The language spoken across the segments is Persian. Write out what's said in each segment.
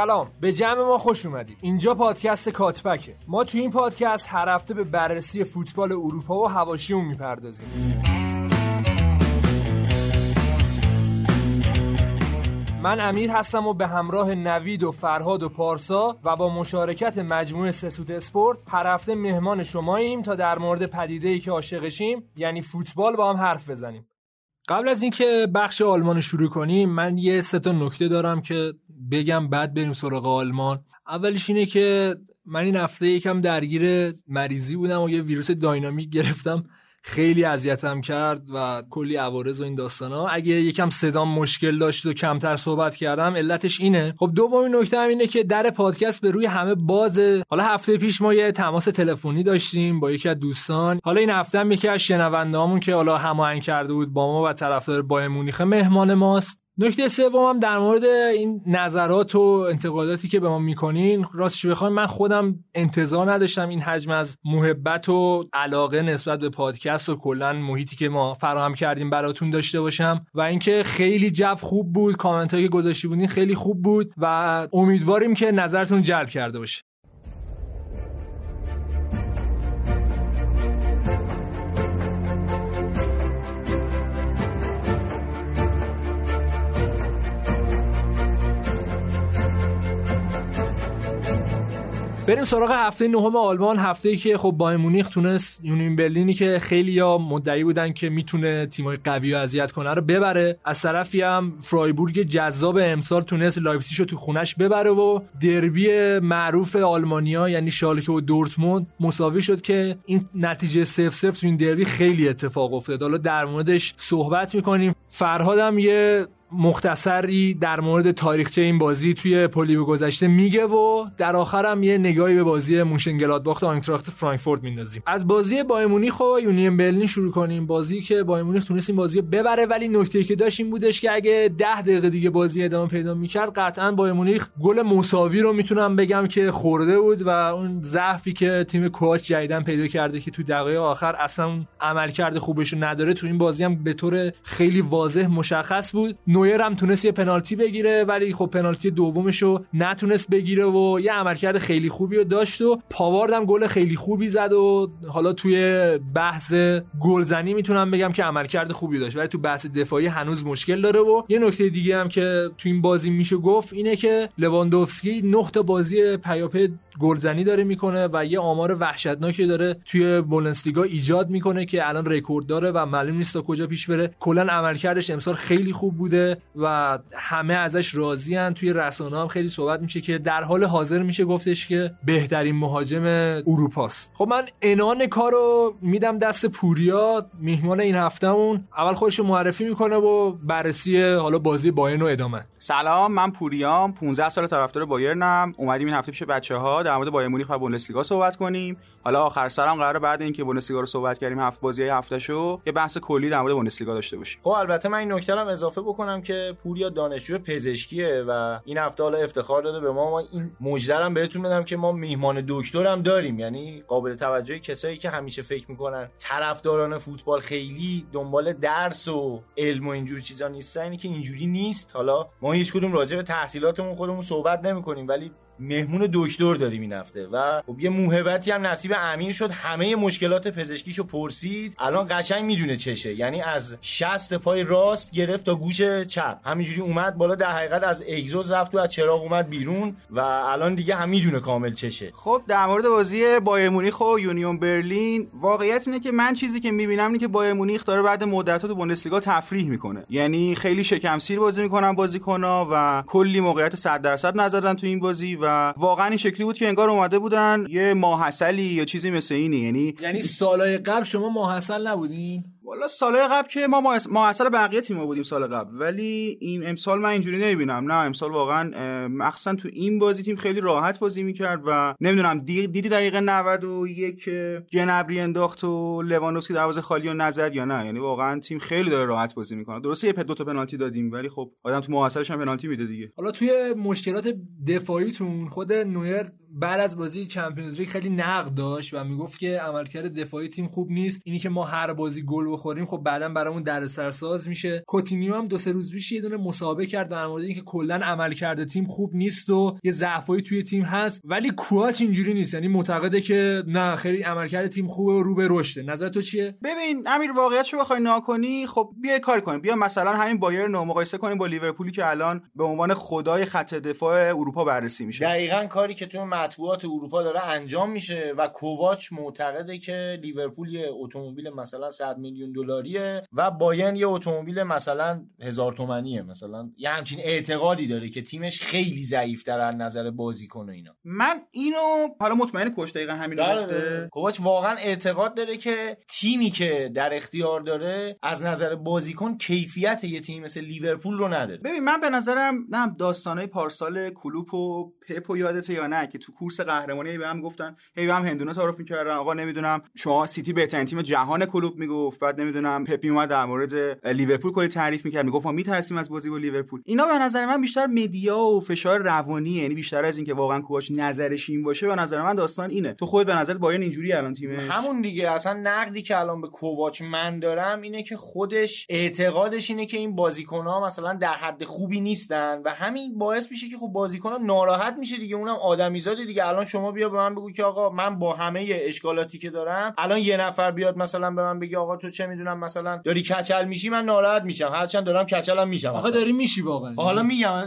سلام، به جمع ما خوش اومدید. اینجا پادکست کاتبکه. ما تو این پادکست هر هفته به بررسی فوتبال اروپا و حواشی اون میپردازیم. من امیر هستم و به همراه نوید و فرهاد و پارسا و با مشارکت مجموعه سسوت اسپورت هر هفته مهمان شماییم تا در مورد پدیده‌ای که عاشقشیم یعنی فوتبال با هم حرف بزنیم. قبل از اینکه بخش آلمان رو شروع کنیم من یه سه تا نکته دارم که بگم بعد بریم سراغ آلمان. اولیش اینه که من این هفته یکم درگیر مریضی بودم و یه ویروس داینامیک گرفتم، خیلی اذیتم کرد و کلی عوارض و این داستانا. اگه یکم صدام مشکل داشت و کمتر صحبت کردم علتش اینه. خب دومین نکته هم اینه که در پادکست به روی همه بازه. حالا هفته پیش ما یه تماس تلفنی داشتیم با یکی از دوستان، حالا این هفته هم یکی از شنوندهامون که حالا هماهنگ کرده بود با ما و طرفدار بایر مونیخ مهمان ماست. نکته سوم هم در مورد این نظرات و انتقاداتی که به ما میکنین، راستش بخوایم من خودم انتظار نداشتم این حجم از محبت و علاقه نسبت به پادکست و کلا محیطی که ما فراهم کردیم براتون داشته باشم و اینکه خیلی جو خوب بود، کامنت هایی که گذاشتی بودین خیلی خوب بود و امیدواریم که نظرتون جلب کرده باشه. بریم سراغ هفته نهم آلمان، هفته‌ای که خب بایر مونیخ تونست یونیون برلینی که خیلیا مدعی بودن که میتونه تیمای قوی و اذیت کنه رو ببره. از طرفی هم فرایبورگ جذاب امسال تونست لایپزیگ رو تو خونش ببره و دربی معروف آلمانیا یعنی شالکه و دورتموند مساوی شد که این نتیجه 0-0 تو این دربی خیلی اتفاق افتاد. حالا در موردش صحبت می‌کنیم. فرهاد هم یه مختصری در مورد تاریخچه این بازی توی پلی به گذشته میگه و در آخرم یه نگاهی به بازی مونشنگلادباخ آینتراخت فرانکفورت میندازیم. از بازی بایر مونیخ و یونیون برلین شروع کنیم. بازی که بایر مونیخ تونست این بازی ببره، ولی نکته‌ای که داشت این بودش که اگه 10 دقیقه دیگه بازی ادامه پیدا میکرد قطعاً بایر مونیخ گل مساوی رو میتونم بگم که خورده بود و اون ضعفی که تیم کوچ جدیدن پیدا کرده که تو دقایق آخر اصلا عملکرد خوبش نداره تو این بازی هم به طور خیلی واضح مشخص بود. نویر هم تونست یه پنالتی بگیره ولی خب پنالتی دومشو نتونست بگیره و یه عملکرد خیلی خوبی رو داشت و پاوارد هم گل خیلی خوبی زد و حالا توی بحث گلزنی میتونم بگم که عملکرد خوبی داشت ولی تو بحث دفاعی هنوز مشکل داره. و یه نکته دیگه هم که تو این بازی میشه گفت اینه که لواندوفسکی 9 تا بازی پیاپی گلزنی داره میکنه و یه آمار وحشتناکی داره توی بوندسلیگا ایجاد میکنه که الان رکورد داره و معلوم نیست تا کجا پیش بره. کلا عملکردش امسال خیلی خوب بوده و همه ازش راضی ان. توی رسانه هم خیلی صحبت میشه که در حال حاضر میشه گفتش که بهترین مهاجم اروپاست. خب من عنوان کارو میدم دست پوریا، میهمان این هفتهمون، اول خودشو معرفی میکنه و بررسی حالا بازی بایرن رو ادامه. سلام، من پوریام، 15 سال طرفدار بایرنم. اومدیم این هفته پیش بچه‌ها در مورد بایر مونیخ و بوندسلیگا صحبت کنیم. حالا آخر سرم قراره بعد اینکه بوندسلیگا رو صحبت کردیم هفت بازی هفته‌شو یه بحث کلی در مورد بوندسلیگا داشته باشیم. خب البته من این نکته رو اضافه بکنم که پوریا دانشجو پزشکیه و این هفته حالا افتخار داده به ما. این مژده رو بهتون بدم که ما میهمان دکترم داریم، یعنی قابل توجه کسایی که همیشه فکر می‌کنن طرفداران فوتبال خیلی دنبال درس و علم و اینجور چیزا نیستن، اینی که اینجوری نیست. حالا ما هیچ کدوم راجع به تحصیلاتمون خودمون صحبت نمی‌کنیم ولی مهمون دکتر داریم این هفته و خب یه موهبتی هم نصیب امیر شد، همه مشکلات پزشکیشو پرسید، الان قشنگ میدونه چشه، یعنی از شست پای راست گرفت تا گوش چپ همینجوری اومد بالا، در حقیقت از اگزوز رفت و از چراغ اومد بیرون و الان دیگه هم میدونه کامل چشه. خب در مورد بازی بایر مونیخ و یونیون برلین، واقعیت اینه که من چیزی که میبینم اینه که بایر مونیخ داره بعد مدت‌ها تو بوندسلیگا تفریح میکنه، یعنی خیلی شکم سیر بازی میکنن بازیکن‌ها و کلی موقعیت 100% نذارن تو این بازی و واقعا این شکلی بود که انگار اومده بودن یه ماحصلی یا چیزی مثل اینی. یعنی سالای قبل شما ماحصل نبودین؟ والا سالای قبل که ما ماحصل بقیه تیم‌ها بودیم سال قبل، ولی این امسال من اینجوری نمیبینم. نه امسال واقعا مخصوصا تو این بازی تیم خیلی راحت بازی میکرد و نمیدونم دیدی دقیقه 91 جنبری انداخت و لواندوفسکی دروازه خالیو نزد یا نه، یعنی واقعا تیم خیلی داره راحت بازی میکنه. درسته یه دو تا پنالتی دادیم ولی خب آدم تو ماحصلش هم پنالتی میده دیگه. حالا توی مشکلات دفاعیتون خود نویر بعد از بازی چمپیونز لیگ خیلی نقد داشت و میگفت که عملکرد دفاعی تیم خوب نیست، اینی که ما هر بازی گل بخوریم خب بعدا برامون دردسر ساز میشه. کوتینیو هم دو سه روز پیش یه دونه مسابقه کرد در مورد اینکه کلا عملکرد تیم خوب نیست و یه ضعفایی توی تیم هست، ولی کوچ اینجوری نیست، یعنی معتقده که نه خیلی عملکرد تیم خوبه و رو به رشد. نظر تو چیه؟ ببین امیر، واقعیتشو بخوای ناکنی خب بیا کار کنیم، بیا مثلا همین بایرن رو مقایسه کنیم با لیورپولی که الان به عنوان خدای خط دفاع اروپا بررسی میشه. دقیقاً کاری که تو مطبوعات اروپا داره انجام میشه و کوواچ معتقده که لیورپول یه اتومبیل مثلا 100 میلیون دلاریه و بایرن یه اتومبیل مثلا 1000 تومانیه، مثلا یه همچین اعتقادی داره که تیمش خیلی ضعیف‌تر از نظر بازیکن و اینا. من اینو حالا مطمئن کوچ دقیقاً همین گفته. کوواچ واقعاً اعتقاد داره که تیمی که در اختیار داره از نظر بازیکن کیفیت یه تیم مثل لیورپول رو نداره. ببین من به نظرم نه داستانای پارسال کلوپ و پپ و یادته یا نه که تو کورس قهرمانی به هم گفتن هی به هم هندونه تعارف می‌کردن، آقا نمیدونم شما سیتی بهترین تیم جهان کلوپ میگفت، بعد نمیدونم پپی اومد در مورد لیورپول کلی تعریف می‌کرد میگفت ما می‌ترسیم از بازی با لیورپول. اینا به نظر من بیشتر مدیا و فشار روانیه، یعنی بیشتر از اینکه واقعاً کوچ نظرش این باشه به نظر من داستان اینه. تو خودت به نظرت بایرن اینجوری الان تیمش؟ همون دیگه، اصلا نقدی که الان به کوواچ من دارم اینه که خودش اعتقادش اینه که این بازیکن‌ها مثلا در حد خوبی نیستن و همین باعث میشه که خب بازیکن‌ها ناراحت میشه دیگه، اونم آدمیزاد دیگه. الان شما بیا به من بگو که آقا من با همه اشکالاتی که دارم، الان یه نفر بیاد مثلا به من بگه آقا تو چه میدونم مثلا داری کچل میشی، من ناراحت میشم، هرچند دارم کچلم میشم. آقا داری میشی واقعا، حالا میگم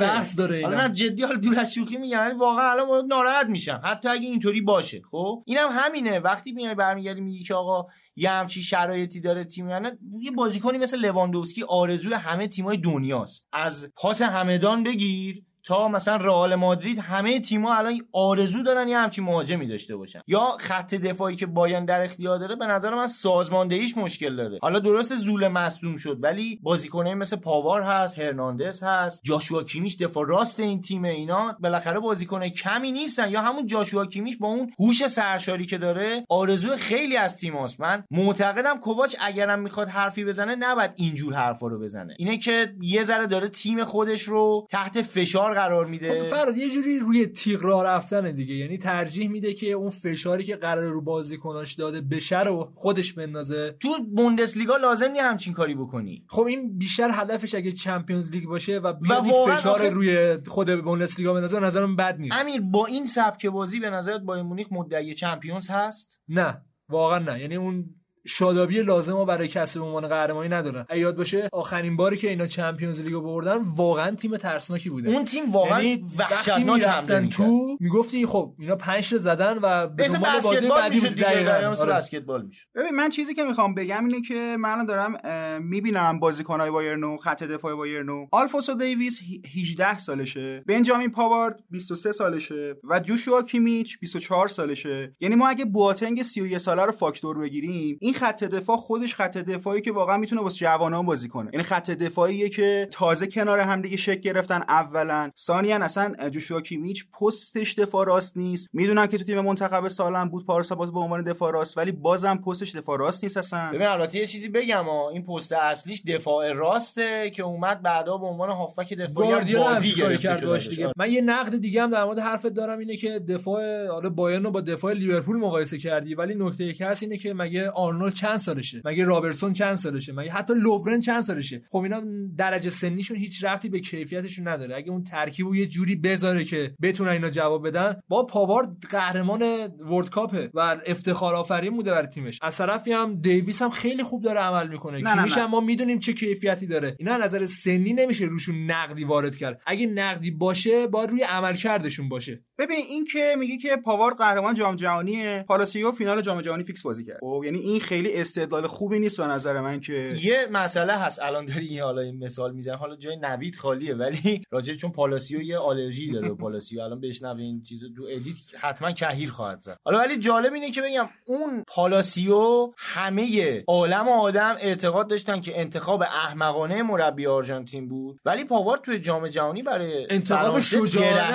بحث داره اینا، حالا جدی حال دور از شوخی میگم، یعنی واقعا الان ناراحت میشم حتی اگه اینطوری باشه. خب اینم همینه، وقتی میای برمیگردی میگی که آقا یه همچی شرایطی داره تیم، یعنی یه بازیکنی مثل لواندوفسکی آرزوی همه تیمای دنیاست، از پاس همدان بگیر تا مثلا رئال مادرید همه تیم‌ها الان آرزو دارن یه همچین مهاجمی داشته باشن. یا خط دفاعی که بایرن در اختیار داره به نظر من سازماندهیش مشکل داره. حالا درست زول مصدوم شد ولی بازیکن‌های مثل پاوار هست، هرناندز هست، جاشوا کیمیش دفاع راست این تیمه، اینا بالاخره بازیکن‌های کمی نیستن. یا همون جاشوا کیمیش با اون هوش سرشاری که داره آرزو خیلی از تیم‌هاست. من معتقدم کوواچ اگرم می‌خواد حرفی بزنه نباید اینجور حرفا رو بزنه، اینه که یه ذره داره تیم خودش رو تحت فشار قرار میده. فراد یه جوری روی تیغ راه رفتن دیگه، یعنی ترجیح میده که اون فشاری که قراره رو بازیکناش داده بشه رو خودش بندازه. تو بوندسلیگا لازم نیست همچین کاری بکنی. خب این بیشتر هدفش اگه چمپیونز لیگ باشه و بیاد فشار روی خود بوندسلیگا بندازه نظرم بد نیست. امیر با این سبک بازی به نظرت بایر مونیخ مدعی چمپیونز هست؟ نه واقعا نه، یعنی اون شادابی لازمو برای کسب عنوان قهرمانی ندارن. یاد باشه آخرین باری که اینا چمپیونز لیگو بردن واقعا تیم ترسناکی بوده، اون تیم واقعا وحشتناک رفتن تو میگفتی خب اینا 5 تا زدن و به دنبال بازی بعدی بود دقیقاً مثل بسکتبال میشه. ببین من چیزی که میخوام بگم اینه که من الان دارم میبینم بازیکن‌های بایرنو، خط دفاعی بایرنو، آلفونسو دیویس 18 سالشه، بنجامین پاوارد 23 سالشه و جوشوا کیمیچ 24 سالشه. یعنی ما اگه بواتنگ 31 ساله رو فاکتور بگیریم، این خط دفاع خودش خط دفاعی که واقعا میتونه واسه جوانان بازی کنه، یعنی خط دفاعیه که تازه کنار هم دیگه شکل گرفتن اولا، ثانیا اصلا جوشوا کیمیچ پستش دفاع راست نیست، میدونن که تو تیم منتخب سالم بود پارسا باز به عنوان دفاع راست ولی بازم پستش دفاع راست نیست اصلا. ببین البته یه چیزی بگم ها، این پست اصلیش دفاع راسته که اومد بعدا به عنوان هافک دفاعی بازی گرفت دیگه. من یه نقد دیگه هم در مورد حرفت دارم اینه که دفاع حالا بایرن رو با دفاع لیورپول مقایسه کردی، ولی نکته یکی هست اینه که مگه چند سالشه، مگه رابرتسون چند سالشه، مگه حتی لوورن چند سالشه. خب اینا درجه سنیشون هیچ ربطی به کیفیتشون نداره. اگه اون ترکیبو یه جوری بذاره که بتونن اینا جواب بدن، با پاوارد قهرمان ورلد کاپه و افتخار آفرین بوده برای تیمش، از طرفی هم دیویس هم خیلی خوب داره عمل میکنه، کیمیش هم ما میدونیم چه کیفیتی داره. اینا از نظر سنی نمیشه روشون نقدی وارد کرد، اگه نقدی باشه باید روی عملکردشون باشه. ببین این که میگه که پاوارد قهرمان جام جهانیه، پالاسیو فینال جام جهانی فیکس بازی کرد، خب یعنی این خیلی استدلال خوبی نیست به نظر من. که یه مسئله هست الان داری این حالا این مثال میزنه، حالا جای نوید خالیه ولی راجع چون پالاسیو یه آلرژی داره پالاسیو الان بهش نوید چیزو دو ادیت حتما کهیر خواهد زد. حالا ولی جالب اینه که بگم اون پالاسیو همه عالم آدم اعتقاد داشتن که انتخاب احمقانه مربی آرژانتین بود، ولی پاوار توی جام جهانی برای انتخاب شجاعانه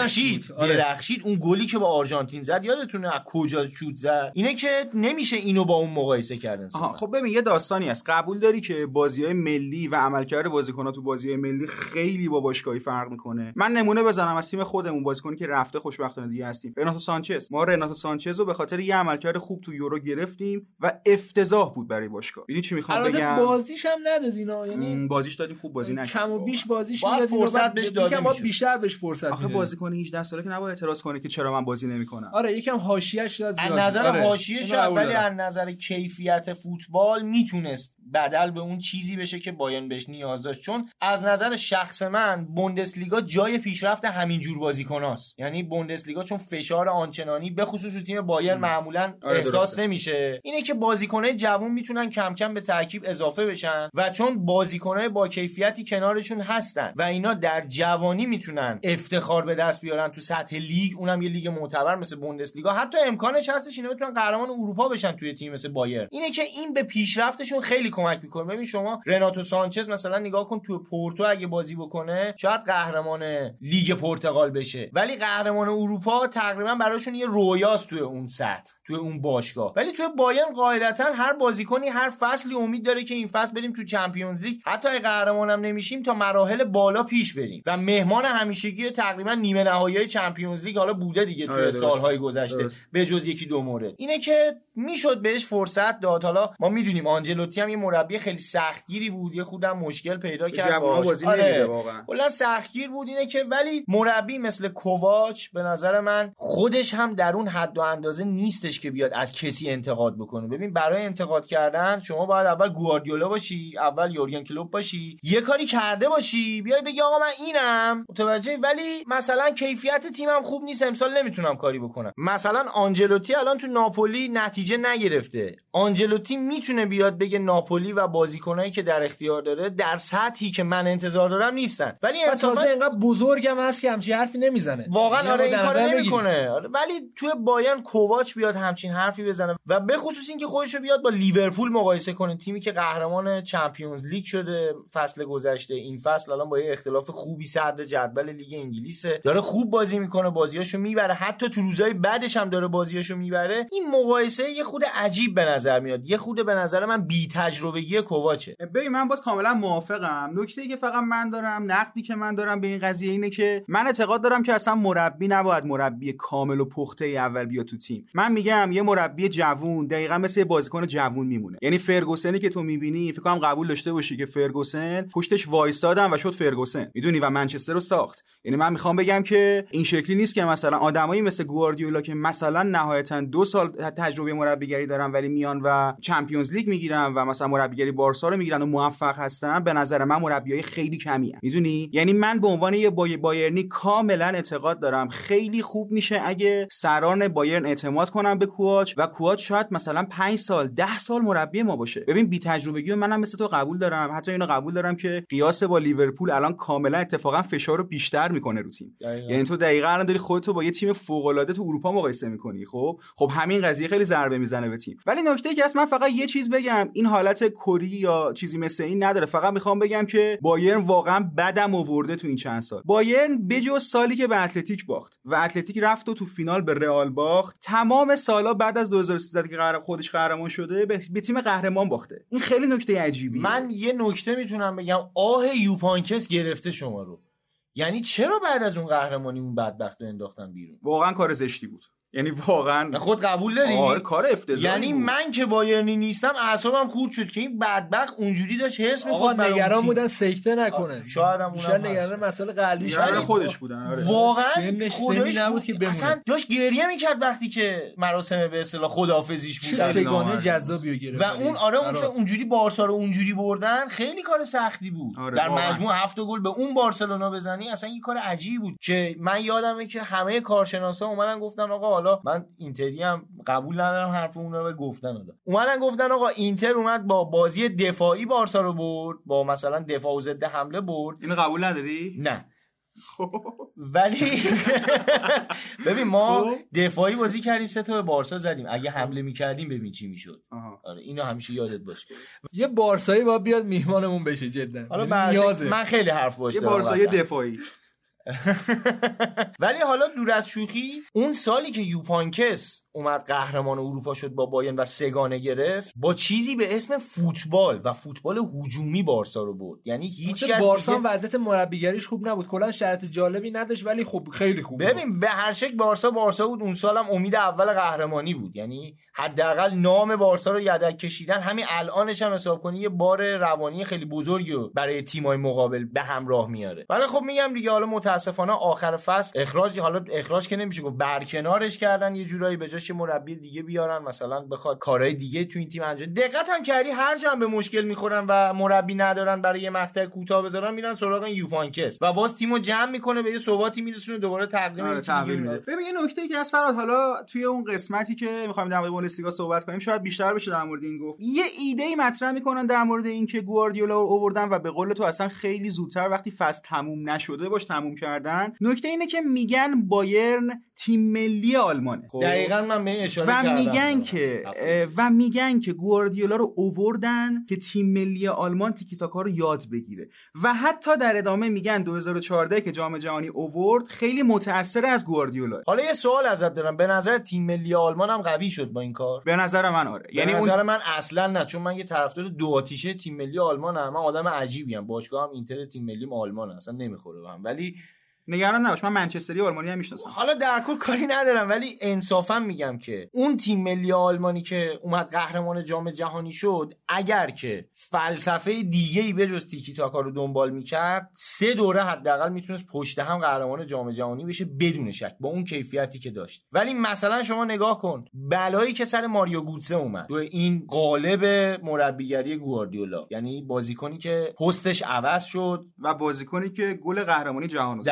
درخشید. اون گلی که با آرژانتین زد یادتونه از کجا شوت زد؟ اینه که نمیشه اینو با اون مقایسه کردن. خب ببین یه داستانی هست. قبول داری که بازی‌های ملی و عملکرد بازیکن‌ها تو بازی‌های ملی خیلی با باشگاهی فرق می‌کنه. من نمونه بزنم از تیم خودمون، بازیکنی که رفته خوشبختانه دیگه هستیم، رناتو سانچز. ما رناتو سانچز رو به خاطر یه عملکرد خوب تو یورو گرفتیم و افتضاح بود برای باشگاه. ببین چی می‌خوام بگم. بازیش هم ندادینا، یعنی بازیش دادیم خوب بازی نکرد. کم و بیش بازیش می‌دادیم، فرصت بهش دادیم. ما بیشتر بهش فرصت می‌دادیم. آخه بازیکن 18 ساله که نباید اعتراض کنه که چرا من بازی نمی‌کنم. آره یکم حاشیه‌اش زیاد. از نظر حاشیه‌ش، ولی از نظر کیفیت فوتبال میتونست بدل به اون چیزی بشه که بایرن بهش نیاز داشت. چون از نظر شخص من بوندسلیگا جای پیشرفت همین جور بازیکناست. یعنی بوندسلیگا چون فشار آنچنانی به خصوص رو تیم بایرن معمولا احساس نمیشه. اینه که بازیکنای جوان میتونن کم کم به ترکیب اضافه بشن و چون بازیکنای با کیفیتی کنارشون هستن و اینا در جوانی میتونن افتخار به دست بیارن تو سطح لیگ، اونم یه لیگ معتبر مثل بوندسلیگا، حتی امکانش هستش اینا بتونن قهرمان اروپا بشن توی تیم مثل بایرن. اینه که این به پیشرفتشون خیلی کمک می‌کنه. ببین شما رناتو سانچز مثلا نگاه کن، تو پورتو اگه بازی بکنه شاید قهرمان لیگ پرتغال بشه، ولی قهرمان اروپا تقریبا براشون یه رویاست توی اون سطح، توی اون باشگاه. ولی توی بایرن قاعدتاً هر بازیکنی هر فصلی امید داره که این فصل بریم تو چمپیونز لیگ، حتی اگه قهرمان هم نمیشیم تا مراحل بالا پیش بریم و مهمان همیشگی تقریبا نیمه نهایی چمپیونز لیگ حالا بوده دیگه توی سال‌های گذشته به جز یکی دو مورد. اینه که میشد بهش فرصت داد. حالا ما میدونیم آنجلوتی هم یه مربی خیلی سختگیری بود، یه خودم مشکل پیدا کرد باهاش. آره واقعا کلا سختگیر بود. اینه که ولی مربی مثل کوواچ به نظر من خودش هم در اون حد و اندازه نیستش که بیاد از کسی انتقاد بکنه. ببین برای انتقاد کردن شما باید اول گواردیولا باشی، اول یورگن کلوپ باشی، یه کاری کرده باشی بیای بگی آقا من اینم متوجه، ولی مثلا کیفیت تیمم خوب نیست، امسال نمیتونم کاری بکنم. مثلا آنجلوتی الان تو ناپولی نتیجه نگرفته. آنجلوتی میتونه بیاد بگه ناپولی و بازیکنایی که در اختیار داره در سطحی که من انتظار دارم نیستن، ولی انصافا اینقدر بزرگم هست که همچین حرفی نمیزنه واقعا. آره این کارو نمیکنه. ولی توی بایرن کوواچ بیاد همچین حرفی بزنه و به خصوص اینکه خودش رو بیاد با لیورپول مقایسه کنه، تیمی که قهرمان چمپیونز لیگ شده فصل گذشته، این فصل الان با یه اختلاف خوبی صدر جدول لیگ انگلیس، داره خوب بازی میکنه، بازیاشو میبره، حتی تو روزای بعدش هم داره بازیاشو میبره. این مقایسه یه خود عجیب به نظر میاد، یه خود به نظر من بی تجربگی کوواچه. ببین من باز کاملا موافقم. نکته‌ای که فقط من دارم، نقدی که من دارم به این قضیه اینه که من اعتقاد دارم که اصلا مربی نباید مربی کامل و پخته اول بیاد تو تیم. من میگم یه مربی جوون دقیقاً مثل بازیکن جوون میمونه. یعنی فرگوسنی که تو میبینی، فکر کنم قبول داشته باشی که فرگوسن پشتش وایسادن و شد فرگوسن، میدونی، و منچستر رو ساخت. یعنی من میخوام بگم که این شکلی نیست که مثلا آدمایی مثل گواردیولا که مثلا نهایتاً 2 سال تجربه مربیگری دارن ولی میان و چمپیونز لیگ میگیرن و مثلا مربیگری بارسا رو میگیرن و موفق هستن، به نظر من مربیای خیلی کمی هستن، میدونی. یعنی من به عنوان یه بایرنی کاملا اعتقاد دارم خیلی خوب میشه اگه سران بایرن اعتماد کنن به کوواچ و کوواچ شاید مثلا 5 سال 10 سال مربی ما باشه. ببین بی تجربگی منم مثل تو قبول دارم، حتی اینو قبول دارم که قیاس با لیورپول الان کاملا اتفاقا فشار رو بیشتر میکنه رو تیم. یعنی تو دقیقاً الان داری خودت رو با یه تیم فوق العاده تو اروپا مقایسه میکنی. خب همین قضیه خیلی ضربه میزنه به تیم. ولی نکته که هست، من فقط یه چیز بگم، این حالت کری یا چیزی مثل این نداره. فقط میخوام بگم که بایرن واقعا بدم آورده تو این چند سال. بایرن بجز سالی که به اتلتیک باخت و اتلتیک رفت و تو فینال به رئال باخت، تمام سالا بعد از 2013 که خودش قهرمان شده به تیم قهرمان باخته. این خیلی نکته عجیبیه. من یه نکته میتونم بگم، آه یوپانکس گرفته شما رو. یعنی چرا بعد از اون قهرمانی اون بدبختو انداختن بیرون؟ واقعا کار زشتی بود. یعنی واقعا خود قبول داری؟ آره کار افتضاحی. یعنی بود. من که بایرنی نیستم اعصابم خورد شد که این بدبخت اونجوری داشت هرس می‌خورد. نگران بودن سکته نکنه. شاید هم اونم نگران مسئله قلبیش ولی خودش بودن. آره. واقعا خودش نبود که بمونه. اصلا داشت گریه می‌کرد وقتی که مراسم به اصطلاح خداحافظیش بود. چه سگانه جذابیو گرفت. و اون آره. اونجوری بارسا رو اونجوری بردن، خیلی کار سختی بود. آره. در مجموع 7 گل به اون بارسلونا بزنی اصلا یه کار عجیبی بود که من یادمه که همه کارشناسا اومدن گفتن آقا، من اینتری هم قبول ندارم حرف اون رو گفتن اومدن گفتن آقا اینتر اومد با بازی دفاعی بارسا رو برد، با مثلا دفاع و ضد حمله برد. اینو قبول نداری؟ نه ولی ببین ما دفاعی بازی کردیم، 3 تا به بارسا زدیم. اگه حمله می‌کردیم ببین چی می‌شد. آره اینو همیشه یادت باشه. یه بارسایی باید بیاد میهمانمون بشه جدا. نیازه. من خیلی حرف باشه. یه بارسایی دفاعی. ولی حالا دور از شوخی، اون سالی که یوپانکس اومد قهرمان اروپا شد با بایرن و سگانه گرفت، با چیزی به اسم فوتبال و فوتبال هجومی بارسا رو برد. یعنی هیچ کس بارسا وضعیت مربیگریش خوب نبود، کلا شرایط جالبی نداشت، ولی خب خیلی خوب ببین بود. به هر شکل بارسا بود اون سال، هم امید اول قهرمانی بود، یعنی حداقل نام بارسا رو یدک کشیدن. همین الانش هم حساب کنی یه بار روانی خیلی بزرگی رو برای تیمای مقابل به همراه میاره. ولی خب میگم دیگه، حالا متاسفانه آخر فصل حالا اخراج که نمیشه گفت، برکنارش کردن، یه جورایی به جاش مربی دیگه بیارن مثلا بخواد کارهای دیگه تو این تیم انجام. دقت هم کردی هر جا به مشکل میخورن و مربی ندارن برای یه مقطع کوتاه بذارن، میرن سراغ این یوپانکس و باز تیمو جمع میکنه به یه ثباتی میرسونه، دوباره تغییر میده. ببین یه نکته‌ای که از فراد حالا توی اون قسمتی که میخوایم در مورد بوندسلیگا صحبت کنیم شاید بیشتر بشه در مورد این گفت. یه ایده‌ای مطرح میکنن در مورد اینکه گواردیولا رو آوردن و به قول تو اصلا خیلی زودتر وقتی فصل تموم نشده باش تموم کردن. نکته اینه که میگن بایرن تیم ملی آلمانه. دقیقاً من به اشاره کردم و میگن که گواردیولا رو آوردن که تیم ملی آلمان تیکی‌تاکا رو یاد بگیره و حتی در ادامه میگن 2014 که جام جهانی آورد خیلی متأثر از گواردیولا. حالا یه سوال ازت دارم، به نظر تیم ملی آلمان هم قوی شد با این کار؟ به نظر من آره. یعنی به نظر من اصلاً نه، چون من یه طرفدار دو آتیشه تیم ملی آلمانم، من آدم عجیبیم، باشگاهم اینتر تیم ملیم آلمان اصلا نمیخوره بهم، ولی نگران نباش من منچستری آلمانی هم میشناسم. حالا در کل کاری ندارم، ولی انصافا میگم که اون تیم ملی آلمانی که اومد قهرمان جام جهانی شد، اگر که فلسفه دیگه‌ای بجز تیکی تاکا رو دنبال میکرد، 3 دوره حداقل میتونست پشت هم قهرمان جام جهانی بشه بدون شک با اون کیفیتی که داشت. ولی مثلا شما نگاه کن بلایی که سر ماریو گوتزه اومد تو این قالب مربیگری گواردیولا، یعنی بازیکنی که پستش عوض شد و بازیکنی که گل قهرمانی جهان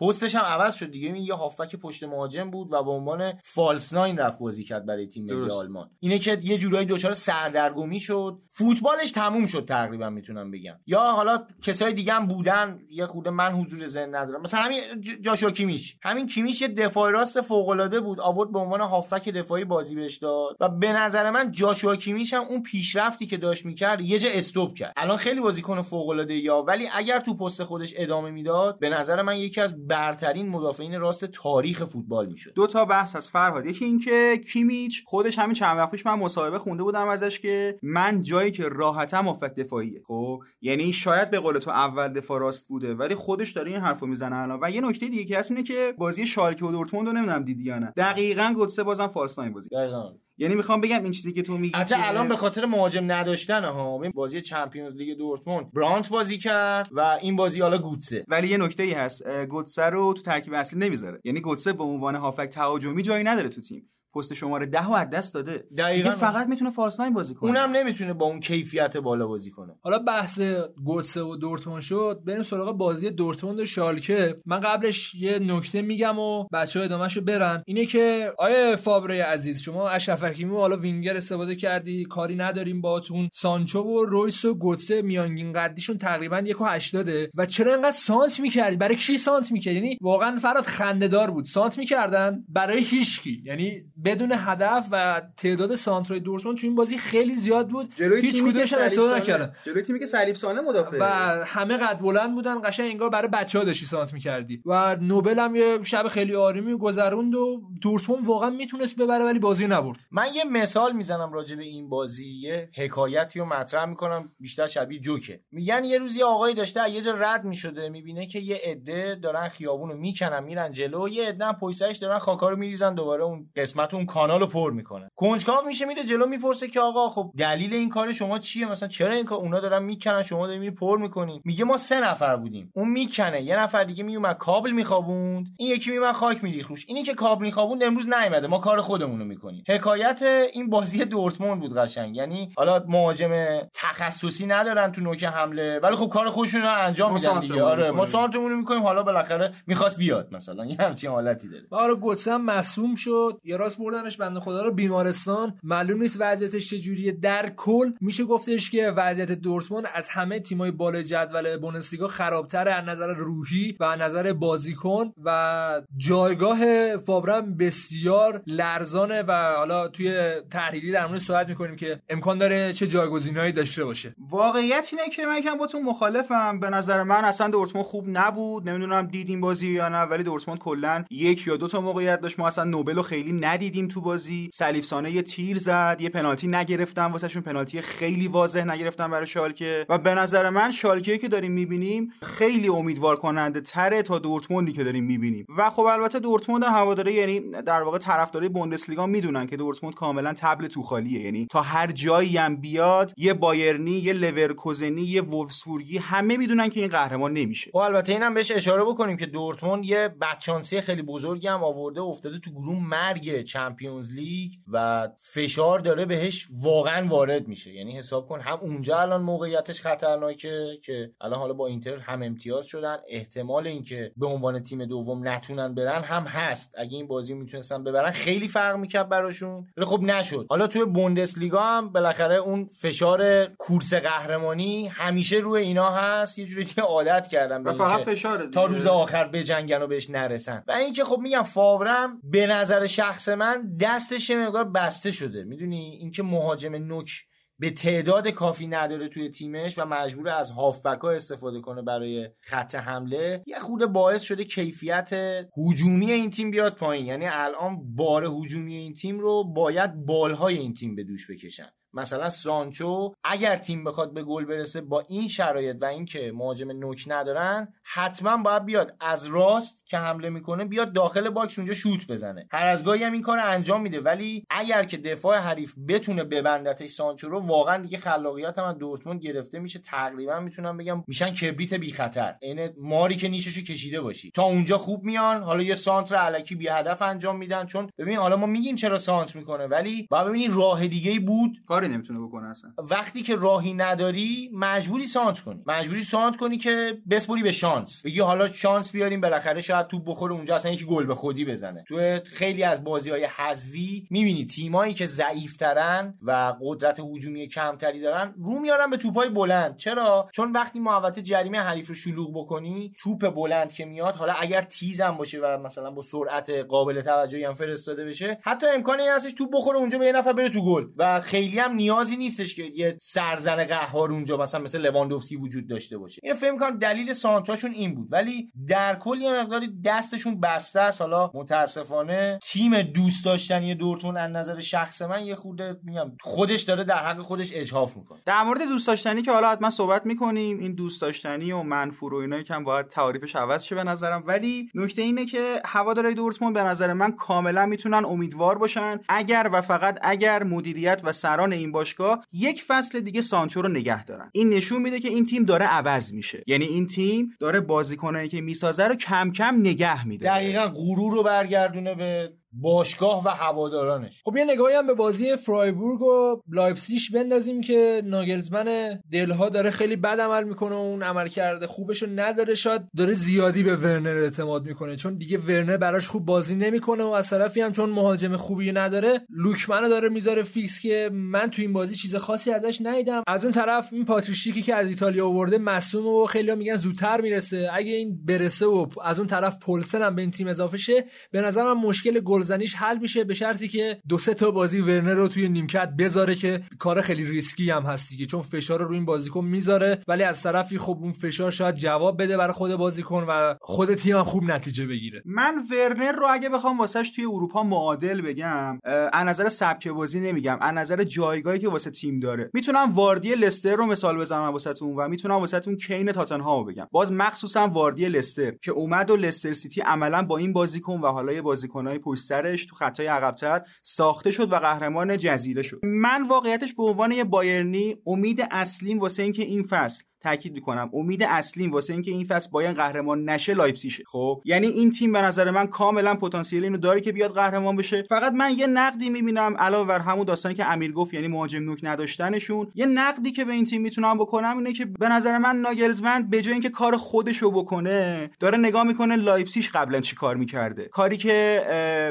پستش هم عوض شد دیگه، این یه هافبک پشت مهاجم بود و به عنوان فالس ناین رفت بازی کرد برای تیم ملی آلمان. اینه که یه جورایی دچار سردرگمی شد، فوتبالش تموم شد تقریبا میتونم بگم. یا حالا کسای دیگه هم بودن، یه خود من حضور ذهن ندارم، مثلا همین جاشوا کیمیش. همین کیمیش یه دفاع راست فوق العاده بود، آورد به عنوان هافبک دفاعی بازی بهش داد و به نظر من جاشوا کیمیش هم اون پیشرفتی که داشت میکرد یه جا استوب کرد. الان خیلی بازیکن فوق العاده یا، ولی اگر تو پست خودش ادامه میداد به نظر من یکی از برترین مدافعین راست تاریخ فوتبال میشد. 2 تا بحث از فرهاد، یکی این که کیمیچ خودش همین چند وقت پیش من مصاحبه خونده بودم ازش که من جایی که راحتم افت دفاعیه، خب یعنی شاید به قول تو اول دفاع راست بوده ولی خودش داره این حرفو میزنه الان. و یه نکته دیگه که هست اینه که بازی شالکه و دورتموند رو نمیدونم دیدی یا نه، دقیقاً گوتسه بازم فالس ناین بازی دقیقاً. یعنی میخوام بگم این چیزی که تو میگی حتی الان به خاطر مهاجم نداشتن ها، این بازی چمپیونز لیگ دورتموند برانت بازی کرد و این بازی حالا گوتسه. ولی یه نکته‌ای هست، گوتسه رو تو ترکیب اصلی نمیذاره، یعنی گوتسه به عنوان هافک تهاجمی جایی نداره تو تیم، پست شماره 10 رو از دست داده دیگه، فقط میتونه فالس ناین بازی کنه، اونم نمیتونه با اون کیفیت بالا بازی کنه. حالا بحث گوتسه و دورتموند شد، بریم سراغ بازی دورتموند و شالکه. من قبلش یه نکته میگم و بچه‌ها ادامه‌شو برن، اینه که آیه فابره عزیز، شما اشرف حکیمی و حالا وینگر استفاده کردی، کاری نداریم باهاتون. سانچو و رویس و گوتسه میانگین قدیشون تقریبا 1.80 و چرا اینقدر سانت می‌کردی؟ برای کی سانت می‌کردی؟ یعنی واقعا فرات خنده‌دار بود. سانت می‌کردن برای هیچکی، یعنی بدون هدف و تعداد سانترای دورتموند تو این بازی خیلی زیاد بود، هیچ کدومش استفاده نکردن. جلوی تیمی که سلیب سانه مدافع و همه قد بلند بودن، قشنگ انگار برای بچه‌ها داشتی سانت می‌کردی. و نوبل هم یه شب خیلی آرومی گذروند و دورتموند واقعا میتونست ببره ولی بازی نبرد. من یه مثال میزنم راجع به این بازی، یه حکایتی رو مطرح میکنم بیشتر شبیه جوکه. میگن یه روز یه آقایی داشته یه جا رد میشده، میبینه که یه عده دارن خیابون رو میکنن میرن جلو، یه عده هم پشتش دارن خاکا رو میریزن، دوباره اون قسمت اون کانال رو پر میکنن. کنجکاو میشه میره جلو، میپرسه که آقا خب دلیل این کار شما چیه؟ مثلا چرا این کار اونا دارن میکنن شما دارین پر میکنین؟ میگه ما 3 نفر بودیم، اون میکنه یه نفر دیگه میومد کابل میخوابوند، این یکی میومد خاک میریخت روش، اینی که کابل میخوابوند امروز نیومده، ما کار خودمون رو میکنیم. حکایت این بازی دورتموند بود قشنگ، یعنی حالا مهاجم تخصصی ندارن تو نوک حمله ولی خب کار خودشون رو انجام میدن دیگه. آره ما سانتمون رو میکنیم، حالا بالاخره میخواست بیاد مثلا یه همچین حالتی داره. آره گوتسم معصوم شد، یه راست بردنش بنده خدا رو بیمارستان، معلوم نیست وضعیتش چجوریه. در کل میشه گفتش که وضعیت دورتموند از همه تیمای بالای جدول بوندسلیگا خرابتره از نظر روحی و از نظر بازیکن و جایگاه فابرم بسیار لرزانه و حالا توی تحلیلی در مورد صحبت میکنیم که امکان داره چه جایگزینایی داشته باشه. واقعیت اینه که من یکم باهاتون مخالفم، به نظر من اصلا دورتموند خوب نبود، نمیدونم دیدین بازی یا نه، ولی دورتموند کلا 1 یا 2 تا موقعیت داشت، ما اصلا نوبل رو خیلی ندید. دیدیم تو بازی. سلیفسانه یه تیر زد، یه پنالتی نگرفتن واسهشون، پنالتی خیلی واضح نگرفتن برای شالکه و به نظر من شالکه‌ای که داریم می‌بینیم خیلی امیدوار کننده تره تا دورتموندی که داریم می‌بینیم. و خب البته دورتموند هواداره، یعنی در واقع طرفدارای بوندسلیگا میدونن که دورتموند کاملا تبل تو خالیه، یعنی تا هر جایی هم بیاد یه بایرنی، یه لورکوزنی، یه وولفسبورگی، همه میدونن که این قهرمان نمیشه. و البته اینم بهش اشاره بکنیم که دورتموند یه بچانسی خیلی بزرگی هم آورده، افتاده تو گروه مرگ چمپیونز لیگ و فشار داره بهش واقعا وارد میشه. یعنی حساب کن هم اونجا الان موقعیتش خطرناکه که الان حالا با اینتر هم امتیاز شدن، احتمال اینکه به عنوان تیم دوم نتونن برن هم هست. اگه این بازی میتونستن ببرن خیلی فرق میکرد براشون، ولی خب نشد. حالا توی بوندسلیگا هم بالاخره اون فشار کورس قهرمانی همیشه روی اینا هست، یه جوری که عادت کردن به اینکه تا روز آخر بجنگن و بهش نرسن. و اینکه خب میگم فاورم به نظر شخص من دستش یه مقدار بسته شده، میدونی اینکه مهاجم نوک به تعداد کافی نداره توی تیمش و مجبور از هافبک‌ها استفاده کنه برای خط حمله، یه خورده باعث شده کیفیت هجومی این تیم بیاد پایین. یعنی الان بار هجومی این تیم رو باید بالهای این تیم به دوش بکشن. مثلا سانچو اگر تیم بخواد به گل برسه با این شرایط و اینکه مهاجم نوک ندارن، حتما باید بیاد از راست که حمله میکنه بیاد داخل باکس اونجا شوت بزنه. هر از گاهی هم این کارو انجام میده، ولی اگر که دفاع حریف بتونه ببندتش سانچو رو، واقعا دیگه خلاقیت هم از دورتموند گرفته میشه، تقریبا میتونم بگم میشن کبریت بی خطر، عین ماری که نیششو کشیده باشی. تا اونجا خوب میان، حالا یه سانتر الکی بی هدف انجام میدن، چون ببین حالا ما میگیم چرا سانتر میکنه، ولی باید ببینی راه دیگه‌ای بود نمیتونه بکنه اصلا. وقتی که راهی نداری مجبوری سانت کنی که بسپوری به شانس، بگی حالا شانس بیاریم بالاخره شاید توپ بخوره اونجا، اصلا یکی گل به خودی بزنه. تو خیلی از بازی‌های حذفی می‌بینی تیمایی که ضعیف‌ترن و قدرت هجومی کمتری دارن رو میارن به توپ‌های بلند. چرا؟ چون وقتی محوطه جریمه حریف رو شلوغ بکنی، توپ بلند که میاد، حالا اگر تیزم باشه و مثلا با سرعت قابل توجهی هم فرستاده بشه، حتی امکانی هستش توپ بخوره اونجا به یه نفر بره تو گل و خیلی هم نیازی نیستش که یه سرزن قهار اونجا مثلا مثل لواندوفسکی وجود داشته باشه. اینو فهم کنم دلیل سانتراشون این بود، ولی در کل یه مقداری دستشون بسته است. حالا متاسفانه تیم دوست داشتنی دورتموند از نظر شخص من یه خورده میگم خودش داره در حق خودش اجحاف میکنه. در مورد دوست داشتنی که حالا حتما صحبت میکنیم، این دوست داشتنی و منفور و اینا یکم باید تعریفش عوض شه به نظرم، ولی نکته اینه که هوادارهای دورتموند به نظر من کاملا میتونن امیدوار باشن اگر و فقط اگر مدیریت و سران این باشگاه یک فصل دیگه سانچو رو نگه دارن. این نشون میده که این تیم داره عوض میشه، یعنی این تیم داره بازیکنایی که میسازه رو کم کم نگه میده، دقیقاً غرور رو برگردونه به باشگاه و هوادارانش. خب یه نگاهی هم به بازی فرایبورگ و لایپزیگ بندازیم که ناگلزمن دلها داره خیلی بد عمل میکنه و اون عملکرد خوبشو نداره. شاید داره زیادی به ورنر اعتماد میکنه، چون دیگه ورنر براش خوب بازی نمیکنه و از طرفی هم چون مهاجم خوبی نداره، لوکمنو داره میذاره فیکس که من تو این بازی چیز خاصی ازش ندیدم. از اون طرف این پاتریشیکی که از ایتالیا آورده مصدومه و خیلی‌ها میگن زودتر میرسه، اگه این برسه و از اون طرف پولسن هم به این تیم اضافه شه، به نظر من مشکل زنیش حل میشه، به شرطی که دو سه تا بازی ورنر رو توی نیمکت بذاره که کار خیلی ریسکی هم هست دیگه، چون فشار رو این بازیکن میذاره، ولی از طرفی خب اون فشار شاید جواب بده برای خود بازیکن و خود تیم هم خوب نتیجه بگیره. من ورنر رو اگه بخوام واسش توی اروپا معادل بگم، از نظر سبک بازی نمیگم، از نظر جایگاهی که واسه تیم داره، میتونم واردی لستر رو مثال بزنم واسهتون و میتونم واسهتون کین تاتنهام بگم. باز مخصوصا واردی لستر که اومد و لستر سیتی عملاً با این بازیکن و حالا بازیکنای سرش تو خطای عقب‌تر ساخته شد و قهرمان جزیره شد. من واقعیتش به عنوان یه بایرنی امید اصلیم واسه اینکه این فصل، تأکید میکنم امید اصلیم واسه اینکه این فصل باین قهرمان نشه لایپزیگه. خب یعنی این تیم به نظر من کاملا پتانسیل اینو داره که بیاد قهرمان بشه. فقط من یه نقدی میبینم علاوه بر همون داستانی که امیر گفت، یعنی مهاجم نوک نداشتنشون، یه نقدی که به این تیم میتونم بکنم اینه که به نظر من ناگلزمن به جای اینکه کار خودشو بکنه، داره نگاه میکنه لایپزیگ قبلا چی کار میکرده، کاری که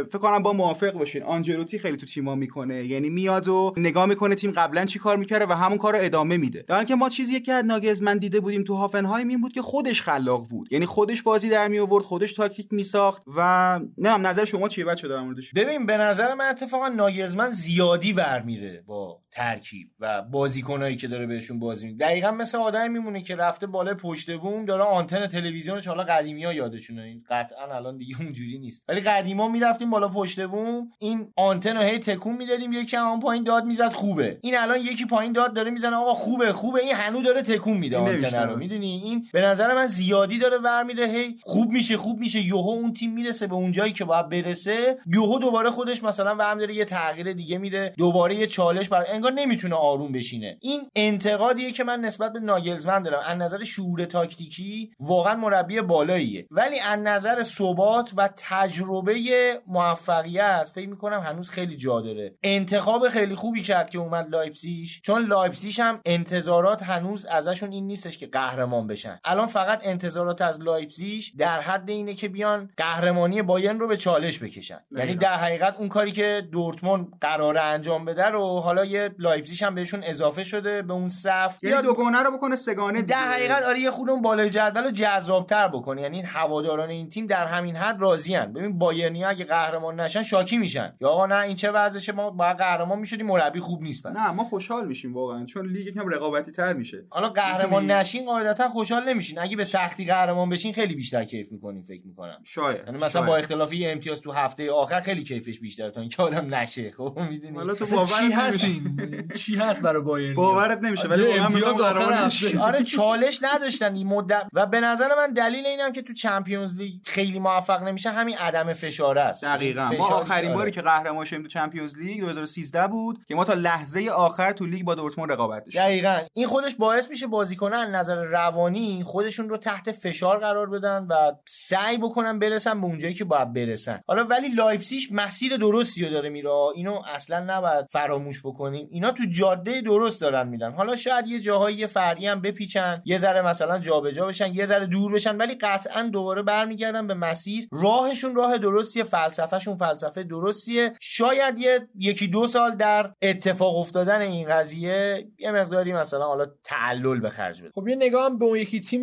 فکر کنم با موافق باشین آنجلوتی خیلی تو تیم‌ها میکنه، یعنی میاد و نگاه میکنه تیم قبلا چی کار میکرده و همون کارو ادامه میده. در حالی که ما چیزی که از من دیده بودیم تو هافنهایم این بود که خودش خلاق بود، یعنی خودش بازی در می آورد، خودش تاکتیک می ساخت و نمیدونم نظر شما چیه بچه‌ها در موردش؟ ببین به نظر من اتفاقا ناگلزمن زیادی ور میره با ترکیب و بازیکنایی که داره بهشون بازی میده. دقیقاً مثل آدمی میمونه که رفته بالای پشت بوم داره آنتن تلویزیونش، حالا قدیمی‌ها یادشونه این قطعاً الان دیگه اونجوری نیست، ولی قدیما میرفتیم بالا پشت بوم این آنتن رو هی تکون میدادیم، یکی اون پایین داد میزد خوبه، این الان یکی پایین داد داره میزنه آقا خوبه، این هنو داره تکون میده آنتن رو، میدونی این به نظر من زیادی داره ور میره، هی خوب میشه یوهو اون تیم میرسه به اون جایی که باید برسه، یوهو دوباره خودش مثلا ور میره یه تغییر دیگه میده، دوباره یه چالش برای انگار نمیتونه آروم بشینه. این انتقادیه که من نسبت به ناگلزمن دارم. از نظر شعور تاکتیکی واقعا مربی بالاییه، ولی از نظر ثبات و تجربه موفقیت فکر میکنم هنوز خیلی جا داره. انتخاب خیلی خوبی کرد که اومد لایپزیگ، چون لایپزیگ هم انتظارات هنوز ازشون این نیستش که قهرمان بشن. الان فقط انتظارات از لایپزیگ در حد اینه که بیان قهرمانی بایرن رو به چالش بکشن، یعنی در حقیقت اون کاری که دورتموند قراره انجام بده رو حالا یه لایپزیگ هم بهشون اضافه شده به اون صف، یعنی دوگانه رو بکنه سگانه دیگه. در حقیقت آره یه خودمون بالای جدول رو جذاب‌تر بکنه، یعنی هواداران این تیم در همین حد راضی‌ان. ببین بایرنیا اگه قهرمان نشن شاکی میشن یا آقا نه این چه وضعشه، ما با قهرمان میشدیم مربی خوب نیست پس. نه ما خوشحال میشیم واقعا، چون لیگ یکم رقابتی‌تر میشه. حالا قهرمان نشین قاعدتاً خوشحال نمیشین، اگه به سختی قهرمان بشین خیلی بیشتر کیف می‌کنین فکر می‌کنم. شاید یعنی مثلا شاید. با اختلاف یه امتیاز تو هفته آخر خیلی کیفش بیشتره تا اینکه آدم نشه. خب می‌دونی حالا تو باور نمی‌شین چی هست برای بایرن باورت نمیشه، ولی امتیاز قهرمان نشه. آره چالش نداشتن این مدت و به نظر من دلیل اینم که تو چمپیونز لیگ خیلی موفق نمیشه همین عدم فشار است. دقیقاً ما آخرین باری که قهرمان شدیم تو چمپیونز لیگ 2013 بود که ما تا لحظه آخر تو لیگ با دورتموند رقابت داشتیم. دقیقاً این خودش باعث میشه بازیکنان از نظر روانی خودشون رو تحت فشار قرار بدن و سعی بکنن برسن به اونجایی که باید برسن. حالا ولی لایپزیگ مسیر درستی رو داره میره، اینو اصلاً نباید فراموش بکنیم، اینا تو جاده درست دارن میرن. حالا شاید یه جاهای فرعی هم بپیچن، یه ذره مثلا جابجا بشن، یه ذره دور بشن، ولی قطعاً دوباره برمیگردن به مسیر. راهشون راه درستیه، فلسفهشون فلسفه درستیه. شاید یکی دو سال در اتفاق افتادن این قضیه یه مقداری مثلا حالا تعلل به خرج بده. خب یه نگاه هم به اون یکی تیم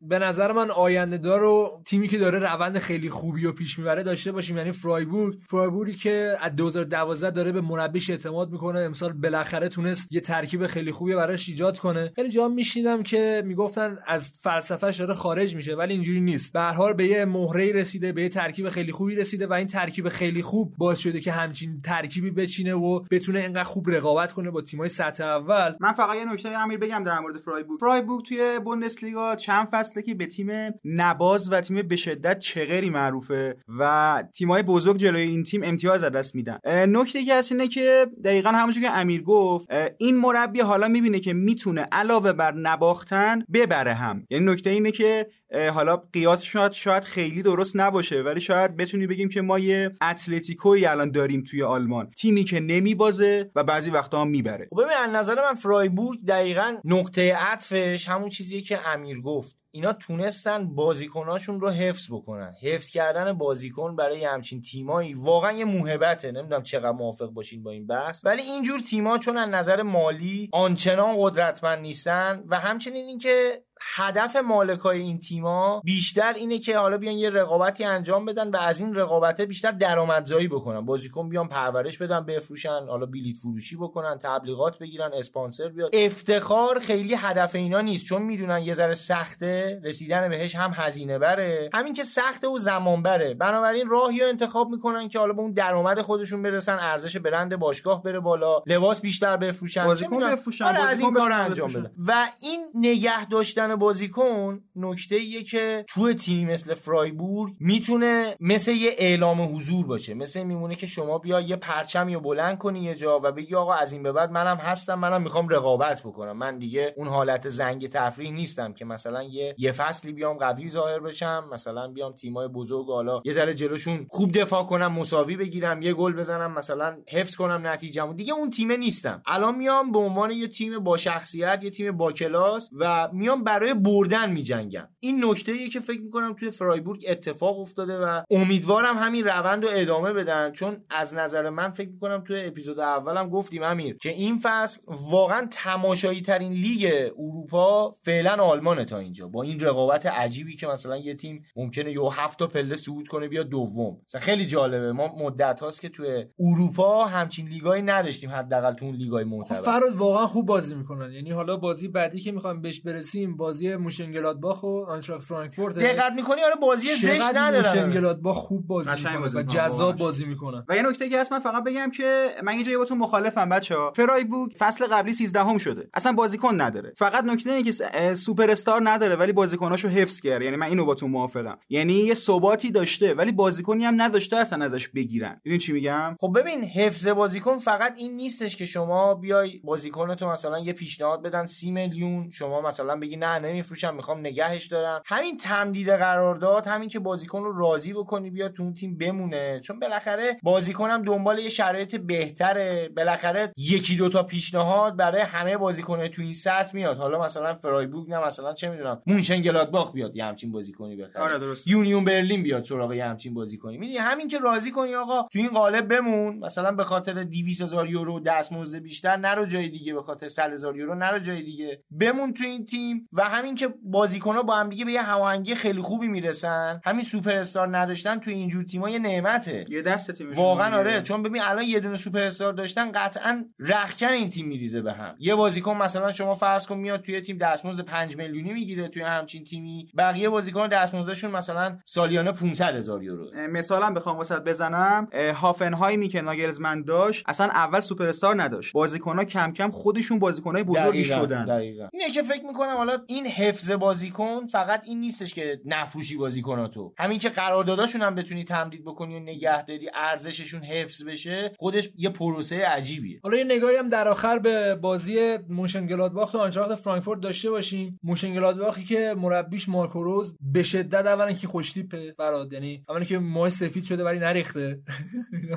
به نظر من آینده دار و تیمی که داره روند خیلی خوبی رو پیش میبره داشته باشیم، یعنی فرایبورگی که از 2012 داره به مربیش اعتماد میکنه، امسال بالاخره تونست یه ترکیب خیلی خوبی براش ایجاد کنه. خیلی جا میشینم که میگفتن از فلسفه‌اش داره خارج میشه، ولی اینجوری نیست. به هر حال به یه مهره‌ای رسیده، به یه ترکیب خیلی خوبی رسیده و این ترکیب خیلی خوب باعث شده که همچین ترکیبی بچینه و بتونه اینقدر خوب رقابت کنه با تیم‌های سطح اول. من فقط یه نکته امیر بگم در مورد فرایبورگ توی بوندسلیگا چند فصله که به تیم نباز و تیم به شدت چغری معروفه و تیم‌های بزرگ جلوی این تیم امتیاز از دست میدن. نکته که هست اینه که دقیقاً همونجوری که امیر گفت این مربی حالا میبینه که میتونه علاوه بر نباختن ببره هم، یعنی نکته اینه که حالا قیاس شاید خیلی درست نباشه، ولی شاید بتونی بگیم که ما یه اتلتیکوی الان داریم توی آلمان، تیمی که نمیبازه و بعضی وقتا هم میبره. خب ببین از نظر من فرایبورگ دقیقاً نقطه عطفش همون چیزیه که امیر گفت، اینا تونستن بازیکناشون رو حفظ بکنن. حفظ کردن بازیکن برای همچین تیمایی واقعا یه موهبته. نمیدونم چقدر موافق باشین با این بحث، ولی اینجور تیما چون از نظر مالی آنچنان قدرتمند نیستن و همچنین اینکه هدف مالکای این تیما بیشتر اینه که حالا بیان یه رقابتی انجام بدن و از این رقابته بیشتر درآمدزایی بکنن، بازیکن بیان پرورش بدن، بفروشن، حالا بلیت فروشی بکنن، تبلیغات بگیرن، اسپانسر بیاد. افتخار خیلی هدف اینا نیست، چون میدونن یه ذره سخته رسیدن بهش، هم هزینه بره، همین که سخته و زمان بره، بنابراین راهی رو انتخاب میکنن که حالا به اون درآمد خودشون برسن، ارزش برند باشگاه بره بالا، لباس بیشتر بفروشن، بازیکن بفروشن، بازیکن کار انجام بدن. و این نگه داشتن بازیکن نکته‌ایه که تو تیم مثل فرایبورگ میتونه مثل یه اعلام حضور باشه، مثل میمونه که شما بیا یه پرچمی رو بلند کنی یه جا و بگی آقا از این به بعد منم هستم، منم میخوام رقابت بکنم، من دیگه اون حالت زنگ تفریح نیستم که مثلا یه که یه فصلی بیام قوی ظاهر بشم، مثلا بیام تیمای بزرگ حالا یه ذره جلوشون خوب دفاع کنم، مساوی بگیرم، یه گل بزنم، مثلا حفظ کنم نتیجه‌مو، دیگه اون تیمه نیستم. الان میام به عنوان یه تیم با شخصیت، یه تیم با کلاس و میام برای بردن میجنگم. این نکته‌ایه که فکر می‌کنم توی فرایبورگ اتفاق افتاده و امیدوارم همین روند رو ادامه بدن، چون از نظر من فکر می‌کنم توی اپیزود اولم گفتیم امیر که این فصل واقعا تماشایی‌ترین لیگ اروپا فعلا آلمانه تا اینجا، با این رقابت عجیبی که مثلا یه تیم ممکنه یه 7 تا پله صعود کنه بیا دوم. مثلا خیلی جالبه، ما مدت هاست که توی اروپا همچین لیگایی نداشتیم، حداقل تو اون لیگای معتبر. فراد واقعا خوب بازی میکنن، یعنی حالا بازی بعدی که میخوایم بهش برسیم بازی موشنگلادباخ و آنتراخت فرانکفورت، دقت میکنی آره بازی زشت نداره، موشنگلادباخ خوب بازی میکنه و جذاب بازی میکنه. و یه نکته دیگه هست، من فقط بگم که من اینجا باهاتون مخالفم بچه‌ها، فرایبورگ فصل قبلی 13م شده، اصلا بازیکن نداره، فقط نکته اینه که سوپر استار نداره ولی بازیکناشو حفظ کرد، یعنی من اینو باهاتون موافقم، یعنی یه ثباتی داشته ولی بازیکنی هم نداشته اصلا ازش بگیرن. ببین چی میگم؟ خب ببین حفظ بازیکن فقط این نیستش که شما بیای بازیکنتو مثلا یه پیشنهاد بدن 30 میلیون، شما مثلا بگی نه نمیفروشم میخوام نگهش دارم. همین تمدید قرارداد، همین که بازیکن رو راضی بکنی بیاد تو اون تیم بمونه، چون بالاخره بازیکنم دنبال یه شرایط بهتره، بالاخره یکی دو تا پیشنهاد برای همه بازیکن‌ها تو این سطح میاد. حالا مثلا فرایبورگ نه، مثلا چه میدونم مونشنگلادباخ بیاد یه همچین بازیکنی بخره، آره درست، یونیون برلین بیاد سراغ یه همچین بازیکنی. میدونی همین که راضی کنی آقا تو این قالب بمون، مثلا به خاطر 200,000 یورو دستمزد بیشتر نرو جای دیگه، به خاطر 100,000 یورو نرو جای دیگه، بمون تو این تیم. و همین که بازیکن‌ها با هم دیگه به یه هماهنگی خیلی خوبی میرسن، همین سوپر استار نداشتن تو اینجور تیم‌ها یه نعمته، یه دست تیمشون واقعا آره. چون ببین الان یه دونه سوپر استار داشتن قطعاً رختکن این تیم میریزه به هم. یه بازیکن مثلا شما فرض کن میاد توی تیم دستمزد 5 میلیونی میگیره توی همچین تیمی، بقیه بازیکن دستمزدشون مثلا سالیانه 500,000 یورو. مثلا بخوام واسط بزنم، هافنهایمی که ناگلزمن داشت اصلا اول سوپر استار نداشت، بازیکن‌ها کم کم خودشون بازیکن‌های بزرگی شدن. دقیقاً اینه که فکر می‌کنم حالا این حفظ بازیکن فقط این نیستش که نفروشی بازیکناتو، همین که قرارداداشون هم بتونی تمدید بکنی و نگهداری، ارزششون حفظ بشه، خودش یه پروسه عجیبیه. حالا یه نگاهی هم در آخر به بازی موشنگلادباخ و آنتراخت فرانکفورت داشته باشیم. موشنگلادباخی که مربیش مارکو روز به شدت اولا که خوشتیپه فراد، یعنی اولا که موهاش سفید شده ولی نریخته،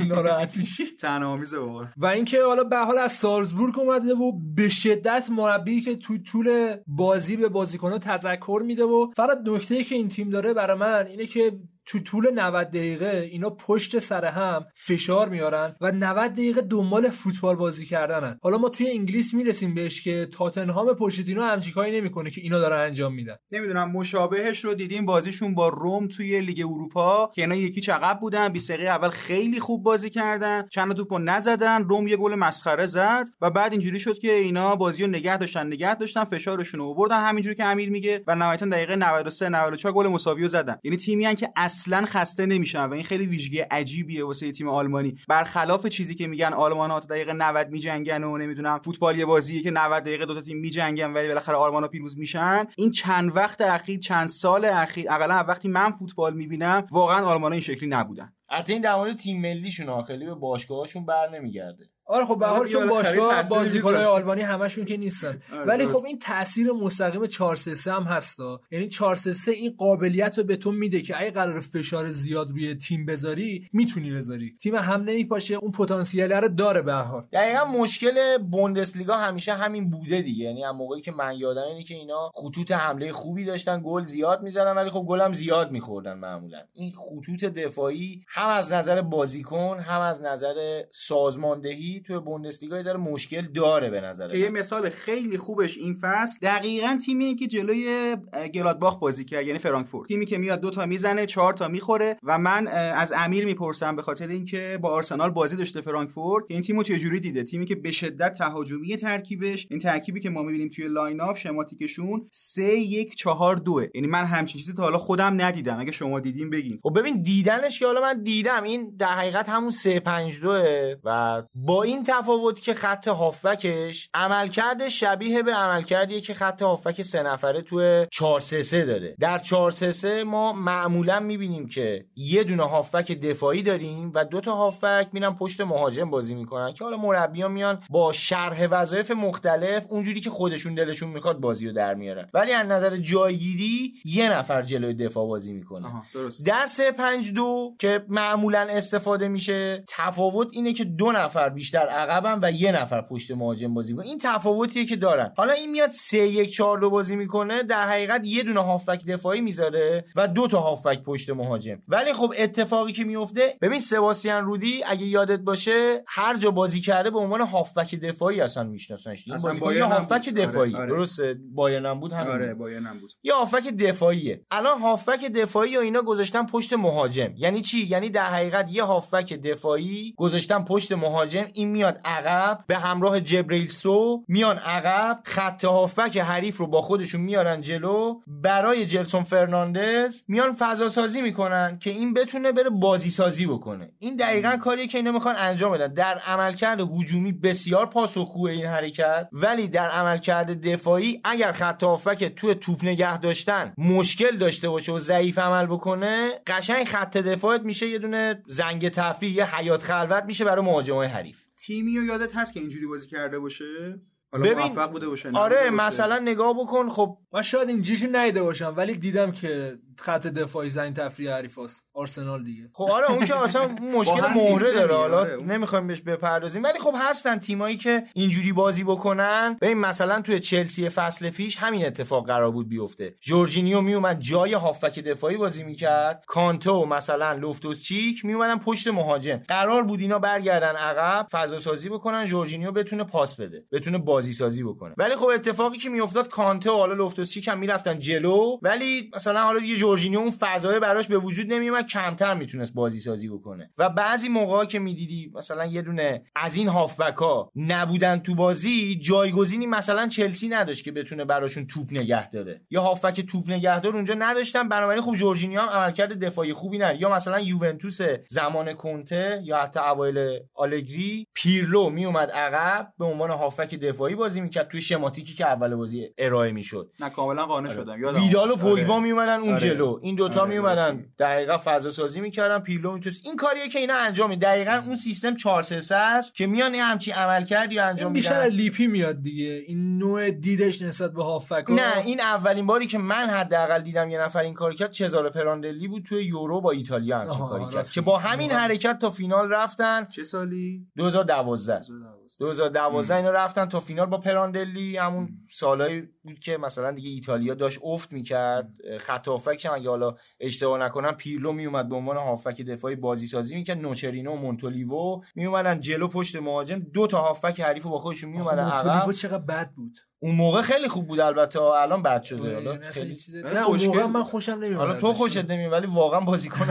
ناراحت میشی تنامیزه بابا. و اینکه حالا به حال از سالزبورگ اومده و به شدت مربی که تو طول بازی به بازیکن‌ها تذکر میده. و فراد نکته‌ای که این تیم داره برای من اینه که تو طول 90 دقیقه اینا پشت سر هم فشار میارن و 90 دقیقه دنبال فوتبال بازی کردنن. حالا ما توی انگلیس میرسیم بهش که تاتنهام پوچتینو همچیکایی نمیکنه که اینا دارن انجام میدن. نمیدونم مشابهش رو دیدیم بازیشون با روم توی لیگ اروپا که اینا یکی چقب بودن، 20 دقیقه اول خیلی خوب بازی کردن، چند توپو نزدن، روم یه گل مسخره زد و بعد اینجوری شد که اینا بازیو نگه داشتن، فشارشون رو آوردن همینجوری که امیر میگه و نهایتا دقیقه 93 94 گل مساویو زدن. یعنی تیمی که اصلا خسته نمیشن و این خیلی ویژگی عجیبیه واسه تیم آلمانی، برخلاف چیزی که میگن آلمان‌ها تا دقیقه 90 میجنگن و نمیدونم فوتبال یه بازیه که 90 دقیقه دو تا تیم میجنگن ولی بالاخره آلمان‌ها پیروز میشن. این چند سال اخیر اقلا وقتی من فوتبال میبینم واقعا آلمان‌ها این شکلی نبودن. حتی این در مورد تیم ملیشون خیلی به باشگاهاشون برنمیگرده. آره خب به هر حال چون باشگاه بازیکن‌های آلمانی همشون که نیستن، ولی خب این تاثیر مستقیم 4-3-3 هم هستا. یعنی 4-3-3 این قابلیت رو به تو میده که اگه قرار فشار زیاد روی تیم بذاری میتونی بذاری، تیم هم نمیپاشه، اون پتانسیل رو داره. به هر حال دقیقاً مشکل بوندسلیگا همیشه همین بوده دیگه، یعنی از موقعی که من یادم اینه که اینا خطوط حمله خوبی داشتن، گل زیاد میزدن ولی خب گلم زیاد میخوردن معمولا. این خطوط دفاعی هم از نظر بازیکن هم از نظر سازماندهی توی بوندسلیگا یه ذره مشکل داره به نظر. یه مثال خیلی خوبش این فصل دقیقاً تیمی که جلوی گلادباخ بازی کرد، یعنی فرانکفورت، تیمی که میاد 2 تا میزنه 4 تا میخوره. و من از امیر میپرسم به خاطر اینکه با آرسنال بازی داشته فرانکفورت، این تیمو چه جوری دیده، تیمی که به شدت تهاجمی ترکیبش، این ترکیبی که ما میبینیم توی لاین اپ شماتیکشون 3-1-4-2، یعنی من همچین چیزی تا حالا خودم ندیدم، اگه شما دیدین بگین. خب ببین دیدنش که حالا من دیدم این در حقیقت همون 352 و با این تفاوت که خط هافبکش عملکرد شبیه به عملکردیه که خط هافبک سه نفره توی 4-3-3 داره. در 4-3-3 ما معمولا میبینیم که یه دونه هافبک دفاعی داریم و دو تا هافبک میرن پشت مهاجم بازی میکنن که حالا مربیان میان با شرح وظایف مختلف اونجوری که خودشون دلشون میخواد بازیو در میارن، ولی از نظر جایگیری یه نفر جلوی دفاع بازی میکنه. در 3-5-2 که معمولا استفاده میشه تفاوت اینه که دو نفر بیشتر عقبن و یه نفر پشت مهاجم بازی میکنه. این تفاوتیه که دارن. حالا این میاد 3-1-4-2 بازی میکنه، در حقیقت یه دونه هافبک دفاعی میذاره و دو تا هافبک پشت مهاجم. ولی خب اتفاقی که میفته، ببین سباستیان رودی اگه یادت باشه هر جا بازی کرده به عنوان هافبک دفاعی اصلا میشناسنش. یا هافبک دفاعی، درسته، بایرن بود همین. آره بایرن بود. یا هافبک دفاعیه. الان هافبک دفاعی یا اینا گذاشتن پشت مهاجم. یعنی چی؟ یعنی در حقیقت یه هافبک دفاعی گذاشتن پشت مهاجم، این میاد عقب به همراه جبریل سو میان عقب، خط هافبک حریف رو با خودشون میارن جلو، برای جلسون فرناندز میان فضا سازی میکنن که این بتونه بره بازی سازی بکنه. این دقیقاً کاریه که اینا میخوان انجام بدن. در عملکرد هجومی بسیار پاسخگو این حرکت، ولی در عملکرد دفاعی اگر خط هافبک توی توپ نگه داشتن مشکل داشته باشه و ضعیف عمل بکنه، قشنگ خط دفاعت میشه یه دونه زنگ تفریح، یه حیات خلوت میشه برای مهاجمای حریف. تیمی رو یادت هست که اینجوری بازی کرده باشه؟ ببین آره مثلا نگاه بکن. خب من شاید اینجوریشون نیده باشم ولی دیدم که خط دفاعی زنگ تفریح حریف است. آرسنال دیگه. خب آره اون که اصلا مشکل مهره داره، حالا نمیخوایم بهش بپردازیم، ولی خب هستن تیمایی که اینجوری بازی بکنن. ببین مثلا توی چلسی فصل پیش همین اتفاق قرار بود بیفته. جورجینیو میومد جای هافبک دفاعی بازی میکرد، کانتو مثلا لوفتوسچیک میومدن پشت مهاجم. قرار بود اینا برگردن عقب فضا سازی بکنن، جورجینیو بتونه پاس بده، بتونه بازی سازی بکنه. ولی خب اتفاقی که میافتاد کانتو حالا لوفتوسچیک هم میرفتن جلو، ولی مثلا حالا جورجینیو اون فضای براش به وجود نمیومد، کمتر میتونست بازی سازی بکنه. و بعضی موقعا که میدیدی مثلا یه دونه از این هافبکا نبودن تو بازی، جایگزینی مثلا چلسی نداشت که بتونه براشون توپ نگه داره، یا هافبک توپ نگهدار اونجا نداشتن، بنابراین خب جورجینیو هم عملکرد دفاعی خوبی نداره. یا مثلا یوونتوس زمان کنته یا حتی اوایل آلگری، پیرلو میومد عقب به عنوان هافبک دفاعی بازی میکرد توی شماتیکی که اول بازی ارائه میشد. نه کاملا قانع شدم. یادم ویدال و پوگبا میومدن اون جلو، این دوتا می اومدن دقیقاً فضا سازی میکردن، پیلو میتوس. این کاریه که اینا انجام میدن. دقیقاً اون سیستم 4-3-3 است که میان همین عملکردی رو انجام میدن. بیشتر لیپی میاد دیگه این نوع دیدش نسبت به هافکا. نه این اولین باری که من حداقل دیدم یه نفر این کار کرد چزاره پراندلی بود توی یورو با ایتالیا همین کاری کرد که با همین حرکت تا فینال رفتن. چه سالی؟ 2012 اینا رفتن تا فینال با پراندلی. همون سالایی بود که مثلا دیگه ایتالیا داشت افت میکرد، خط هافبک هم اگه حالا اشتباه نکنم پیرلو میومد به عنوان هافبک دفاعی بازی سازی میکرد، نوچرینو و مونتولیو میومدن جلو پشت مهاجم، دو تا هافبک حریفو با خودشون میومدن عقب. مونتولیو چقدر بد بود اون موقع، خیلی خوب بود البته، الان بد شده حالا خیلی نه اون موقع من خوشم نمیاد. حالا تو خوشت نمیاد ولی واقعا بازیکن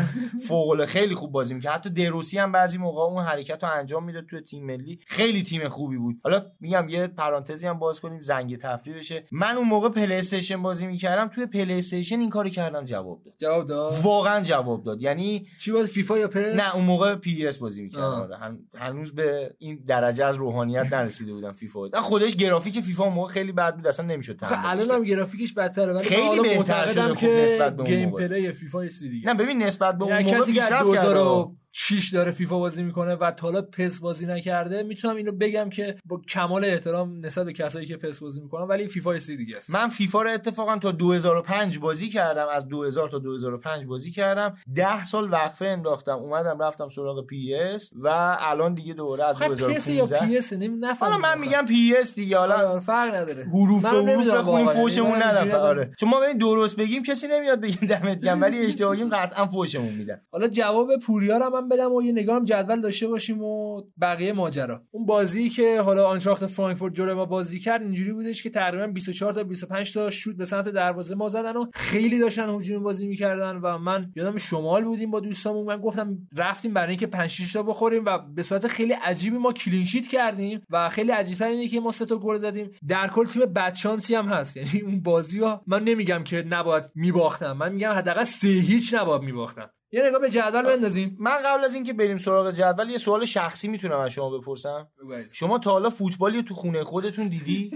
فوق العاده خیلی خوب بازی میکنه. حتی دروسی هم بعضی موقع اون حرکتو انجام میداد توی تیم ملی، خیلی تیم خوبی بود. حالا میگم یه پرانتزی هم باز کنیم زنگ تفریح بشه، من اون موقع پلی استیشن بازی میکردم، توی پلی استیشن این کارو کردم جواب داد واقعا جواب داد. یعنی چی بود، فیفا یا پس؟ نه اون موقع پی اس بازی میکردم، هنوز به این درجه از روحانیت نرسیده بودم. فیفا خودش گرافیک فیفا اون موقع خیلی بد بود، اصلا نمیشد تحمل. الانم گرافیکش بدتره ولی خیلی بهتر شده خوب نسبت به اون موقع. گیم پلی فیفا یه دیگه. نه ببین نسبت به اون موقع کسی که 2006 داره فیفا بازی میکنه و تا حالا پس بازی نکرده، میتونم اینو بگم که با کمال احترام نسبت به کسایی که پس بازی میکنن، ولی فیفا یه دیگه است. من فیفا رو اتفاقا تا 2005 بازی کردم، از 2000 تا 2005 بازی کردم، 10 سال وقفه انداختم، اومدم رفتم سراغ پی اس و الان دیگه دوباره از 2015 پی اس نمی‌نفهمم. حالا من میگم پی اس دیگه، حالا فرق نداره، حروف بخونیم فوشمون ندن. آره چون ما ببین درست بگیم کسی نمیاد بگیم دمت گرم، ولی اشتباهیم قطعا فوشمون میدن. حالا جواب پوریا رو من بدم و یه نگاهم جدول داشته باشیم و بقیه ماجرا. اون بازی که حالا آنتراخت فرانکفورت جلوی ما بازی کرد اینجوری بودش که تقریبا 24 تا 25 تا شوت به سمت دروازه ما زدن و خیلی داشتن هجوم بازی میکردن و من یادم شمال بودیم با دوستامون، من گفتم رفتیم برای اینکه 5 6 تا بخوریم و به صورت خیلی عجیبی ما کلین شیت کردیم و خیلی عجیب‌تر اینه که ما 3 تا گل زدیم. در کل تیم بدشانسی هم هست، یعنی اون بازیو من نمیگم که نباید میباختم، من میگم حداقل 3-0 نباید میباختم. یه نگاه به جدول بندازیم. من قبل از اینکه بریم سراغ جدول یه سوال شخصی میتونم از شما بپرسم؟ شما تا حالا فوتبالی تو خونه خودتون دیدی؟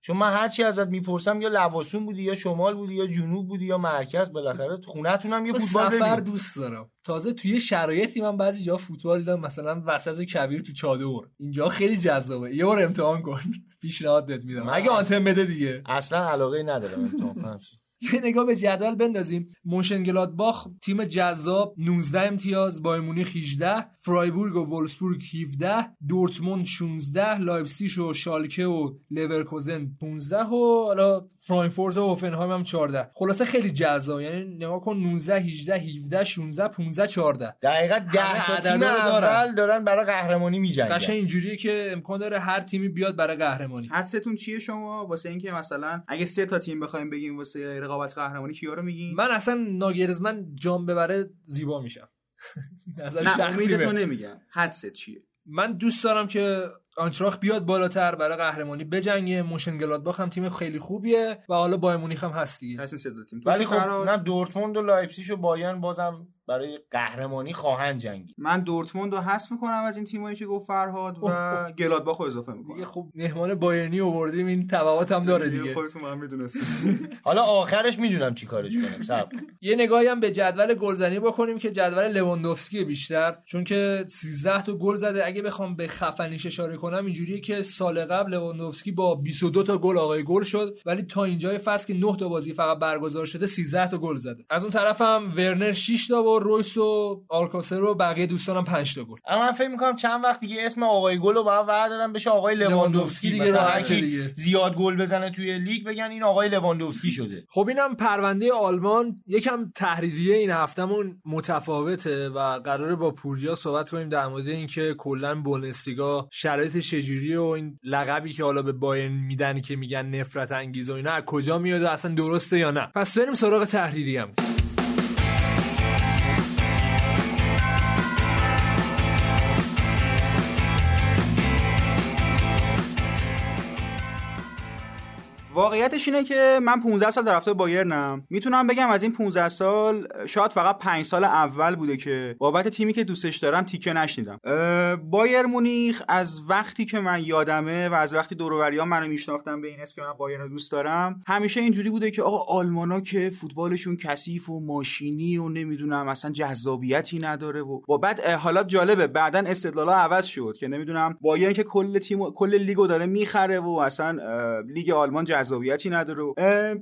چون من هر چی ازت میپرسم یا لواسون بودی یا شمال بودی یا جنوب بودی یا مرکز، بالاخره خونه‌تونم یه فوتبال ببینم. سفر دوست دارم. تازه توی شرایطی من بعضی جا فوتبال دیدم، مثلا وسط کبیر تو چادر. اینجا خیلی جذابه. یه بار امتحان کن. پیشنهاد بهت میدم. مگه آنتم بده دیگه. اصلا علاقه ندارم امتحان کنم. یه نگاه به جدول بندازیم. مونشنگلادباخ تیم جذاب 19 امتیاز، بایر مونیخ 18، فرایبورگ و وولفسبورگ 17، دورتموند 16، لایپزیگ و شالکه و لورکوزن 15 و حالا فرانکفورت و هوفنهایم هم 14. خلاصه خیلی جذاب، یعنی نگاه کن 19 18 17 16 15 14. دقیقاً 10 تا تیم اول دارن برای قهرمانی می‌جنگن. قشنگ اینجوریه که امکان داره هر تیمی بیاد برای قهرمانی. حدستون چیه شما واسه اینکه مثلا اگه سه تا تیم بخوایم بگیم واسه رقابت قهرمانی کیا رو میگین؟ من اصلا ناگرزمن جام ببره زیبا میشم. نه امیدتو نمیگم، حدست چیه؟ من دوست دارم که آنتراخت بیاد بالاتر برای قهرمانی بجنگه، موشنگلادباخ هم تیم خیلی خوبیه و حالا بایر مونیخ هم هست دیگه. هستین سه تیم. ولی خب من دورتموند و لایپزیگ و بایرن بازم برای قهرمانی خواهند جنگید. من دورتموند رو حذف می‌کنم از این تیمایی که گفت فرهاد و گلادباخ رو اضافه می‌کنم. دیگه خب مهمان بایرنی آوردیم، این تبعات هم داره دیگه. خودتون هم می‌دونستید. حالا آخرش می‌دونم چیکارش کنم. صبر. یه نگاهی هم به جدول گلزنی بکنیم که جدول لواندوفسکی بیشتر، چون که 13 تا گل زده. اگه بخوام به خفنیش اشاره کنم اینجوریه که سال قبل لواندوفسکی با 22 تا گل آقای گل شد، ولی تا اینجای فصل که 9 تا بازی فقط برگزار شده 13 تا گل زده. از اون طرفم ورنر 6 تا رویس و آلکاسر و بقیه دوستانم 5 تا گل. اما من فکر می‌کنم چند وقت دیگه اسم آقای گل رو باید ور دادن بشه آقای لواندوفسکی دیگه. مثلا هر کی زیاد گل بزنه توی لیگ بگن این آقای لواندوفسکی شده. خب اینم پرونده آلمان. یکم تحریریه این هفتهمون متفاوته و قراره با پوریا صحبت کنیم در مورد اینکه کلا بوندسلیگا شرایطش چجوریه و این لقبی که حالا به بایرن میدن که میگن نفرت انگیز و اینا از کجا میاد و اصلا درسته یا نه. پس بریم سراغ تحریریه‌ام. واقعیتش اینه که من 15 سال در رابطه بایرنم. میتونم بگم از این 15 سال شاید فقط 5 سال اول بوده که بابت تیمی که دوستش دارم تیکه نشنیدم. بایر مونیخ از وقتی که من یادمه و از وقتی دوروریام منو میشناختم به این اسم که من بایر رو دوست دارم، همیشه اینجوری بوده که آقا آلمانا که فوتبالشون کثیف و ماشینی و نمیدونم اصلا جذابیتی نداره و بعد حالا جالبه بعداً استدلالا عوض شد که نمیدونم بایر که کل تیم کل لیگو داره میخره و اصلا لیگ آلمان جذابیتی نداره.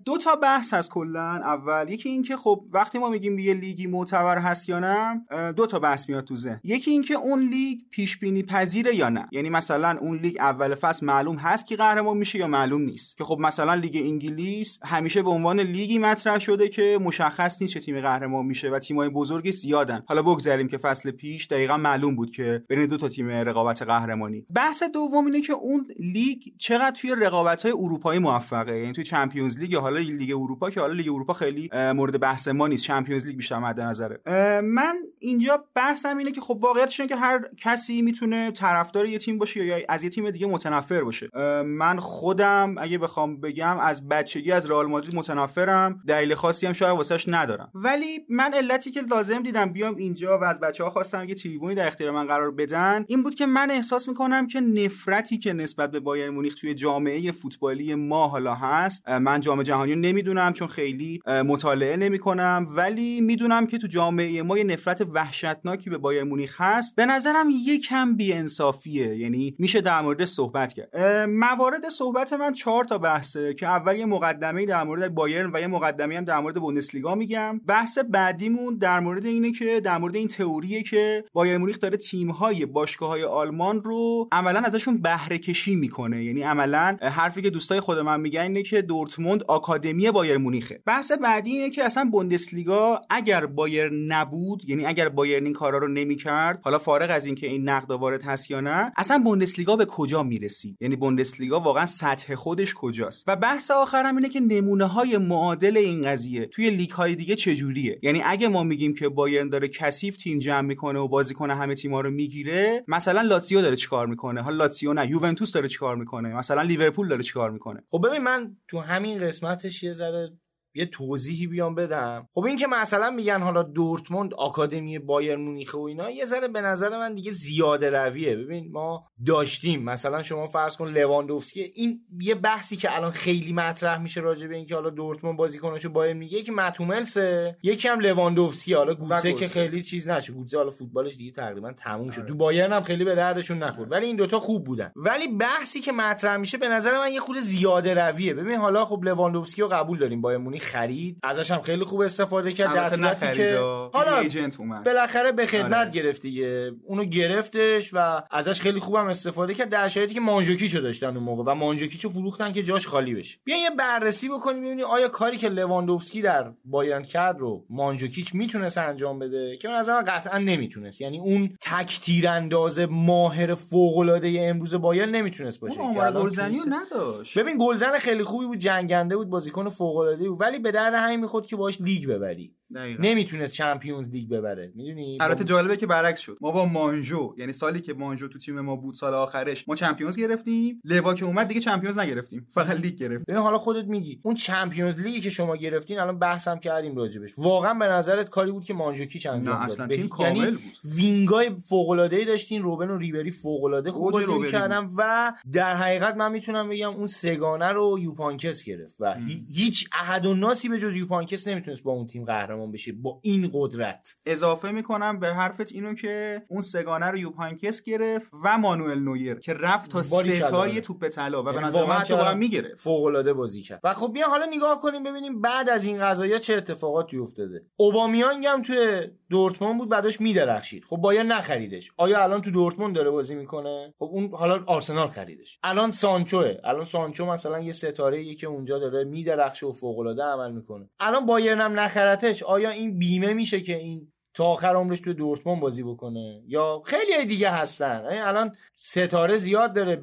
دو تا بحث هست کلا. اول یکی این که خب وقتی ما میگیم یه لیگی معتبر هست یا نه، دو تا بحث میاد تو ذهن. یکی این که اون لیگ پیش بینی پذیره یا نه، یعنی مثلا اون لیگ اول فصل معلوم هست که قهرمان میشه یا معلوم نیست، که خب مثلا لیگ انگلیس همیشه به عنوان لیگی مطرح شده که مشخص نیست چه تیمی قهرمان میشه و تیمای بزرگ زیادن. حالا بگذاریم که فصل پیش دقیقاً معلوم بود که بین دو تا تیم رقابت قهرمانی. بحث دوم اینه که اون لیگ چقدر توی رقابت‌های اروپایی موفقه، یعنی توی چمپیونز لیگ یا حالا لیگ اروپا، که حالا لیگ اروپا خیلی مورد بحث ما نیست، چمپیونز لیگ بیشتر مد نظره. من اینجا بحثم اینه که خب واقعیتش اینه که هر کسی میتونه طرفدار یه تیم باشه یا از یه تیم دیگه متنفر باشه. من خودم اگه بخوام بگم از بچگی از رئال مادرید متنفرم، دلیل خاصی هم شاید واسش ندارم، ولی من علتی که لازم دیدم بیام اینجا و از بچه‌ها خواستم یه تریبونی در اختیار من قرار بدن این بود که من احساس می‌کنم که نفرتی که نسبت به بایر مونیخ توی جامعه فوتبالی ما حالا هست، من جام جهانی نمیدونم چون خیلی مطالعه نمیکنم، ولی میدونم که تو جامعه ما یه نفرت وحشتناکی به بایر مونیخ هست. به نظرم یکم بی‌انصافیه، یعنی میشه در مورد صحبت کرد. موارد صحبت من 4 تا بحثه که اول یه مقدمه در مورد بایرن و یه مقدمه هم در مورد بوندسلیگا میگم. بحث بعدیمون در مورد اینه که در مورد این تئوریه که بایر مونیخ داره تیم‌های باشگاه‌های آلمان رو عملاً ازشون بهره کشی میکنه، یعنی عملاً حرفی که دوستای خودم میگن اینه که دورتموند آکادمی بایر مونیخه. بحث بعدی اینه که اصلا بوندسلیگا اگر بایر نبود، یعنی اگر بایر این کارا رو نمی‌کرد، حالا فارغ از اینکه این نقد وارد هست یا نه، اصلا بوندسلیگا به کجا میرسید، یعنی بوندسلیگا واقعا سطح خودش کجاست. و بحث آخرم اینه که نمونه‌های معادل این قضیه توی لیگ‌های دیگه چجوریه، یعنی اگه ما میگیم که بایر داره کثیف تیم جمع میکنه و بازیکن همه تیم‌ها رو میگیره، مثلا لاتزیو داره چیکار میکنه؟ حالا لاتزیو نه، یوونتوس داره چیکار میکنه؟ مثلا لیورپول داره چیکار میکنه؟ خب ببین، من تو همین قسمتش یه ذره یه توضیحی بیام بدم. خب این که مثلا میگن حالا دورتموند آکادمی بایر مونیخ و اینا یه ذره به نظر من دیگه زیاده رویه. ببین ما داشتیم مثلا شما فرض کن لواندوفسکی، این یه بحثی که الان خیلی مطرح میشه راجع به اینکه حالا دورتموند بازیکناشو بایر میگه که ماتوملس، یکی هم لواندوفسکی. حالا گوزه که خیلی چیز نشه، گوزه حالا فوتبالش دیگه تقریبا تموم شد، تو بایرن هم خیلی به دردشون نخورد، ولی این دوتا خوب بودن. ولی بحثی که مطرح میشه به نظر من یه خورده زیاده رویه. ببین حالا خب لواندوفسکی رو قبول داریم، بایر مونیخ خرید، ازش هم خیلی خوب استفاده کرد، در صورتی که حالا ایجنت اومد بالاخره به خدمت گرفت دیگه، اونو گرفتش و ازش خیلی خوبم استفاده کرد، در شرایطی که مانجوکیچو داشتن اون موقع و مانجوکیچو فروختن که جاش خالی بشه. بیاین یه بررسی بکنیم ببینیم آیا کاری که لواندوفسکی در بایرن کرد رو مانجوکیچ میتونست انجام بده، که به نظر من قطعا نمیتونست. یعنی اون تک تیرانداز ماهر فوق العاده امروز بایرن نمیتونست باشه، که گلزنیو نداشت. ببین گلزن خیلی خوبی بود، جنگنده بود، بازیکن فوق العاده، ولی به درد همین میخورد که باهاش لیگ ببری، نمیتونست چمپیونز لیگ ببره، میدونی. البته جالبه که برعکس شد، ما با مانجو، یعنی سالی که مانجو تو تیم ما بود، سال آخرش ما چمپیونز گرفتیم، لوا که اومد دیگه چمپیونز نگرفتیم، فقط لیگ گرفتیم. حالا خودت میگی اون چمپیونز لیگی که شما گرفتین، الان بحثم کردیم راجبش، واقعا به نظرت کاری بود که مانجوکیچ انجام داد؟ اصلا تیم کامل بود، وینگای فوق العاده ای داشتین، روبن و ریبری فوق العاده خوب بازی کردن، و در حقیقت من میتونم بگم اون سگانه رو یوپانکس گرفت و هیچ احد و ناسی به جز یوپانکس نمیتونست با اون تیم قهرمان بشه با این قدرت. اضافه میکنم به حرفت اینو که اون سگانه رو یوپانکس گرفت و مانوئل نویر که رفت تا ستای توپ طلا و به نظر من تو هم میگرفت، فوق العاده بازی کرد. و خب بیا حالا نگاه کنیم ببینیم بعد از این قضایا چه اتفاقاتی افتاده. اوبامیانگ هم توی دورتموند بود، بعدش میدرخشید، خب بایر نخریدش. آیا الان تو دورتموند داره بازی میکنه؟ خب اون حالا آرسنال خریدش. الان سانچوئه، الان سانچو مثلا یه ستاره یه که اونجا داره میدرخشه و فوق العاده عمل میکنه. الان بایرن هم نخرتش، آیا این بیمه میشه که این تا آخر عمرش تو دورتموند بازی بکنه؟ یا خیلی دیگه هستن، الان ستاره زیاد داره،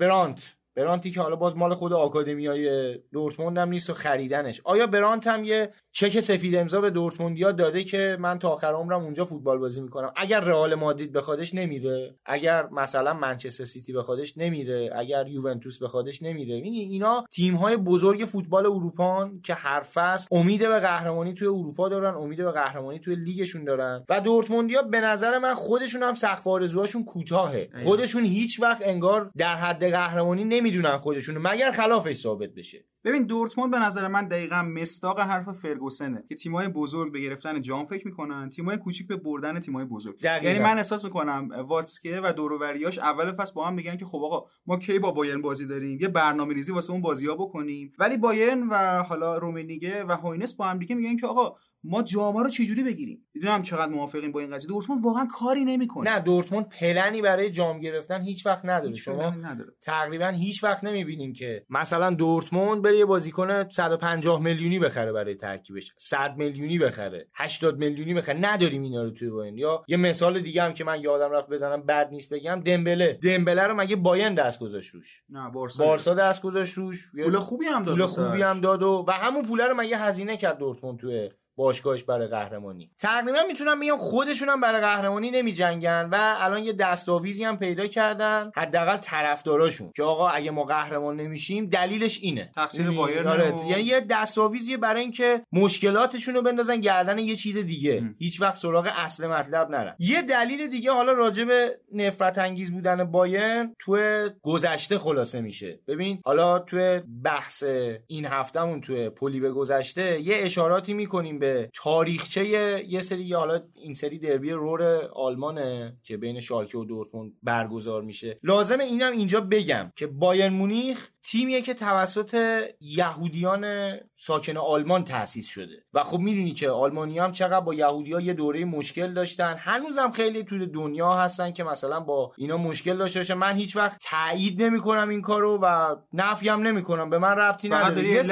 برانتی که حالا باز مال خود آکادمیای دورتموند هم نیست و خریدنش. آیا برانت هم یه چک سفید امضا به دورتموندیا داده که من تا آخر عمرم اونجا فوتبال بازی میکنم؟ اگر رئال مادرید بخوادش نمیره، اگر مثلا منچستر سیتی بخوادش نمیره، اگر یوونتوس بخوادش نمیره. اینا تیم‌های بزرگ فوتبال اروپان که هر فصل امید به قهرمانی توی اروپا دارن، امید به قهرمانی توی لیگشون دارن، و دورتموندیا به نظر من خودشون هم سقف آرزوهاشون کوتاهه، خودشون هیچ وقت انگار در حد قهرمانی میدونن خودشونو، مگر خلافش ثابت بشه. ببین دورتموند به نظر من دقیقاً مصداق حرف فرگوسنه که تیم‌های بزرگ به گرفتن جام فکر می‌کنن، تیم‌های کوچیک به بردن تیم‌های بزرگ. یعنی من احساس می‌کنم واتسکه و دور و بریاش اول فصل با هم میگن که خب آقا ما کی با بایرن بازی داریم، یه برنامه‌ریزی واسه اون بازی‌ها بکنیم، ولی بایرن و حالا رومنیگه و هاینس با هم دیگه میگن که آقا ما جاما رو چجوری بگیریم. میدونم چقدر موافقین با این قضیه. دورتموند واقعا کاری نمی‌کنه. نه دورتموند پلنی برای جام گرفتن هیچ وقت نداره. شما تقریباً هیچ وقت نمی‌بینین که مثلا دورتموند بره یه بازیکن 150 میلیونی بخره برای ترکیبش، 100 میلیونی بخره، 80 میلیونی بخره. نداریم اینا رو توی بایرن. یا یه مثال دیگه هم که من یادم رفت بزنم بد نیست بگم، دمبله رو مگه بایرن دست گذاشت روش؟ نه بارسا دست گذاشت روش. پول خوبی هم داد. و همون پوله رو مگه هزینه کرد دورتموند توی باشگاهش برای قهرمانی؟ تقریبا میتونم بگم خودشون هم برای قهرمانی نمیجنگن، و الان یه دستاویزی هم پیدا کردن حداقل طرفداراشون که آقا اگه ما قهرمان نمیشیم دلیلش اینه، تقصیر بایرن. یعنی یه دستاویزی برای اینکه مشکلاتشون رو بندازن گردن یه چیز دیگه، هیچ وقت سراغ اصل مطلب نرن. یه دلیل دیگه حالا راجع به نفرت انگیز بودن بایرن تو گذشته خلاصه میشه. ببین حالا تو بحث این هفتمون تو پلی به گذشته یه اشاراتی میکنیم تاریخچه یه سری، حالا این سری دربی رور آلمانه که بین شالکه و دورتموند برگزار میشه. لازمه اینم اینجا بگم که بایرن مونیخ تیمیه که توسط یهودیان ساکن آلمان تأسیس شده، و خب میدونی که آلمانی‌ها هم چقدر با یهودی‌ها یه دوره مشکل داشتن، هنوزم خیلی تو دنیا هستن که مثلا با اینا مشکل داشتن. من هیچ وقت تایید نمی‌کنم این کارو و نفی هم نمی‌کنم، به من ربطی نداره. یه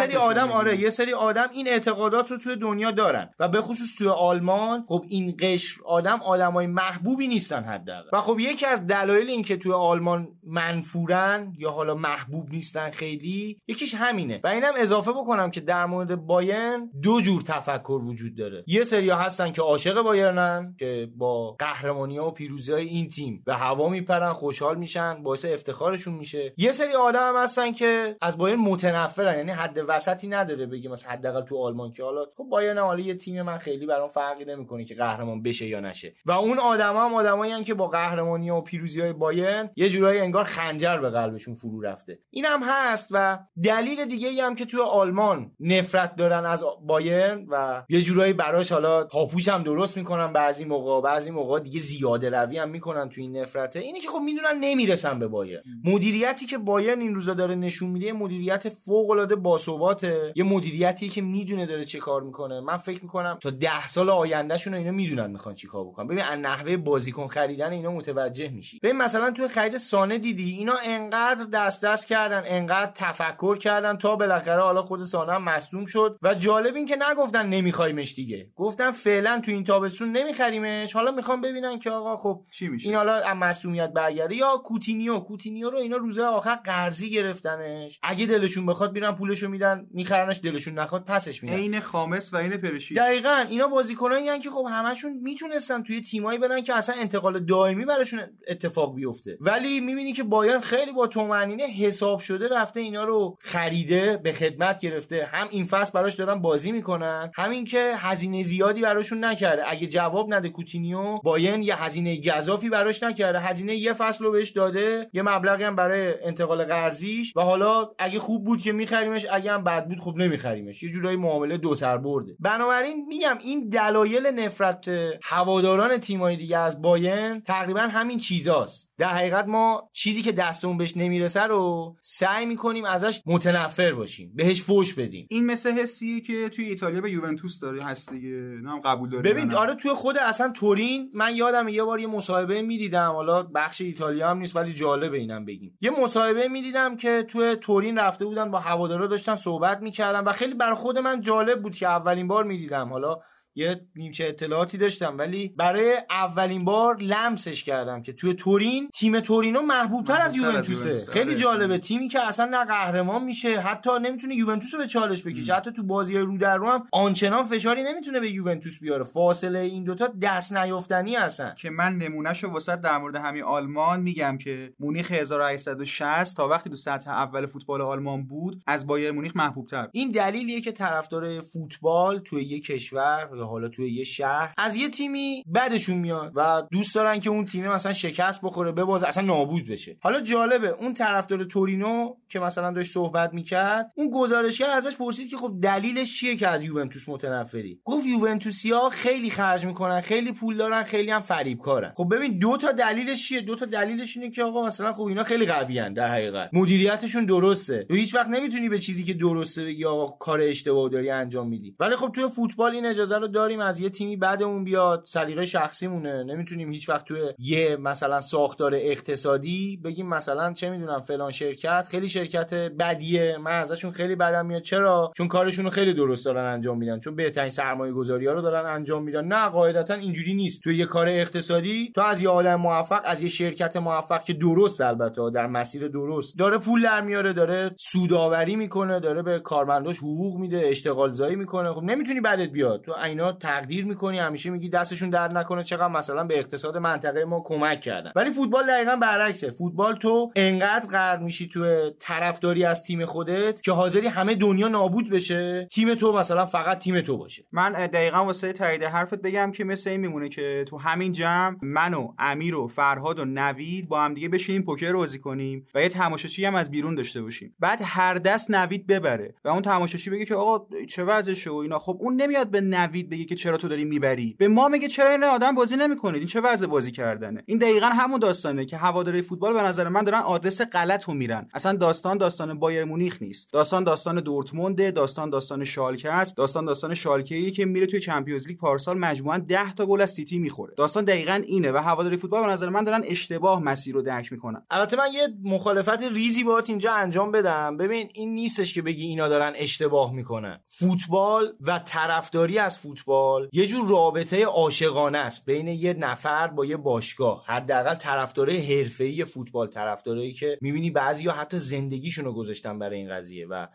سری آدم این اعتقادات رو تو دنیا دارن، و به خصوص تو آلمان خب این قشر آدمای محبوبی نیستن حداقل، و خب یکی از دلایل این که تو آلمان منفورن یا حالا محبوب نیستن نیستن خیلی، یکیش همینه. و اینم اضافه بکنم که در مورد بایرن دو جور تفکر وجود داره. یه سریا هستن که عاشق بایرنن، که با قهرمانی‌ها و پیروزی‌های این تیم به هوا میپرن، خوشحال میشن، باعث افتخارشون میشه. یه سری آدم هستن که از بایرن متنفرن، یعنی حد وسطی نداره بگیم مثلا حداقل تو آلمان که حالا خب بایرن حالا یه تیم من خیلی برام فرقی نمیکنه که قهرمان بشه یا نشه. و اون آدما هم آدمایین که با قهرمانی و پیروزی‌های بایرن یه جورایی انگار خنجر به قلبشون فرو رفته. اینم هست. و دلیل دیگه‌ای هم که تو آلمان نفرت دارن از بایرن و یه جورایی براش حالا پاپوش هم درست میکنن، بعضی موقع دیگه زیاده روی هم میکنن تو این نفرته، اینه که خب میدونن نمیرسن به بایرن. مدیریتی که بایرن این روزا داره نشون میده مدیریت فوق‌العاده باثباته، یه مدیریتی که میدونه داره چه کار میکنه. من فکر میکنم تا 10 سال آیندهشون اینا میدونن میخوان چیکار بکنن. ببین از نحوه بازیکن خریدن اینا متوجه میشی. ببین مثلا تو خرید سانه دیدی اینا انقدر دست کردن، انقدر تفکر کردن تا بالاخره حالا خود سانه هم مصدوم شد. و جالب این که نگفتن نمیخوایمش دیگه، گفتن فعلا تو این تابستون نمیخریمش، حالا میخوام ببینن که آقا خب چی میشه. این حالا از مصدومیت برگرده. یا کوتینیو رو اینا روزهای آخر قرضی گرفتنش، اگه دلشون بخواد میرن پولشو میدن میخرنش، دلشون نخواد پسش میدن. عین خامس و عین پرشیش. دقیقاً اینا بازیکنایین که خب همشون میتونستن توی تیمایی برن که اصلا انتقال دائمی براشون اتفاق بیفته، ولی میبینی که بایرن خیلی با تومنینه حساب شده رفته اینا رو خریده، به خدمت گرفته، هم این فصل براش دارن بازی میکنن، همین که هزینه زیادی براشون نکرده. اگه جواب نده کوتینیو، بایرن یه هزینه گزافی براش نکرده، هزینه یه فصل رو بهش داده، یه مبلغی هم برای انتقال قرضیش، و حالا اگه خوب بود که میخریمش، اگه هم بد بود خب نمیخریمش. یه جورایی معامله دو سر برده. بنابراین میگم این دلایل نفرت هواداران تیم‌های دیگه از بایرن تقریبا همین چیزاست. در حقیقت ما چیزی که دستمون بهش نمیرسه رو سعی میکنیم ازش متنفر باشیم، بهش فوش بدیم. این مثل حسیه که توی ایتالیا به یوونتوس داره هست دیگه، نام قبول داره. ببین آره توی خود اصلا تورین من یادم یه بار یه مصاحبه میدیدم، حالا بخش ایتالیا هم نیست ولی جالبه اینم بگیم، یه مصاحبه میدیدم که توی تورین رفته بودن با هوادارا داشتن صحبت میکردن و خیلی برای خود من جالب بود که اولین بار میدیدم، حالا یه نیمچه اطلاعاتی داشتم ولی برای اولین بار لمسش کردم که توی تورین تیم تورینو محبوب‌تر از یوونتوسه. خیلی جالبه، تیمی که اصلا نه قهرمان میشه، حتی نمیتونه یوونتوسو به چالش بکشه، حتی تو بازی‌های رو در رو هم آنچنان فشاری نمیتونه به یوونتوس بیاره. فاصله این دوتا دست نیافتنی هستن که من نمونهشو وسط در مورد همین آلمان میگم که مونیخ 1860 تا وقتی تو سطح اول فوتبال آلمان بود از بایر مونیخ محبوب‌تر. این دلیلیه که طرفدار فوتبال توی یه کشور حالا توی یه شهر از یه تیمی بعدشون میاد و دوست دارن که اون تیم مثلا شکست بخوره، ببازه، اصلا نابود بشه. حالا جالبه اون طرفدار تورینو که مثلا داشت صحبت میکرد، اون گزارشگر ازش پرسید که خب دلیلش چیه که از یوونتوس متنفری؟ گفت یوونتوسیا خیلی خرج میکنن، خیلی پول دارن، خیلی هم فریبکارن. خب ببین دو تا دلیلش چیه؟ دو تا دلیلش اینه که آقا مثلا خب اینا خیلی قوی ان، در حقیقت مدیریتشون درسته. تو هیچ وقت نمیتونی به چیزی که درسته بگی آقا کار اشتباهی داری انجام میدی. ولی خب توی فوتبال این اجازه رو داریم از یه تیمی بعدمون بیاد، سلیقه شخصیمونه، نمیتونیم هیچ وقت توی یه مثلا ساختار اقتصادی بگیم مثلا چه میدونم فلان شرکت خیلی شرکت بدیه، من ازشون خیلی بدم میاد. چرا؟ چون کارشون رو خیلی درست دارن انجام میدن، چون بهترین سرمایه‌گذاری‌ها رو دارن انجام میدن. نه، قاعدتاً اینجوری نیست. توی یه کار اقتصادی تو از یه آدم موفق، از یه شرکت موفق که درست، البته در مسیر درست، داره پول در میاره، داره سوداوری میکنه، داره به کارمنداش حقوق میده، اشتغال زایی میکنه، خب نمیتونی بعدت بیاد. تو اینا تقدیر میکنی، همیشه میگی دستشون درد نکنه چقدر مثلا به اقتصاد منطقه ما کمک کردن. ولی فوتبال دقیقاً برعکسه. فوتبال تو انقدر غرق میشی تو طرفداری از تیم خودت که حاضری همه دنیا نابود بشه، تیم تو مثلا فقط تیم تو باشه. من دقیقاً واسه تایید حرفت بگم که مثل این میمونه که تو همین جمع من و امیر و فرهاد و نوید با هم دیگه بشینیم پوکر بازی کنیم و یه تماشاچی هم از بیرون داشته باشیم، بعد هر دست نوید ببره و اون تماشاچی بگه که آقا چه وضعشه و اینا. خب اون نمیاد به نوید بگه که چرا تو داری میبری، به ما میگه چرا این آدم بازی نمیکنید، این چه وضع بازی کردنه. این دقیقاً همون داستانه که هواداری فوتبال به نظر من دارن آدرس غلطو میرن. اصلا داستان بایر مونیخ نیست، داستان دورتموند، داستان شالکه است، داستان شالکه‌ای که میره توی چمپیونز لیگ پارسال مجموعاً 10 تا گل از سیتی میخوره. داستان دقیقاً اینه و هواداری فوتبال به نظر من دارن اشتباه مسیر رو درک میکنن. البته من یه مخالفت ریزی باهات اینجا انجام بدم. ببین این نیستش که بگی اینا دارن اشتباه میکنن. فوتبال و طرفداری از فوتبال یه جور رابطه عاشقانه است بین یه نفر با یه باشگاه، حداقل طرفدارای حرفه‌ای فوتبال، طرفدارایی که می‌بینی بعضیا حتی زندگیشون رو گذاشتن برای این قضیه و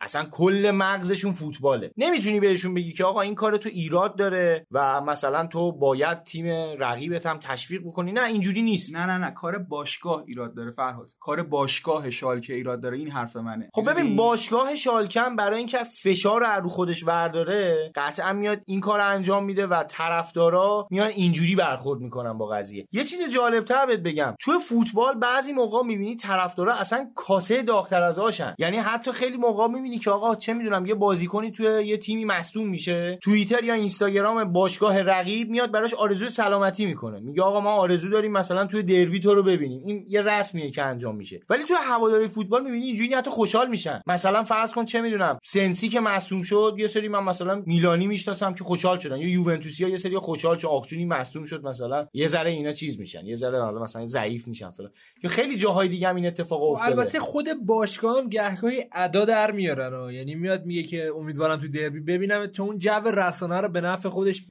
اصلا کل مغزشون فوتباله. نمیتونی بهشون بگی که آقا این کار تو ایراد داره و مثلا تو باید تیم رقیبت هم تشویق بکنی، نه اینجوری نیست. نه کار باشگاه ایراد داره فرهاد، کار باشگاه شالکه ایراد داره. این حرف منه. خب ببین باشگاه شالکه هم برای اینکه فشار رو خودش ورداره قطعا میاد این کار انجام میده و طرفدارا میان اینجوری برخورد میکنن با قضیه. یه چیز جالبتر بهت بگم، تو فوتبال بعضی موقع میبینی طرفدارا اصلا کاسه داغتر از آشن، یعنی حتی خیلی موقع می‌بینی که آقا چه میدونم یه بازیکنی توی یه تیمی مصدوم میشه، توییتر یا اینستاگرام باشگاه رقیب میاد براش آرزوی سلامتی میکنه، میگه آقا ما آرزو داریم مثلا توی دربی تو رو ببینیم. این یه رسمیه که انجام میشه. ولی توی هواداری فوتبال می‌بینی اینجوری حتی خوشحال میشن. مثلا فرض کن چه میدونم سنسی که مصدوم شد، یه سری من مثلا میلانی میشناسم که خوشحال شدن، یا یوونتوسیا یه سری خوشحال چون آخچونی مصدوم شد مثلا، یه ذره اینا چیز میشن، یه ذره حالا مثلا ضعیف میشن فلان، که خیلی جاهای دیگه هم این اتفاق افتاده. البته خود باشگاه هم گهگاهی ادا در میارن، یعنی میاد میگه که امیدوارم تو دربی ببینم، چون اون جو رسانه رو به نفع خودش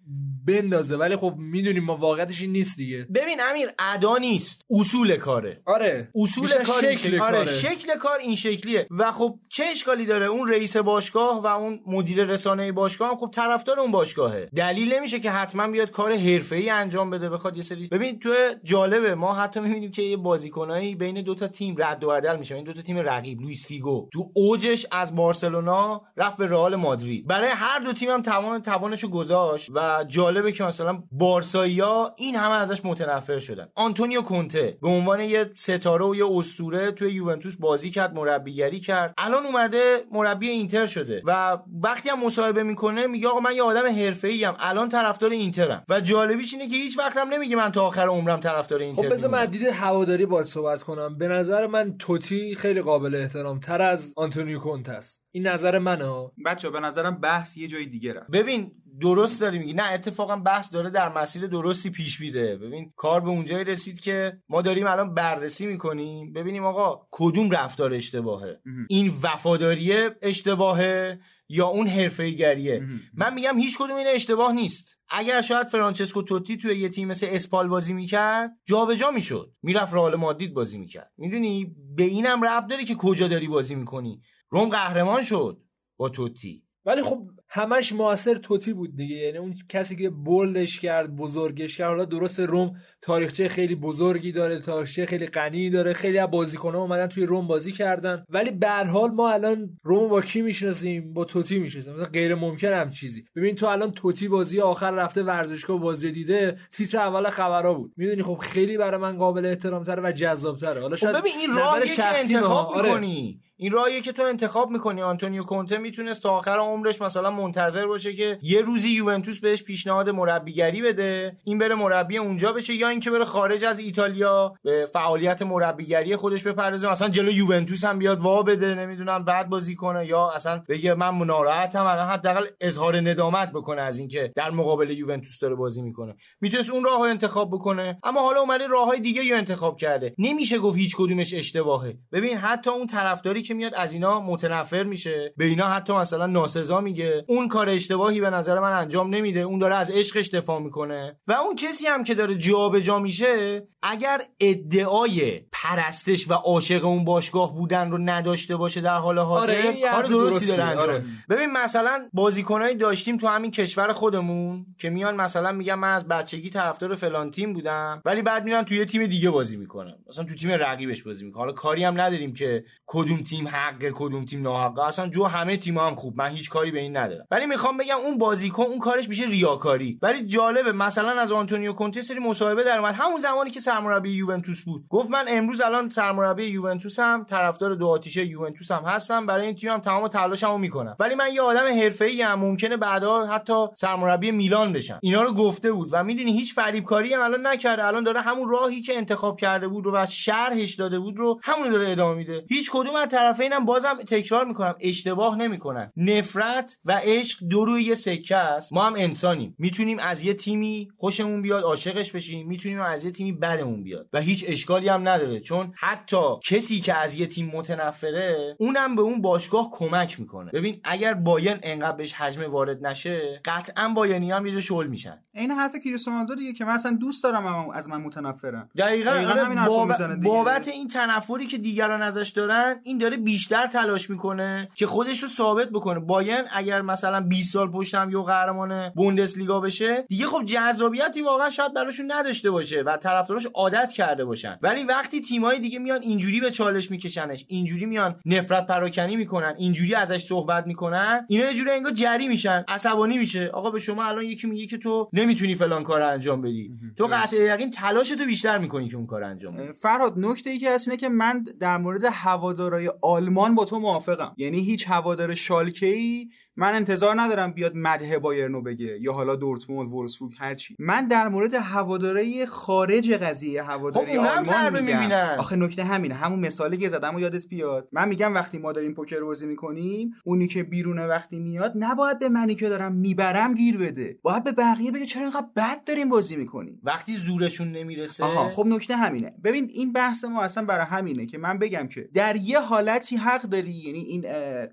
بندازه. ولی خب میدونیم ما واقعیتش این نیست دیگه. ببین امیر، ادا نیست، اصول کاره. آره اصول کار، شکل کاره. شکل کار این شکلیه و خب چه اشکالی داره؟ اون رئیس باشگاه و اون مدیر رسانه باشگاه هم خب طرفدار اون باشگاهه، دلیل نمیشه که حتما بیاد کار حرفه‌ای انجام بده، بخواد یه سری. ببین تو جالبه، ما حتی میبینیم که یه بازیکنایی بین دو تا تیم رد و بدل میشن. این دو تا تیم رقیب، لوئیس فیگو تو اوجش از بارسلونا رفت به رئال مادرید، برای هر دو تیم هم تمام توانشو گذاشت و جالبه که مثلا بارسایا این همه ازش متنفر شدن. آنتونیو کونته به عنوان یه ستاره و یه اسطوره توی یوونتوس بازی کرد، مربیگری کرد، الان اومده مربی اینتر شده و وقتی هم مصاحبه میکنه میگه آقا من یه آدم حرفه‌ای ام، الان طرفدار اینترم. و جالبیش اینه که هیچ وقت هم نمیگه من تا آخر عمرم طرفدار اینتر. خب بذار من از دید هواداری با صحبت کنم. به نظر من توتی خیلی قابل احترام تر از آنتونیو کونته است. این نظر منه بچه، به نظرم بحث یه جای دیگه رفت. ببین درست داری میگی، نه اتفاقا بحث داره در مسیر درستی پیش میره. ببین کار به اونجایی رسید که ما داریم الان بررسی میکنیم ببینیم آقا کدوم رفتار اشتباهه، این وفاداریه اشتباهه یا اون حرفه‌ای‌گریه. من میگم هیچ کدوم این اشتباه نیست. اگر شاید فرانچسکو توتی توی یه تیم مثل اسپال بازی میکرد، جابجا میشد، میرفت رئال مادرید بازی میکرد. میدونی به اینم ربط داره که کجا داری بازی میکنی. روم قهرمان شد با توتی، ولی خب همش معاصر توتی بود دیگه، یعنی اون کسی که بولدش کرد، بزرگش کرد. حالا درست روم تاریخچه خیلی بزرگی داره، تاریخچه خیلی غنی داره، خیلی از بازیکن‌ها اومدن توی روم بازی کردن، ولی به هر حال ما الان روم با کی میشناسیم؟ با توتی میشناسیم. مثلا غیر ممکن هم چیزی. ببین تو الان توتی بازی آخر رفته ورزشگاه بازی دیده، تیتر اول خبرها بود. میدونی خب خیلی برای من قابل احترام‌تره و جذاب‌تره. حالا شاید ببین این راهی که انتخاب می‌کنی، این راهیه که تو انتخاب میکنی. آنتونیو کونته میتونست تا آخر عمرش مثلا منتظر باشه که یه روزی یوونتوس بهش پیشنهاد مربیگری بده، این بره مربی اونجا بشه، یا اینکه بره خارج از ایتالیا به فعالیت مربیگری خودش بپردازه، مثلا جلو یوونتوس هم بیاد وا بده، نمیدونم بعد بازی کنه، یا اصلا بگه من ناراحتم الان، حداقل اظهار ندامت بکنه از اینکه در مقابل یوونتوس داره بازی میکنه. میتونست اون راهو انتخاب بکنه، اما حالا اومده راههای دیگه رو انتخاب کرده. نمیشه گفت هیچ کدومش اشتباهه. ببین حتی اون طرفداری که میاد از اینا متنفر میشه، به اینا حتی مثلا ناسزا میگه، اون کار اشتباهی به نظر من انجام نمیده، اون داره از عشقش دفاع میکنه. و اون کسی هم که داره جابجا میشه، اگر ادعای پرستش و عاشق اون باشگاه بودن رو نداشته باشه در حال حاضر، کار درستی داره انجام. ببین مثلا بازیکنایی داشتیم تو همین کشور خودمون که میان مثلا میگن من از بچگی طرفدار فلان تیم بودم، ولی بعد میرن تو یه تیم دیگه بازی میکنن، مثلا تو تیم رقیبش بازی میکنه. حالا کاری هم نداریم که کدوم تیم حقه کدوم تیم ناحقه، اصلا جو همه تیم‌ها هم خوب، من هیچ کاری به این ندارم. ولی میخوام بگم اون بازیکن اون کارش میشه ریاکاری. ولی جالبه مثلا از آنتونیو کونته سری مصاحبه در اومد همون زمانی که سرمربی یوونتوس بود، گفت من امروز الان سرمربی یوونتوسم، طرفدار دو آتیشه یوونتوسم هستم، برای این تیمم تمام تلاشمو میکنم، ولی من یه آدم حرفه‌ای ام، ممکنه بعدا حتی سرمربی میلان بشم. اینا رو گفته بود و میدونی هیچ فریبکاری هم الان نکرده، الان داره همون راهی که انتخاب کرده بود رو و شرحش داده بود رو همون داره ادامه میده. هیچ کدوم از طرفینم بازم تکرار میکنم اشتباه نمیکنن. نفرت و عشق دو روی یه سکه است. ما هم انسانیم، میتونیم از یه تیمی خوشمون بیاد عاشقش بشیم، میتونیم از یه تیمی بدمون بیاد و هیچ اشکالی هم نداره، چون حتی کسی که از یه تیم متنفره اونم به اون باشگاه کمک میکنه. ببین اگر بایرن انقدر بهش حجم وارد نشه قطعا بایرنی‌ها یه جور شل میشن. این حرف کریستیانو رونالدو دیگه که من اصلا دوست دارم از من متنفرن. دقیقاً همین حرفو میزنه دیگه. بابت این تنفری که دیگران ازش دارن این داره بیشتر تلاش میکنه که خودش رو ثابت بکنه. بایرن اگر مثلا 20 سال پشتم یه قهرمان بوندسلیگا بشه دیگه خب جذابیتی واقعا شاید براشون نداشته باشه و طرفداراش عادت کرده باشن، ولی وقتی تیمای دیگه میان اینجوری به چالش میکشنش، اینجوری میان نفرت پراکنی میکنن، اینجوری ازش صحبت میکنن، اینا یه جوری انگار جری میشن، عصبانی میشه. آقا به شما الان یکی میگه که تو نمیتونی فلان کارو انجام بدی، تو قطع یقین تلاشتو بیشتر میکنی که اون کارو انجام بدی. فرهاد نکته‌ای که هست اینه که من در مورد هوادارهای آلمان با تو موافقم، یعنی هیچ هوادار شالکه‌ای من انتظار ندارم بیاد مدح بایرنو بگه یا حالا دورتموند، وولفسبورگ، هر چی. من در مورد هواداری خارج قضیه هواداری آلمان میگم. آخه نکته همینه، همون مثالی که زدمو یادت بیاد. من میگم وقتی ما داریم پوکر بازی میکنیم اونی که بیرونه وقتی میاد نباید به منی که دارم میبرم گیر بده، باید به بقیه بگه چرا اینقدر بد داریم بازی میکنیم وقتی زورشون نمیرسه. آها خب نکته همینه. ببین این بحث ما اصلا برای همینه که من بگم که در یه حالتی حق داری، یعنی این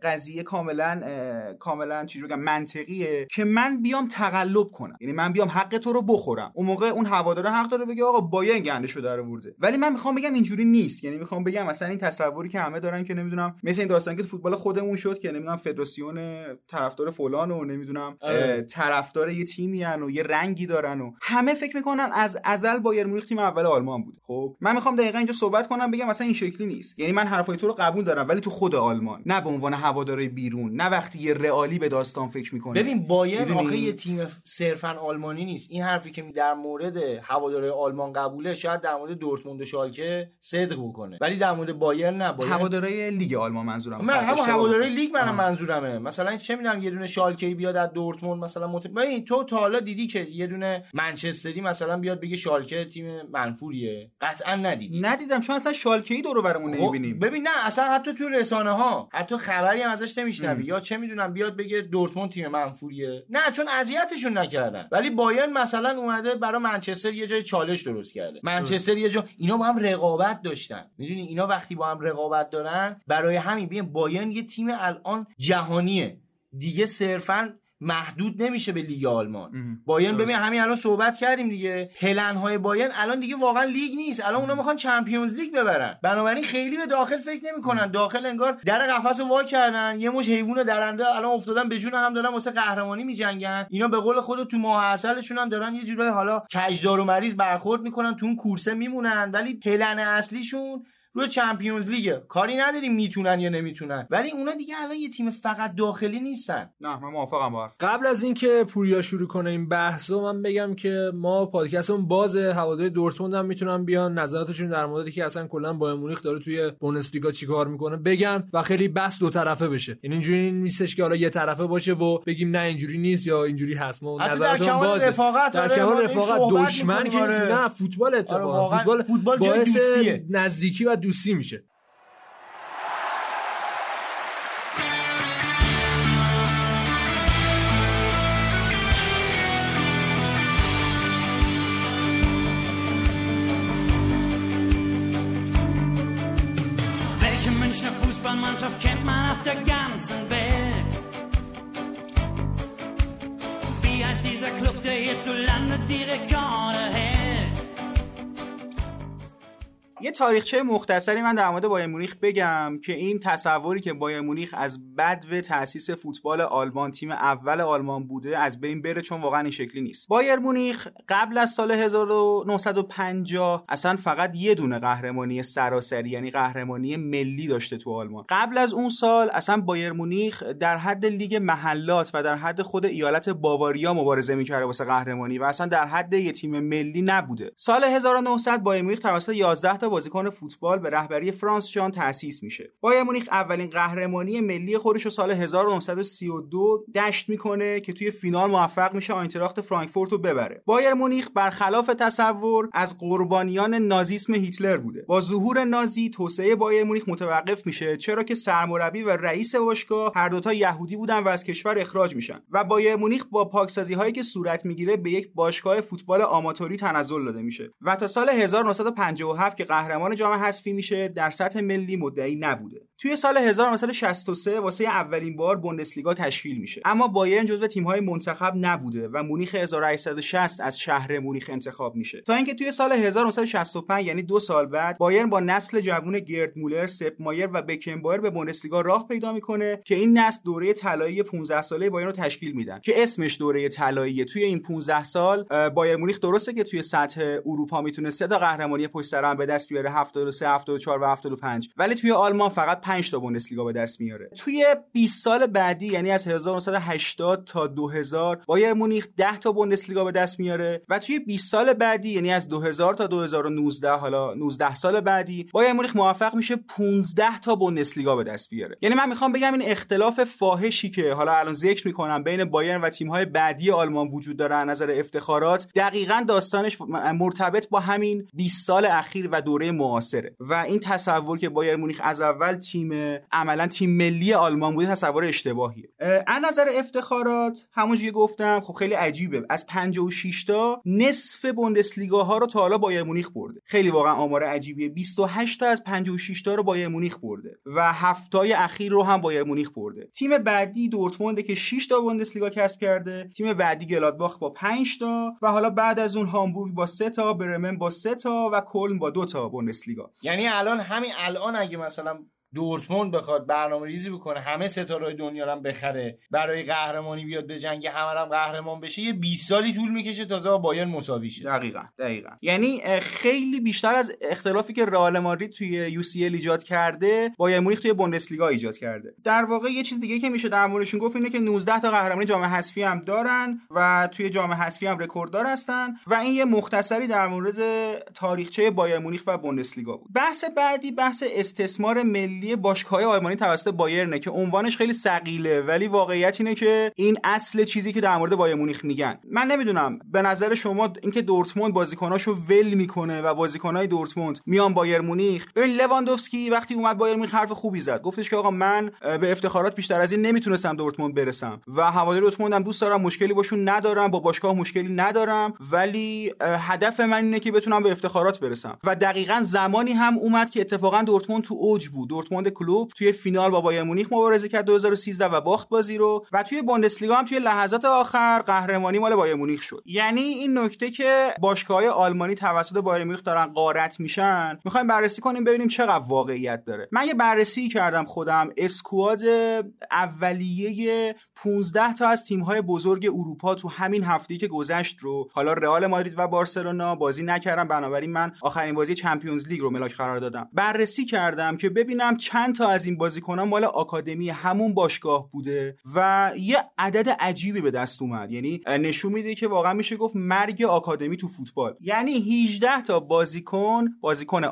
قضیه کاملا چیزی بگم منطقیه که من بیام تقلب کنم، یعنی من بیام حق تو رو بخورم، اون موقع اون هواداره حق داره بگه آقا باین گندشو در آورده. ولی من میخوام بگم اینجوری نیست، یعنی میخوام بگم مثلا این تصوری که همه دارن که نمیدونم مثلا این داستان که فوتبال خودمون شد که نمیدونم فدراسیون طرفدار فلان و نمیدونم طرفدار یه تیمی ان و یه رنگی دارن و همه فکر میکنن از ازل بایر مونیخ تیم اول آلمان بوده. خب من میخوام دقیقاً اینجا صحبت کنم بگم مثلا این شکلی نیست، یعنی من حرفای تو رو قبول دارم ولی تو خود آلمان، نه به عنوان هواداره بیرون، نه وقتی عالی به داستان فکر میکنه. ببین بایرن آخه یه تیم صرفا آلمانی نیست. این حرفی که در مورد هواداری آلمان قبوله شاید در مورد دورتموند و شالکه صدق بکنه، ولی در مورد بایرن نه. بایرن هواداری لیگ آلمان منظورم، من همون هواداری لیگ منم منظورمه. مثلا چه میدونم یه دونه شالکه‌ای بیاد از دورتموند مثلا ببین تو تا حالا دیدی که یه دونه منچستری مثلا بیاد بگه شالکه تیم منفوریه؟ قطعا ندیدی. ندیدم، چون اصلا شالکه‌ای دور و برمون نمیبینیم. ببین نه اصلا حتی تو رسانه‌ها حتی خبری هم ازش نمیشنوی، یا چه میدونم بیاد بگه دورتموند تیم منفوریه، نه چون اذیتشون نکردن. ولی بایرن مثلا اومده برای منچستر یه جای چالش درست کرده، منچستر یه جا اینا با هم رقابت داشتن. میدونی اینا وقتی با هم رقابت دارن برای همین ببین بایرن یه تیم الان جهانیه دیگه، صرفاً محدود نمیشه به لیگ آلمان. بایرن ببین همین الان صحبت کردیم دیگه، پلن‌های بایرن الان دیگه واقعا لیگ نیست، الان اونا میخوان چمپیونز لیگ ببرن، بنابراین خیلی به داخل فکر نمیکنن. داخل انگار در قفس وا کردن، یه مش حیونا درنده الان افتادن به جون هم دارن واسه قهرمانی میجنگن. اینا به قول خود تو ماه عسلشون هم دارن یه جورایی حالا کجدار و مریض برخورد میکنن، تو اون کورسه میمونن، ولی پلن اصلیشون رو چمپیونز لیگه. کاری نداریم میتونن یا نمیتونن، ولی اونا دیگه الان یه تیم فقط داخلی نیستن. نه من موافقم با حرف. قبل از اینکه پوریا شروع کنه این بحثو من بگم که ما پادکستمون باز هواداری دورتموند هم میتونن بیان نظراتشون در موردی که اصلا کلا بایر مونیخ داره توی بوندسلیگا چیکار میکنه بگن و خیلی بحث دو طرفه بشه، یعنی اینجوری نیستش که حالا یه طرفه باشه و بگیم نه اینجوری نیست یا اینجوری هست. ما نظراتمون باز در کمال رفاقت، دشمن که نیست. نه فوتبال اتفاقا فوتبال باعث نزدیکی و دوستی میشه. Welche Münchner Fußballmannschaft kennt man auf der ganzen Welt? Wie heißt dieser Club, der hierzulande die Rekorde hält? یه تاریخچه مختصری من در مورد بایر مونیخ بگم که این تصوری که بایر مونیخ از بدو تأسیس فوتبال آلمان تیم اول آلمان بوده از بین بره، چون واقعا این شکلی نیست. بایر مونیخ قبل از سال 1950 اصلا فقط یه دونه قهرمانی سراسری یعنی قهرمانی ملی داشته تو آلمان. قبل از اون سال اصلا بایر مونیخ در حد لیگ محلات و در حد خود ایالت باواریا مبارزه می‌کرده واسه قهرمانی و اصلا در حد یه تیم ملی نبوده. سال 1900 بایر مونیخ توسط 11 بازیکن فوتبال به رهبری فرانس شان تأسیس میشه. بایر مونیخ اولین قهرمانی ملی خودش رو سال 1932 دشت میکنه که توی فینال موفق میشه آینتراخت فرانکفورت رو ببره. بایر مونیخ برخلاف تصور از قربانیان نازیسم هیتلر بوده. با ظهور نازی توسعه بایر مونیخ متوقف میشه، چرا که سرمربی و رئیس باشگاه هر دو تا یهودی بودن و از کشور اخراج میشن و بایر مونیخ با پاکسازی هایی که صورت میگیره به یک باشگاه فوتبال آماتوری تنزل داده میشه و تا سال 1957 که قهرمان جام حذفی میشه در سطح ملی مدعی نبوده. توی سال 1963 واسه اولین بار بوندسلیگا تشکیل میشه، اما بایر جزو تیم‌های منتخب نبوده و مونیخ 1860 از شهر مونیخ انتخاب میشه تا اینکه توی سال 1965 یعنی 2 سال بعد بایر با نسل جوان گرد مولر، سپ مایر و بکمبایر به بوندسلیگا راه پیدا میکنه که این نسل دوره طلایی 15 ساله بایر رو تشکیل میدن که اسمش دوره طلاییه. توی این 15 سال بایر مونیخ درسته که توی سطح اروپا میتونه 3 تا قهرمانی پشت سر هم به دست بیاره، 73، 74 و 75، ولی توی آلمان فقط 5 تا بوندسلیگا به دست میاره. توی 20 سال بعدی یعنی از 1980 تا 2000 بایر مونیخ 10 تا بوندسلیگا به دست میاره و توی 20 سال بعدی یعنی از 2000 تا 2019 حالا 19 سال بعدی بایر مونیخ موفق میشه 15 تا بوندسلیگا به دست بیاره. یعنی من میخوام بگم این اختلاف فاحشی که حالا الان ذکر میکنم بین بایر و تیم‌های بعدی آلمان وجود داره از نظر افتخارات، دقیقاً داستانش مرتبط با همین 20 سال اخیر و دوره معاصره و این تصور که بایر مونیخ از اول تیم عملاً تیم ملی آلمان بوده تصور اشتباهیه. از نظر افتخارات همونجوری گفتم خب خیلی عجیبه، از 56 تا نصف بوندسلیگاها رو تا حالا بایر مونیخ برده. خیلی واقعا آمار عجیبیه. 28 تا از 56 تا رو بایر مونیخ برده و 7 تای اخیر رو هم بایر مونیخ برده. تیم بعدی دورتمونده که 6 تا بوندسلیگا کسب کرده، تیم بعدی گلادباخ با 5 تا و حالا بعد از اون هامبورگ با 3 تا، برمن با 3 تا و کلن با 2 تا بوندسلیگا. یعنی الان همین الان اگه مثلا دورتموند بخواد برنامه‌ریزی بکنه همه ستاره‌های دنیا رو هم بخره برای قهرمانی بیاد به جنگ همه هم قهرمان بشه، یه 20 سالی طول میکشه تازه با بایر مساوی شه. دقیقاً یعنی خیلی بیشتر از اختلافی که رئال مادرید توی یو سی ال ایجاد کرده بایر مونیخ توی بوندسلیگا ایجاد کرده. در واقع یه چیز دیگه که میشه در موردشون گفت اینه که 19 تا قهرمانی جام حذفی هم دارن و توی جام حذفی هم رکورددار هستن و این یه مختصری در مورد تاریخچه بایر مونیخ و بوندسلیگا بود. بحث بعدی بحث استثمار ملی باشگاه‌های آلمانی توسط بایرنه که عنوانش خیلی ثقیله، ولی واقعیت اینه که این اصل چیزی که در مورد بایر مونیخ میگن. من نمیدونم به نظر شما اینکه دورتموند بازیکناشو ول میکنه و بازیکنای دورتموند میان بایر مونیخ، ببین لواندوفسکی وقتی اومد بایر مونیخ حرف خوبی زد، گفتش که آقا من به افتخارات بیشتر از این نمیتونستم دورتموند برسم و هواداری دورتموندم دوست دارم، مشکلی باشون ندارم، با باشگاه مشکلی ندارم، ولی هدف من اینه که بتونم به افتخارات برسم. و دقیقاً زمانی هم اومد که اتفاقاً دورتموند تو اوج بود. دورتموند کلوب توی فینال با بایر مونیخ مبارزه کرد 2013 و باخت بازی رو و توی بوندسلیگا هم توی لحظات آخر قهرمانی مال بایر مونیخ شد. یعنی این نکته که باشگاه‌های آلمانی توسط بایر مونیخ دارن غارت میشن می‌خوایم بررسی کنیم ببینیم چقدر واقعیت داره. من یه بررسی کردم خودم اسکواد اولیه 15 تا از تیم‌های بزرگ اروپا تو همین هفته‌ای که گذشت رو، حالا رئال مادرید و بارسلونا بازی نکردم بنابراین من آخرین بازی چمپیونز لیگ رو ملاک قرار دادم. بررسی کردم که ببینم چند تا از این بازیکنان مال آکادمی همون باشگاه بوده و یه عدد عجیبی به دست اومد. یعنی نشون میده که واقعا میشه گفت مرگ آکادمی تو فوتبال. یعنی 18 تا بازیکن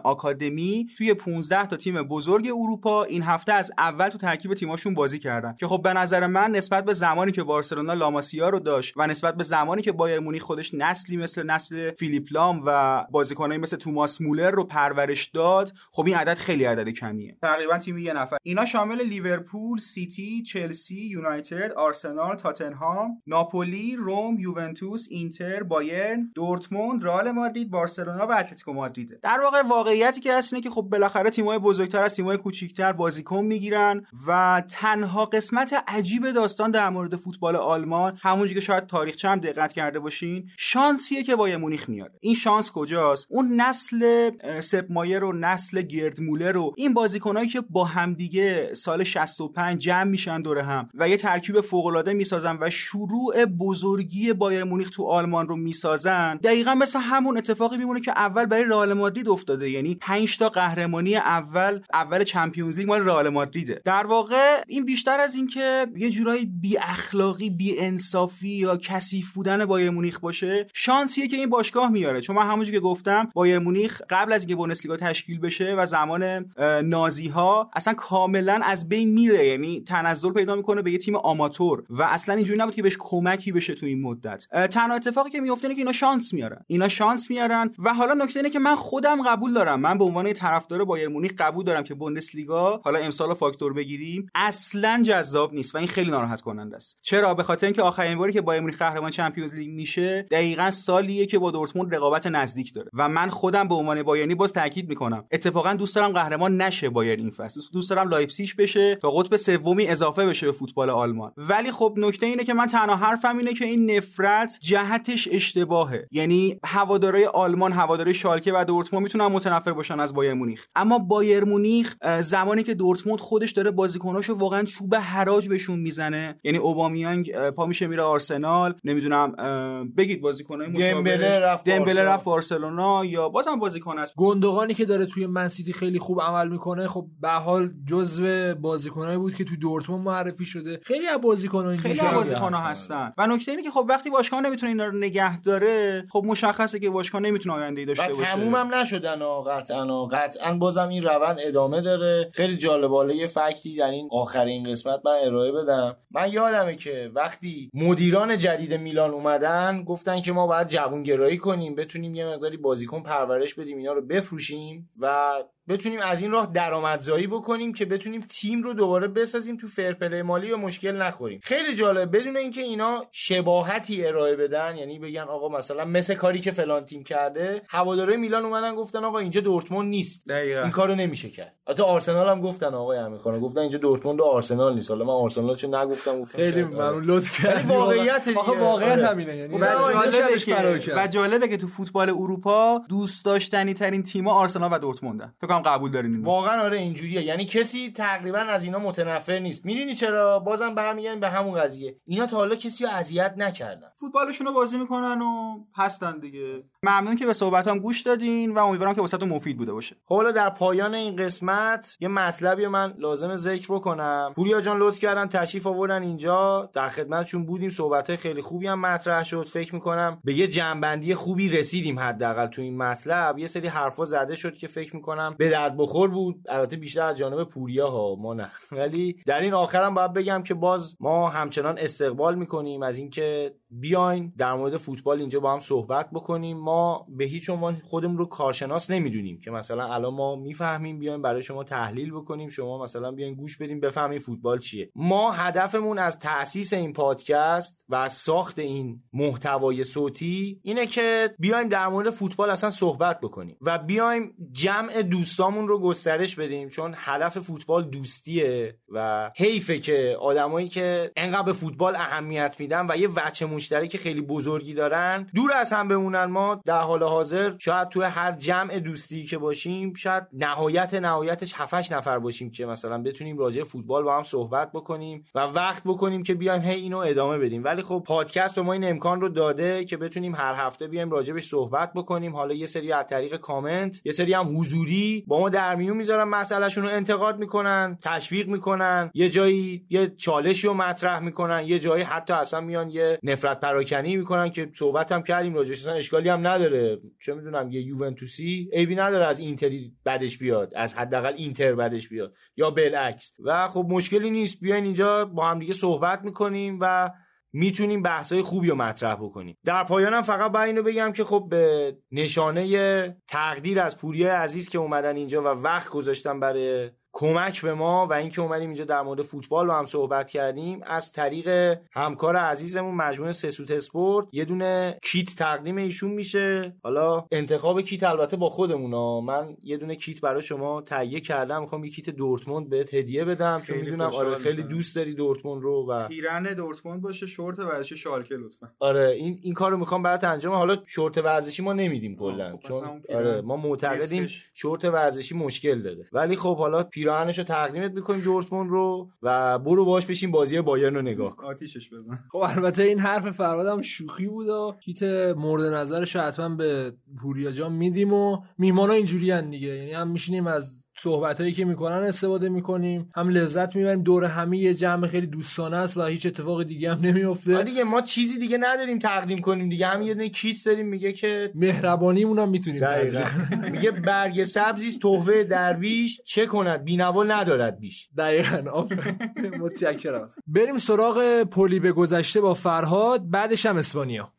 آکادمی توی 15 تا تیم بزرگ اروپا این هفته از اول تو ترکیب تیماشون بازی کردن که خب به نظر من نسبت به زمانی که بارسلونا لاماسیا رو داشت و نسبت به زمانی که بایر مونیخ خودش نسلی مثل نسل فیلیپ لام و بازیکنایی مثل توماس مولر رو پرورش داد، خب این عدد خیلی عدد کمیه. تقریبا تیم یه نفر. اینا شامل لیورپول، سیتی، چلسی، یونایتد، آرسنال، تاتنهام، ناپولی، روم، یوونتوس، اینتر، بایرن، دورتموند، رئال مادرید، بارسلونا و اتلتیکو مادرید. در واقع واقعیتی که هست اینه که خب بالاخره تیم‌های بزرگتر از تیم‌های کوچیک‌تر بازیکن میگیرن و تنها قسمت عجیب داستان در مورد فوتبال آلمان همونجوری که شاید تاریخچه هم دقت کرده باشین شانسیه که بایر مونیخ میاره. این شانس کجاست؟ اون نسل سپ مایر و نسل گرد مولر و این بازیکن جوانایی که با همدیگه سال 65 جمع میشن دور هم و یه ترکیب فوق‌العاده میسازن و شروع بزرگی بایر مونیخ تو آلمان رو میسازن، دقیقاً مثل همون اتفاقی میمونه که اول برای رئال مادرید افتاده. یعنی 5 تا قهرمانی اول چمپیونز لیگ مال رئال مادریده. در واقع این بیشتر از اینکه یه جورایی بی اخلاقی، بی انصافی یا کثیف بودن بایر مونیخ باشه، شانسیه که این باشگاه میاره. چون من همونجوری که گفتم بایر مونیخ قبل از اینکه بوندسلیگا تشکیل بشه و زمان نازی‌ها اصلا کاملا از بین میره، یعنی تنزل پیدا میکنه به یه تیم آماتور و اصلا اینجوری نبود که بهش کمکی بشه تو این مدت. تنها اتفاقی که میفته اینه که اینا شانس میارن و حالا نکته اینه که من خودم قبول دارم، من به عنوان طرفدار بایر مونیخ قبول دارم که بوندسلیگا حالا امسال فاکتور بگیریم اصلا جذاب نیست و این خیلی ناراحت کننده است. چرا؟ به خاطر اینکه آخرین باری که بایر مونیخ قهرمان چمپیونز لیگ میشه دقیقاً سالیه که با دورتموند رقابت نزدیک داره و من خودم به عنوان بایرنی باز تاکید میکنم اتفاقا دوست دارم قهرمان نشه بایر این فصل، دوست دارم لایپزیگ بشه تا قطب سومی اضافه بشه به فوتبال آلمان. ولی خب نکته اینه که من تنها حرفم اینه که این نفرت جهتش اشتباهه. یعنی هوادارهای آلمان، هوادارهای شالکه و دورتموند میتونن متنفر باشن از بایر مونیخ، اما بایر مونیخ زمانی که دورتموند خودش داره بازیکناشو واقعا چوب حراج بهشون میزنه، یعنی اوبامیانگ پا میشه میره آرسنال، نمیدونم بگید بازیکنای مشابه دمبله رفت بارسلونا، یا بازم بازیکن است گوندوگانی که داره توی من سیتی خیلی خوب عمل میکنه، خب به حال جزو بازیکنایی بود که تو دورتموند معرفی شده. خیلی از بازیکن‌ها هستن و نکته اینه که خب وقتی باشگاه نمیتونه اینا رو نگه داره، خب مشخصه که باشگاه نمیتونه آینده‌ای داشته باشه. تمومم نشدن قطعاً بازم این روند ادامه داره. خیلی جالباله یه فکتی در این آخرین قسمت من ارائه بدم. من یادمه که وقتی مدیران جدید میلان اومدن گفتن که ما باید جوانگرایی کنیم، بتونیم یه مقداری بازیکن پرورش بدیم، اینا رو بفروشیم و بتونیم از این راه درآمدزایی بکنیم که بتونیم تیم رو دوباره بسازیم تو فرپلی مالی و مشکل نخوریم. خیلی جالب بدون اینکه اینا شباهتی ارائه بدن، یعنی بگن آقا مثلا مثل کاری که فلان تیم کرده، هواداره میلان اومدن گفتن آقا اینجا دورتموند نیست، دقیقا این کارو نمیشه کرد. حتی آرسنال هم گفتن آقا همینخونا گفتن اینجا دورتموند و آرسنال نیست. حالا من آرسنال چون نگفتم خیلی ممنون لطف کردی. واقعیت همینه. یعنی و جالبه که تو فوتبال اروپا دوست داشتنی ترین تیم‌ها آرسنال و دورتموندن. قبول دارین اینو؟ واقعا آره اینجوریه، یعنی کسی تقریبا از اینا متنفر نیست. میدونی چرا؟ بازم برمیگردیم به همون قضیه، اینا تا حالا کسی رو اذیت نکردن، فوتبالشون رو بازی میکنن و هستن دیگه. ممنون که به صحبتام گوش دادین و امیدوارم که واسهتون مفید بوده باشه. حالا در پایان این قسمت یه مطلبی من لازم ذکر بکنم. پوریا جان لطف کردن تشریف آوردن اینجا، در خدمتشون بودیم، صحبت‌های خیلی خوبی هم مطرح شد. فکر می‌کنم به یه جنبندی خوبی رسیدیم، حداقل تو این مطلب یه سری حرفا زده شد که فکر می‌کنم به درد بخور بود، البته بیشتر از جانب پوریاها، ما نه. ولی در این آخرام باید بگم که باز ما همچنان استقبال می‌کنیم از اینکه بیاین در مورد فوتبال اینجا با هم صحبت بکنیم. ما به هیچ عنوان خودمون رو کارشناس نمیدونیم که مثلا الان ما میفهمیم بیایم برای شما تحلیل بکنیم، شما مثلا بیاین گوش بدیم بفهمیم فوتبال چیه. ما هدفمون از تأسیس این پادکست و از ساخت این محتوای صوتی اینه که بیایم در مورد فوتبال اصلا صحبت بکنیم و بیایم جمع دوستامون رو گسترش بدیم، چون هدف فوتبال دوستیه و حیفه که آدمایی که انقدر به فوتبال اهمیت میدن و یه وجه مشترک خیلی بزرگی دارن دور از هم بمونن. ما در حال حاضر شاید تو هر جمع دوستی که باشیم شاید نهایتش 7-8 نفر باشیم که مثلا بتونیم راجع فوتبال با هم صحبت بکنیم و وقت بکنیم که بیایم اینو ادامه بدیم. ولی خب پادکست به ما این امکان رو داده که بتونیم هر هفته بیایم راجعش صحبت بکنیم. حالا یه سری از طریق کامنت، یه سری هم حضوری با ما در میون میذارن مسئلهشون رو، انتقاد میکنن، تشویق میکنن، یه جایی یه چالشی رو مطرح میکنن، یه جایی حتی اصلا میان یه نفرت پراکنی میکنن که صحبت هم کردیم راجعش، اصلا اشکالی هم نداره. چه میدونم یه یوونتوسی عیبی نداره از اینتری بدش بیاد، از حداقل اینتر بدش بیاد یا بالعکس، و خب مشکلی نیست. بیاین اینجا با هم دیگه صحبت میکنیم و میتونیم بحثای خوبی رو مطرح بکنیم. در پایانم فقط باید اینو بگم که خب به نشانه تقدیر از پوریا عزیز که اومدن اینجا و وقت گذاشتن برای کمک به ما و اینکه اومدیم اینجا در مورد فوتبال با هم صحبت کردیم، از طریق همکار عزیزمون مجموعه سسوت اسپورت یه دونه کیت تقدیم ایشون میشه. حالا انتخاب کیت البته با خودمونا، من یه دونه کیت برای شما تهیه کردم، میخوام یه کیت دورتموند بهت هدیه بدم چون میدونم آره خیلی دوست داری دورتموند رو و پیرن دورتموند باشه، شورت ورزشی شالکه لطفا. آره این کارو میخوام برات انجام. حالا شورت ورزشی ما نمیدیم کلا، چون آره ما معتقدیم شورت ورزشی مشکل داره. ولی خب حالا پیراهنشو تقدیمت می‌کنیم دورتموند رو و برو باش بشین بازی بایرن رو نگاه کن، آتیشش بزن. خب البته این حرف فرهاد هم شوخی بود و کیت مورد نظرش حتما به پوریا جان میدیم و میهمانا اینجوریان دیگه، یعنی هم میشینیم از صحبتایی که میکنن استفاده میکنیم، هم لذت میبریم، دور همی یه جمع خیلی دوستانه است و هیچ اتفاق دیگه هم نمیفته. آره دیگه ما چیزی دیگه نداریم تقدیم کنیم دیگه، هم یه دونه کیت داریم میگه که مهربانیمون هم میتونیم تقدیم میگه برگ سبزی تحفه درویش چه کند بینوا ندارد بیش. دقیقاً آفرین، متشکرم. بریم سراغ پلی به گذشته با فرهاد، بعدش هم اسپانیا.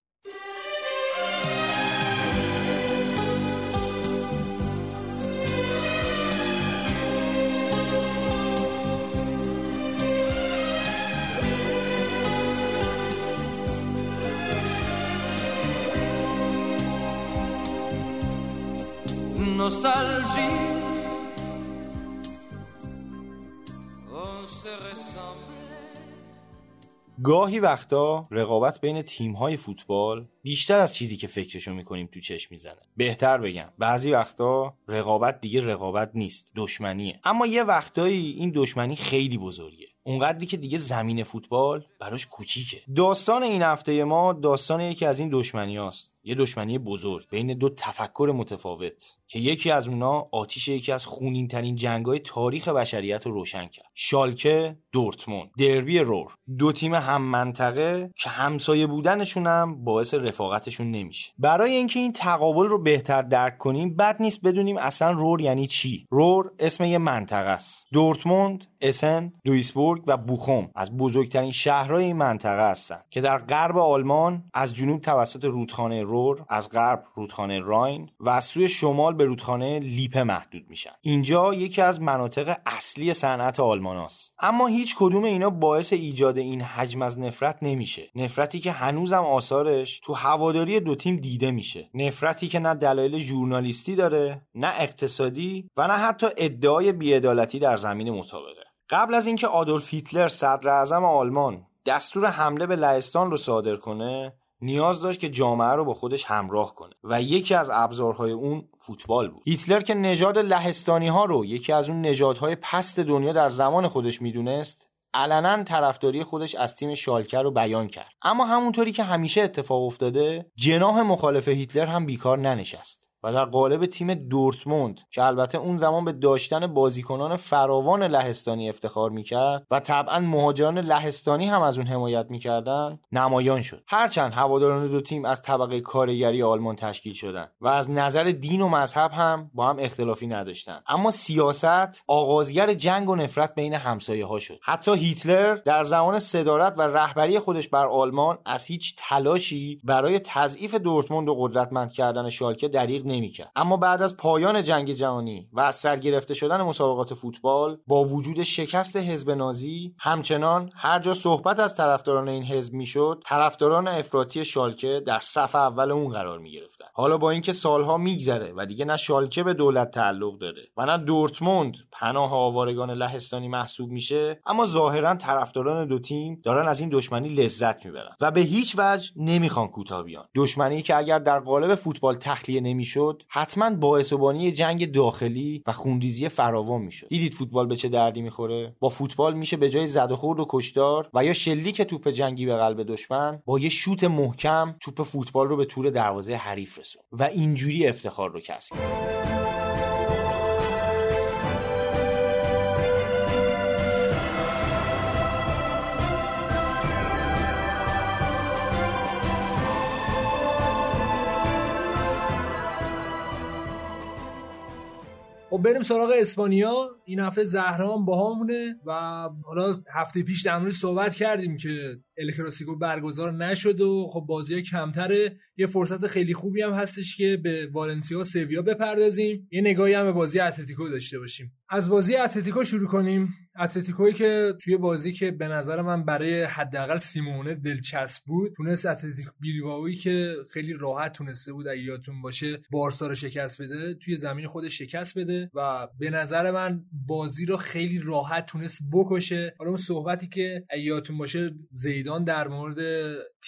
گاهی وقتا رقابت بین تیم‌های فوتبال بیشتر از چیزی که فکرشو می‌کنیم تو چشم میزنه. بهتر بگم بعضی وقتا رقابت دیگه رقابت نیست، دشمنیه. اما یه وقتایی این دشمنی خیلی بزرگه، اونقدری که دیگه زمین فوتبال براش کوچیکه. داستان این هفته ما داستان یکی از این دشمنی‌هاست، یه دشمنی بزرگ بین دو تفکر متفاوت که یکی از اونا آتیش یکی از خونین‌ترین جنگ‌های تاریخ بشریت رو روشن کرد. شالکه دورتموند، دربی رور، دو تیم هم منطقه که همسایه بودنشون هم باعث رفاقتشون نمیشه. برای اینکه این تقابل رو بهتر درک کنیم بد نیست بدونیم اصلا رور یعنی چی. رور اسم یه منطقه است. دورتموند، اسن، لوئیسبورگ و بوخوم از بزرگترین شهرهای این منطقه هستند که در غرب آلمان از جنوب توسط رودخانه رور، از غرب رودخانه راین و از سوی شمال به رودخانه لیپه محدود میشن. اینجا یکی از مناطق اصلی صنعت آلمان است. اما هیچ کدوم اینا باعث ایجاد این حجم از نفرت نمیشه، نفرتی که هنوزم آثارش تو هواداری دو تیم دیده میشه، نفرتی که نه دلایل ژورنالیستی داره، نه اقتصادی و نه حتی ادعای بی‌عدالتی در زمین مسابقه. قبل از اینکه آدولف هیتلر صدراعظم آلمان دستور حمله به لهستان رو صادر کنه نیاز داشت که جامعه رو با خودش همراه کنه و یکی از ابزارهای اون فوتبال بود. هیتلر که نژاد لهستانی ها رو یکی از اون نژادهای پست دنیا در زمان خودش میدونست علنا طرفداری خودش از تیم شالکه رو بیان کرد. اما همونطوری که همیشه اتفاق افتاده جناح مخالف هیتلر هم بیکار ننشست و در قالب تیم دورتموند که البته اون زمان به داشتن بازیکنان فراوان لهستانی افتخار میکرد و طبعا مهاجران لهستانی هم از اون حمایت میکردن نمایان شد. هرچند هواداران دو تیم از طبقه کارگری آلمان تشکیل شدن و از نظر دین و مذهب هم با هم اختلافی نداشتن، اما سیاست آغازگر جنگ و نفرت بین همسایه ها شد. حتی هیتلر در زمان صدارت و رهبری خودش بر آلمان از هیچ تلاشی برای تضعیف دورتموند و قدرتمند کردن شالکه دریغ نمی‌کرد. اما بعد از پایان جنگ جهانی و از سر گرفته شدن مسابقات فوتبال با وجود شکست حزب نازی همچنان هر جا صحبت از طرفداران این حزب میشد طرفداران افراطی شالکه در صف اول اون قرار می‌گرفتن. حالا با اینکه سالها میگذره و دیگه نه شالکه به دولت تعلق داره و نه دورتموند پناه آوارگان لهستانی محسوب میشه، اما ظاهرا طرفداران دو تیم دارن از این دشمنی لذت میبرن و به هیچ وجه نمیخوان کوتاه بیان. دشمنی که اگر در قالب فوتبال تخلیه نمیشه حتما باعث و بانی جنگ داخلی و خونریزی فراوان میشد. دیدید فوتبال به چه دردی میخوره؟ با فوتبال میشه به جای زد و خورد و کشتار و یا شلیک توپ جنگی به قلب دشمن با یه شوت محکم توپ فوتبال رو به طور دروازه حریف رسوند و اینجوری افتخار رو کسب کرد. و بریم سراغ اسپانیا. این هفته زهران با همونه و حالا هفته پیش در مورد صحبت کردیم که الکلاسیکو برگزار نشد و خب بازی‌ها کمتره. یه فرصت خیلی خوبی هم هستش که به والنسیا و سویا بپردازیم، یه نگاهی هم به بازی اتلتیکو داشته باشیم. از بازی اتلتیکو شروع کنیم. اتلتیکویی که توی بازی که به نظر من برای حداقل سیمونه دلچسب بود تونست اتلتیک بیلبائویی که خیلی راحت تونسته بود اگه یادتون باشه بارسا رو شکست بده توی زمین خودش شکست بده و به نظر من بازی رو خیلی راحت تونست بکشه. حالا اون صحبتی که یادتون باشه زیدان در مورد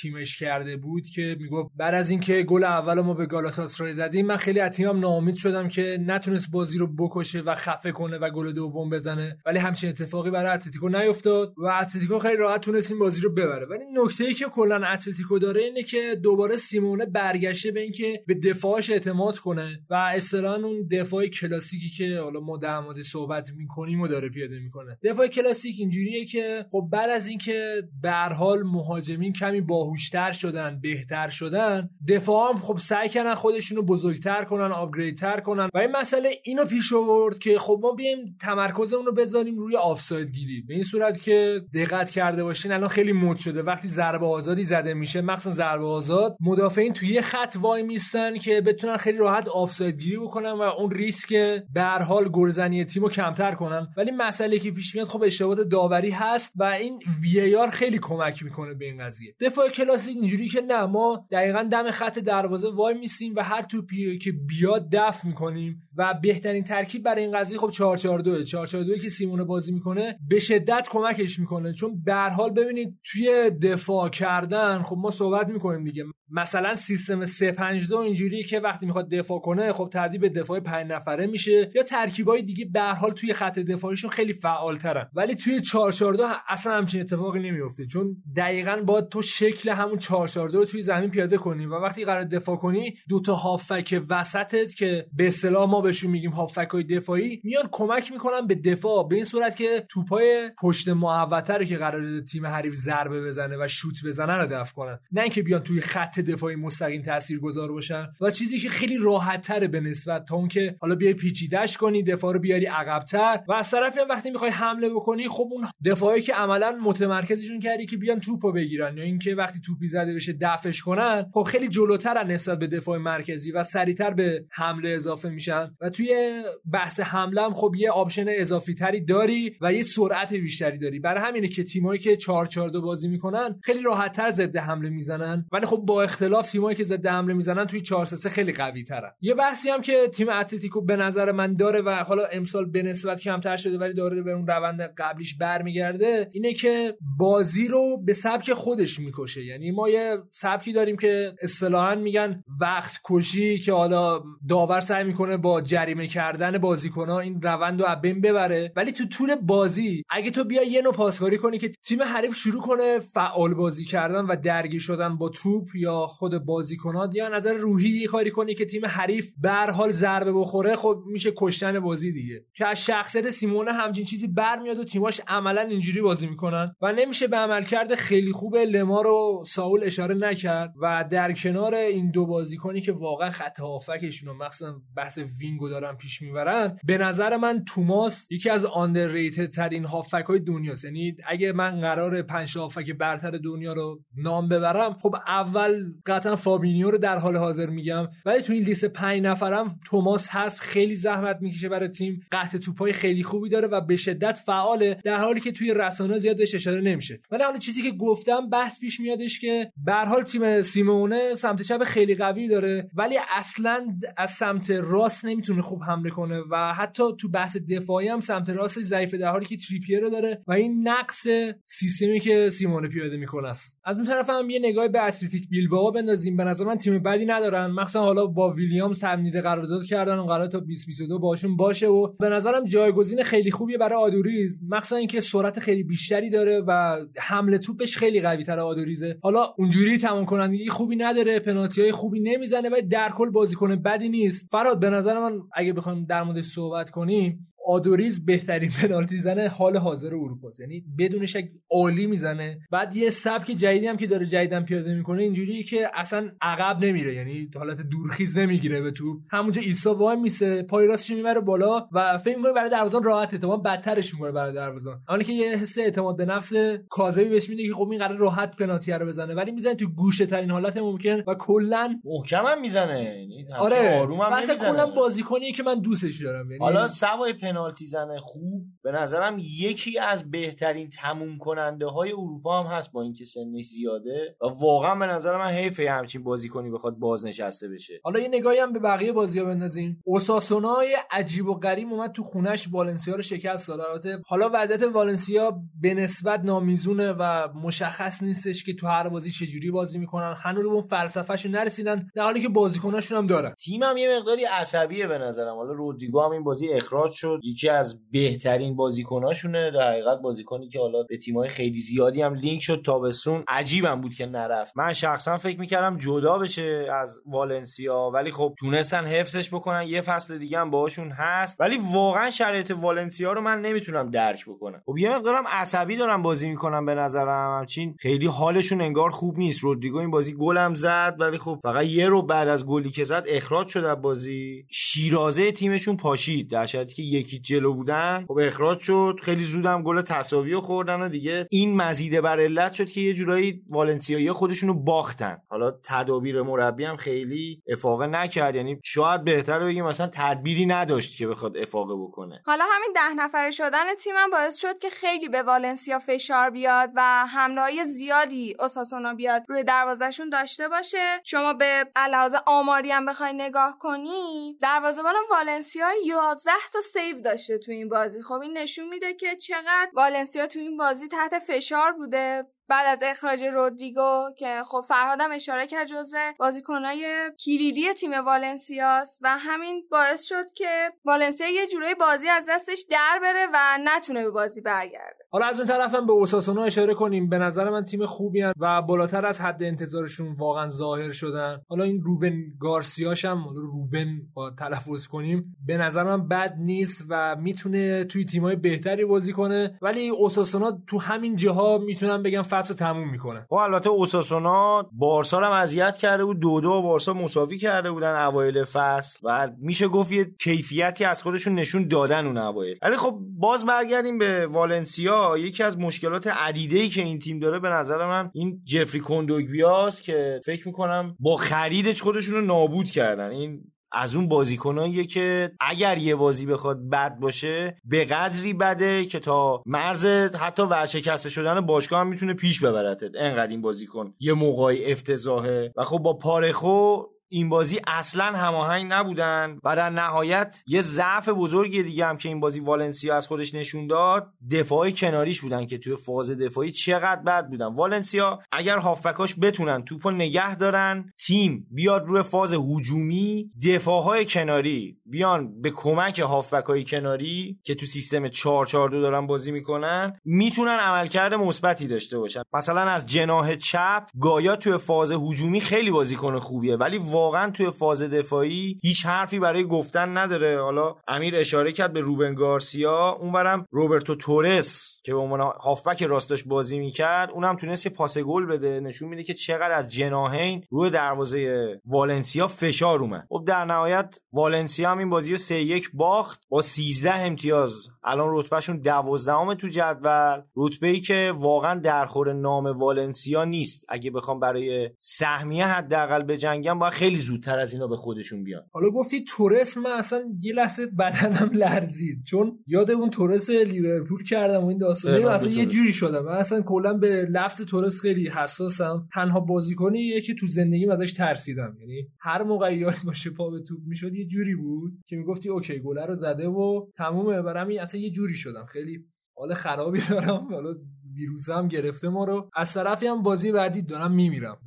تیمش کرده بود که میگفت بعد از اینکه گل اول ما به گالاتاسرای زدیم من خیلی از تیمم ناامید شدم که نتونست بازی رو بکشه و خفه کنه و گل دوم بزنه، ولی همچین اتفاقی برای اتلتیکو نیفتاد و اتلتیکو خیلی راحت تونست این بازی رو ببره. ولی نکته‌ای که کلا اتلتیکو داره اینه که دوباره سیمونه برگشته به اینکه به دفاعش اعتماد کنه و اصطلاحاً اون دفاع کلاسیکی که حالا ما در مورد صحبت می‌کنیم و داره پیاده می‌کنه. دفاع کلاسیک اینجوریه که خب بعد از اینکه به هر حال مهاجمین کمی باهوشتر شدن، بهتر شدن، دفاع هم خب سعی کردن خودشونو بزرگتر کنن، آپگریدتر کنن و این مسئله اینو پیش آورد که خب ما بیایم تمرکزمون رو بذاریم روی آفساید گیری. به این صورت که دقت کرده باشین الان خیلی مد شده وقتی ضربه آزادی زده میشه، مخصوصا ضربه آزاد، مدافعین توی یه خط وای میستن که بتونن خیلی راحت آفساید گیری بکنن و اون ریسک به هر حال گلزنی تیمو کمتر کنن. ولی مسئله که پیش میاد خب اشتباهات داوری هست و این وی ای آر خیلی کمک میکنه به این قضیه. دفاع کلاسیک اینجوری که نه، ما دقیقاً دم خط دروازه وای میسیم و هر توپی که بیاد دفع میکنیم و بهترین ترکیب برای این قضیه خب 442 442 که سیمون بازی میکنه به شدت کمکش میکنه، چون به هر حال ببینید توی دفاع کردن خب ما صحبت میکنیم دیگه، مثلا سیستم 352 اینجوریه که وقتی میخواد دفاع کنه خب تبدیل به دفاع 5 نفره میشه یا ترکیبای دیگه به هر حال توی خط دفاعیشون خیلی فعالترن، ولی توی 442 اصلا همچین اتفاقی نمیفته، چون دقیقاً باید تو شکل همون 442 توی زمین پیاده کنی و وقتی قرار دفاع کنی دو تا هافک وسطت که به اصطلاح ما بهشون میگیم هافکای دفاعی میان کمک میکنن به دفاع، به این صورت که توپای پشت محوطه رو که قراره تیم حریف ضربه بزنه و شوت بزنه رو دفع کنن، نه اینکه بیان توی خط دفاعی مستقیم تاثیرگذار باشن و چیزی که خیلی راحت‌تره به نسبت تا اون که حالا بیای پیچیده‌اش کنی، دفاع رو بیاری عقب‌تر و از طرفی وقتی میخوای حمله بکنی خب اون دفاعی که عملاً متمرکزشون کردی که بیان توپو بگیرن یا اینکه وقتی توپی زده بشه دفعش کنن خب خیلی جلوترن نسبت به دفاع مرکزی و سریع‌تر به حمله اضافه میشن و توی بحث حمله هم خب یه آپشن اضافی تری داری و یه سرعت بیشتری داری. برای همینه که تیمایی که 442 بازی میکنن خیلی راحت‌تر ضد حمله میزنن، ولی خب با اختلاف تیمایی که ضد حمله میزنن توی 433 خیلی قوی ترن. یه بحثی هم که تیم اتلتیکو به نظر من داره و حالا امسال به نسبت کمتر شده ولی داره به اون روند قبلیش برمیگرده اینه که بازی رو به سبک خودش میکشه. یعنی ما یه سبکی داریم که اصطلاحاً میگن وقت کشی که حالا داور سعی میکنه با جریمه کردن بازیکن‌ها این روند رو از بین ببره، ولی تو طول بازی اگه تو بیا یه نوع پاسکاری کنی که تیم حریف شروع کنه فعال بازی کردن و درگیر شدن با توپ یا خود بازیکن‌ها یا نظر روحی کاری کنی که تیم حریف به هر حال ضربه بخوره خب میشه کشتن بازی دیگه، که از شخصیت سیمونه همچین چیزی برمیاد و تیماش عملاً اینجوری بازی میکنن و نمیشه به عملکرد خیلی خوب لما رو ساول اشاره نکرد. و در کنار این دو بازیکنی که واقعا خط هافکشون رو مخصوصا بحث وینگو دارن پیش میبرن، به نظر من توماس یکی از آندرریتد ترین هافک‌های دنیاست. یعنی اگه من قرار 5 هافک برتر دنیا رو نام ببرم خب اول قطعا فابینیو رو در حال حاضر میگم، ولی تو این لیست 5 نفرم توماس هست. خیلی زحمت میکشه برای تیم، قطع توپای خیلی خوبی داره و به شدت فعاله، در حالی که توی رسانه‌ها زیاد بهش اشاره نمیشه. ولی حالا چیزی که گفتم بحث پیش میادش که به هر حال تیم سیمونه سمت چپ خیلی قوی داره ولی اصلاً از سمت راست نمیتونه خوب حمله کنه و حتی تو بحث دفاعی هم سمت راستش ضعیفه، در حالی که تریپیر رو داره و این نقص سیستمی که سیمونه پیاده میکنه است. از اون طرف هم یه نگاه به اتلتیک بیلبائو بندازیم، به نظر من تیم بدی ندارن، مخصوصا حالا با ویلیامز تمدید قرارداد کردن و قرار تا 2022 باشون باشه و به نظرم جایگزین خیلی خوبیه برای آدوریز، مخصوصا اینکه سرعت خیلی بیشتری داره و حمله توپش خیلی قوی‌تره آدوریزه. حالا اونجوری تمام کنندگی خوبی نداره، پنالتی‌های خوبی نمیزنه ولی در کل بازیکن بدی نیست. فراد به نظر من اگه بخوایم در موردش صحبت کنیم، آدوریز بهترین پنالتی زنه حال حاضر اروپاست، یعنی بدون شک عالی میزنه. بعد یه سبک جدیدی هم که داره جدیدن پیاده میکنه اینجوریه که اصلا عقب نمیره، یعنی حالت دورخیز نمیگیره به توپ، همونجا عیسی وای میسه، پای راستش میبره بالا و فکر میکنه برای دروازه راحته، تمام بدترش میکنه برای دروازه. اون که یه حس اعتماد به نفس کاذبی بهش میده که خب این قراره راحت پنالتی رو بزنه، ولی میزنه تو گوشه ترین حالت ممکن و کلا محکم هم میزنه، یعنی آروم هم میزنه. اصلا کلا بازیکنیه که من دوستش دارم، یعنی حالا سوای پنالتی زن خوب به نظرم یکی از بهترین تموم کننده های اروپا هم هست، با اینکه سنش زیاده و واقعا به نظر من حیفه همچین بازیکنی بخواد بازنشسته بشه. حالا یه نگاهی هم به بقیه بازی‌ها بندازیم. اوساسونای عجیب و غریب اومد تو خونش والنسیا رو شکست داد. البته حالا وضعیت والنسیا به نسبت نامیزونه و مشخص نیستش که تو هر بازی چجوری بازی میکنن، هنوز اون فلسفه‌شون نرسیدن، در حالی که بازیکناشون هم دارن. تیمم یه مقداری عصبیه به نظرم. حالا رودریگو هم این بازی اخراج شد، یکی از بهترین بازیکناشونه، در حقیقت بازیکنی که حالا به تیم‌های خیلی زیادی هم لینک شد تابستون. عجیبم بود که نرفت. من شخصا فکر می‌کردم جدا بشه از والنسیا، ولی خب تونستن حفظش بکنن. یه فصل دیگه هم باهاشون هست، ولی واقعا شرایط والنسیا رو من نمیتونم درک بکنم. خب یه مقدارم عصبی دارم بازی میکنم، به نظرم همچین خیلی حالشون انگار خوب نیست. رودریگو این بازی گلم زد، ولی خب فقط یه رو بعد از گلی که زد اخراج شد از بازی. شیرازه تیمشون پاشید، در شرایطی که یکی جلو بودن خب اخراج شد، خیلی زودم گل تساوی رو خوردن و دیگه این مزید بر علت شد که یه جورایی والنسیایا خودشونو باختن. حالا تدابیر مربی هم خیلی افاقه نکرد، یعنی شاید بهتره بگیم مثلا تدبیری نداشت که بخواد افاقه بکنه. حالا همین 10 نفره شدن تیمم باعث شد که خیلی به والنسیا فشار بیاد و حمله‌های زیادی اوساسونا بیاد روی دروازه‌شون داشته باشه. شما به علاوه آماری هم بخوای نگاه کنی، دروازه‌بان والنسیا 11 تا سیو داشته تو این بازی. خب این نشون میده که چقدر والنسیا تو این بازی تحت فشار بوده. بعد از اخراج رودریگو که خب فرهادم اشاره کرد جزو بازیکنای کلیدی تیم والنسیاست و همین باعث شد که والنسیا یه جورایی بازی از دستش در بره و نتونه به بازی برگرده. حالا از اون طرفم به اوساسونا اشاره کنیم. به نظر من تیم خوبی هستن و بالاتر از حد انتظارشون واقعا ظاهر شدن. حالا این روبن گارسیاش هم، روبن با تلفظ کنیم، به نظر من بد نیست و میتونه توی تیمای بهتری بازی کنه، ولی اوساسونا تو همین جاها میتونم بگم فصل تموم میکنه. خب البته اوساسونا بارسا رو اذیت کرده بود، 2-2 با بارسا مساوی کرده بودن اوایل فصل و میشه گفت یه کیفیتی از خودشون نشون دادن اون اوایل. ولی خب باز برگردیم به والنسیا. یکی از مشکلات عدیده‌ای که این تیم داره به نظر من این جفری کندوگبیاست که فکر میکنم با خریدش خودشون رو نابود کردن. این از اون بازیکناییه که اگر یه بازی بخواد بد باشه به قدری بده که تا مرز حتی ورشکسته شدن باشگاه هم میتونه پیش ببرتت. انقدر این بازیکن یه موقعی افتضاحه و خب با پارخو این بازی اصلا هماهنگ نبودن و در نهایت یه ضعف بزرگی دیگه هم که این بازی والنسیا از خودش نشون داد، دفاعی کناریش بودن که توی فاز دفاعی چقدر بد بودن. والنسیا اگر هافبکاش بتونن توپو نگه دارن، تیم بیاد روی فاز هجومی، دفاعهای کناری بیان به کمک هافبکای کناری که تو سیستم 442 دارن بازی میکنن، میتونن عملکرد مثبتی داشته باشن. مثلا از جناح چپ گایا توی فاز هجومی خیلی بازیکن خوبیه، ولی واقعا توی فاز دفاعی هیچ حرفی برای گفتن نداره. حالا امیر اشاره کرد به روبن گارسیا، اونورم روبرتو تورس که به عنوان هافبک راستش بازی میکرد، اونم تونست یه پاس گل بده. نشون میده که چقدر از جناحین روی دروازه والنسیا فشار اومد. خب در نهایت والنسیا هم این بازی رو 3-1 باخت با 13 امتیاز. الان رتبهشون 12ام تو جدول، رتبه‌ای که واقعا در خور نام والنسیا نیست. اگه بخوام برای سهمیه حداقل بجنگم باید خیلی زودتر از اینا به خودشون بیان. حالا گفتی تورس، من اصلا یه لحظه بدنم لرزید چون یاد اون تورس لیورپول کردم. این اصلا یه جوری شدم، من اصلا کلا به لفظ تورس خیلی حساسم. تنها بازیکنیه که تو زندگیم ازش ترسیدم، یعنی هر موقعی یاد باشه پا به توپ میشد یه جوری بود که میگفتی اوکی گل رو زده و تمومه. برام اصلا یه جوری شدم، خیلی حال خرابی دارم. حالا ویروسم گرفته ما رو. از طرفی هم بازی بعدی دارم میمیرم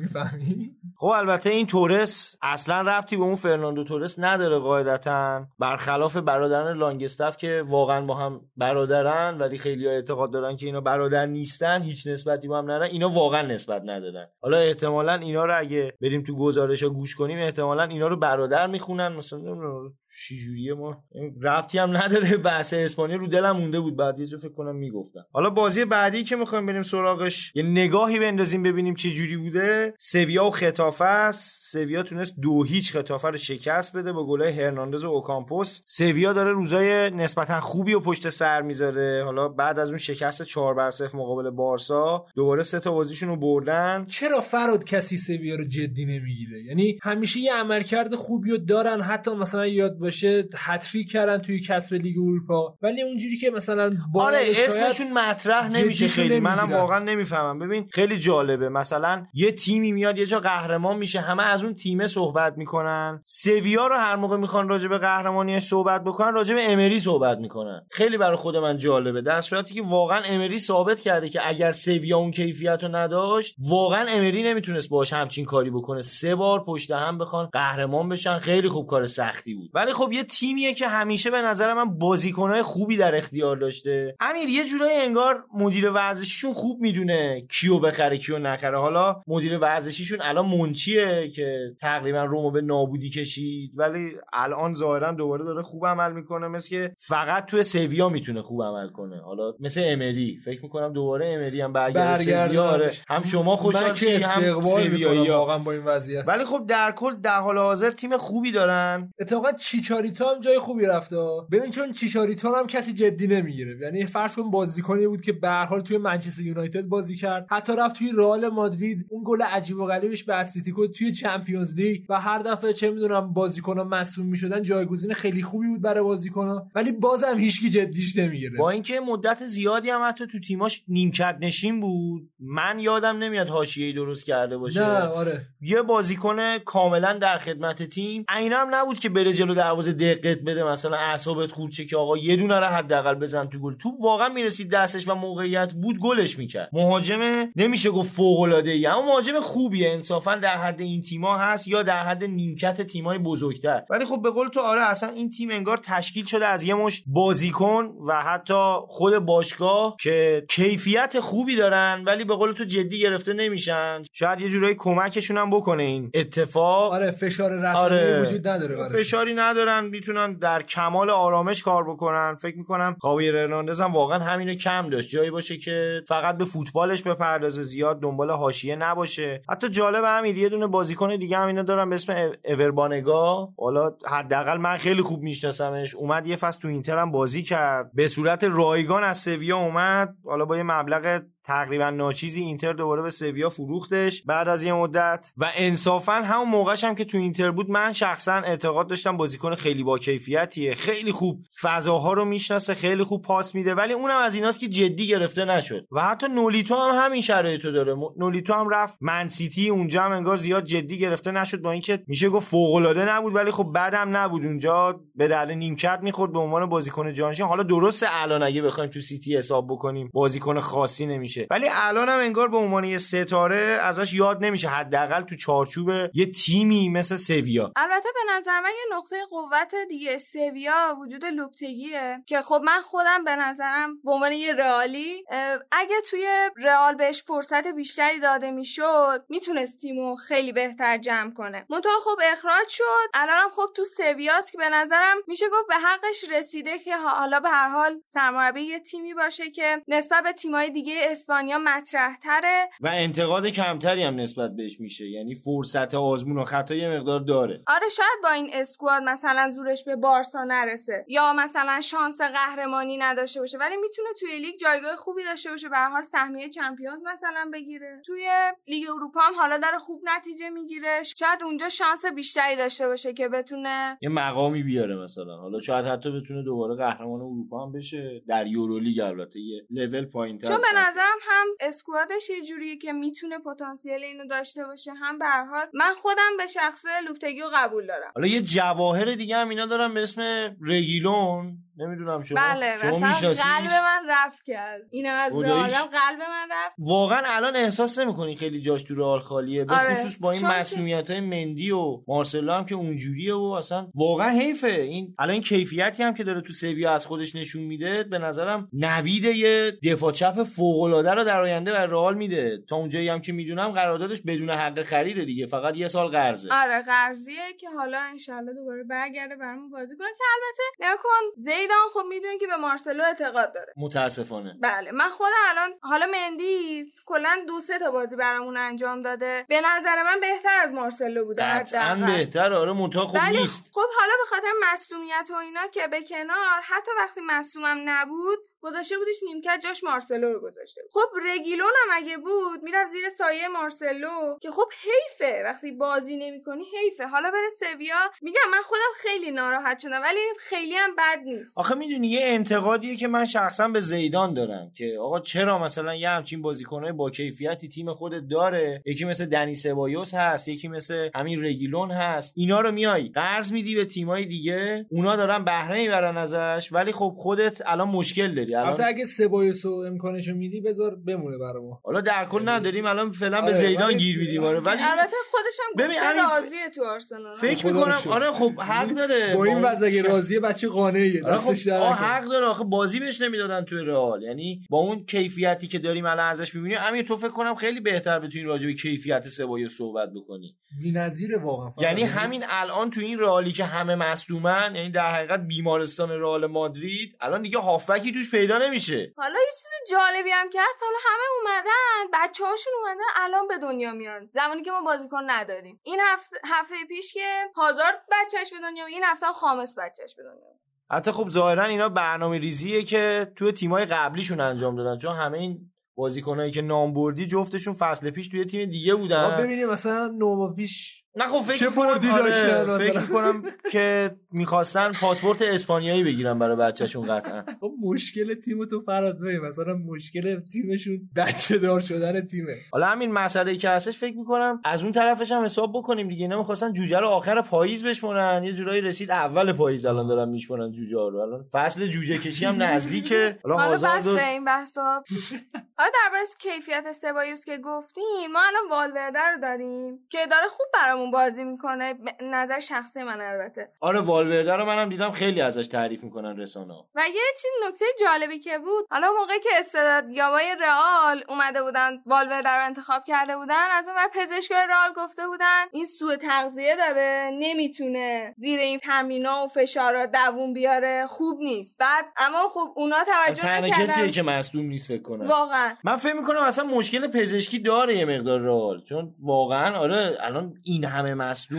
میفهمی. خب البته این تورس اصلا ربطی به اون فرناندو تورس نداره قاعدتا، برخلاف برادران لانگستاف که واقعا با هم برادرن ولی خیلی‌ها اعتقاد دارن که اینا برادر نیستن، هیچ نسبتی با هم ندارن. اینا واقعا نسبت ندارن. حالا احتمالاً اینا رو اگه بریم تو گزارش‌ها گوش کنیم احتمالاً اینا رو برادر میخونن، مثلا چجوریه ما ربطی هم نداره. بحث اسپانیا رو دلم مونده بود، بعد یه جور فکر کنم میگفتم. حالا بازی بعدی که میخوایم بریم سراغش یه نگاهی بندازیم ببینیم چه جوری بوده، سویا و خطافه است. سویا تونست 2-0 خطافه رو شکست بده با گلای هرناندز و اوکامپوس. سویا داره روزای نسبتا خوبی و پشت سر میذاره. حالا بعد از اون شکست 4-0 مقابل بارسا دوباره 3 تا بازیشون رو بردن. چرا فراد کسی سویا رو جدی نمیگیره؟ یعنی همیشه یه عملکرد خوبی رو دارن، حتی مثلا یاد باشه هتریک کردن توی کسب لیگ اروپا، ولی اونجوری که مثلا آره اسمشون مطرح نمیشه خیلی، منم واقعا نمیفهمم. ببین خیلی جالبه، مثلا یه تیمی میاد یه جا قهرمان میشه، همه از اون تیمه صحبت میکنن. سویا رو هر موقع میخوان راجع به قهرمانیش صحبت بکنن راجع به امری صحبت میکنن. خیلی برای خود من جالبه، در صورتی که واقعا امری ثابت کرده که اگر سویا اون کیفیتو نداشت واقعا امری نمیتونست باهاش همچین کاری بکنه. سه بار پشت هم بخوان قهرمان بشن، خیلی خوب کار سختی بود. ولی خب یه تیمیه که همیشه به نظر من بازیکن‌های خوبی در اختیار داشته. امیر یه جورایی انگار مدیر ورزشیشون خوب میدونه کیو بخره کیو نخره. حالا مدیر ورزشیشون الان منچیه که تقریبا رومو به نابودی کشید، ولی الان ظاهرا دوباره داره خوب عمل میکنه، مثل که فقط توی سویا میتونه خوب عمل کنه. حالا مثل امری فکر میکنم دوباره امری هم برگرده، هم شما خوشحال شید هم سویا واقعا با این وضعیت. ولی خب در کل در حال حاضر تیم خوبی دارن. اتفاقا چیچاریتا هم جای خوبی رفته. ببین چون چیچاریتا هم کسی جدی نمیگیره، یعنی فرض کن بازیکنی بود که به هر حال توی منچستر یونایتد بازی کرد، حتی رفت توی رئال مادرید اون گل عجیب و غریبش به اتلتیکو توی چمپیونز لیگ و هر دفعه چه میدونم بازیکن‌ها مصدوم میشدن، جایگزین خیلی خوبی بود برای بازیکن‌ها، ولی بازم هیچکی جدیش نمیگیره. با اینکه مدت زیادی هم حتی تو تیماش نیمکت نشین بود، من یادم نمیاد حاشیه‌ای درست کرده باشه. آره. یه بازیکن کاملا در خدمت تیم، عین هم نبود که بره جلو دروازه دقت بده، مثلا اعصابت خورد که آقا یه دونه رو حداقل بزن تو گل. تو واقعا میرسید دستش و موقعیت بود گلش میکرد. مهاجم نمیشه گفت فوق العاده ای، اما مهاجم خوبیه، انصافا در حد این تیم‌ها هست یا در حد نیمکت تیم‌های بزرگتر. ولی خب به قول تو آره اصلا این تیم انگار تشکیل شده از یه مشت بازیکن و حتی خود باشگاه که کیفیت خوبی دارن ولی به قول تو جدی گرفته نمیشن. شاید یه جورایی کمکشون هم بکنه این اتفاق. آره فشار رسانه‌ای وجود نداره براشون. فشاری ندارن، میتونن در کمال آرامش کار بکنن. فکر میکنم خاویر هرناندز هم واقعا همینو کم داشت، جایی باشه که فقط به فوتبالش بپردازه، زیاد دنبال حاشیه نباشه. حتی جالب همین یه دونه بازیکن دیگه هم اینا دارن به اسم اوربانگا، حالا حداقل من خیلی خوب میشناسمش، اومد یه فصل تو اینتر هم بازی کرد، به صورت رایگان از سویا اومد، حالا با یه مبلغ تقریبا ناچیزی اینتر دوباره به سویا فروختش بعد از یه مدت. و انصافا همون موقعش هم که تو اینتر بود من شخصا اعتقاد داشتم بازیکن خیلی با کیفیتیه، خیلی خوب فضاها رو میشناسه، خیلی خوب پاس میده، ولی اونم از ایناست که جدی گرفته نشد. و حتی نولیتو هم همین شرایطو داره، نولیتو هم رفت منسیتی، اونجا هم انگار زیاد جدی گرفته نشد، با اینکه میشه گفت فوق العاده نبود ولی خب بعدم نبود، اونجا به دلیل نیمکت میخورد به عنوان بازیکن جانشین. حالا درسته الان اگه بخوایم تو سیتی حساب بکنیم بازیکن خاصی نمیشه، ولی الان هم انگار به عنوان یه ستاره ازش یاد نمیشه، حداقل تو چارچوب یه تیمی مثل سویا. البته به نظر من یه نقطه قوت دیگه سویا وجود لوپتگیه که خب من خودم به نظرم به عنوان یه رئالی اگه توی رئال بهش فرصت بیشتری داده میشد میتونست تیمو خیلی بهتر جمع کنه. منتها خب اخراج شد، الانم خب تو سویاست که به نظرم میشه گفت به حقش رسیده که حالا به هر حال سرمربی یه تیمی باشه که نسبت به تیم‌های دیگه اسپانیا مطرح تره و انتقاد کمتری هم نسبت بهش میشه، یعنی فرصت آزمون و خطا یه مقدار داره. آره شاید با این اسکواد مثلا زورش به بارسا نرسه یا مثلا شانس قهرمانی نداشته باشه، ولی میتونه توی لیگ جایگاه خوبی داشته باشه، به هر حال سهمیه چمپیونز مثلا بگیره. توی لیگ اروپا هم حالا داره خوب نتیجه میگیره، شاید اونجا شانس بیشتری داشته باشه که بتونه یه مقامی بیاره، مثلا حالا شاید حتی بتونه دوباره قهرمان اروپا هم بشه، در یورولیگ البته یه لول پایین‌تر. چون به نظر هم اسکوادش یه جوریه که میتونه پتانسیل اینو داشته باشه، هم به هر حال من خودم به شخصه لوپتگیو قبول دارم. حالا یه جواهر دیگه هم اینا دارن به اسم رگیلون، نمیدونم شما میشناسیش؟ قلب من رفت کرد اینا از رئال، قلب من رفت. واقعا الان احساس نمی‌کنی خیلی جاش تو رئال خالیه، به خصوص با این مسئولیت‌های مندی و مارسلو هم که اونجوریه و اصلا واقعا حیفه. این الان این کیفیتی هم که داره تو سویا از خودش نشون میده به نظرم نوید یه دفاع چپ فوق‌العاده رو در آینده بر رئال میده. تا اونجایی هم که میدونم قراردادش بدون حق خریده دیگه، فقط یه سال قرضه. آره قرضیه که حالا انشالله دوباره برگرده برامون بازی کنه. که البته نگاه کن ایدان خب میدونی که به مارسلو اعتقاد داره متاسفانه. بله من خودم الان حالا مندی کلا 2-3 تا بازی برامون انجام داده، به نظر من بهتر از مارسلو بوده، حتما بهتر. آره منتها خوب نیست. خب حالا به خاطر مصدومیت و اینا که به کنار، حتی وقتی مصدومم نبود گذاشته بودش نیمکت، جاش مارسلو رو گذاشته. خب رگیلون هم اگه بود میرفت زیر سایه مارسلو که خب حیفه وقتی بازی نمی‌کنی، حیفه. حالا بره سویا، میگم من خودم خیلی ناراحت شدم ولی خیلی هم بد نیست. آخه میدونی یه انتقادیه که من شخصا به زیدان دارم که آقا چرا مثلا یه همچین بازیکن‌های با کیفیتی تیم خودت داره، یکی مثل دنی سبایوس هست، یکی مثل همین رگیلون هست، اینا رو میای قرض میدی به تیمای دیگه، اونا دارن بهره میبرن ازش، ولی خب خودت الان مشکل داری. البته اگه سبایوس رو امکانشو میدی بذار بمونه برام. حالا در کل نداریم الان فعلا به زیدان گیر میدیم. آره ولی البته خودشم گفته راضیه تو آرسنال فکر می‌کنم. آره خب حق داره با این وضع اگه راضیه بچه قانعه دستش داره. آره حق داره، آخه بازی بهش نمیدادن تو رئال، یعنی با اون کیفیتی که داریم الان ازش می‌بینیم همین تو فکر کنم خیلی بهتر بتونی راجع به کیفیت سبایوس صحبت بکنی. بی‌نظیره واقعا. یعنی همین الان تو این رئالی که همه مصدومن، یعنی در حقیقت بیمارستان رئال مادرید الان دیگه هافبکی توش پیدا نمیشه. حالا یه چیز جالبی هم که هست، حالا همه اومدن بچه‌هاشون اومدن الان به دنیا میان، زمانی که ما بازیکن نداریم. این هفته پیش که هازارد بچه‌اش به دنیا، این هفته خامس بچه‌اش به دنیا. حتی خب ظاهرا اینا برنامه‌ریزیه که توی تیمای قبلیشون انجام دادن، چون همه این بازیکنایی که نام بردی جفتشون فصل پیش توی تیم دیگه بودن. ما ببینیم مثلا 9 پیش نه خب فکر بردی داشتن. فکر کنم که می‌خواستن پاسپورت اسپانیایی بگیرن برای بچه‌شون قطعا. خب مشکل تیمو تو فرض ببین، مثلا مشکل تیمشون بچه‌دار شدن تیمه. حالا همین مسئله‌ای که هستش فکر می‌کنم از اون طرفش هم حساب بکنیم دیگه. اینا می‌خواستن جوجه رو آخر پاییز بشمونن، یه جورایی رسید اول پاییز الان دارن میشمونن جوجه رو. الان فصل جوجه کشی هم نزدیکه. حالا بس این بحثا. حالا درباره کیفیت سبایوس که گفتیم، ما الان والورده رو داریم که داره خوب برامون بازی میکنه، نظر شخصی من البته. آره والورده رو منم دیدم خیلی ازش تعریف میکنن رسانه‌ها. و یه چیز نکته جالبی که بود، حالا موقعی که استعدادیابای رئال اومده بودن والورده رو انتخاب کرده بودن، از اون ور پزشکای رئال گفته بودن این سوء تغذیه داره، نمیتونه زیر این تمرین‌ها و فشارا دووم بیاره، خوب نیست. بعد اما خب اونا توجه نکردن. کسی که مصدوم نیست فکر کنم. واقعا من فکر میکنم اصلا مشکل پزشکی داره یه مقدار رئال، چون واقعا آره الان این همه مصدوم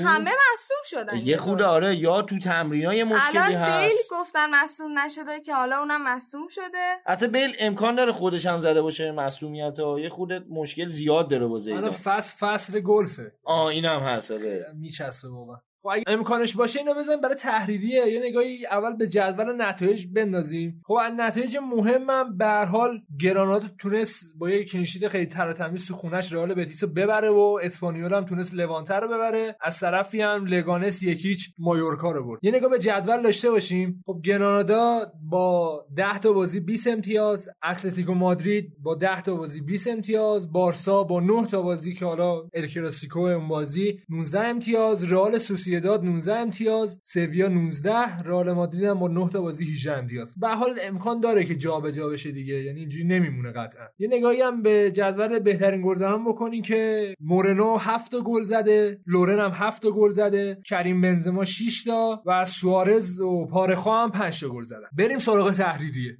شدن یه خورده. آره یا تو تمرین‌ها یه مشکلی هست. الان بیل گفتن مصدوم نشده که حالا اونم مصدوم شده. حتی بیل امکان داره خودش هم زده باشه مصدومیت‌ها، یه خورده مشکل زیاد داره با زیدان. الان فصل گلفه. اینم هست. آره میچسبه واقعا. اگه امکانش باشه اینو بزنیم برای تحریریه، یه نگاهی اول به جدول و نتایج بندازیم. خب از نتایج مهمم به هر حال گرانادا تونست با یک کلینشیت خیلی تر و تمیز تو خونه‌اش رئال بتیس رو ببره و اسپانیول هم تونست لوانته رو ببره، از طرفی هم لگانس 1-0 مایورکا رو برد. یه نگاه به جدول داشته باشیم. خب گرانادا با 10 تا بازی 20 امتیاز، اتلتیکو مادرید با 10 تا بازی 20 امتیاز، بارسا با 9 تا بازی که حالا ال کلاسیکو اون بازی 19 امتیاز، رئال سوسی داد 19 امتیاز، سویا 19، رئال مادرید هم با 9 تا بازی 18 امتیاز. به هر حال امکان داره که جابجا بشه دیگه، یعنی اینجوری نمیمونه قطعا. یه نگاهی هم به جدول بهترین گلزنان بکنین که مورنو 7 تا گل زده، لورن هم 7 تا گل زده، کریم بنزما 6 تا و سوارز و پارخا هم 5 تا گل زدن. بریم سراغ تحریریه.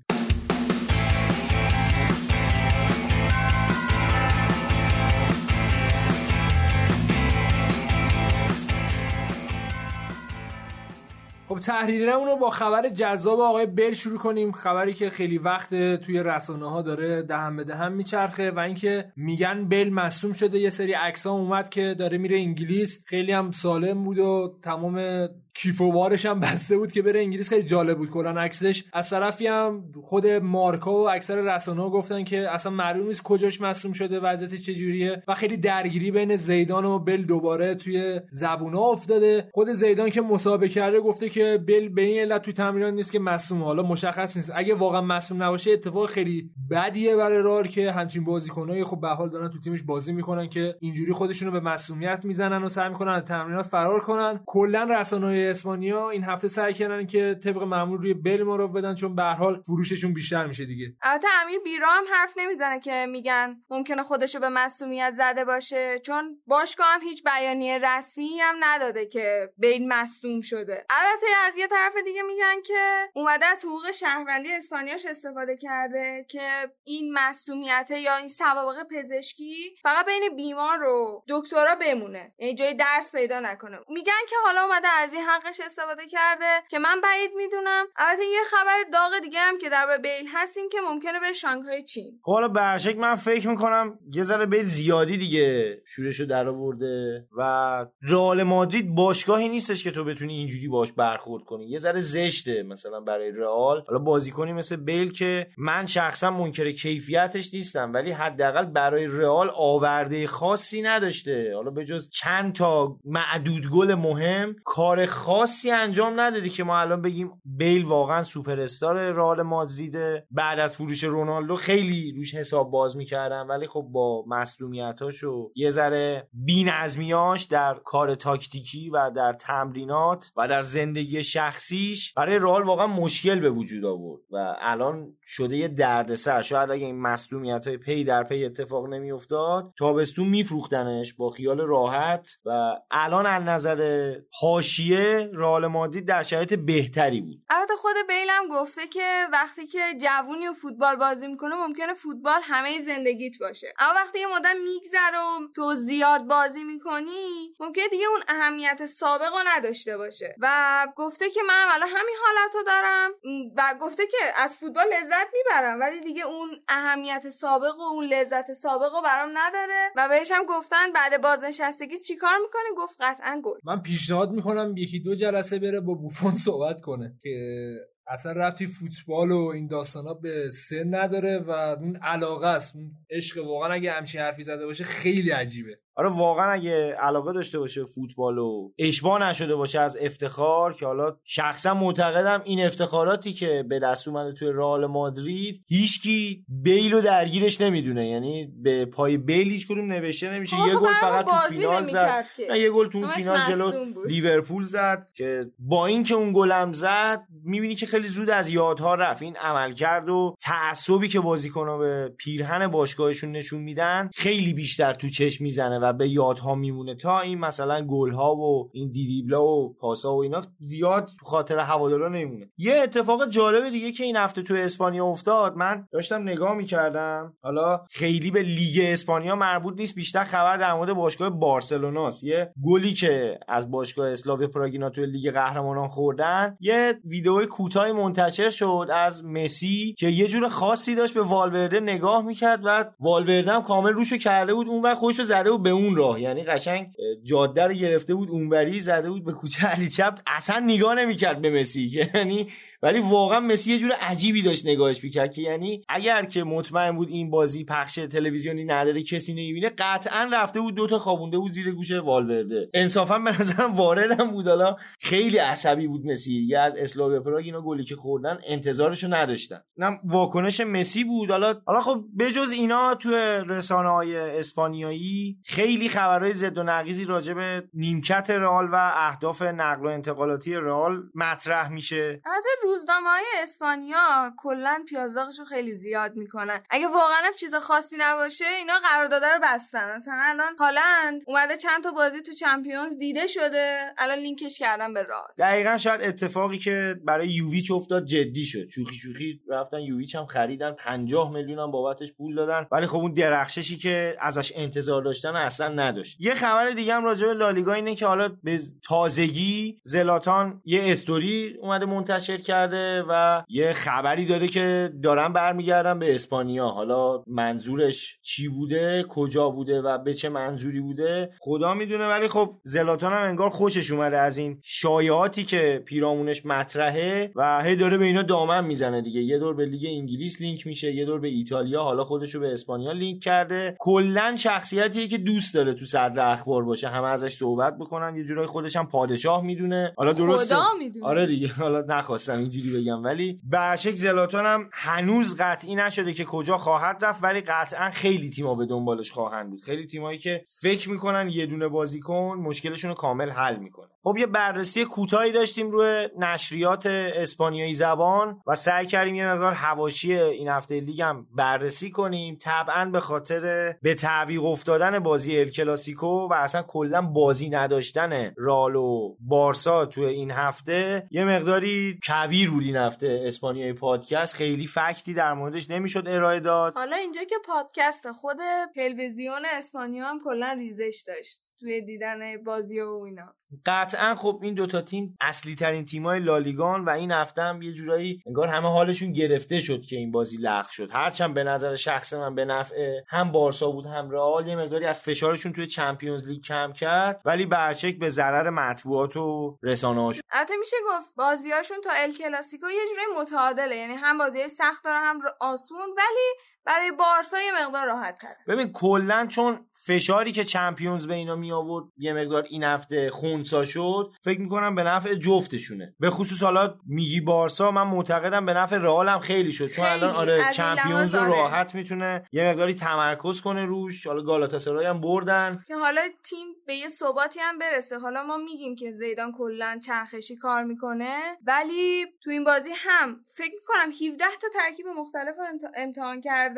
خب تحریرمون رو با خبر جذاب آقای بیل شروع کنیم. خبری که خیلی وقت توی رسانه‌ها داره دهن به دهن میچرخه و اینکه میگن بیل مصدوم شده. یه سری عکس‌ها اومد که داره میره انگلیس، خیلی هم سالم بود و تمام کیف و بارش هم بسته بود که بره انگلیس. خیلی جالب بود کلا عکسش. از طرفی هم خود مارکا و اکثر رسانه‌ها گفتن که اصلا معلوم نیست کجاش مصدوم شده، وضعیت چجوریه و خیلی درگیری بین زیدان و بیل دوباره توی زبون‌ها افتاده. خود زیدان که مصاحبه کرده گفته که بیل به این علت توی تمرینات نیست که مصدوم. حالا مشخص نیست، اگه واقعا مصدوم نباشه اتفاق خیلی بدیه برای رئال که همچین بازیکنایی خب به حال دارن تو تیمش بازی میکنن که اینجوری خودشونو به مصدومیت میزنن و سعی میکنن از تمرینات فرار کنن. کلا رسانه‌های اسپانیا این هفته سعی کردن که طبق معمول روی بیل مارو بدن، چون به هر حال فروششون بیشتر میشه دیگه. البته امیر بیرا هم حرف نمیزنه که میگن ممکنه خودشو به مصدومیت زده باشه، چون باشگاه هم هیچ بیانیه رسمی هم نداده که بیل مصدوم شده. البته از یه طرف دیگه میگن که اومده از حقوق شهروندی اسپانیاش استفاده کرده که این مصدومیت یا این سوابق پزشکی فقط بین بیمار و دکترا بمونه، یعنی جای درس پیدا نکنه. میگن که حالا اومده از این حقش استفاده کرده که من بعید میدونم. البته یه خبر داغ دیگه هم که درباره بیل هست این که ممکنه بره شانگهای چین. خب حالا برشک من فکر میکنم یه ذره بیل زیادی دیگه شورشو درآورده و رئال مادرید باشگاهی نیستش که تو بتونی اینجوری باش برخورد کنی. یه ذره زشته مثلا برای رئال. حالا بازیکنی مثل بیل که من شخصا منکر کیفیتش نیستم ولی حداقل برای رئال آورده خاصی نداشته. حالا به جز چند تا معدود گل مهم کار خاصی انجام نداده که ما الان بگیم بیل واقعا سوپر استار رئال مادریده. بعد از فروش رونالدو خیلی روش حساب باز می‌کردن ولی خب با مصدومیتاش و یه ذره بی‌نظمیاش در کار تاکتیکی و در تمرینات و در زندگی شخصیش برای رئال واقعا مشکل به وجود آورد و الان شده یه دردسر. شاید اگه این مصدومیت‌های پی در پی اتفاق نمی‌افتاد تابستون می‌فروختنش با خیال راحت و الان از نظر حاشیه رئال مادرید در شرایط بهتری بود. البته خود بیل هم گفته که وقتی که جوونی و فوتبال بازی میکنه ممکنه فوتبال همه زندگیت باشه، اما وقتی یه مدت میگذره و تو زیاد بازی میکنی ممکنه دیگه اون اهمیت سابقو نداشته باشه و گفته که منم الان همین حالتو دارم و گفته که از فوتبال لذت میبرم ولی دیگه اون اهمیت سابق و اون لذت سابقو برام نداره و بهش هم گفتن بعد بازنشستگی چیکار میکنی؟ گفت قطعاً گل. من پیشنهاد میکنم یکی دو جلسه بره با بوفون صحبت کنه که اصلا ربطی فوتبال و این داستانا به سن نداره و اون علاقه است، اون عشق. واقعا اگه همچین حرفی زده باشه خیلی عجیبه. آره واقعا اگه علاقه داشته باشه فوتبال و اشباع نشده باشه از افتخار که حالا شخصا معتقدم این افتخاراتی که به دست اومده توی رئال مادرید هیچکی بیلو درگیرش نمیدونه، یعنی به پای بیل هیچ کدوم نوشته نمیشه. یه گل فقط تو فینال زد، نه یه گل تو فینال جلو لیورپول زد که با اینکه اون گلم زد میبینی که خیلی زود از یادها رفت. این عملکرد و تعصبی که بازیکن‌ها به پیرهن باشگاهشون نشون میدن خیلی بیشتر تو چشم میزنه و به یادها میمونه تا این مثلا گل‌ها و این دیریبلا و پاس‌ها و اینا زیاد تو خاطر هوادارا نمیمونه. یه اتفاق جالب دیگه که این هفته تو اسپانیا افتاد، من داشتم نگاه می‌کردم، حالا خیلی به لیگ اسپانیا مربوط نیست، بیشتر خبر در مورد باشگاه بارسلوناست. یه گلی که از باشگاه اسلاوی پراگینا تو لیگ قهرمانان خوردن، یه ویدئوی کوتاه منتشر شد از مسی که یه جور خاصی داشت به والورده نگاه می‌کرد و والورده هم کامل روشو کرده بود اون و خودشو زده بود به اون راه، یعنی قشنگ جاده رو گرفته بود اونوری زده بود به کوچه علی چپ، اصلا نگاه نمی‌کرد به مسی که یعنی ولی واقعا مسی یه جور عجیبی داشت نگاهش می‌کرد که یعنی اگر که مطمئن بود این بازی پخش تلویزیونی نداره کسی نمی‌بینه قطعا رفته بود دوتا خوابونده بود زیر گوشه والورده. انصافا به نظرم واردم بود، حالا خیلی عصبی بود مسی دیگه از اسلاو پراگ اینا گلی که خوردن انتظارشو نداشتن. اینم واکنش مسی بود. حالا خب بجز اینا تو رسانه‌های اسپانیایی خیلی خبرهای زد و نقیزی راجع به نیمکت رئال و اهداف نقل و انتقالاتی رئال مطرح میشه. حتی روزنامه‌های اسپانیا کلاً پیازداغشو خیلی زیاد میکنن. اگه واقعاً چیز خاصی نباشه اینا قرارداد رو بستن. مثلا الان هالند اومده چند تا بازی تو چمپیونز دیده شده، الان لینکش کردن به رئال. دقیقاً شاید اتفاقی که برای یویچ افتاد جدی شد. شوخی رفتن یویچ هم خریدن، 50 میلیون هم بابتش پول دادن ولی خب اون درخششی که ازش انتظار داشتن اصلا نداشت. یه خبر دیگه هم راجع به لالیگا اینه که حالا به تازگی زلاتان یه استوری اومده منتشر کرده و یه خبری داره که دارن برمیگردن به اسپانیا. حالا منظورش چی بوده، کجا بوده و به چه منظوری بوده خدا میدونه، ولی خب زلاتان هم انگار خوشش اومده از این شایعاتی که پیرامونش مطرحه و هی داره به اینا دامن میزنه دیگه. یه دور به لیگ انگلیس لینک میشه، یه دور به ایتالیا، حالا خودشو به اسپانیا لینک کرده. کلا شخصیتیه که دوست داره تو صدر اخبار باشه، همه ازش صحبت بکنن، یه جورای خودش هم پادشاه میدونه. حالا درسته، آره دیگه، حالا نخواستم اینجوری بگم ولی برشک زلاتان هم هنوز قطعی نشده که کجا خواهد رفت ولی قطعا خیلی تیم‌ها به دنبالش خواهند بود. خیلی تیمایی که فکر میکنن یه دونه بازیکن مشکلشون رو کامل حل میکنه. خب یه بررسی کوتاهی داشتیم روی نشریات اسپانیایی زبان و سعی کردیم یه مقدار حواشی این هفته لیگ هم بررسی کنیم. طبعا به خاطر به تعویق افتادن بازی ال کلاسیکو و اصلا کلا بازی نداشتن رئال و بارسا تو این هفته یه مقداری کویر بود این هفته اسپانیایی پادکست، خیلی فکتی در موردش نمیشد ارائه داد. حالا اینجا که پادکست خود تلویزیون اسپانیا هم کلا ریزش داشت توی دیدن بازی و اینا. قطعا خب این دوتا تیم اصلی ترین تیمای لالیگان و این هفته هم یه جورایی انگار همه حالشون گرفته شد که این بازی لغو شد. هرچند به نظر شخص من به نفع هم بارسا بود هم رئال، یه مقداری از فشارشون توی چمپیونز لیگ کم کرد، ولی برعکس به ضرر مطبوعات و رسانه‌هاشون. البته میشه گفت بازیاشون تا ال کلاسیکو یه جوری متعادله، یعنی هم بازی سخت دارن هم آسون، ولی برای بارسا یه مقدار راحت تره. ببین کلا چون فشاری که چمپیونز به اینا می آورد یه مقدار این هفته خونسا شد، فکر میکنم به نفع جفتشونه. به خصوص حالا میگی بارسا، من معتقدم به نفع رئال هم خیلی شد، چون الان آره چمپیونز رو راحت میتونه یه مقداری تمرکز کنه روش. حالا گالاتاسرای هم بردن که حالا تیم به یه ثباتی هم برسه. حالا ما میگیم که زیدان کلا چرخشی کار میکنه، ولی تو این بازی هم فکر میکنم 17 تا ترکیب مختلف امتحان کرد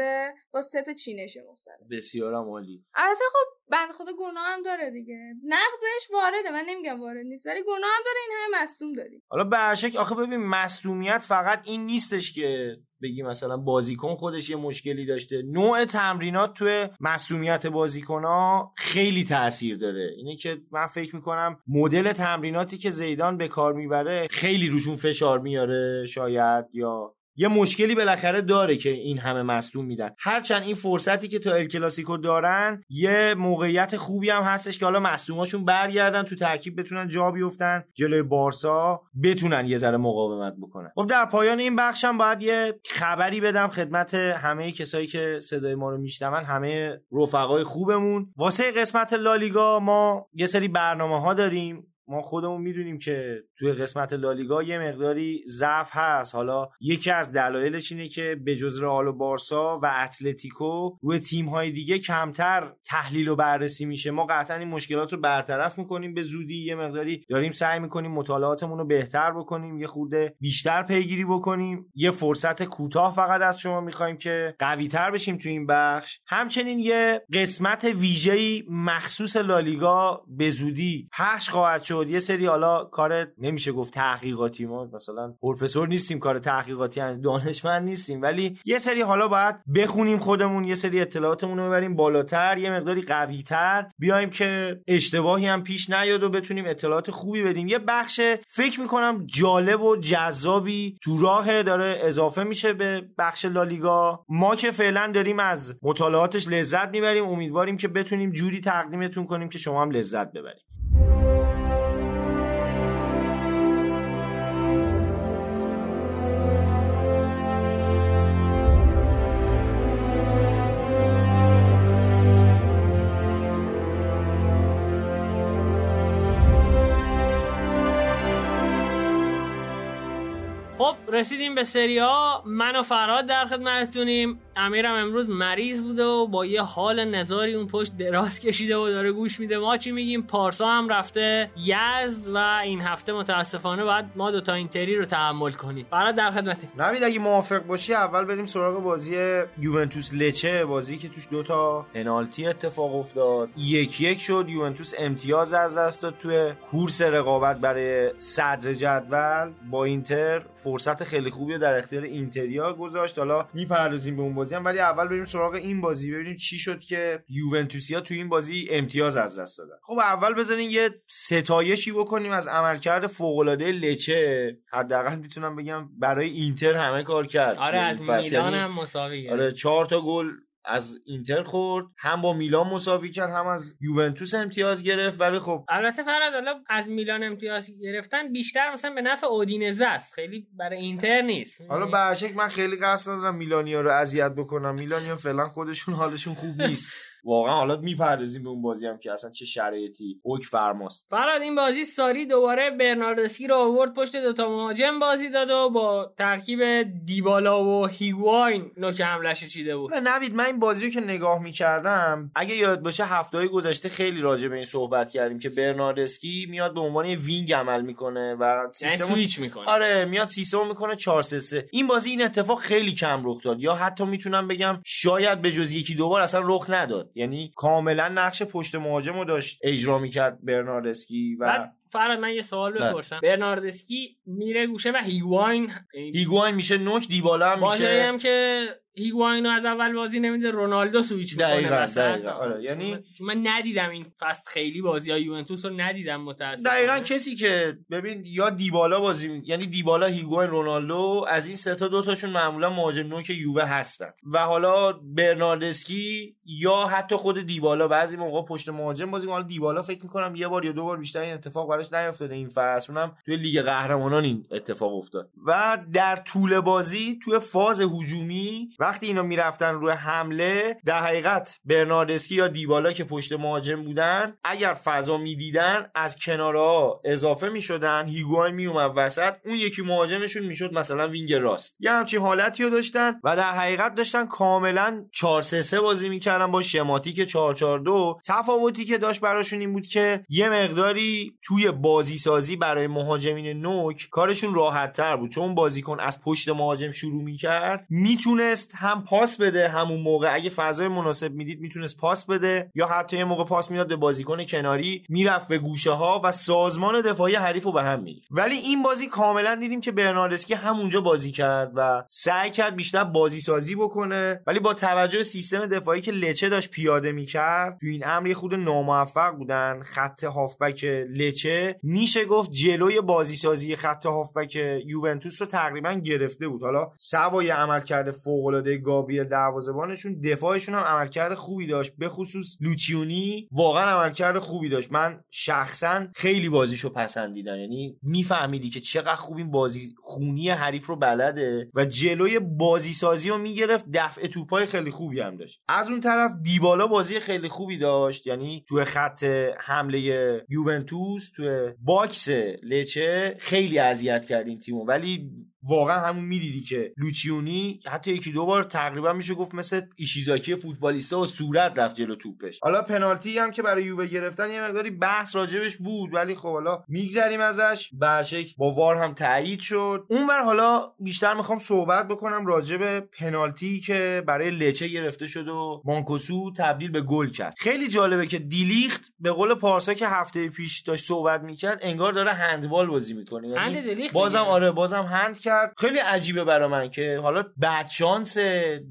با 3 تا چینش مختلف. بسیارم عالی. البته خب بنده خدا گناه هم داره دیگه، نقد بهش وارده، من نمیگم وارد نیست، ولی گناه هم داره، این همه مصدوم داریم. حالا به هر شکل آخه ببین مصدومیت فقط این نیستش که بگی مثلا بازیکن خودش یه مشکلی داشته، نوع تمرینات توی مصدومیت بازیکن‌ها خیلی تاثیر داره. اینه که من فکر می‌کنم مدل تمریناتی که زیدان به کار میبره خیلی روشون فشار میاره شاید، یا یه مشکلی بالاخره داره که این همه مصدوم میدن. هرچند این فرصتی که تا ال کلاسیکو دارن یه موقعیت خوبی هم هستش که حالا مصدوماشون برگردن تو ترکیب، بتونن جا بیافتن جلوی بارسا، بتونن یه ذره مقاومت بکنن. خب در پایان این بخش هم باید یه خبری بدم خدمت همه کسایی که صدای ما رو میشنون، همه رفقای خوبمون. واسه قسمت لالیگا ما یه سری برنامه‌ها داریم. ما خودمون میدونیم که توی قسمت لالیگا یه مقداری ضعف هست. حالا یکی از دلایلش اینه که به جز رئال و بارسا و اتلتیکو روی تیم‌های دیگه کمتر تحلیل و بررسی میشه. ما قطعا این مشکلات رو برطرف میکنیم به زودی، یه مقداری داریم سعی میکنیم مطالعاتمون رو بهتر بکنیم، یه خورده بیشتر پیگیری بکنیم. یه فرصت کوتاه فقط از شما میخوایم که قوی‌تر بشیم تو این بخش. همچنین یه قسمت ویژه‌ای مخصوص لالیگا به زودی پخش خواهد شد. یه سری حالا کار نمیشه گفت تحقیقاتی، ما مثلا پروفسور نیستیم، کار تحقیقاتی دانشمند نیستیم، ولی یه سری حالا باید بخونیم خودمون، یه سری اطلاعاتمون رو ببریم بالاتر، یه مقداری قوی‌تر بیایم که اشتباهی هم پیش نیاد و بتونیم اطلاعات خوبی بدیم. یه بخش فکر میکنم جالب و جذابی تو راه داره اضافه میشه به بخش لالیگا. ما که فعلا داریم از مطالعاتش لذت میبریم، امیدواریم که بتونیم جوری تقدیمتون کنیم که شما هم لذت ببرید. خب رسیدیم به سری آ. من و فرهاد در خدمتتونیم. امیرم امروز مریض بوده و با یه حال نزاری اون پشت دراز کشیده و داره گوش میده ما چی میگیم. پارسا هم رفته یزد و این هفته متاسفانه باید ما دوتا اینتری رو تحمل کنیم. فرهاد در خدمتی. نوید اگه موافق باشی اول بریم سراغ بازی یوونتوس لچه، بازی که توش 2 تا پنالتی اتفاق افتاد، 1-1 شد. یوونتوس امتیاز از دست داد توی کورس رقابت برای صدر جدول با اینتر. فرصت خیلی خوبی رو در اختیار اینتریا گذاشت. حالا میپردازیم به اون بازی هم، ولی اول بریم سراغ این بازی ببینیم چی شد که یوونتوسیا تو این بازی امتیاز از دست دادن. خب اول بزنین یه ستایشی بکنیم از عملکرد فوق‌العاده لچه. حداقل میتونم بگم برای اینتر همه کار کرد. آره از میلان هم مساوی. آره 4 تا گل از اینتر خورد، هم با میلان مساوی کرد، هم از یوونتوس امتیاز گرفت. ولی خب البته فراد حالا از میلان امتیاز گرفتن بیشتر مثلا به نفع اودینزه است، خیلی برای اینتر نیست. حالا به هر شکل من خیلی قصد ندارم میلانیا رو اذیت بکنم، میلانیا فعلا خودشون حالشون خوب نیست. واقعا حالا میپردازیم به اون بازی هم که اصلا چه شرایطی اوج فرماست. فراد این بازی ساری دوباره برناردسکی رو آورد پشت 2 تا مهاجم بازی داد و با ترکیب دیبالا و هیگواین نوک حمله‌اش چیده بود. نوید من این بازی رو که نگاه می‌کردم، اگه یاد باشه هفته‌های گذشته خیلی راجع به این صحبت کردیم که برناردسکی میاد به عنوان یه وینگ عمل میکنه و سیستم سوئیچ میکنه. آره میاد سیستم میکنه 4-3-3. این بازی این اتفاق خیلی کم رخ داد، یا حتی میتونم بگم شاید به جز 1-2 بار اصلا رخ نداد. یعنی کاملا نقش پشت مهاجم رو داشت اجرا میکرد برناردسکی و فراد من یه سوال بپرسم. برناردسکی میره گوشه و هیگواین میشه نوک، دیبالا میشه. باشه هم که هیگواین رو از اول بازی نمیده، رونالدو سویچ میکنه مثلا. آره یعنی من ندیدم این فصل خیلی بازیای یوونتوس رو ندیدم متأسفانه. دقیقاً کسی که ببین یا دیبالا بازی، یعنی دیبالا، هیگواین، رونالدو، از این سه تا دو تاشون معمولا مهاجم نوک یووه هستن و حالا برناردسکی یا حتی خود دیبالا بعضی موقع پشت مهاجم بازی می‌کنه. دیبالا فکر می‌کنم یه بار یا دو بار بیشتر این اتفاق براش نیافتاده این فصل، اونم توی لیگ قهرمانان این اتفاق افتاد. و در طول بازی توی فاز هجومی وقتی اینا میرفتن روی حمله، در حقیقت برناردسکی یا دیبالا که پشت مهاجم بودن اگر فضا میدیدن از کنارها اضافه میشدن، هیگواین میومد وسط، اون یکی مهاجمشون میشد مثلا وینگ راست. یه همچین حالتی رو داشتن و در حقیقت داشتن کاملا 4-3-3 بازی میکردن با شماتیک 4-4-2. تفاوتی که داشت براشون این بود که یه مقداری توی بازی سازی برای مهاجمین نوک کارشون راحت تر بود، چون بازیکن از پشت مهاجم شروع میکرد، میتونست هم پاس بده، همون موقع اگه فضای مناسب میدید میتونست پاس بده، یا حتی یه موقع پاس میداد به بازیکن کناری، میرفت به گوشه ها و سازمان دفاعی حریفو به هم می‌ریخت. ولی این بازی کاملا دیدیم که برناردسکی همونجا بازی کرد و سعی کرد بیشتر بازی سازی بکنه، ولی با توجه به سیستم دفاعی که لچه داشت پیاده میکرد تو این امر خود ناموفق بودن. خط هافبک لچه میشه گفت جلوی بازی سازی خط هافبک یوونتوس رو تقریبا گرفته بود. حالا سوای عملکرد فوق العاده گابریل دروازه‌بانشون، دفاعشون هم عملکرد خوبی داشت، به خصوص لوچیونی واقعا عملکرد خوبی داشت. من شخصا خیلی بازیشو پسندیدم، یعنی میفهمیدی که چقدر خوب این بازی خونی حریف رو بلده و جلوی بازی سازی رو میگرفت. دفع توپای خیلی خوبی هم داشت. از اون طرف دیبالا بازی خیلی خوبی داشت، یعنی توی خط حمله یوونتوس توی باکس لچه خیلی اذیت کرد این تیمو، ولی واقعا همون میدیدی که لوچیونی حتی یکی دو بار تقریبا میشه گفت مثل ایشیزاکی فوتبالیستا و صورت رفت جلو توپش. حالا پنالتی هم که برای یووه گرفتن یه مقداری بحث راجبش بود، ولی خب حالا میگذریم ازش. برشک با وار هم تایید شد. اونور حالا بیشتر میخوام صحبت بکنم راجب پنالتی که برای لچه گرفته شد و مانکوسو تبدیل به گل کرد. خیلی جالبه که دیلیخت به قول پارسا که هفته پیش داشت صحبت میکرد انگار داره هندبال بازی میکنه، یعنی بازم هند کرد. خیلی عجیبه برای من که حالا بدشانس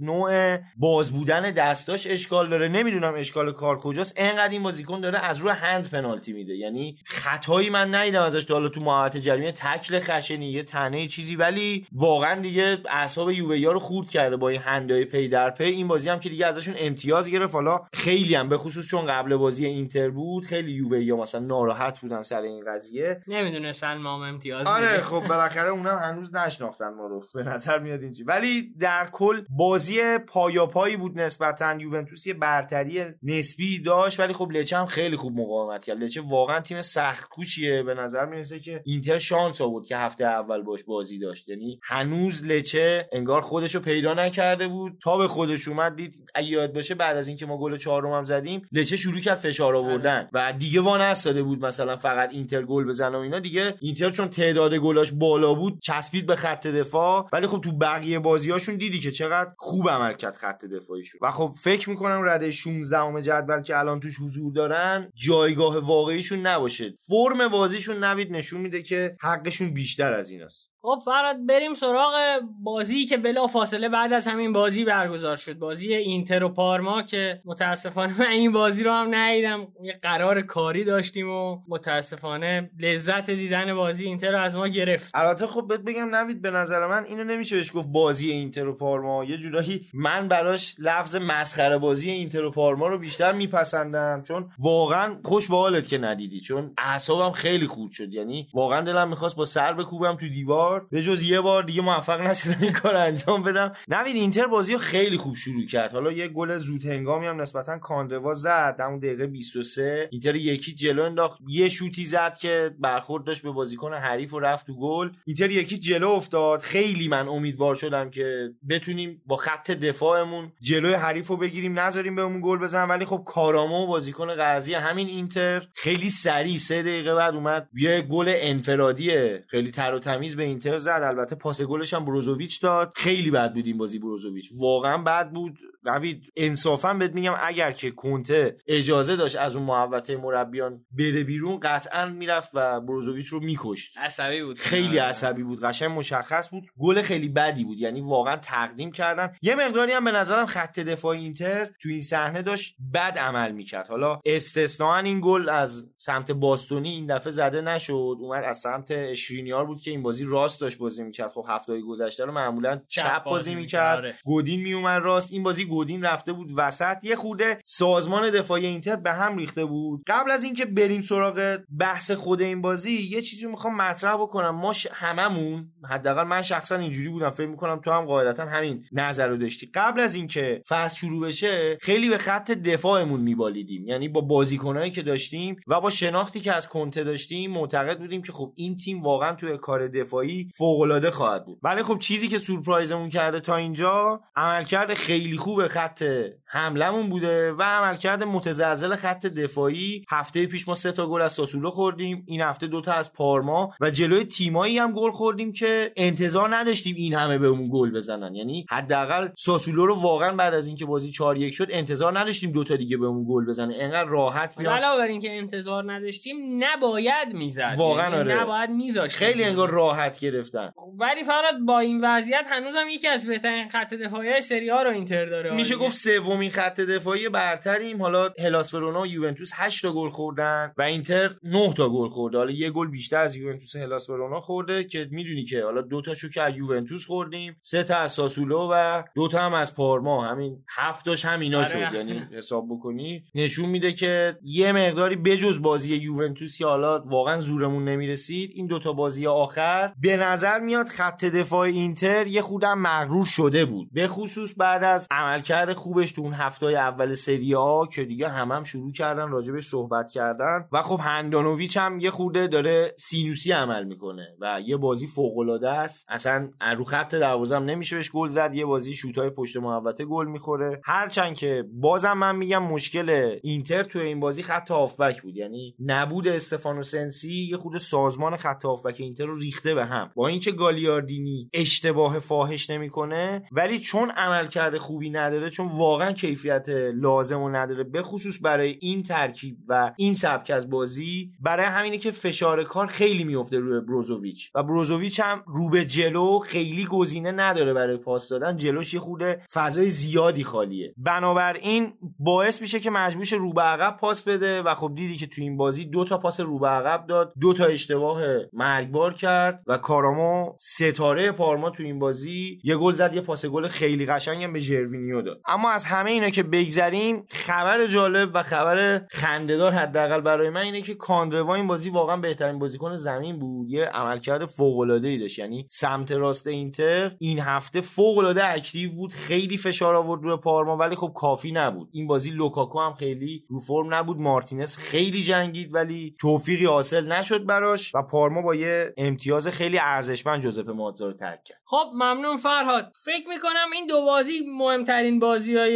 نوع باز بودن دستاش اشکال داره، نمیدونم اشکال کار کجاست. اینقدر این بازیکن داره از روی هند پنالتی میده، یعنی خطایی من ندیدم ازش تا حالا تو مهاجمت جریمه، تکل خشنی، یه طنه چیزی، ولی واقعا دیگه اعصاب یووه‌یا رو خورد کرده با این هندای پی در پی. این بازی هم که دیگه ازشون امتیاز گرفت. حالا خیلی هم به خصوص چون قبل بازی اینتر بود خیلی یووه‌یا مثلا ناراحت بودن سر این قضیه، نمیدونن ما امتیاز. آره خب بالاخره اونم هنوز نشناختن ما رو به نظر میاد اینجوری، ولی در کل بازی پایاپایی بود نسبتاً. یوونتوس یه برتری نسبی داشت، ولی خب لچه هم خیلی خوب مقاومت کرد. لچه واقعا تیم سخت‌کوشیه، به نظر میاد که اینتر شانس آورد که هفته اول باش بازی داشت، یعنی هنوز لچه انگار خودشو پیدا نکرده بود تا به خودش اومد. دید اگه یاد باشه بعد از اینکه ما گل چهارم زدیم لچه شروع کرد فشار آوردن و دیگه وان استاده بود مثلا فقط اینتر گل بزنه و اینا. دیگه اینتر چون تعداد گلاش بالا بود چسبید به خط دفاع، ولی خب تو بقیه بازی‌هاشون دیدی که چقدر خوب عمل کرد خط دفاعیشون. و خب فکر می‌کنم رده 16ام جدول که الان توش حضور دارن جایگاه واقعیشون نباشه. فرم بازیشون نوید نشون میده که حقشون بیشتر از ایناست. خب فراد بریم سراغ بازی که بلا فاصله بعد از همین بازی برگزار شد، بازی اینتر و پارما، که متاسفانه من این بازی رو هم ندیدم، یه قرار کاری داشتیم و متاسفانه لذت دیدن بازی اینتر رو از ما گرفت. البته خب بهت بگم نوید، به نظر من اینو نمیشه بهش گفت بازی اینتر و پارما، یه جورایی من براش لفظ مسخره بازی اینتر و پارما رو بیشتر میپسندم، چون واقعا خوش به حالت که ندیدی، چون اعصابم خیلی خورد شد، یعنی واقعا دلم می‌خواست با سر بکوبم تو دیوار، به جز یه بار دیگه موفق نشدم این کار انجام بدم. نوید اینتر بازیو خیلی خوب شروع کرد. حالا یه گل زود هنگامی هم نسبتا کاندروا زد در اون دقیقه 23، اینتر یکی جلو انداخت، یه شوتی زد که برخورد داشت به بازیکن حریف و رفت تو گل. اینتر یکی جلو افتاد. خیلی من امیدوار شدم که بتونیم با خط دفاعمون جلوی حریفو بگیریم، نذاریم بهمون گل بزنن، ولی خب کارامو بازیکن قرضی همین اینتر خیلی سریع 3 دقیقه بعد اومد یه گل انفرادیه خیلی تر و تمیز به اینتر زد. البته پاس گلش هم بروزوویچ داد. خیلی بد بود این بازی بروزوویچ، واقعا بد بود روی انصافا بهت میگم اگر که کنته اجازه داشت از اون محوطه مربیان بره بیرون قطعا میرفت و بروزوویچ رو میکشت. عصبی بود، خیلی عصبی بود، قشنگ مشخص بود. گل خیلی بدی بود، یعنی واقعا تقدیم کردن. یه مقداری هم به نظرم خط دفاع اینتر تو این صحنه داشت بد عمل میکرد. حالا استثناً این گل از سمت باستونی این دفعه زده نشد، اومد از سمت شرینیار بود که این بازی راست داشت بازی میکرد. خب هفته‌های گذشته رو معمولا چپ بازی میکرد، گودین میومد راست، این بازی گودین رفته بود وسط. یه خورده سازمان دفاعی اینتر به هم ریخته بود. قبل از اینکه بریم سراغ بحث خود این بازی یه چیزی میخوام مطرح بکنم. ما هممون، حداقل من شخصا اینجوری بودم، فکر میکنم تو هم قاعدتا همین نظر رو داشتی، قبل از اینکه فصل شروع بشه خیلی به خط دفاعمون میبالیدیم. یعنی با بازیکنایی که داشتیم و با شناختی که از کنته داشتیم معتقد بودیم که خب این تیم واقعا توی کار دفاعی فوق العاده خواهد بود. ولی خب چیزی که سورپرایزمون کرده تا اینجا عملکرد خیلی خوب خط حملمون بوده و عملکرد متزلزل خط دفاعی. هفته پیش ما 3 تا گل از ساسولو خوردیم، این هفته 2 تا از پارما و جلوی تیمایی هم گل خوردیم که انتظار نداشتیم این همه بهمون گل بزنن. یعنی حداقل ساسولو رو واقعا بعد از اینکه بازی 4-1 شد انتظار نداشتیم 2 تا دیگه بهمون گل بزنه، انقدر راحت بیان. علاوه بر اینکه انتظار نداشتیم نباید میزد، واقعا آره. نباید میذاشت، خیلی انگار راحت گرفتن. ولی فرات با این وضعیت هنوزم یکی از بهترین خط دفاعی سری آ رو اینتر داره، میشه گفت سومین خط دفاعی برتریم. حالا هلاس ورونا و یوونتوس 8 تا گل خوردن و اینتر 9 تا گل خورد. حالا یه گل بیشتر از یوونتوس هلاس ورونا خورده که میدونی که حالا 2 تاشو که از یوونتوس خوردیم، 3 تا از ساسولو و 2 تا هم از پارما، همین 7 تاش همینا شد. یعنی حساب بکنی نشون میده که یه مقداری بجز بازی یوونتوس که حالا واقعا زورمون نمیرسید، این 2 تا بازی آخر به نظر میاد خط دفاع اینتر یه خودم مغرور شده بود، به خصوص بعد از عملکرد خوبش تو اون هفته‌های اول سری آ که دیگه هم شروع کردن راجبش صحبت کردن. و خب هندانویچ هم یه خورده داره سینوسی عمل میکنه و یه بازی فوق‌العاده است، اصلا رو خط دروازه هم نمیشه بهش گل زد، یه بازی شوت‌های پشت محوطه گل میخوره. هرچند که بازم من میگم مشکل اینتر تو این بازی خط هافبک بود، یعنی نبود استفانو سنسی یه خورده سازمان خط هافبک اینتر رو ریخته به هم. با اینکه گالیاردینی اشتباه فاحش نمیکنه ولی چون عملکرد خوبی نداره، چون واقعا کیفیت لازمو نداره به خصوص برای این ترکیب و این سبک از بازی، برای همینه که فشار کار خیلی میفته روی بروزوویچ و بروزوویچ هم رو به جلو خیلی گزینه نداره برای پاس دادن، جلوش یه خورده فضای زیادی خالیه، بنابراین باعث میشه که مجبور شه رو به عقب پاس بده و خب دیدی که تو این بازی 2 تا پاس رو به عقب داد، 2 تا اشتباه مرگبار کرد و کارامو ستاره پارما تو این بازی یه گل زد، یه پاس گل خیلی قشنگم به ژروینیو داد. اما از همه اینا که بگذریم، خبر جالب و خبر خنده‌دار حداقل برای من اینه که کاندروا این بازی واقعا بهترین بازیکن زمین بود، یه عملکرد فوق‌العاده‌ای داشت. یعنی سمت راست اینتر این هفته فوق‌العاده اکتیو بود، خیلی فشار آورد روی پارما ولی خب کافی نبود. این بازی لوکاکو هم خیلی رو فرم نبود، مارتینز خیلی جنگید ولی توفیقی حاصل نشد براش و پارما با یه امتیاز خیلی ارزشمند جوزپه ماتزا رو ترک کرد. خب ممنون فرهاد. فکر می‌کنم این دو بازی مهمترین بازی‌های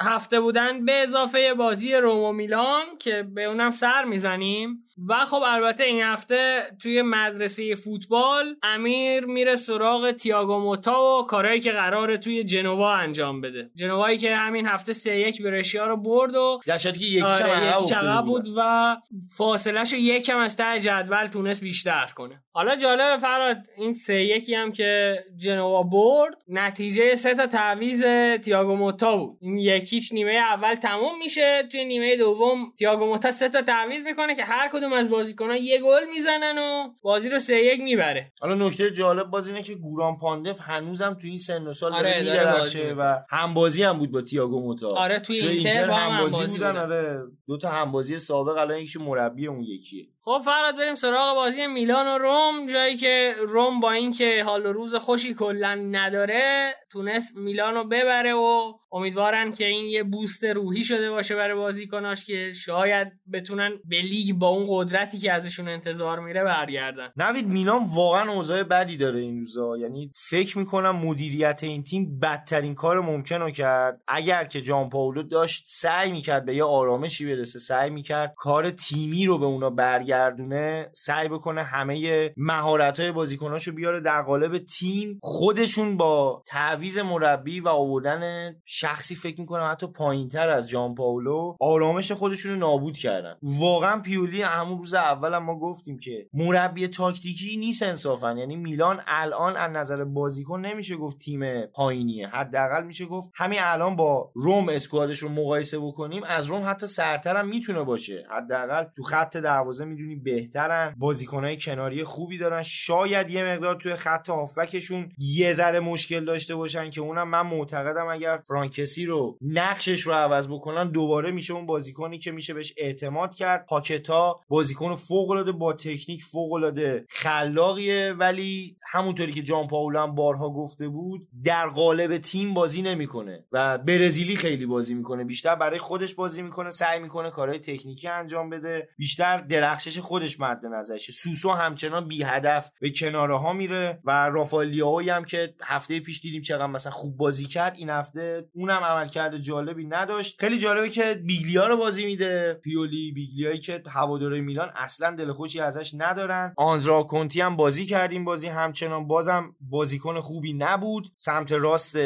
هفته بودن به اضافه بازی روما میلان که به اونم سر میزنیم. و خب البته این هفته توی مدرسه فوتبال امیر میره سراغ تییاگو موتا و کارهایی که قراره توی جنوا انجام بده. جنوایی که همین هفته 3-1 برشیا رو برد و داشتی که یک چقدر بود و فاصله‌شو یکم از ته جدول تونست بیشتر کنه. حالا جالب فراد این 3-1 هم که جنوا برد نتیجه 3 تا تعویض تییاگو موتا بود. این یکیش نیمه اول تموم میشه، توی نیمه دوم تییاگو موتا 3 تا تعویض میکنه که هر کدوم از بازیکن‌ها یه گل میزنن و بازی رو 3-1 میبره. حالا نکته جالب باز اینه که گوران پاندف هنوزم تو این سن و سال آره می‌درخشه و همبازی هم بود با تییاگو موتا. آره توی اینتر با همبازی بودن. آره دو تا همبازی سابق، الان یکیش مربی اون یکیه. خب فراد بریم سراغ بازی میلان و روم، جایی که روم با اینکه حال و روز خوشی کلا نداره تونست میلانو ببره و امیدوارن که این یه بوست روحی شده باشه برای بازیکناش که شاید بتونن به لیگ با اون قدرتی که ازشون انتظار میره برگردن. نوید میلان واقعا اوضاع بدی داره این روزا، یعنی فکر میکنم مدیریت این تیم بدترین کار ممکن رو کرد. اگر که جان پائولو داشت سعی میکرد به یه آرامشی برسه، سعی میکرد کار تیمی رو به اونا برگردونه، برگردونه، سعی بکنه همه مهارت‌های بازیکناشو بیاره در قالب تیم، خودشون با تعویض مربی و آوردن شخصی فکر می‌کنم حتی پایین‌تر از جان پائولو آرامش خودشونو نابود کردن. واقعا پیولی همون روز اول ما گفتیم که مربی تاکتیکی نیست انصافا، یعنی میلان الان از نظر بازیکن نمیشه گفت تیم پایینیه، حداقل میشه گفت همین الان با روم اسکوادش رو مقایسه بکنیم از روم حتی سرتر هم میتونه باشه، حداقل تو خط دروازه میدونی بهترن، بازیکنای کناری خوبی دارن، شاید یه مقدار توی خط هافبکشون یه ذره مشکل داشته باشن که اونم من معتقدم اگر فرانکسی رو نقشش رو عوض بکنن دوباره میشه اون بازیکنی که میشه بهش اعتماد کرد. پاکتا بازیکن فوق العاده با تکنیک، فوق العاده خلاقیه، ولی همونطوری که جان پائولو هم بارها گفته بود در قالب تیم بازی نمیکنه و برزیلی خیلی بازی میکنه، بیشتر برای خودش بازی میکنه، سعی میکنه کارهای تکنیکی انجام بده، بیشتر درخشش خودش مد نظرشه. سوسو همچنان بی هدف به کناره‌ها میره و رافائل لیاوی هم که هفته پیش دیدیم چقدر مثلا خوب بازی کرد، این هفته اونم عملکرد جالبی نداشت. خیلی جالبه که بیگلیا رو بازی میده پیولی، بیگلیایی که هواداره میلان اصلا دل خوشی ازش ندارن. آندرا کنتی هم بازی کرد این بازی، همچنان بازم بازیکن خوبی نبود، سمت راست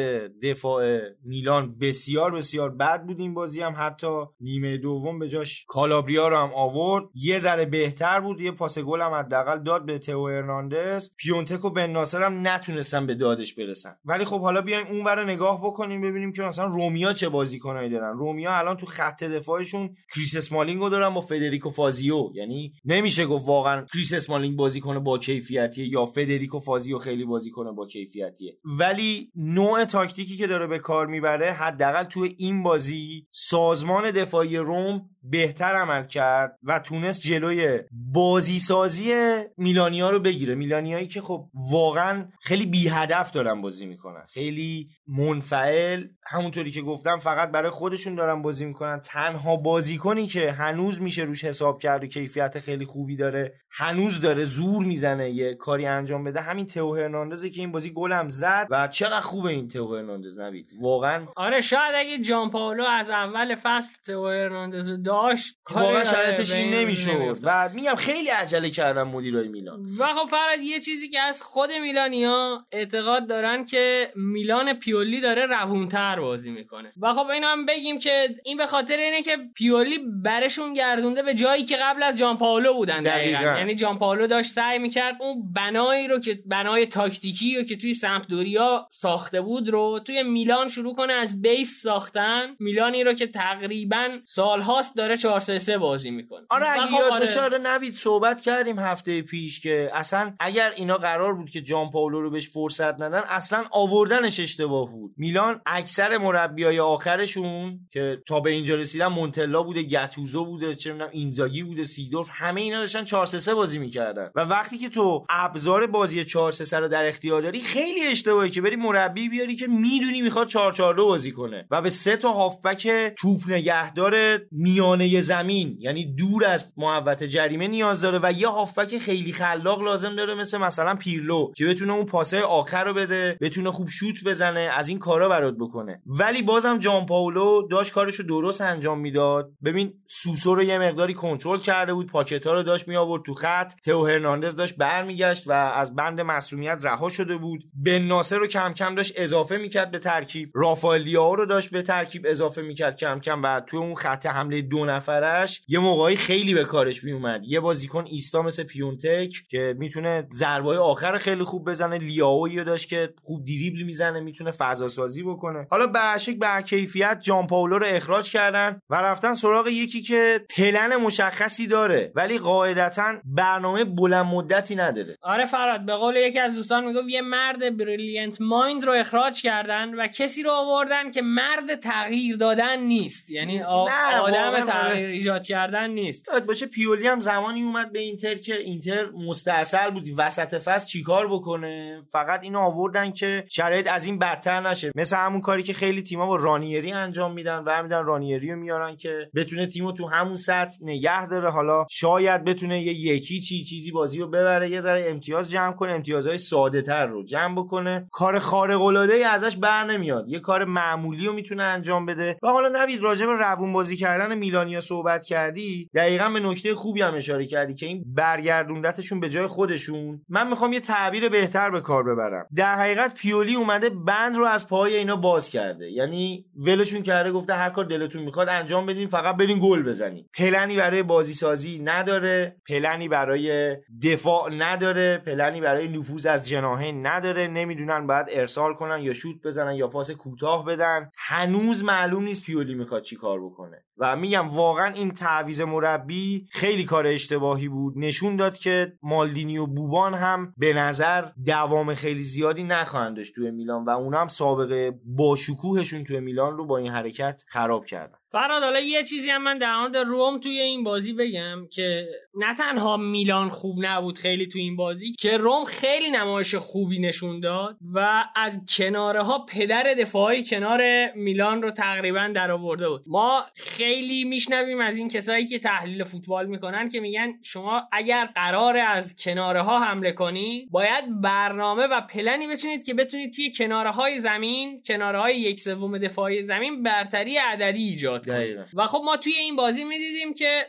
دفاع میلان بسیار بسیار بد بود این بازی هم، حتی نیمه دوم به جاش کالابریا رو هم آورد، یه ذره بهتر بود، یه پاس گل هم حداقل داد به تئو هرناندز. پیونتک و بن ناصر هم نتونستن به دادش برسن. ولی خب حالا بیایم اونورا نگاه بکنیم ببینیم که مثلا رومیا چه بازیکنایی دارن. رومیا الان تو خط دفاعشون کریس اسمالینگو دارن با فدریکو فازیو، یعنی نمیشه گفت واقعا کریس اسمالینگ بازیکن با کیفیتیه یا فدریکو فازیو خیلی بازیکن با کیفیتیه، ولی نوع تاکتیکی که داره به کار میبره حداقل تو این بازی سازمان دفاعی روم بهتر عمل کرد و تونست جلوی بازیسازی میلانیا رو بگیره. میلانیایی که خب واقعا خیلی بی هدف دارن بازی میکنن، خیلی منفعل، همونطوری که گفتم فقط برای خودشون دارن بازی میکنن. تنها بازیکنی که هنوز میشه روش حساب کرد و کیفیت خیلی خوبی داره، هنوز داره زور میزنه یه کاری انجام بده، همین تئو هرناندزه که این بازی گلم زد و چقدر خوبه این تئو هرناندز. نوید واقعا آره، شاید اگه جان پائولو از اول فصل تئو هرناندز داشت واقعا شرایطش این نمیشد و میگم خیلی عجله کردن مدیرای میلان. و خب فراد یه چیزی که از خود میلانیا اعتقاد دارن که میلان پیولی داره روونتر بازی میکنه و خب اینو هم بگیم که این به خاطر اینه که پیولی برشون گردونده به جایی که قبل از جان پائولو بودن. دقیقاً یعنی جان پائولو داشت سعی میکرد اون بنایی رو که بنای تاکتیکی رو که توی سمپدوریا ساخته بود رو توی میلان شروع کنه از بیس ساختن. میلانی رو که تقریبا سالهاست داره 4-3-3 بازی میکنه. آره اگه یاد باشه آره نوید صحبت کردیم هفته پیش که اصلا اگر اینا قرار بود که جان پائولو رو بهش فرصت ندن اصلا آوردنش اشتباه بود. میلان اکثر مربیای آخرشون که تا به اینجا رسیدن، مونتلا بوده، گاتوزو بوده، چه میدونم اینزاگی بوده، سیدورف، همه اینا داشتن 4-3-3 بازی میکردن و وقتی که تو ابزار بازی 4-3-3 رو در اختیار داری خیلی اشتباهه که بری مربی بیاری که میدونی میخواد 4-4-2 بازی کنه و به سه تا هافبک توپ نگهدار میانه زمین یعنی دور از محوطه جریمه نیاز داره و یه هافبک خیلی خلاق لازم داره مثلا پیرلو که بتونه اون پاسه آخر رو بده، بتونه خوب شوت بزنه، از این کارا برات بکنه. ولی بازم جان پائولو داشت کارشو درست انجام میداد. ببین سوسو رو یه مقداری کنترل کرده بود، پاکتا رو داشت می آورد تو خط، تئو هرناندز داشت برمیگشت و از بند معصومیت رها شده بود، بن ناصر رو کم کم داشت اضافه میکرد به ترکیب، رافائل لیاو رو داشت به ترکیب اضافه میکرد کم کم و تو اون خط حمله دو نفرش یه موقعی خیلی به کارش میومد. یه بازیکن ایستا مثل پیونتک که میتونه ضربه‌های آخر خیلی خوب بزنه، لیاویو داشت که خوب دریبل میزنه، میتونه فضا سازی بکنه. حالا بهشک به کیفیت جان پائولو رو اخراج کردن و رفتن سراغ یکی که پلن مشخصی داره ولی قاعدتاً برنامه بلند مدتی نداره. آره فراد، به قول یکی از دوستان میگفت یه مرد بریلینت مایند رو اخراج کردن و کسی رو آوردن که مرد تغییر دادن نیست، یعنی آدم تغییر ایجاد کردن نیست. یاد باشه پیولی هم زمانی اومد به اینتر که اینتر مستعسل بود وسط فصل چیکار بکنه، فقط اینو آوردن که شرایط از این بدتر نشه، مثل همون کاری که خیلی تیم‌ها با رانیری انجام میدن و برمیدن رانیری رو میارن که بتونه تیمو تو همون سطح نگه داره، حالا شاید بتونه یکی چیزی بازی رو ببره، یه ذره امتیاز جمع کنه، امتیازهای ساده‌تر رو جمع بکنه. کار خارق‌العاده‌ای ازش بر نمیاد، یه کار معمولی رو میتونه انجام بده. و حالا نوید راجع به روون بازی کردن میلانیا صحبت کردی، دقیقاً به نکته خوبی خوبی هم اشاره کردی که این برگردوندتشون به جای خودشون. من میخوام یه تعبیر بهتر به کار ببرم. در حقیقت پیولی اومده بند رو از پای اینا باز کرده، یعنی ولشون کرده، گفته هر کار دلتون میخواد انجام بدین، فقط برین گل بزنین. پلنی برای بازی سازی نداره، پلنی برای دفاع نداره، پلنی برای نفوذ از جناحین نداره. نمیدونن باید ارسال کنن یا شوت بزنن یا پاس کوتاه بدن. هنوز معلوم نیست پیولی میخواد چی کار بکنه. و میگم واقعا این تعویض مربی خیلی کار اشتباهی بود. نشون داد که مالدینی و بوبان هم به نظر دوام خیلی زیادی نخواهند داشت توی میلان و اونا هم سابقه با شکوهشون توی میلان رو با این حرکت خراب کردن. فراد، حالا یه چیزی هم من در مورد روم توی این بازی بگم که نه تنها میلان خوب نبود خیلی توی این بازی، که روم خیلی نمایش خوبی نشون داد و از کناره ها پدر دفاعی کنار میلان رو تقریبا درآورده بود. ما خیلی میشنویم از این کسایی که تحلیل فوتبال میکنن که میگن شما اگر قراره از کناره ها حمله کنی باید برنامه و پلنی بچینید که بتونید توی کناره های زمین، کناره های یک سوم دفاعی زمین برتری عددی ایجاد دقیقا. و خب ما توی این بازی میدیدیم که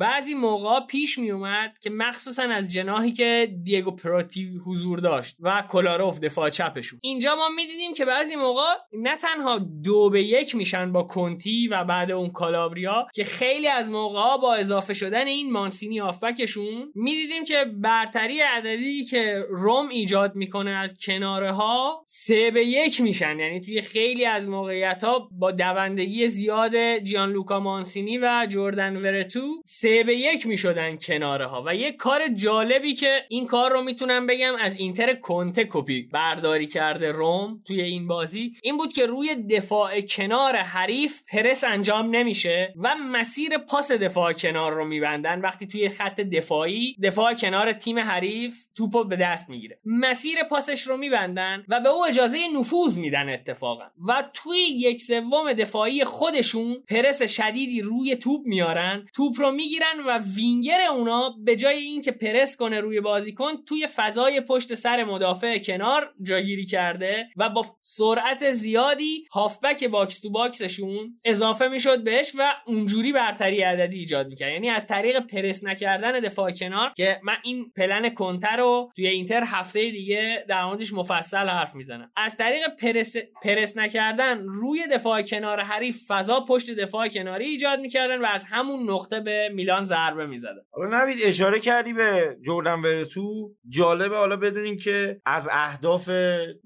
بعضی موقعا پیش میومد که مخصوصا از جناحی که دیگو پراتی حضور داشت و کولاروف دفاع چپشون، اینجا ما میدیدیم که بعضی موقع نه تنها 2-1 میشن با کنتی و بعد اون کالابریا، که خیلی از موقعا با اضافه شدن این مانسینی هافبکشون میدیدیم که برتری عددی که روم ایجاد میکنه از کناره ها 3-1 میشن. یعنی توی خیلی از موقعیت ها با دوندگی زیاد جیان لوکا مانسینی و جردن ورتو 3-1 میشدن کناره ها. و یه کار جالبی که این کار رو میتونم بگم از اینتر کنته کپی برداری کرده روم توی این بازی، این بود که روی دفاع کنار حریف پرس انجام نمیشه و مسیر پاس دفاع کنار رو میبندن. وقتی توی خط دفاعی دفاع کنار تیم حریف توپو به دست میگیره، مسیر پاسش رو میبندن و به او اجازه نفوذ میدن اتفاقا، و توی یک سوم دفاعی خودشون پرس شدیدی روی توپ میارن، توپ رو میگیرن و وینگر اونا به جای اینکه پرس کنه روی بازیکن توی فضای پشت سر مدافع کنار جاگیری کرده و با سرعت زیادی هافبک باکس تو باکسشون اضافه میشد بهش و اونجوری برتری عددی ایجاد میکرد. یعنی از طریق پرس نکردن دفاع کنار، که من این پلن کنتر رو توی اینتر هفته دیگه در موردش مفصل حرف میزنم، از طریق پرس نکردن روی دفاع کنار حریف فضا پشت دفاع کناری ایجاد میکردن و از همون نقطه به میلان ضربه میزدن. حالا نوید اشاره کردی به جردن ورتو، جالبه حالا بدونین که از اهداف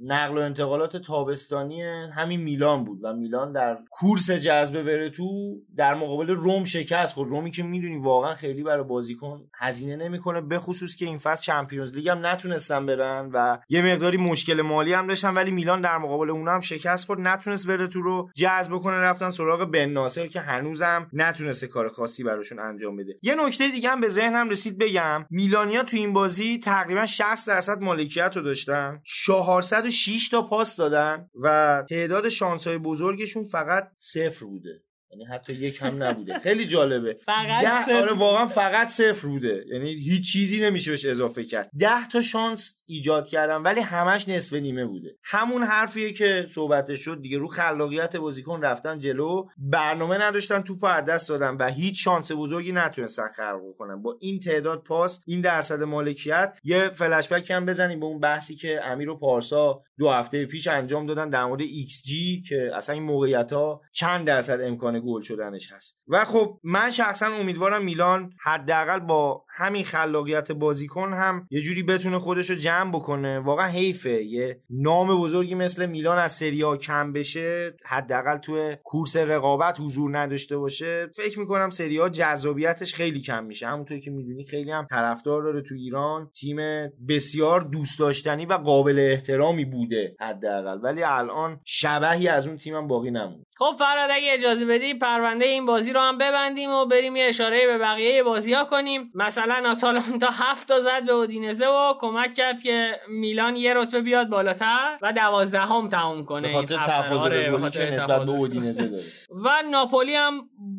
نقل و انتقالات تابستانی همین میلان بود و میلان در کورس جذب ورتو در مقابل روم شکست خورد. رومی که میدونی واقعا خیلی برای بازیکن هزینه نمیکنه، به خصوص که این فصل چمپیونز لیگ هم نتونستن برن و یه مقداری مشکل مالی هم داشتن، ولی میلان در مقابل اونها هم شکست خورد، نتونست ورتو رو جذب کنه، رفتن سراغ بن ناصر که هنوزم نتونسته کار خاصی براشون انجام بده. یه نکته دیگه هم به ذهنم رسید بگم، میلانیا تو این بازی تقریبا 60% مالکیت رو داشتن، 406 تا پاس دادن و تعداد شانس‌های بزرگشون فقط 0 بوده، یعنی حتی 1 هم نبوده. خیلی جالبه، فقط 0. آره واقعا فقط 0 بوده، یعنی هیچ چیزی نمیشه بهش اضافه کرد. 10 تا شانس ایجاد کردم ولی همش نصف نیمه بوده. همون حرفیه که صحبتش شد دیگه، رو خلاقیت بازیکن رفتن جلو، برنامه نداشتن، توپو از دست دادن و هیچ شانس بزرگی نتونستن خلق کنن. با این تعداد پاس، این درصد مالکیت، یه فلش بک هم بزنیم به اون بحثی که امیر و پارسا 2 هفته پیش انجام دادن در مورد XG که اصلا این موقعیت‌ها چند درصد امکان گل شدنش هست. و خب من شخصا امیدوارم میلان حداقل با همین خلاقیت بازیکن هم یه جوری بتونه خودش رو جمع بکنه. واقعا حیفه یه نام بزرگی مثل میلان از سری آ کم بشه، حداقل توی کورس رقابت حضور نداشته باشه. فکر میکنم سری آ جذابیتش خیلی کم میشه. همونطوری که میدونی خیلی هم طرفدار داره تو ایران، تیم بسیار دوست داشتنی و قابل احترامی بوده حداقل، ولی الان شبحی از اون تیمم باقی نمونده. خب فراد اگه اجازه بدی پرونده این بازی رو هم ببندیم و بریم یه اشاره به بقیه بازی‌ها کنیم. مثلا آتالانتا 7 تا زد به اودینزه و کمک کرد که میلان یه رتبه بیاد بالاتر و 12ام تموم کنه. به خاطر تفاضل گلی که نسبت به اودینزه داره. و ناپولی هم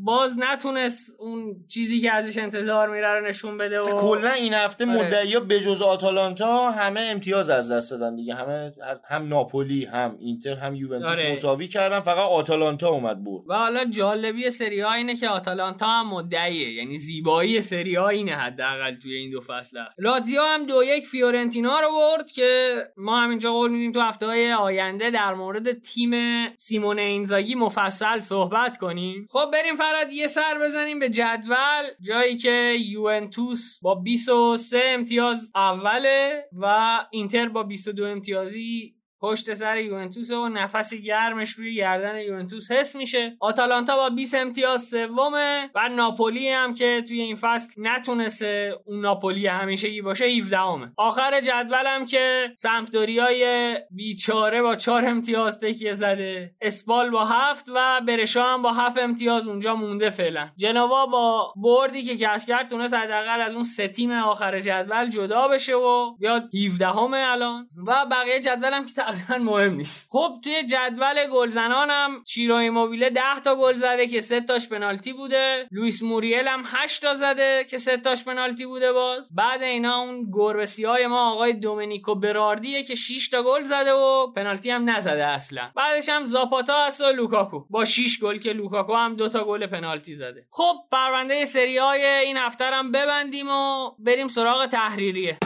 باز نتونست اون چیزی که ازش انتظار میره رو نشون بده و کلا این هفته مدعیا بجز آتالانتا همه امتیاز از دست دادن دیگه، همه هم ناپولی هم اینتر هم یوونتوس مساوی کردن، فقط آتالانتا اومد برد. و حالا جالبی سری ها اینه که آتالانتا هم مدعیه، یعنی زیبایی سری ها اینه حداقل توی این دو فصل. لاتزیو هم 2-1 فیورنتینا رو برد که ما همینجا قول میدیم تو هفته‌های آینده در مورد تیم سیمونه اینزاگی مفصل صحبت کنیم. خب بریم فراد یه سر بزنیم به جدول، جایی که یوونتوس با 23 امتیاز اوله و اینتر با 22 امتیازی پشت سر یوونتوس و نفس گرمش روی گردن یوونتوس حس میشه. آتالانتا با 20 امتیاز سومه و ناپولی هم که توی این فصل نتونسه اون ناپولی همیشگی باشه 17مه. آخر جدولم که سمپدوریای بیچاره با 4 امتیاز تکیه زده، اسپال با 7 و برشا هم با 7 امتیاز اونجا مونده فعلا. جنوا با بردی که کسب کرد تونست حداقل از اون سه تیم آخر جدول جدا بشه و بیاد 17مه الان و بقیه جدولم که مهم نیست. خب توی جدول گلزنانم چیرو ایموبیله 10 تا گل زده که 3 تاش پنالتی بوده، لوئیس موریل هم 8 تا زده که 3 تاش پنالتی بوده. باز بعد اینا اون گربه سیاه ما آقای دومینیکو براردیه که 6 تا گل زده و پنالتی هم نزده اصلا. بعدش هم زاپاتا هست و لوکاکو با 6 گل که لوکاکو هم 2 تا گل پنالتی زده. خب پرونده سری های این هفته هم ببندیم و بریم سراغ تحریریه.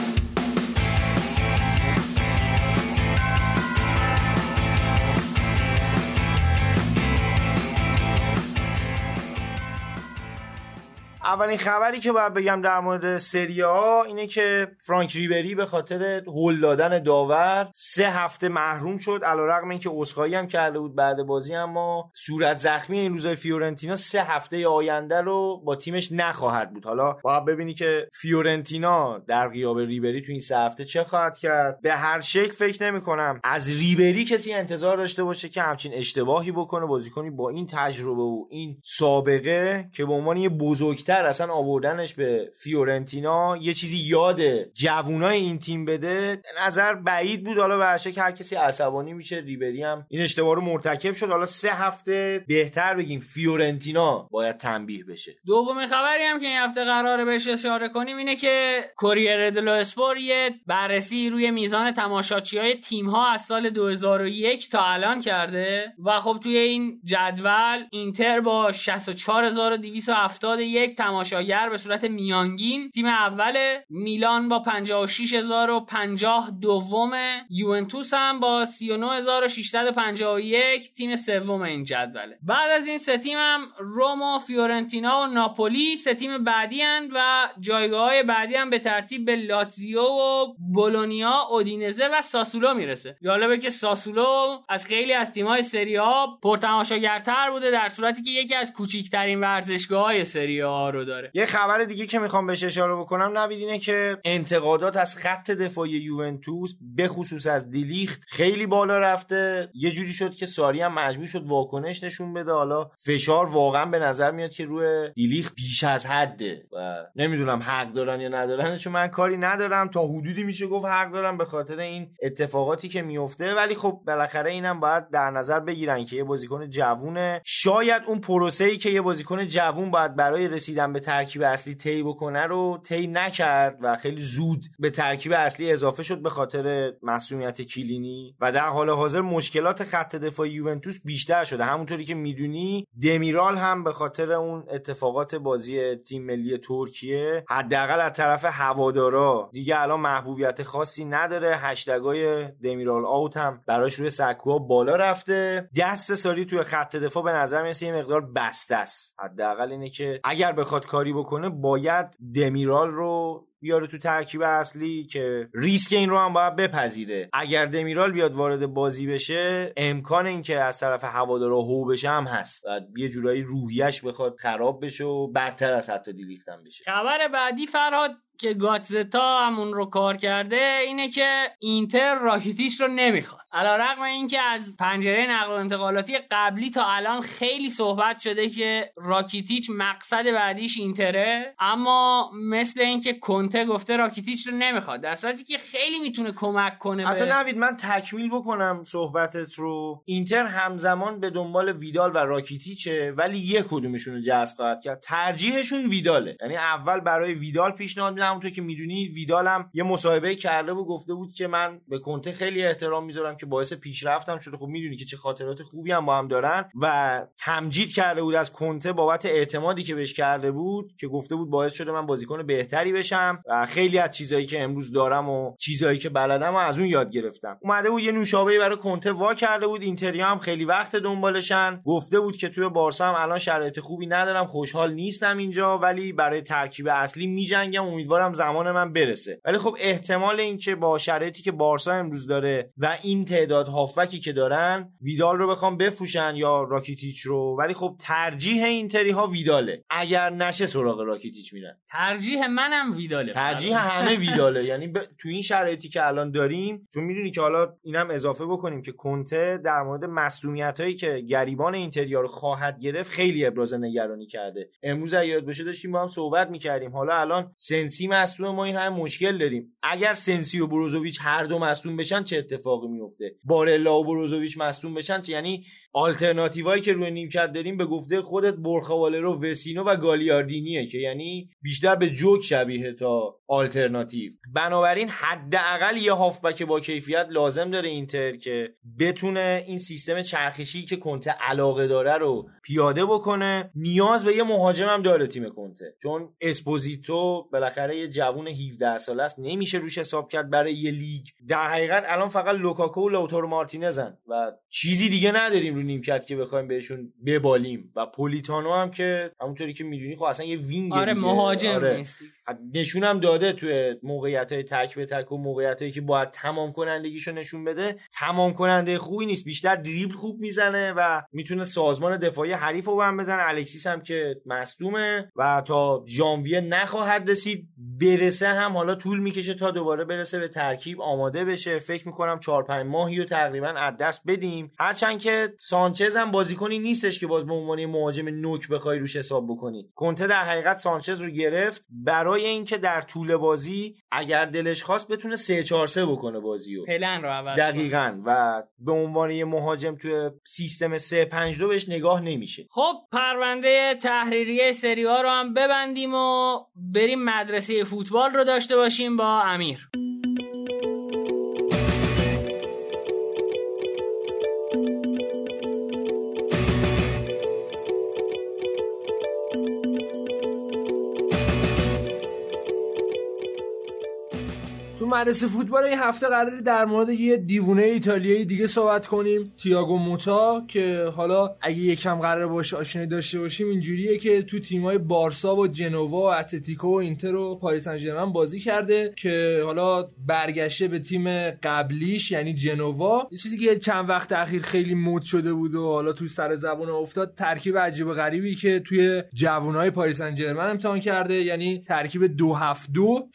اولین خبری که باید بگم در مورد سری آ اینه که فرانک ریبری به خاطر هول دادن داور 3 هفته محروم شد، علیرغم اینکه اسخایی هم کرده بود بعد بازی، اما صورت زخمی این روزای فیورنتینا 3 هفته آینده رو با تیمش نخواهد بود. حالا باید ببینی که فیورنتینا در غیاب ریبری تو این 3 هفته چه خواهد کرد. به هر شکل فکر نمی‌کنم از ریبری کسی انتظار داشته باشه که همچین اشتباهی بکنه، بازیکنی با این تجربه و این سابقه که به عنوان یه بزرگتر اصلا آوردنش به فیورنتینا یه چیزی یاد جوونای این تیم بده نظر بعید بود. حالا برشه که هر کسی عصبانی میشه، ریبری هم این اشتباه رو مرتکب شد. حالا 3 هفته بهتر بگیم فیورنتینا باید تنبیه بشه. دومین خبری هم که این هفته قراره بهش اشاره کنیم اینه که کوریر دلو اسپور یه بررسی روی میزان تماشاچی‌های تیم‌ها از سال 2001 تا الان کرده و خب توی این جدول اینتر با 64271 تماشاگر به صورت میانگین تیم اوله، میلان با 56050 دومه، یوونتوس هم با 39651 تیم سوم این جدوله. بعد از این سه تیم هم روما، فیورنتینا و ناپولی سه تیم بعدی اند و جایگاه‌های بعدی هم به ترتیب به لاتزیو و بولونیا، اودینزه و ساسولو میرسه. جالبه که ساسولو از خیلی از تیم‌های سری آ پرتماشاگرتر بوده در صورتی که یکی از کوچکترین ورزشگاه‌های سری آ رو داره. یه خبر دیگه که میخوام بهش اشاره بکنم نوید اینه که انتقادات از خط دفاعی یوونتوس به خصوص از دیلیخت خیلی بالا رفته، یه جوری شد که ساری هم مجبور شد واکنش نشون بده. حالا فشار واقعا به نظر میاد که روی دیلیخت بیش از حده و نمیدونم حق دارن یا ندارن، چون من کاری ندارم، تا حدودی میشه گفت حق دارن به خاطر این اتفاقاتی که میفته، ولی خب بالاخره اینم باید در نظر بگیرن که یه بازیکن جوونه، شاید اون پروسه‌ای که یه بازیکن جوون باید برای رسیدن به ترکیب اصلی طی بکنه رو طی نکرد و خیلی زود به ترکیب اصلی اضافه شد به خاطر مسئولیت کلینی و در حال حاضر مشکلات خط دفاع یوونتوس بیشتر شده. همونطوری که میدونی دمیرال هم به خاطر اون اتفاقات بازی تیم ملی ترکیه حداقل از طرف هوادارا دیگه الان محبوبیت خاصی نداره، هشتگای دمیرال آوت هم براش روی سکوها بالا رفته. دست ساری توی خط دفاع به نظر میاد یه مقدار بسته است، حداقل اینه که اگر بخواد کاری بکنه باید دمیرال رو بیاره تو ترکیب اصلی که ریسک این رو هم باید بپذیره. اگر دمیرال بیاد وارد بازی بشه امکان این که از طرف هوادارا هو بشه هم هست و یه جورایی روحیش بخواد خراب بشه و بدتر از حتی دیلیختم بشه. خبر بعدی فرهاد که گاتزتا هم اون رو کار کرده اینه که اینتر راکیتیش رو نمیخواد. علیرغم اینکه از پنجره نقل و انتقالاتی قبلی تا الان خیلی صحبت شده که راکیتیچ مقصد بعدیش اینتره، اما مثل اینکه کنته گفته راکیتیچ رو نمیخواد، در صورتی که خیلی میتونه کمک کنه. اصلا نوید من تکمیل بکنم صحبتت رو. اینتر همزمان به دنبال ویدال و راکیتیچه، ولی یک کدومشون رو جذب خواهد کرد. ترجیحشون ویداله. یعنی اول برای ویدال پیشنهاد میدم. همونطور که میدونی ویدال هم یه مصاحبه کرده بود، گفته بود که من به کنته خیلی احترام میذارم که باعث پیشرفتم شده. خب میدونی که چه خاطرات خوبی هم با هم دارن و تمجید کرده بود از کنته بابت اعتمادی که بهش کرده بود، که گفته بود باعث شده من بازیکن بهتری بشم و خیلی از چیزایی که امروز دارم و چیزایی که بلدم و از اون یاد گرفتم. اومده بود یه نوشابه‌ای برای کنته وا کرده بود. اینتریا هم خیلی وقت دنبالشن، گفته بود که توی بارسا هم الان شرایط خوبی ندارم، خوشحال نیستم اینجا، ولی برای ترکیب اصلی میجنگم، امیدوارم زمان من برسه. ولی خب احتمال این که با شرایطی که بارسا امروز داره و این تعداد هافبکی که دارن ویدال رو بخوام بفروشن یا راکیتیچ رو، ولی خب ترجیح اینتری ها ویداله. اگر نشه سراغ راکیتیچ میرن. ترجیح منم ویداله. ترجیح همه ویداله. یعنی تو این شرایطی که الان داریم، چون میدونی که حالا اینم اضافه بکنیم که کنته در مورد مصدومیتایی که گریبان اینتری‌ها رو خواهد گرفت خیلی ابراز نگرانی کرده. امروز یاد بشه داشتیم با هم صحبت می‌کردیم. حالا الان سنسی مصدوم، ما این همه مشکل داریم. اگر سنسی و بروزوویچ هر دو مصدوم بشن چه اتفاقی میفته؟ بارلا و بروزوویچ مصدوم بشن چه؟ یعنی آلترناتیوایی که روی نیمکت داریم به گفته خودت برخاوالرو، وسینو و گالیاردینیه که یعنی بیشتر به جوک شبیه تا آلترناتیو. بنابراین حداقل یه هافبک با کیفیت لازم داره اینتر که بتونه این سیستم چرخشی که کنته علاقه داره رو پیاده بکنه. نیاز به یه مهاجم هم داره تیم کنته، چون اسپوزیتو بالاخره یه جوون 17 ساله است، نمیشه روش حساب کرد برای یه لیگ. در حقیقت الان فقط لوکاکو و لوتارو مارتینزن و چیزی دیگه نداریم رو نیمکت که بخوایم بهشون ببالیم. و پولیتانو هم که همونطوری که میدونی خب اصلا یه وینگ، آره مهاجم نیست. نشونم داده توی موقعیت‌های تک به تک و موقعیتایی که باید تمام کنندگیشو نشون بده، تمام کننده خوبی نیست، بیشتر دریبل خوب میزنه و میتونه سازمان دفاعی حریفو بهم بزنه. الکسیس هم که مصدومه و تا ژانویه نخواهد رسید، برسه هم حالا طول میکشه تا دوباره برسه به ترکیب آماده بشه. فکر میکنم 4-5 ماهی رو تقریبا از دست بدیم، هرچند که سانچز هم بازیکنی نیستش که باز به عنوان مهاجم نوک بخوای روش حساب بکنی. کنته در حقیقت سانچز رو گرفت برای اینکه در طول بازی اگر دلش خواست بتونه 3-4-3 بکنه بازیو، پلن رو عوض دقیقاً، و به عنوان یه مهاجم توی سیستم 3-5-2 بهش نگاه نمیشه. خب پرونده تحریریه سری آ رو هم ببندیم و بریم مدرسه فوتبال رو داشته باشیم با امیر. مدرسه فوتبال این هفته قراره در مورد یه دیوونه ایتالیایی دیگه صحبت کنیم، تییاگو موتا، که حالا اگه یکم قراره باشه آشنایی داشته باشیم اینجوریه که تو تیم‌های بارسا و جنوا و اتلتیکو و اینتر و پاریس سن ژرمن بازی کرده، که حالا برگشته به تیم قبلیش یعنی جنوا. یه چیزی که چند وقت اخیر خیلی مود شده بود و حالا تو سر زبون افتاد، ترکیب عجیب و غریبی که توی جوانای پاریس سن ژرمن امتحان کرده، یعنی ترکیب 2-7-2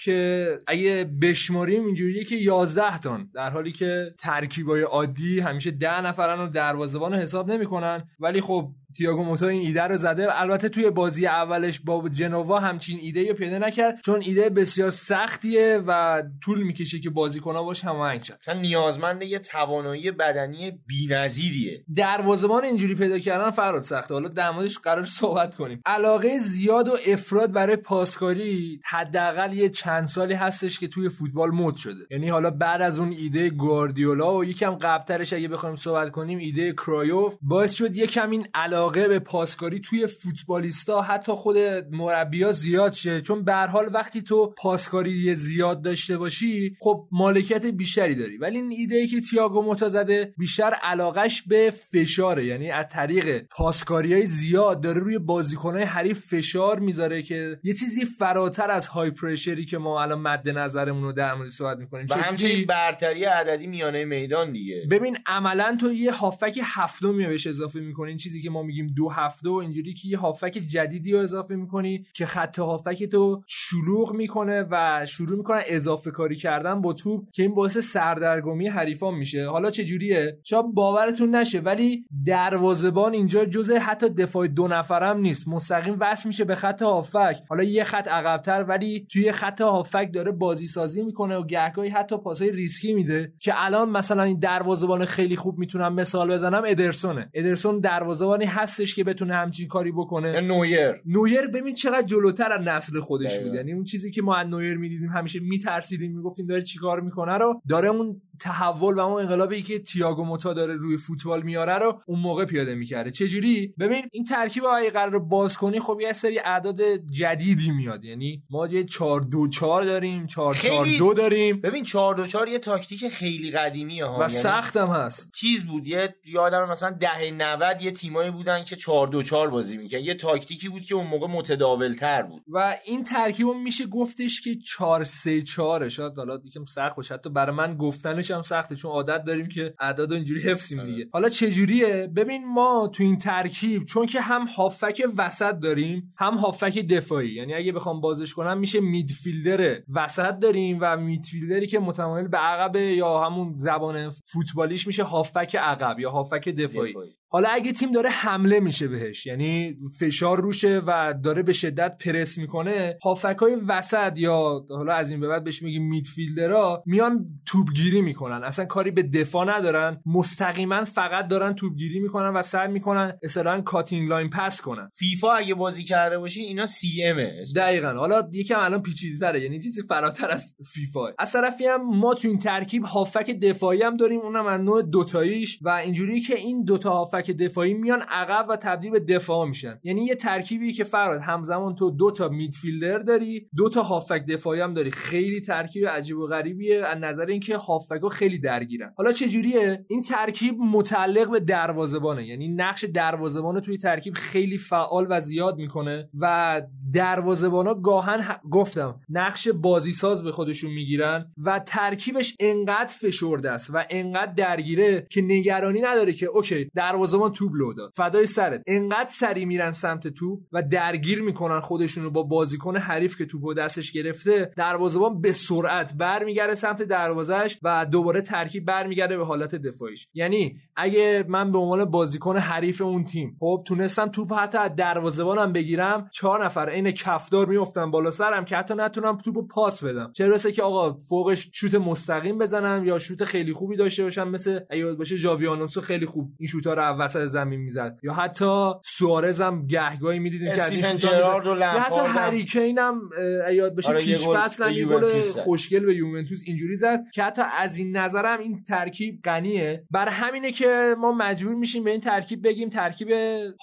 که اگه بشم اینجوریه که 11 تان، در حالی که ترکیبای عادی همیشه 10 نفرن و دروازه‌بانو حساب نمی‌کنن. ولی خب تییاگو موتا این ایده رو زده. البته توی بازی اولش با جنوا همچین ایده رو پیدا نکرد، چون ایده بسیار سختیه و طول میکشه که بازیکن‌ها باش هماهنگ شن. مثلا نیازمند یه توانایی بدنی بی‌نظیریه. دروازه‌بان اینجوری پیدا کردن فرات سخته. حالا در موردش قرار صحبت کنیم. علاقه زیاد و افراد برای پاسکاری حداقل یه چند سالی هستش که توی فوتبال مد شده. یعنی حالا بعد از اون ایده گواردیولا و یکم قبل‌ترش اگه بخوایم صحبت کنیم ایده کرایوف، باعث شد یکم این علاقه به پاسکاری توی فوتبالیستا حتی خود مربی‌ها زیاد شه، چون به هر حال وقتی تو پاسکاری زیاد داشته باشی خب مالکیت بیشتری داری. ولی این ایده‌ای که تییاگو موتا زده بیشتر علاقش به فشاره، یعنی از طریق پاسکاری‌های زیاد داره روی بازیکن‌های حریف فشار میذاره که یه چیزی فراتر از های پرشری که ما الان مد نظرمون رو در مورد صحبت می‌کنیم و همچنین برتری عددی میانه میدان دیگه. ببین عملاً تو یه هافک هفتمی بهش اضافه می‌کنین، چیزی که ما میگیم دو هفته و اینجوری که یه هافک جدیدی رو اضافه میکنی که خط هافک تو شلوغ میکنه و شروع میکنن اضافه کاری کردن با توپ که این باعث سردرگمی حریفان میشه. حالا چه جوریه؟ شاید باورتون نشه ولی دروازه‌بان اینجا جزء حتی دفاع دو نفرم نیست، مستقیم وصل میشه به خط هافک، حالا یه خط عقب‌تر ولی توی خط هافک داره بازی سازی میکنه و گهگاهی حتی پاسای ریسکی میده که الان مثلا این دروازه‌بان خیلی خوب میتونم مثال بزنم ادرسون دروازه‌بانی هستش که بتونه همچین کاری بکنه. نویر ببین چقدر جلوتر از نسل خودش بود، یعنی اون چیزی که ما از نویر میدیدیم همیشه میترسیدیم میگفتیم داره چیکار میکنه رو داره اون تحول و اون انقلابی که تییاگو موتا داره روی فوتبال میاره رو اون موقع پیاده میکرده. چه جوری؟ ببین این ترکیب اگه قرار باز کنی خب یه سری اعداد جدیدی میاد، یعنی ما یه 4-2-4 داریم، 4-4-2 داریم. ببین 4-2-4 یه تاکتیک خیلی قدیمیه ها و یعنی سختم هست. چیز بود یادم مثلا دهه 90 یه تیمایی بودن که 4-2-4 بازی میکردن، یه تاکتیکی بود که اون موقع متداول‌تر بود و این ترکیب میشه گفتش که 4-3-4 شاید حالا یکم سخت باشه، حتی برای من گفتنش هم سخته چون عادت داریم که اعداد اینجوری حفظیم دیگه. حالا چه جوریه؟ ببین ما تو این ترکیب چون که هم هافک وسط داریم هم هافک دفاعی، یعنی اگه بخوام بازش کنم میشه میدفیلدر وسط داریم و میدفیلدری که متمایل به عقب یا همون زبان فوتبالیش میشه هافک عقب یا هافک دفاعی. حالا اگه تیم داره حمله میشه بهش، یعنی فشار روشه و داره به شدت پرس میکنه، هافکای وسط یا حالا از این به بعد بهش میگیم میدفیلدرها میان توپگیری میکنن، اصلا کاری به دفاع ندارن، مستقیما فقط دارن توپگیری میکنن و سعی میکنن اصلا کاتینگ لاین پاس کنن. فیفا اگه بازی کرده باشی اینا سی ام دقیقاً. حالا یکم الان پیچیده‌تره، یعنی چیزی فراتر از فیفا. از طرفی هم ما تو این ترکیب هافک دفاعی هم داریم، اونم از نوع دوتاییش و اینجوری که این دو تا که دفاعی میان عقب و تبدیل به دفاع میشن، یعنی یه ترکیبی که فراد همزمان تو دو تا میدفیلدر داری دو تا هافک دفاعی هم داری. خیلی ترکیب عجیب و غریبیه از نظر اینکه هافک‌ها خیلی درگیرن. حالا چه جوریه؟ این ترکیب متعلق به دروازه‌بانه، یعنی نقش دروازه‌بان توی ترکیب خیلی فعال و زیاد میکنه و دروازه‌بانا گاهن گفتم نقش بازیساز به خودشون میگیرن و ترکیبش انقدر فشرده است و انقدر درگیره که نگرانی نداره که اوکی دروازه‌بان توپ لو داد فدای سرت، انقدر سری میرن سمت توپ و درگیر میکنن خودشونو با بازیکن حریف که توپو دستش گرفته، دروازه‌بان به سرعت برمیگره سمت دروازه‌اش و دوباره ترکیب برمیگره به حالت دفاعیش. یعنی اگه من به عنوان بازیکن حریف اون تیم خب تونستم توپ حتی از دروازه‌بانم بگیرم، 4 نفر کفدار میافتن بالا سرم که حتی نتونم توپو پاس بدم، چه برسه که آقا فوقش شوت مستقیم بزنم یا شوت خیلی خوبی داشته باشم مثل ایاد باشه ژاوی آلونسو خیلی خوب این شوت‌ها رو وسط زمین میزد یا حتی سوارزم گهگاهی میدیدیم که از این شوت‌ها، یا حتی هری کین هم ایاد باشه پیش فصل یه گل خوشگل به یوونتوس اینجوری زد که حتی از این نظرم این ترکیب غنیه. بر همینه که ما مجبور میشیم به این ترکیب بگیم ترکیب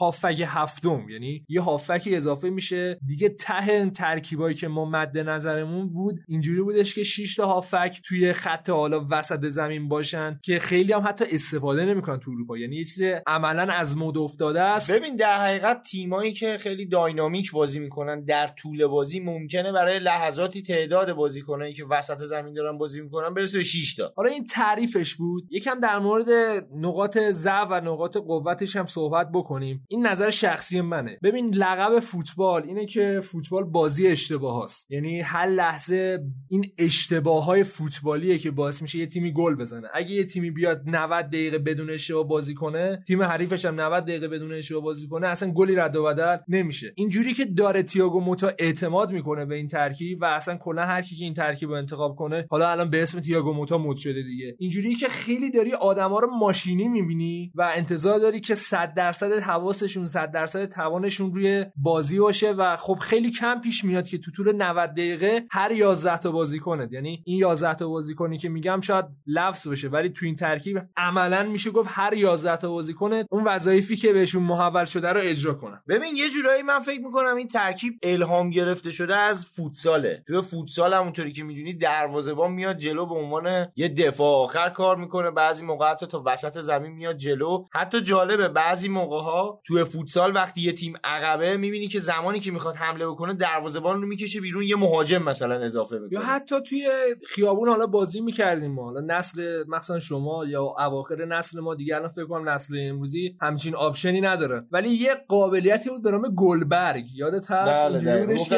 هافک هفتم، یعنی یه هافک اضافه میشه دیگه. ته ترکیبایی که ما مد نظرمون بود اینجوری بودش که 6 تا هافک توی خط حالا وسط زمین باشن که خیلی هم حتی استفاده نمیکنن تو اروپا، یعنی یه چیز عملاً از مد افتاده است. ببین در حقیقت تیمایی که خیلی داینامیک بازی میکنن در طول بازی ممکنه برای لحظاتی تعداد بازیکنایی که وسط زمین دارن بازی میکنن برسه به 6 تا. حالا این تعریفش بود. یکم در مورد نقاط ضعف و نقاط قوتش هم صحبت بکنیم. این نظر شخصی منه. ببین لقب فوتبال اینه که فوتبال بازی اشتباه هست، یعنی هر لحظه این اشتباه‌های فوتبالیه که باعث میشه یه تیمی گل بزنه. اگه یه تیمی بیاد 90 دقیقه بدون اشتباه بازی کنه، تیم حریفش هم 90 دقیقه بدون اشتباه بازی کنه، اصلا گلی رد و بدل نمیشه. اینجوری که داره تییاگو موتا اعتماد میکنه به این ترکیب و اصلا کلا هر کی که این ترکیب رو انتخاب کنه، حالا الان به اسم تییاگو موتا مود شده دیگه، اینجوری که خیلی داری آدما رو ماشینی میبینی و انتظار داری که 100% حواسشون 100% توانشون روی بازی باشه و خب خیلی کم پیش میاد که تو طول 90 دقیقه هر 11 تا بازیکنه، یعنی این 11 تا بازیکنی که میگم شاید لفظ بشه ولی تو این ترکیب عملاً میشه گفت هر 11 تا بازیکنه اون وظایفی که بهشون محول شده رو اجرا کنه. ببین یه جورایی من فکر میکنم این ترکیب الهام گرفته شده از فوتساله. تو فوتسال همونطوری که میدونی دروازه‌بان میاد جلو به عنوان یه دفاع آخر کار میکنه، بعضی موقع حتی تا وسط زمین میاد جلو. حتی جالبه بعضی موقع‌ها تو فوتسال وقتی یه تیم عقبه میبینی که زمانی که میخواد حمله بکنه دروازه‌بان رو میکشه بیرون، یه مهاجم مثلا اضافه میکنه. یا حتی توی خیابون حالا بازی میکردیم ما، حالا نسل مثلا شما یا اواخر نسل ما دیگه، الان فکر کنم نسل امروزی همچین آپشنی نداره، ولی یه قابلیتی بود به نام گلبرگ، یادت هست؟ اینجوری بودش که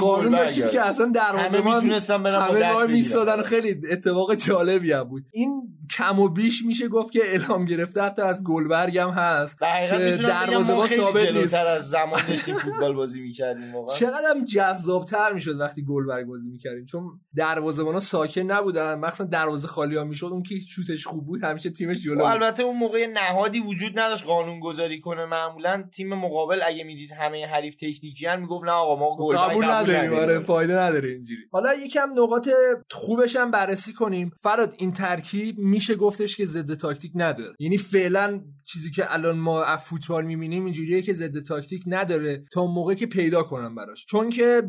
قانون داشتیم که اصلا دروازه‌بان میتونستن برن با دست می‌ایستادن. خیلی اتفاق جالبی هم بود. این کم و بیش میشه گفت که الهام گرفته حتی از گلبرگ هم هست که دروازه‌بان ثابت نیست. از زمان داشتیم فوتبال بازی می‌کردیم واقعا چقدرم جذاب‌تر می‌شد وقتی گلبرگ بازی می‌کردیم، چون دروازه‌بانا ساکن نبودن، مثلا دروازه خالی ها می‌شد، اون که شوتش خوب بود همیشه تیمش جلو. البته اون موقع نهادی وجود نداشت قانون‌گذاری کنه، معمولاً تیم مقابل اگه می‌دید همه حریف تکنیکیان میگفت نه آقا ما گلبرگ نداریم، آره فایده نداره اینجوری. حالا یکم نقاط خوبش هم بررسی کنیم. فراد این ترکیب میشه گفتش که ضد تاکتیک نداره، یعنی فعلا چیزی که الان ما از فوتبال می‌بینیم اینجوریه که ضد تاکتیک نداره تا موقعی که پیدا کنم براش، چون که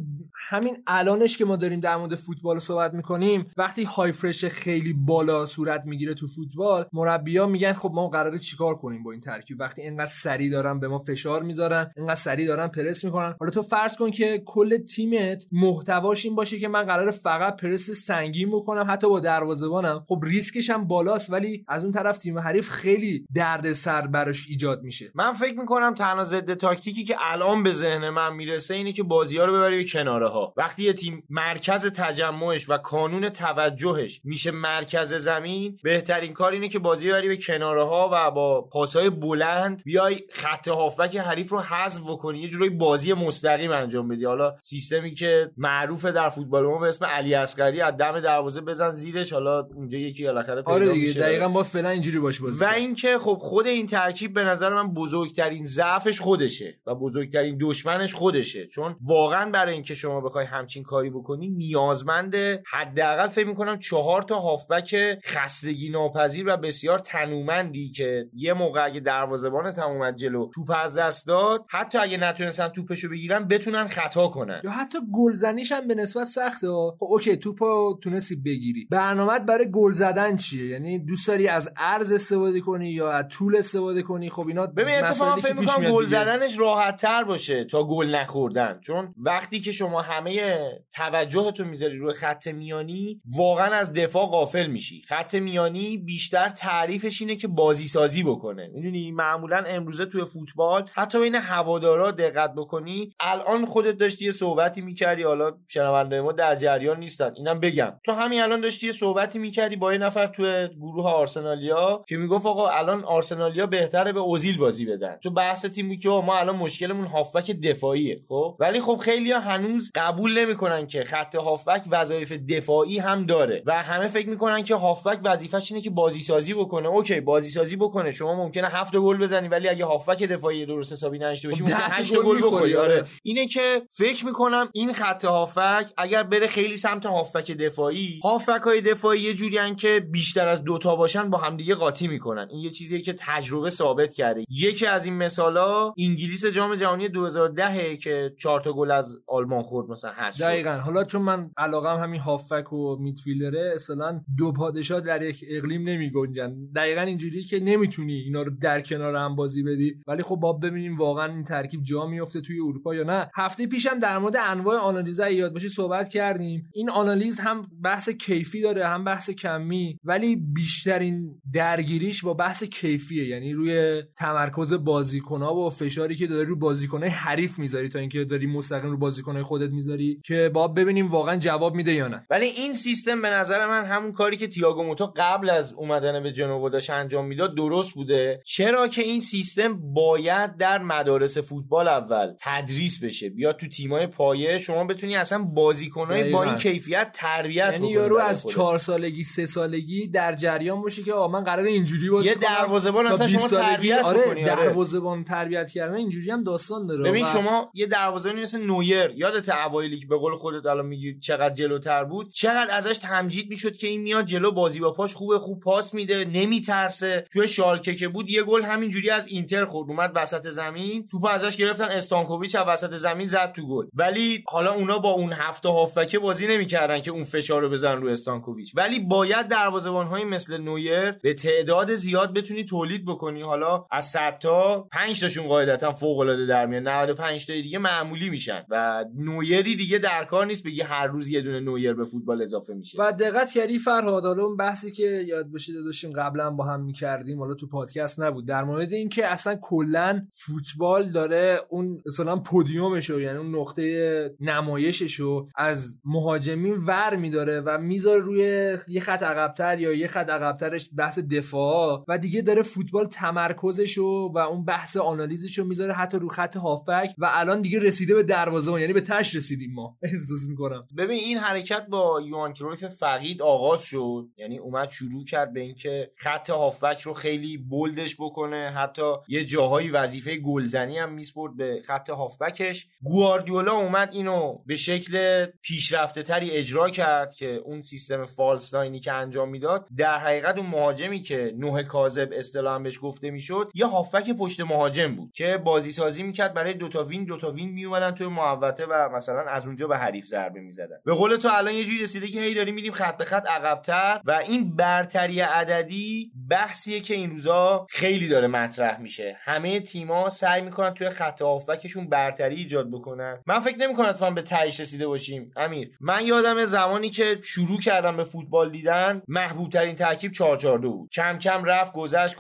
همین الانش که ما داریم در مورد فوتبال صحبت می‌کنیم، وقتی های پرش خیلی بالا صورت میگیره تو فوتبال، مربی‌ها میگن خب ما قراره چیکار کنیم با این ترکیب، وقتی اینقدر سریع دارن به ما فشار میذارن، اینقدر سریع دارن پرس میکنن. حالا تو فرض کن که کل تیمت محتواش این باشه که من قراره فقط پرس سنگین بکنم حتی با دروازه‌بانم، خب ریسکش هم بالاست، ولی از اون طرف تیم حریف خیلی دردسر براش ایجاد میشه. من فکر میکنم تنها ضد تاکتیکی که الان به ذهن من میرسه اینه که بازی‌ها رو ببری به کناره‌ها. وقتی یه تیم مرکز تجمعش و کانون توجهش میشه مرکز زمین، بهترین کار اینه که بازی ببری به کناره‌ها و با پاس‌های بلند بیای خط هافبک حریف رو حذف بکنی، یه جوری بازی مستقیم انجام بدی. حالا سیستمی که معروفه در فوتبال ما به اسم علی اصغری، از دم دروازه بزن زیرش، حالا اونجا یکی بالاخره پیدا میشه. آره دیگه دقیقاً ما فعلا اینجوری باش بازی. و اینکه خب خود این ترکیب به نظر من بزرگترین ضعفش خودشه و بزرگترین دشمنش خودشه، چون واقعاً برای اینکه شما بخوای همچین کاری بکنی نیازمند حداقل فکر می‌کنم 4 تا هافبک خستگی ناپذیر و بسیار تنومندی که یه موقع اگه دروازه‌بان تمومت جلو توپ از دست داد، حتی اگه نتونستن توپشو بگیرن بتونن خطا کنن، یا حتی گلزنیش هم به نسبت سخته. خب اوکی توپو تونستی بگیری، برنامه‌ت برای گل زدن چیه؟ یعنی دوست داری از عرض استفاده کنی یا از طول استفاده کنی؟ خب اینا اتفاقا فکر می‌کنم گل زدنش راحت‌تر باشه تا گل نخوردن، چون وقتی که شما همه توجهتو می‌ذاری روی خط میانی واقعا از دفاع غافل میشی. خط میانی بیشتر تعریفش اینه که بازی سازی بکنه، میدونی معمولا امروزه توی فوتبال حتی بین هوادارا دقت بکنی. الان خودت داشتی یه صحبتی میکردی، حالا شنونده ما در جریان نیستن اینم بگم، تو همین الان داشتی یه صحبتی میکردی با یه نفر توی گروه آرسنالیا که میگفت آقا الان آرسنالیا بهتره به اوزیل بازی بدن. تو بحث تیمی که ما الان مشکلمون هافبک دفاعیه، خب ولی خب خیلی‌ها هنوز قبول نمیکنن که خط هافبک وظایف دفاعی هم داره و همه فکر میکنن که هافبک وظیفه‌ش اینه که بازی سازی بکنه. اوکی بازی سازی بکنه، شما ممکنه 7 گل بزنی ولی اگه هافبک دفاعی درست حسابی نشه بشی ممکنه 8 گل بخوری. آره اینه که فکر میکنم این خط هافبک اگر بره خیلی سمت هافبک دفاعی، هافبک‌های دفاعی یه جوریان که بیشتر از 2 تا باشن با همدیگه قاطی میکنن. این یه چیزیه که تجربه ثابت کرده. یکی از این مثالا انگلیس جام جهانی 2010 که 4 تا گل از آلمان خورد مثلا هست. دقیقاً حالا چون من علاقم همین هافبک و میدفیلدره، اصلا 2 پادشاه در یک اقلیم نمیگنجن. دقیقاً اینجوری که نمیتونی اینا رو در کنار هم بازی بدی، ولی خب باب ببینیم واقعاً این ترکیب جا میفته توی اروپا یا نه. هفته پیشم در مورد انواع آنالیز یاد باشه صحبت کردیم. این آنالیز هم بحث کیفی داره هم بحث کمی، ولی بیشترین درگیریش با بحث کیفیه، یعنی روی تمرکز بازیکن‌ها و فشاری که داری رو بازیکن‌های حریف میذاری تا اینکه داری مستقیم رو بازیکن‌های خودت میذاری که باب ببینیم واقعاً جواب میده یا نه. ولی این سیستم به نظر من همون کاری که تییاگو موتا قبل از اومدن به جنوا داشت انجام میداد درست بوده، چرا که این سیستم باید در مدارس فوتبال اول تدریس بشه، بیاد تو تیم‌های پایه شما بتونی اصلا بازیکن‌های با این کیفیت تربیت بکنی، یعنی یارو از 4 سالگی 3 سالگی در جریان باشه که آقا من قراره اینجوری بازی کنم. یه دروازه‌بان اصلا شما تربیت کنی. آره دروازه‌بان تربیت کردن اینجوری هم داستان داره. ببین شما یه دروازه‌بانی مثل نویر، یادت اوایلی که به قول خودت الان میگی چقدر جلوتر بود، چقدر ازش تمجید میشد که این میاد جلو بازی با پاش خوبه، خوب پاس میده، نمیترسه. توی شالکه که بود یه گل همینجوری از اینتر خورد، اومد وسط زمین توپو ازش گرفتن استانکوویچ از وسط زمین زد تو گل. ولی حالا اونا با اون 7 هافبک بازی نمیکردن که اون فشار رو بزنن رو استانکوویچ، ولی باید دروازه‌بان‌های مثل نویر به تعداد زیاد بتونی تولید بکنی. حالا از 100 تا 5 تاشون قاعدتاً فوق‌العاده در میاد، 95 تا دیگه معمولی میشن و نویری دیگه در کار نیست بگی هر روز یه دونه نویر به فوتبال اضافه میشه. و دقت کردی فرهاد، اون بحثی که یاد بشه داشتیم قبلا با هم می‌کردیم، حالا تو پادکست نبود، در مورد این که اصلا کلا فوتبال داره اون مثلا پودیومش رو، یعنی اون نقطه نمایشش رو از مهاجمین ور می‌داره و میذاره روی یه خط عقب‌تر یا یه خط عقب‌ترش بحث دفاع، و دیگه داره فوتبال تمرکزش رو و اون بحث آنالیزش رو میذاره حتی رو خط هافک، و الان دیگه رسیده به دروازه‌بان، یعنی به تاش رسیدیم ما احساس می‌کنم. ببین این حرکت با یوهان کرویف فقید آغاز شد، یعنی اومد شروع کرد به اینکه خط هافبک رو خیلی بولدش بکنه، حتی یه جاهایی وظیفه گلزنی هم میسپرد به خط هافبکش. گواردیولا اومد اینو به شکل پیشرفته‌تری اجرا کرد که اون سیستم فالس لاینی که انجام میداد در حقیقت اون مهاجمی که نوه کاذب اصطلاحاً بهش گفته میشد یه هافبک پشت مهاجم بود که بازی سازی میکرد برای دوتا وین میومدن توی محوطه و مثلا از اونجا به حریف ضربه میزدن. به قول تو الان یه جوری رسیده که هی داریم میریم خط به خط عقب‌تر، و این برتری عددی بحثیه که این روزا خیلی داره مطرح میشه. همه تیم‌ها سعی میکنن توی خط هافبکشون برتری ایجاد بکنن. من فکر نمی‌کنم اتفاقاً به تهش رسیده باشیم امیر. من یادم زمانی که شروع کردم به فوتبال دیدن محبوب‌ترین ترکیب 442 بود. کم کم رفت گذشت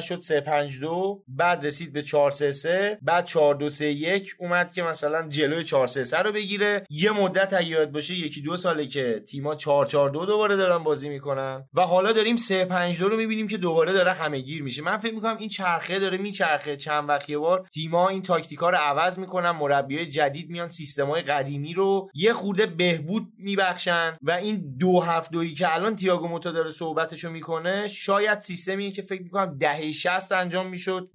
شد 352، بعد رسید به 433، بعد 4231 اومد که مثلا جلوی 433 رو بگیره. یه مدت یاد باشه یکی دو ساله که تیم‌ها 442 دوباره دارن بازی میکنن و حالا داریم 352 رو میبینیم که دوباره داره همه‌گیر میشه. من فکر میکنم این چرخه داره میچرخه، چند وقت یه بار تیم‌ها این تاکتیک‌ها رو عوض میکنن، مربیای جدید میان سیستم‌های قدیمی رو یه خورده بهبود میبخشن، و این 2-7-2 که الان تییاگو موتا داره صحبتشو میکنه شاید سیستمیه که فکر میکنم دهه 60 انجام میشد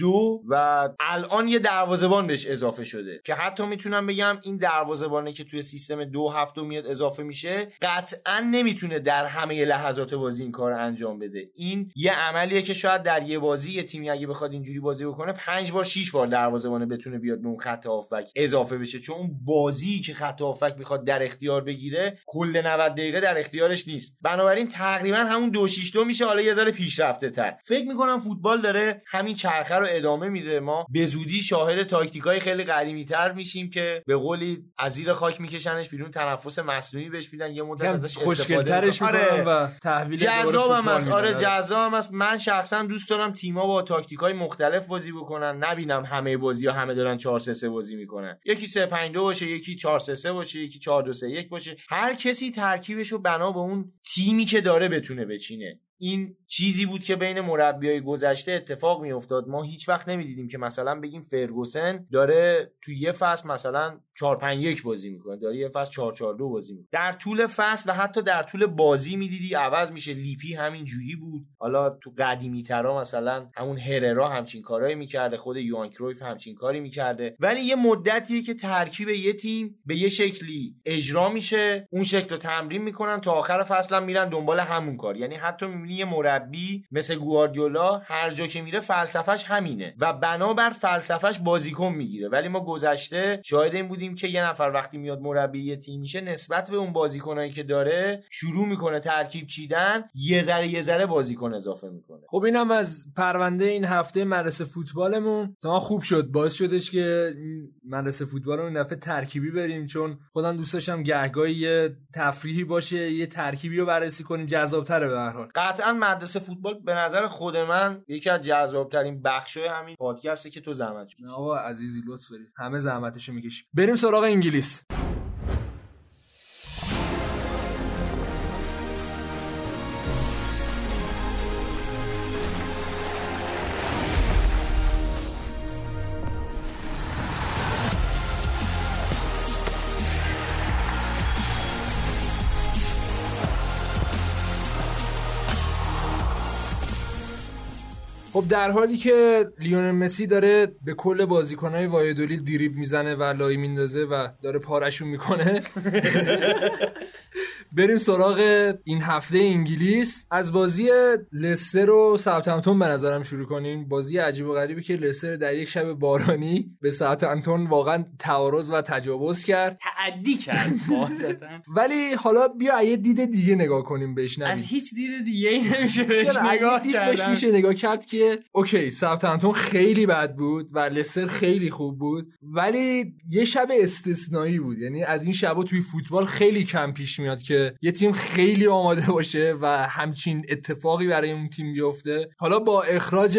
2-6-2 و الان یه دروازه‌بان بهش اضافه شده که حتی میتونم بگم این دروازه‌بانی که توی سیستم 2-7-2 میاد اضافه میشه قطعاً نمیتونه در همه لحظات بازی این کار انجام بده. این یه عملیه که شاید در یه بازی یه تیمی اگه بخواد اینجوری بازی بکنه 5 بار 6 بار دروازه‌بان بتونه بیاد به اون خط هافبک اضافه بشه، چون اون بازی که خط هافبک میخواد در اختیار بگیره کل 90 دقیقه در اختیارش نیست. بنابراین تقریبا همون 2-6-2 میشه، حالا یه ذره پیشرفته‌تر. فکر می‌کنم فوتبال داره همین چرخه رو ادامه میده. ما به زودی شاهد تاکتیکای خیلی قدیمی‌تر میشیم که به قولی از زیر خاک می‌کشنش بیرون، تنفس مصنوعی بهش میدن، یه مدت ازش استفاده می‌کنن و تحویل جذابم است. آره جذابم است. من شخصا دوست دارم تیم‌ها با تاکتیک‌های مختلف بازی بکنن، نبینم همه بازی‌ها همه دارن 4-3-3 بازی می‌کنن، یکی 3-5-2 باشه، یکی 4-3-3 باشه، یکی 4-2-3-1 باشه، هر کسی ترکیبش رو بنا به اون تیمی که داره بتونه بچینه. این چیزی بود که بین مربیای گذشته اتفاق میافتاد. ما هیچ وقت نمیدیدیم که مثلا بگیم فرگوسن داره تو یه فصل مثلا 4-5-1 بازی میکنه، داره یه فصل 4-4-2 بازی میکنه. در طول فصل و حتی در طول بازی میدیدی عوض میشه. لیپی همین جوری بود. حالا تو قدیمی ترا مثلا همون هررا همچین کارایی میکرده، خود یوهان کرویف همچین کاری میکرده. ولی یه مدتیه که ترکیب یه تیم به یه شکلی اجرا میشه، اون شکل رو تمرین میکنن تا آخر فصل هم میرن دنبال همون کار. یعنی حتی یه مربی مثل گواردیولا هر جا که میره فلسفهش همینه و بنابر فلسفهش بازیکن میگیره. ولی ما گذشته شاهد این بودیم که یه نفر وقتی میاد مربی یه تیم میشه نسبت به اون بازیکنایی که داره شروع میکنه ترکیب چیدن، یه ذره بازیکن اضافه میکنه. خب اینم از پرونده این هفته مدرسه فوتبالمون. تا خوب شد باعث شدش که مدرسه فوتبال رو دفعه ترکیبی بریم، چون خودم دوست داشتم گهگاهی تفریحی باشه، یه ترکیبی رو بررسی کنیم، جذاب‌تره به هر حال. قطعاً مدرسه فوتبال به نظر خود من یکی از جذاب‌ترین بخش‌های همین پادکسته که تو زحمت کشیدی. آقا عزیزی لطف داری، همه زحمتشو میکشیم. بریم سراغ انگلیس. خب در حالی که لیونل مسی داره به کل بازیکن‌های وایادولید دریبل میزنه و لای میندازه و داره پارشون میکنه بریم سراغ این هفته انگلیس. از بازی لستر و ساوثهمپتون به نظرم شروع کنیم. بازی عجیب و غریبی که لستر در یک شب بارانی به ساوثهمپتون واقعا تعارض و تجاوز کرد، تعدی کرد واقعا. ولی حالا بیا یه دید دیگه نگاه کنیم بهش. از هیچ دید دیگه ای نمیشه بهش نگاه کرد. میشه نگاه کرد که اوکی ساوثهمپتون خیلی بد بود و لستر خیلی خوب بود، ولی یه شب استثنایی بود. یعنی از این شبا توی فوتبال خیلی کم پیش میاد که یه تیم خیلی آماده باشه و همچین اتفاقی برای اون تیم بیفته. حالا با اخراج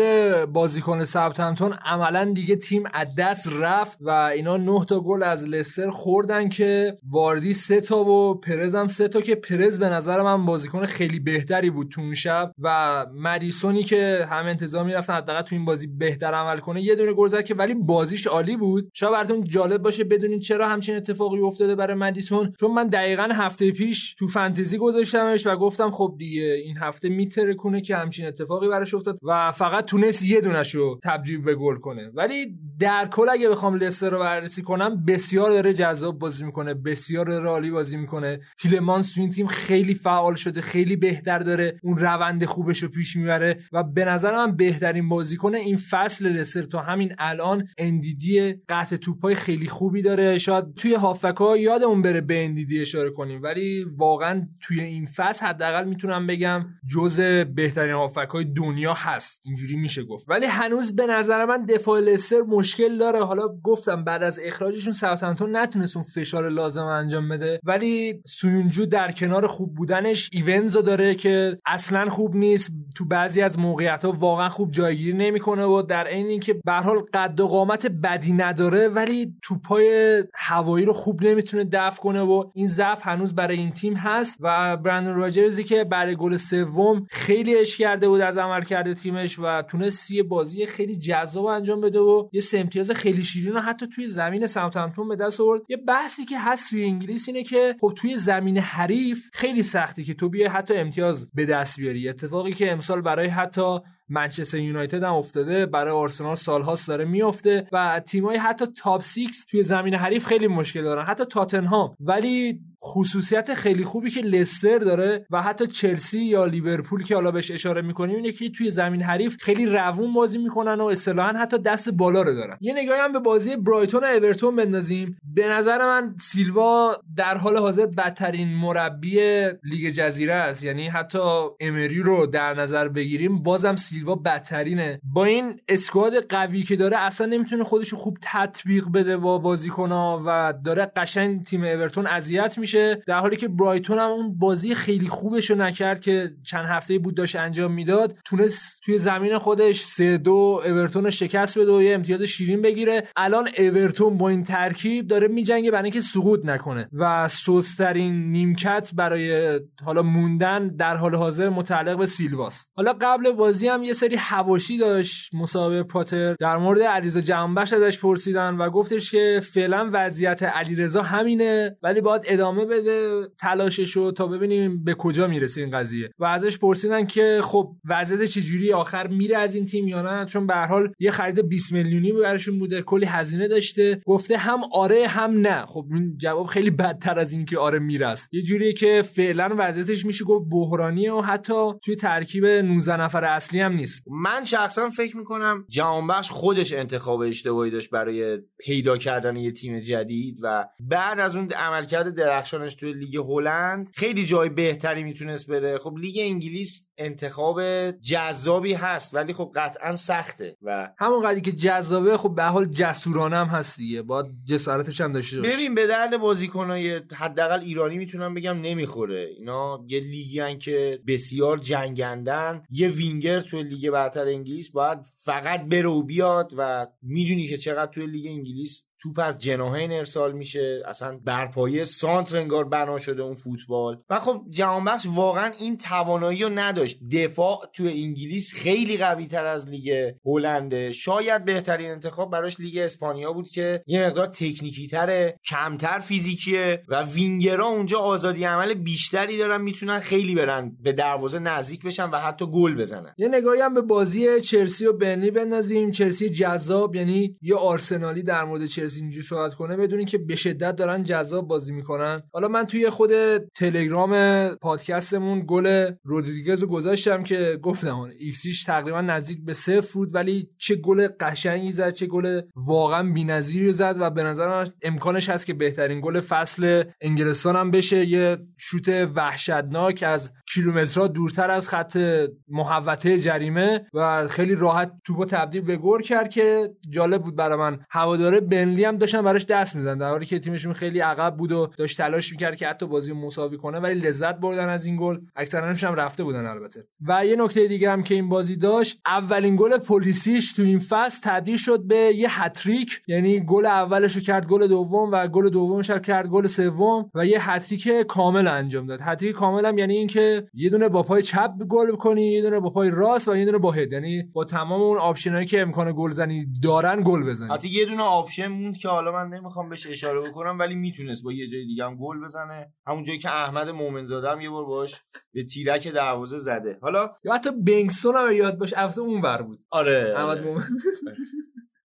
بازیکن ساوثهمپتون عملا دیگه تیم از دست رفت و اینا 9 تا گل از لستر خوردن که واردی 3 تا و پرز هم 3 تا، که پرز به نظر من بازیکن خیلی بهتری بود تو اون شب و مدیسونی که هم انتظار می‌رفتن حداقل تو این بازی بهتر عمل کنه یه دونه گل زد که ولی بازیش عالی بود. شاید براتون جالب باشه بدونین چرا همچین اتفاقی افتاده برای مدیسون، چون من دقیقاً هفته پیش تو فانتزی گذاشتمش و گفتم خب دیگه این هفته میترکونه که همچین اتفاقی براش افتاد و فقط تونست یه دونه‌شو تبدیل به گل کنه. ولی در کل اگه بخوام لستر رو بررسی کنم، بسیار داره جذاب بازی میکنه، بسیار عالی بازی میکنه. تیلمانس تو این تیم خیلی فعال شده، خیلی بهتر داره اون روند خوبش رو پیش میبره و به نظر من بهترین بازیکن این فصل لستر تا همین الان اندیدی قطع توپای خیلی خوبی داره. شاید توی هافکا یادمون بره به اندیدی اشاره کنیم، ولی واقعا توی این فصل حداقل میتونم بگم جزو بهترین هافکای دنیا هست، اینجوری میشه گفت. ولی هنوز به نظر من دفاع لستر مشکل داره. حالا گفتم بعد از اخراجشون ساوثهمپتون نتونست اون فشار لازم انجام بده، ولی سویونجو در کنار خوب بودنش ایونزو داره که اصلا خوب نیست، تو بعضی از موقعیت‌ها واقعا خوب جایگیری نمی‌کنه و در عین اینکه به هر حال قد و قامت بدی نداره ولی توپای هوایی رو خوب نمیتونه دفع کنه و این ضعف هنوز برای این تیم هست. و برندون راجرزی که برای گل سوم خیلی اش کرده بود از عملکرد تیمش و تونست یه بازی خیلی جذاب انجام بده و یه سه امتیاز خیلی شیرین رو حتی توی زمین ساوثهمپتون به دست آورد. یه بحثی که هست توی انگلیس اینه که خب توی زمین حریف خیلی سخته که تو بیای حتی امتیاز به دست بیاری، اتفاقی که امسال برای حتی منچستر یونایتد هم افتاده، برای آرسنال سالهاست داره میفته و تیمای حتی تاپ 6 توی زمین حریف خیلی مشکل دارن، حتی تاتنهام. ولی خصوصیت خیلی خوبی که لستر داره و حتی چلسی یا لیورپول که حالا بهش اشاره میکنیم اینه که توی زمین حریف خیلی روون بازی میکنن و اصطلاحاً حتی دست بالا رو دارن. یه نگاهی هم به بازی برایتون و اورتون بندازیم. به نظر من سیلوا در حال حاضر بدترین مربی لیگ جزیره است. یعنی حتی امری رو در نظر بگیریم بازم سیلوا بدترینه. با این اسکواد قوی که داره اصلا نمیتونه خودش رو خوب تطبیق بده با بازیکن‌ها و داره قشنگ تیم اورتون اذیت میشه، در حالی که برایتون هم اون بازی خیلی خوبش رو نکرد که چند هفته بود داشت انجام میداد، تونست توی زمین خودش 3-2 اورتون رو شکست بده و یه امتیاز شیرین بگیره. الان اورتون با این ترکیب داره میجنگه برای اینکه سقوط نکنه و سست‌ترین نیمکت برای حالا موندن در حال حاضر متعلق به سیلواست. حالا قبل بازی هم یه سری حواشی داشت مصاحبه پاتر، در مورد علیرضا جهانبخش ازش پرسیدن و گفتش که فعلا وضعیت علیرضا همینه ولی باید ادامه بده تلاششو تا ببینیم به کجا میرسه این قضیه. و ازش پرسیدن که خب وضعیت چجوری، آخر میره از این تیم یا نه، چون به هر حال یه خرید 20 میلیونی براشون بوده، کلی هزینه داشته. گفته هم آره هم نه. خب این جواب خیلی بدتر از این که آره میره است، یه جوریه که فعلا وضعیتش میشه گفت بحرانیه و حتی توی ترکیب 19 نفر اصلی هم نیست. من شخصا فکر میکنم جهانبخش خودش انتخاب اشتباهی داشت برای پیدا کردن یه تیم جدید و بعد از اون عملکرد درخشانش توی لیگ هلند خیلی جای بهتری میتونست بره. خب لیگ انگلیس انتخاب جذابی هست ولی خب قطعا سخته و همونقدری که جذابه خب به حال جسورانه هم هست دیگه، با جسارتش هم داشته باشه. ببین به درد بازیکنای حداقل ایرانی میتونم بگم نمیخوره. اینا یه لیگن که بسیار جنگندن، یه وینگر توی لیگ برتر انگلیس باید فقط بره و بیاد و میدونی که چقدر توی لیگ انگلیس توپ از جناحین ارسال میشه، اصلا برپایه سانتر انگار بنا شده اون فوتبال. و خب جهانبخش واقعا این توانایی رو نداشت. دفاع تو انگلیس خیلی قوی تر از لیگ هلند، شاید بهترین انتخاب براش لیگ اسپانیا بود که یه مقدار تکنیکی تره، کمتر فیزیکیه و وینگرها اونجا آزادی عمل بیشتری دارن، میتونن خیلی برن به دروازه نزدیک بشن و حتی گل بزنن. یه نگاهی هم به بازی چلسی و برنی بندازیم. چلسی جذاب، یعنی یه آرسنالی در مورد چلسی کسی اینجوری صحبت کنه بدونین که به شدت دارن جذاب بازی میکنن. حالا من توی خود تلگرام پادکستمون گل رودریگز رو گذاشتم که گفتم اون ایکسیش تقریبا نزدیک به 0 بود، ولی چه گل قشنگی زد، چه گل واقعا بی‌نظیری زد و به نظر من امکانش هست که بهترین گل فصل انگلستان هم بشه. یه شوت وحشتناک از کیلومترها دورتر از خط محوطه جریمه و خیلی راحت توپو تبدیل به گل کرد که جالب بود برای من. هواداره بنلی هم داشتن براش دست می‌زدن در حالی که تیمشون خیلی عقب بود و داشت تلاش می‌کرد که حتی بازی مساوی کنه، ولی لذت بردن از این گل، اکثرانش هم رفته بودن البته. و یه نکته دیگه هم که این بازی داشت، اولین گل پلیسیش تو این فصل تبدیل شد به یه هتریک، یعنی گل اولش رو کرد گل دوم و گل دومش هم کرد گل سوم و یه هتریک کامل انجام داد. هتریک کامل هم یعنی اینکه یه دونه با پای چپ گل بکنی، یه دونه با پای راست و یه دونه با هد، یعنی با تمام اون آپشنایی که امکان گلزنی دارن گل بزنی. حتی یه دونه آپشن موند که حالا من نمیخوام بهش اشاره بکنم، ولی میتونست با یه جای دیگه هم گل بزنه، همون جایی که احمد مومنزاده هم یه بار باش به تیرک دروازه زده. حالا یا حتی بنگسون هم یاد باش افتاد اونور بود. آره احمد مومن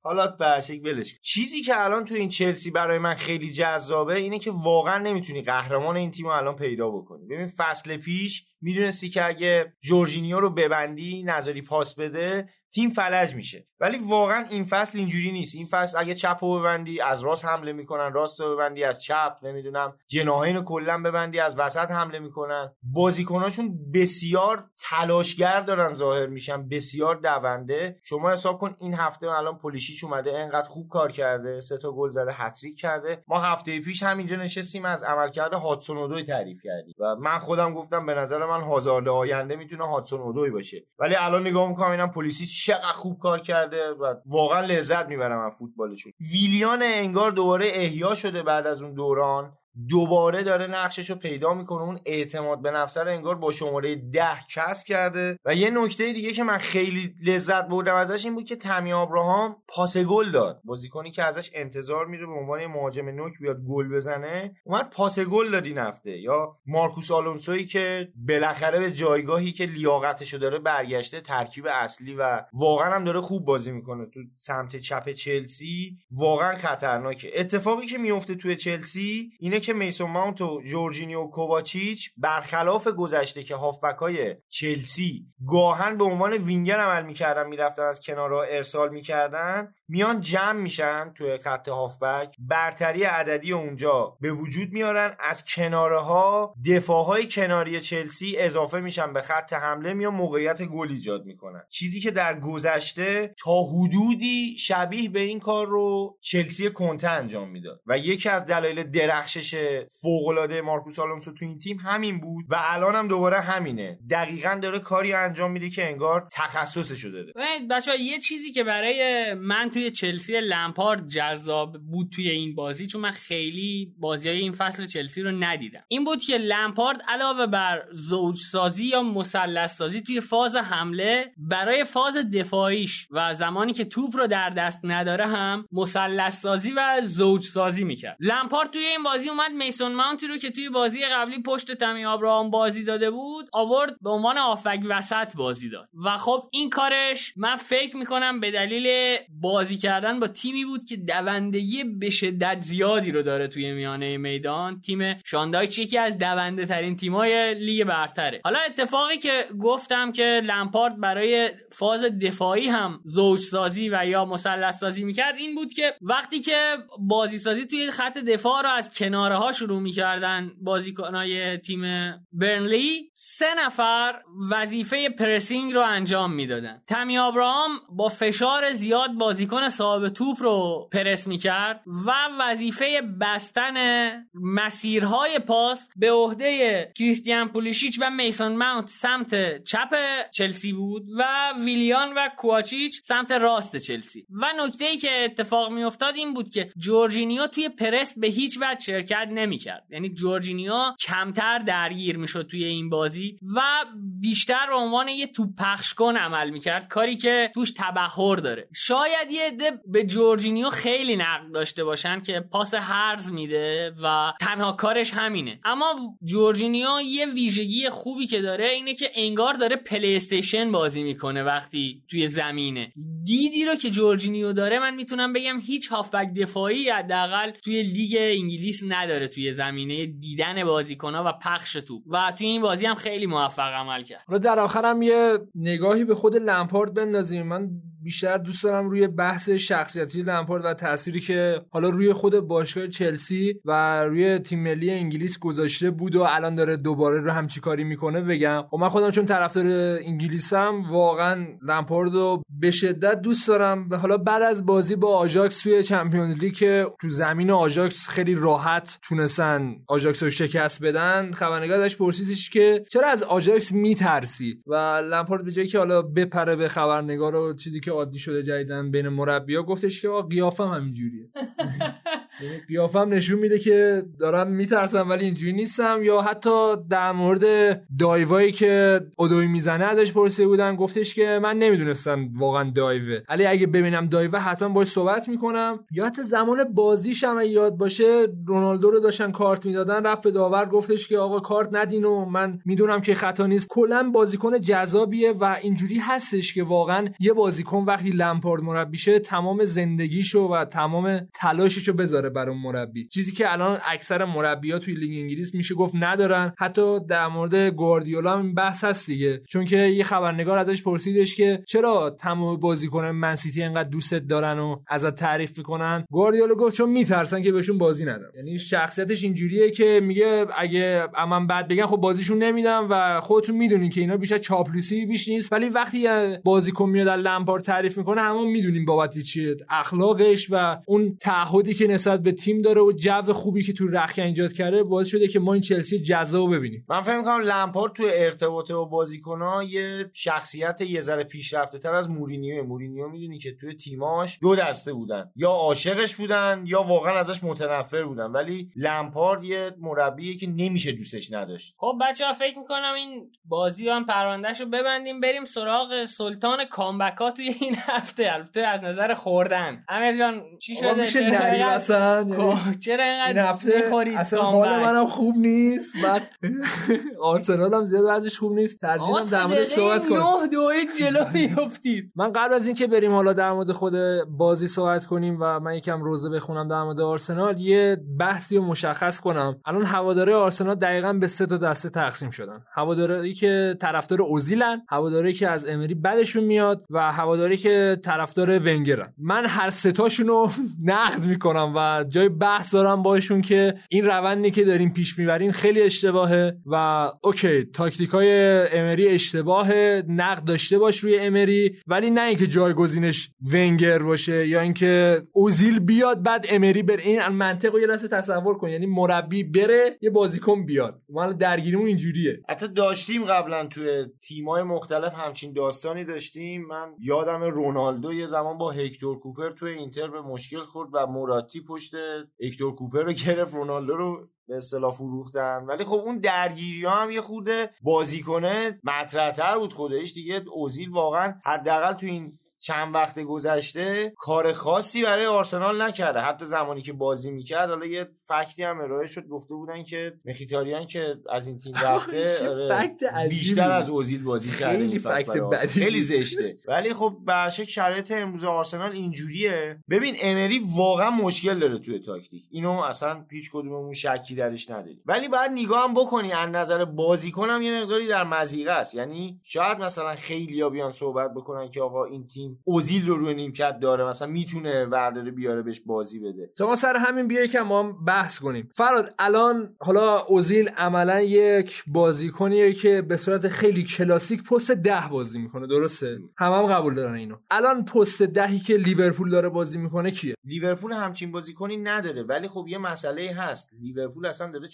حالا باشک ولش. چیزی که الان تو این چلسی برای من خیلی جذابه اینه که واقعا نمیتونی قهرمان این تیمو الان پیدا بکنی. ببین فصل پیش میدونستی که اگه جورجینیو رو ببندی نذاری پاس بده تیم فلج میشه، ولی واقعا این فصل اینجوری نیست. این فصل اگه چپو ببندی از راست حمله میکنن، راستو ببندی از چپ، نمیدونم جناحینو کلا ببندی از وسط حمله میکنن. بازیکناشون بسیار تلاشگر دارن ظاهر میشن، بسیار دونده. شما حساب کن این هفته الان پولیشیچ اومده انقدر خوب کار کرده، 3 تا گل زده، هتریک کرده. ما هفته پیش همینجا نشستیم از عملکرد هاتسون اودوی تعریف کردیم و من خودم گفتم به نظر من هازارد آینده میتونه هاتسون اودوی باشه، ولی الان نگاه میکنم اینم پولیشیچ چقدر خوب کار کرده و واقعا لذت میبرم از فوتبالشون. ویلیان انگار دوباره احیا شده بعد از اون دوران، دوباره داره نقششو پیدا میکنه. اون اعتماد به نفس رو انگار با شماره 10 کسب کرده. و یه نکته دیگه که من خیلی لذت بردم ازش این بود که تامی آبراهام پاس گل داد، بازیکنی که ازش انتظار میره به عنوان مهاجم نوک بیاد گل بزنه، اومد پاس گل داد این هفته. یا مارکوس آلونسویی که بالاخره به جایگاهی که لیاقتشو داره برگشته، ترکیب اصلی و واقعا هم داره خوب بازی میکنه تو سمت چپ چلسی، واقعا خطرناکه. اتفاقی که میفته تو چلسی اینه که میسون ماونت و جورجینیو کوواچیچ برخلاف گذشته که هافبک‌های چلسی گاهن به عنوان وینگر عمل می‌کردن، می‌رفتن از کنارها ارسال می‌کردن، میان جمع میشن توی خط هافبک، برتری عددی اونجا به وجود میارن، از کنارها دفاع‌های کناری چلسی اضافه میشن به خط حمله، میان موقعیت گل ایجاد میکنن. چیزی که در گذشته تا حدودی شبیه به این کار رو چلسی کنته انجام میداد و یکی از دلایل درخشش فوق‌العاده مارکوس آلونسو تو این تیم همین بود و الان هم دوباره همینه. دقیقاً داره کاری انجام میده که انگار تخصصش داره. بچه‌ها یه چیزی که برای من توی چلسی لمپارد جذاب بود توی این بازی، چون من خیلی بازیای این فصل چلسی رو ندیدم، این بود که لمپارد علاوه بر زوج سازی یا مثلث سازی توی فاز حمله، برای فاز دفاعیش و زمانی که توپ رو در دست نداره هم مثلث سازی و زوج سازی می‌کرد. لمپارد توی این بازی اومد میسون ماونتی رو که توی بازی قبلی پشت تامی آبراهام بازی داده بود آورد به عنوان هافبک وسط بازی داد و خب این کارش من فکر می‌کنم به دلیل بازی کردن با تیمی بود که دوندگی به شدت زیادی رو داره توی میانه میدان. تیم شاندایچ یکی از دونده ترین تیمای لیگ برتره. حالا اتفاقی که گفتم که لمپارد برای فاز دفاعی هم زوج سازی و یا مثلث سازی میکرد این بود که وقتی که بازی سازی توی خط دفاع رو از کناره ها شروع میکردن بازیکنای تیم برنلی، 3 نفر وظیفه پرسینگ رو انجام میدادن. تامی آبراهام با فشار زیاد بازیکن صاحب توپ رو پرس میکرد و وظیفه بستن مسیرهای پاس به عهده کریستیان پولیشیچ و میسون ماونت سمت چپ چلسی بود و ویلیان و کوواچیچ سمت راست چلسی. و نکته‌ای که اتفاق میافتاد این بود که جورجینیو توی پرس به هیچ وجه شرکت شرکت نمی‌کرد. یعنی جورجینیا کمتر درگیر می‌شد توی این بازی و بیشتر به عنوان یه توپ پخش کن عمل می‌کرد، کاری که توش تبحر داره. شاید یه عده به جورجینیا خیلی نقد داشته باشن که پاس هرز میده و تنها کارش همینه، اما جورجینیا یه ویژگی خوبی که داره اینه که انگار داره پلی استیشن بازی میکنه وقتی توی زمینه. دیدی رو که جورجینیا داره من میتونم بگم هیچ هافبک دفاعی حداقل توی لیگ انگلیس نداره توی زمینه دیدن بازیکن‌ها و پخش توپ، و توی این بازی هم خیلی موفق عمل کرد. حالا در آخرم یه نگاهی به خود لمپارد بندازیم. من بیشتر دوست دارم روی بحث شخصیتی لمپارد و تأثیری که حالا روی خود باشگاه چلسی و روی تیم ملی انگلیس گذاشته بود و الان داره دوباره رو همچی کاری میکنه بگم. و من خودم چون طرفدار انگلیسم واقعا لمپارد رو به شدت دوست دارم. و حالا بعد از بازی با آژاکس توی چمپیونز لیگ که تو زمین آژاکس خیلی راحت تونستن آژاکس رو شکست بدن، خبرنگار ازش پرسیدش که چرا از آژاکس میترسی و لمپارد به جای اینکه حالا بپره به خبرنگار و چیزی که عادی شده جدیدن بین مربی‌ها گفتش که آقا قیافم همینجوریه. یعنی قیافم نشون میده که دارم میترسم ولی اینجوری نیستم. یا حتی در مورد دایوایی که ادوی میزنه ازش پرسیده بودن، گفتش که من نمیدونستم واقعا دایو، علی اگه ببینم دایو حتما باهاش صحبت میکنم. یا حتی زمان بازیش هم یاد باشه رونالدو رو داشتن کارت میدادن، رفت به داور گفتش که آقا کارت ندین و من میدونم که خطا نیست. کلا بازیکن جذابیه و اینجوری هستش که واقعا یه بازیکن وقتی لمپارد مربیشه تمام زندگیشو و تمام تلاششو بذاره برای مربی، چیزی که الان اکثر مربی‌ها توی لیگ انگلیس میشه گفت ندارن. حتی در مورد گواردیولا هم بحث هست دیگه، چون که یه خبرنگار ازش پرسیدش که چرا تمام بازیکن من سیتی انقدر دوستت دارن و ازت تعریف میکنن، گواردیولا گفت چون میترسن که بهشون بازی ندم. یعنی شخصیتش اینجوریه که میگه اگه من بد بگن خب بازیشون نمیدم و خودتون میدونین که اینا بیشتر چاپلوسی بیش نیست، ولی وقتی بازیکن میاد لمپارد تعریف میکنه همون میدونیم بابت چیه، اخلاقش و اون تعهدی که نسبت به تیم داره و جو خوبی که تو رخکن ایجاد کرده باعث شده که ما این چلسی جذاب ببینیم. من فکر می‌کنم لمپارد تو ارتباطه با بازیکن‌ها یه شخصیت یه ذره پیشرفته‌تر از مورینیو. مورینیو میدونی که توی تیماش دو دسته بودن، یا عاشقش بودن یا واقعا ازش متنفر بودن، ولی لمپارد یه مربیه که نمیشه دوستش نداشت. خب بچه‌ها فکر می‌کنم این بازی هم پروندهشو ببندیم بریم سراغ سلطان کامبک‌ها توی این هفته. البته از نظر خوردن امیر جان چی شده؟ چرا اینقدر میخورید؟ اصلا حال منم خوب نیست، بعد آرسنال هم زیاد ازش خوب نیست، ترجیحاً در مورد صحبت کنیم. 9-2 جلو میافتید. من قبل از اینکه بریم حالا در مورد خود بازی صحبت کنیم و من یکم روزه بخونم در مورد آرسنال، یه بحثی رو مشخص کنم. الان هواداری آرسنال دقیقاً به سه تا دسته تقسیم شدن، هواداری که طرفدار اوزیلن، هواداری که از امری بدشون میاد و هواداری که طرفدار ونگرن. من هر سه تاشون رو نقد میکنم و جای بحث دارم باشون که این روندی که داریم پیش میبرین خیلی اشتباهه و اوکی تاکتیکای امری اشتباهه، نقد داشته باش روی امری، ولی نه اینکه جایگزینش ونگر باشه یا اینکه اوزیل بیاد بعد امری بره. این منطقو یه لحظه تصور کن، یعنی مربی بره یه بازیکن بیاد. ما درگیریمون اینجوریه. حتی داشتیم قبلا توی تیمای مختلف همچین داستانی داشتیم. من یادم رونالدو یه زمان با هکتور کوپر توی اینتر به مشکل خورد و موراتی پشت هکتور کوپر رو گرفت، رونالدو رو به اصطلاح فروختن. ولی خب اون درگیری‌ها هم یه خورده بازیکنه مطرح‌تر بود خودش دیگه. اوزیل واقعا حداقل تو این چند وقت گذشته کار خاصی برای آرسنال نکرده، حتی زمانی که بازی میکرد. حالا یه فکتی هم ارائه شد، گفته بودن که مخیتاریان که از این تیم رفته بیشتر از اوزیل بازی کرده. خیلی فکت بدی، خیلی زشته. ولی خب بحث شرایط امروز آرسنال اینجوریه. ببین امری واقعا مشکل داره توی تاکتیک، اینو اصلا هیچ کدوممون شکی درش نداریم، ولی بعد نگاه هم بکنی از نظر بازیکن هم یه مقداری در مضیقه است. یعنی شاید مثلا خیلیا بیان صحبت بکنن که آقا این تیم اوزیل رو روی نیمکت داره، مثلا میتونه ورداره بیاره بهش بازی بده. تا سر همین بیا یکم ما هم بحث کنیم. فراد الان حالا اوزیل عملا یک بازیکنیه که به صورت خیلی کلاسیک پست 10 بازی میکنه، درسته؟ همم قبول دارن اینو. الان پست 10ی که لیورپول داره بازی میکنه کیه؟ لیورپول همچین بازیکنی نداره، ولی خب یه مسئله هست، لیورپول اصلا داره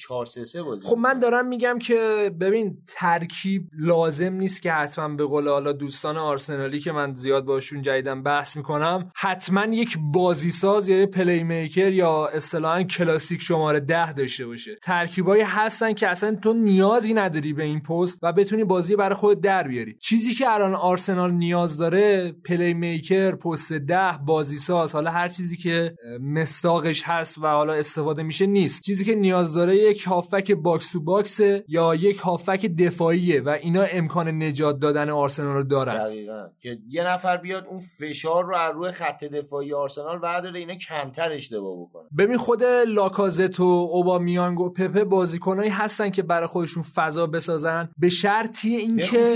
4-3-3 بازی. خب من دارم میگم که ببین ترکیب لازم نیست که حتما به قول حالا دوستان آرسنالی که من زیاد باهاش راجبشون جدیدن بحث میکنم، حتما یک بازیساز یا پلی میکر یا اصطلاحاً کلاسیک شماره 10 داشته باشه. ترکیبایی هستن که اصلا تو نیازی نداری به این پست و بتونی بازی برای خودت در بیاری. چیزی که الان آرسنال نیاز داره پلی میکر، پست 10، بازیساز، حالا هر چیزی که مستاقش هست و حالا استفاده میشه نیست. چیزی که نیاز داره یک هافک باکس تو باکس یا یک هافک دفاعیه و اینا امکان نجات دادن آرسنال رو دارن. دقیقاً که یه نفر بیاد اون فشار رو از روی خط دفاعی آرسنال ورداره، اینا کمتر اشتباه بکنه. ببین خود لاکازت و اوبامیانگ و پپه بازیکنایی هستن که برای خودشون فضا بسازن، به شرطی اینکه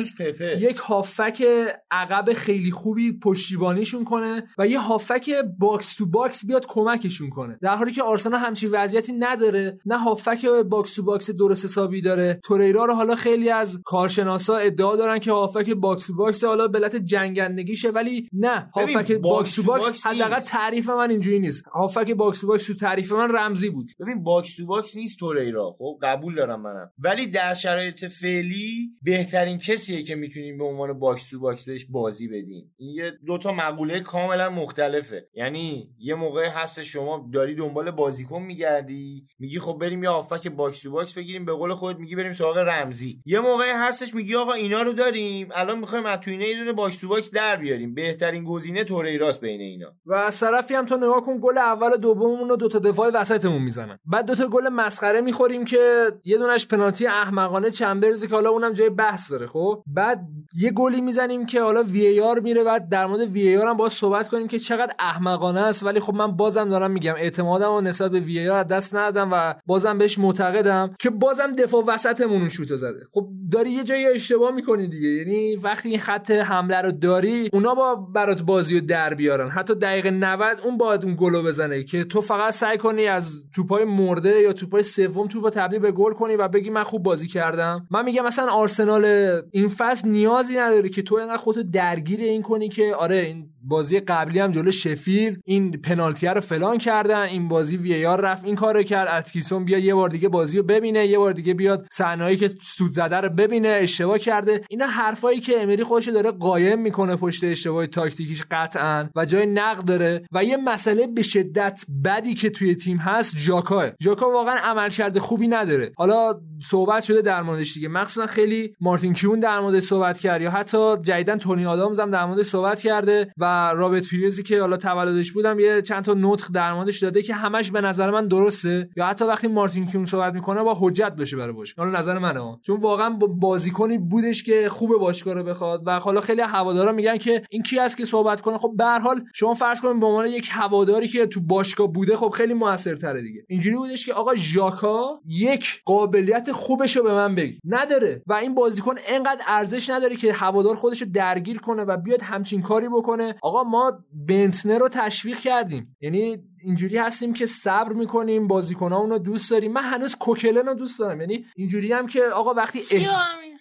یک هافک عقب خیلی خوبی پشتیبانیشون کنه و یه هافک باکس تو باکس بیاد کمکشون کنه. در حالی که آرسنال همچین وضعیتی نداره، نه هافک باکس تو باکس درست حسابی داره. توریرا رو حالا خیلی از کارشناسا ادعا دارن که هافک باکس تو باکس، حالا به علت جنگندگیشه، ولی نه، هافک باکس تو باکس حداقل تعریف من اینجوری نیست. هافک باکس تو باکس تو تعریف من رمزی بود. ببین باکس تو باکس نیست توریرا، خب قبول دارم منم، ولی در شرایط فعلی بهترین کسیه که میتونیم به عنوان باکس تو باکس بهش بازی بدیم. این یه دو تا مقوله کاملا مختلفه. یعنی یه موقع هست شما داری دنبال بازیکن میگردی، میگی خب بریم یه هافک باکس تو باکس بگیریم، به قول خودت میگی بریم سراغ رمزی. یه موقع هستش میگی آقا اینا رو داریم، الان میخوایم از تو اینا یه دونه باکس تو باکس در بیاریم، بهترین گزینه توریراست بین اینا. و از طرفی هم تو نگاه کن گل اول و دوممون رو دو تا دفاع وسطمون میزنن، بعد دو تا گل مسخره میخوریم که یه دونش پنالتی احمقانه چمبرز که حالا اونم جای بحث داره. خب بعد یه گلی میزنیم که حالا وی ای آر میره، بعد در مورد وی ای آر هم باز صحبت کنیم که چقدر احمقانه است، ولی خب من بازم دارم میگم اعتمادمو نسبت به وی ای آر دست ندادم و بازم بهش معتقدم که بازم دفاع وسطمون اون شوتو زده. خب داری یه جایی اشتباه میکنی دیگه، یعنی وقتی این خط حمله رو داری اونا با برات بازیو در بیارن، حتی دقیقه 90 اون باید اون گلو بزنه که تو فقط سعی کنی از توپای مرده یا توپای سوم توپو تبدیل به گل کنی و بگی من خوب بازی کردم. من میگم مثلا آرسنال این فصل نیازی نداره که تو انقدر خودتو درگیر این کنی که آره این بازی قبلی هم جلو شفیلد این پنالتی رو فلان کردن، این بازی وی ای آر رفت این کارو کرد، اتکیسون بیا یه بار دیگه بازیو ببینه، یه بار دیگه بیاد صحنه‌ای که سود زده رو ببینه اشتباه کرده. اینا حرفایی که امری خودش داره قایم میکنه پشت اشتباه تاکتیکیش قطعاً و جای نقد داره. و یه مسئله به شدت بدی که توی تیم هست ژاکا واقعا عملکرد خوبی نداره. حالا صحبت شده در موردش دیگه، مخصوصا خیلی مارتین کیون در موردش صحبت کرد یا حتی جدیدن تونی آدامز هم در موردش صحبت کرده و رابرت پیریزی که حالا تولدش بودم یه چند تا نطق در موردش داده که همش به نظر من درسته، یا حتی وقتی مارتین کیون صحبت میکنه با حجت باشه برای باش. حالا نظر منه، چون واقعا بازیکنی بودش که خوب باشگاه رو بخواد و حالا خیلی هوادارا میگن که این کی است که صحبت کنه. خب به هر حال شما فرض کنید به عنوان یک هواداری که تو باشگاه بوده، خب خیلی موثرتره دیگه. اینجوری بودش که آقا ژاکا یک قابلیت خوبشو به من بگی نداره و این بازیکن انقدر ارزش نداره که هوادار خودشو درگیر کنه و بیاد همچین کاری بکنه. آقا ما بنتنر رو تشویق کردیم، یعنی اینجوری هستیم که صبر میکنیم، بازیکن‌ها اونو دوست داریم. من هنوز کوکلن رو دوست دارم، یعنی اینجوری هم که آقا وقتی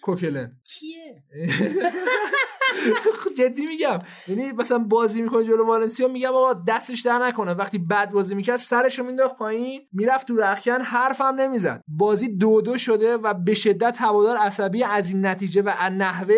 کوکلن کیه جدی میگم، یعنی مثلا بازی میکنه جلو والنسیا میگم آقا دستش در نکنه، وقتی بد بازی میکنه سرشو مینداخت پایین میرفت تو رختکن، حرفم نمیزد. بازی 2-2 شده و به شدت هوادار عصبی از این نتیجه و از نحوه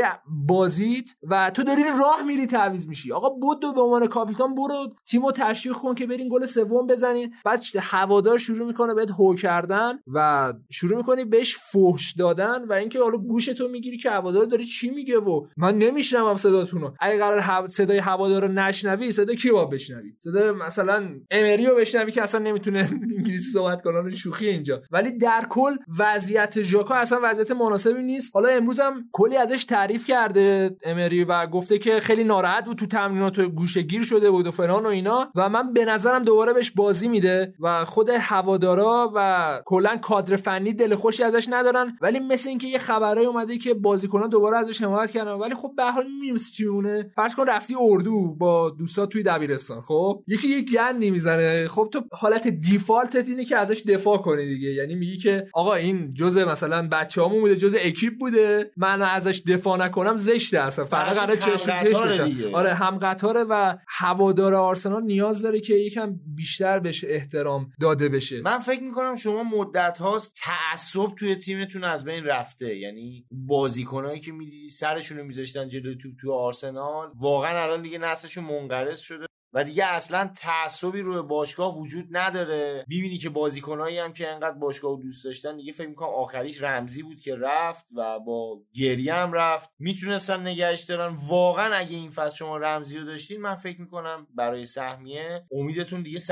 بازیت و تو داری راه میری تعویض میشی. آقا بدو به عنوان کاپیتان برو تیمو تشویق کن که برین گل سوم بزنین. بعد هوادار شروع میکنه بهت هو کردن و شروع میکنی بهش فحش دادن و اینکه حالا گوشتو میگیری که هوادار داره چی میگه و من نمیشنوم صداتونو. اگه قرار صدای هوادار رو نشنوی صدای کی با بشنوی؟ صدای مثلا امری رو بشنوی که اصلا نمیتونه انگلیسی صحبت کنه، شوخی اینجا. ولی در کل وضعیت ژاکا اصلا وضعیت مناسبی نیست. حالا امروز هم کلی ازش تعریف کرده امری و گفته که خیلی ناراحت بود تو تمرینات و گوشه‌گیر شده بود و فلان و اینا و من به نظرم دوباره بهش بازی میده و خود هوادارا و کلا کادر فنی دل خوشی ازش ندارن، ولی مثل اینکه یه خبرای اومده که بازیکن‌ها دوباره ازش حمایت کردن. ولی خب به هر حال میمس چی میمونه. فرض کن رفتی اردو با دوستا توی دبیرستان، خب یکی یه گندی میزنه، خب تو حالت دیفالتت اینه که ازش دفاع کنی دیگه، یعنی میگی که آقا این جزء مثلا بچه‌هامون بوده، جزء اکیپ بوده، من ازش دفاع نکنم زشته، اصلا فرق قراره چشمش بشه. آره هم قطاره و هوادار آرسنال نیاز داره که یکم بیشتر بهش احترام داده بشه. من فکر میکنم شما مدت هاست تعصب توی تیمتون از بین رفته، یعنی بازیکنایی که میدیدی سرشون رو میذاشتن جلوی توپ تو آرسنال، واقعا الان دیگه نسلشون منقرض شده و دیگه اصلا تعصبی روی باشگاه وجود نداره. می‌بینی که بازیکنایی هم که انقدر باشگاهو دوست داشتن دیگه، فکر می‌کنم آخریش رمزی بود که رفت و با گریه هم رفت، میتونستن نگهش دارن. واقعا اگه این فصل شما رمزی رو داشتین، من فکر می‌کنم برای سهمیه امیدتون دیگه 100%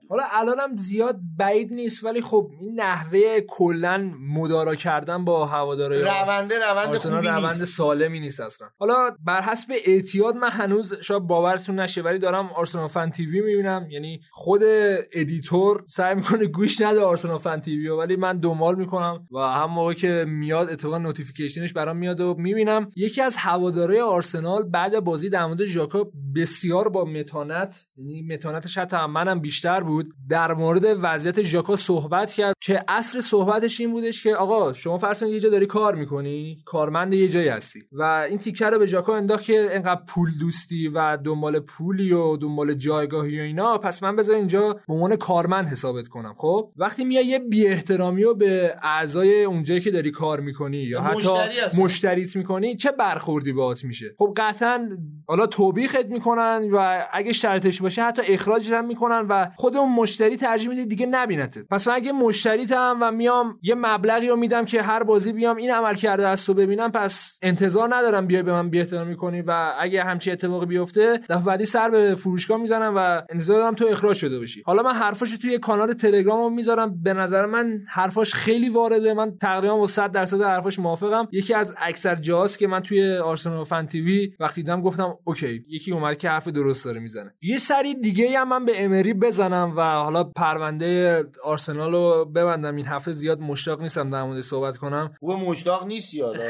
بود. حالا الانم زیاد بعید نیست، ولی خب این نحوه کلا مدارا کردن با هواداری روند خوبی نیست، روند سالمی نیست اصلا. حالا بر حسب اعتیاد، من هنوز شاید باورتون نشه ولی آرسنال فن تیوی میبینم، یعنی خود ادیتور سعی میکنه گوش نده آرسنال فن تیوی، ولی من دنبال میکنم و هم موقع که میاد اتفاقا نوتیفیکیشنش برام میاد و میبینم یکی از هوادارهای آرسنال بعد بازی در مورد ژاکا بسیار با متانت، یعنی متانتش حتی منم بیشتر بود، در مورد وضعیت ژاکا صحبت کرد که اصل صحبتش این بودش که آقا شما فرض کن یه جا داری کار میکنی، کارمند یه جایی هستی، و این تیکه رو به ژاکا انداخت که انقدر پول دوستی و دنبال پولی و دنبال جایگاهی و اینا، پس من بذار اینجا به عنوان کارمند حسابت کنم. خب وقتی میای یه بی احترامی رو به اعضای اونجایی که داری کار میکنی یا حتی مشتریت میکنی، چه برخوردی باهات میشه؟ خب قطعاً حالا توبیخت میکنن و اگه شرطش باشه حتی اخراجت هم میکنن و خود اون مشتری ترجیح میده دیگه نبینتت. پس من اگه مشتریتم و میام یه مبلغی رو میدم که هر بازی بیام این عمل کرده از تو ببینم، پس انتظار ندارم بیای به من بی احترامی کنی و اگه همچین اتفاقی بیفته دفعه بعدی سر فروشگاه میزنم و انتظار دارم تو اخراج شده باشی. حالا من حرفاشو توی کانال تلگرامم میذارم، به نظر من حرفاش خیلی وارده، من تقریبا با 100% حرفاش موافقم. یکی از اکثر جاهاست که من توی آرسنال فن تیوی وقتی دیدم گفتم اوکی، یکی اومد که حرف درست داره میزنه. یه سری دیگه هم من به امری بزنم و حالا پرونده آرسنال رو ببندم. این هفته زیاد مشتاق نیستم در موردش صحبت کنم. او مشتاق نیست یالا.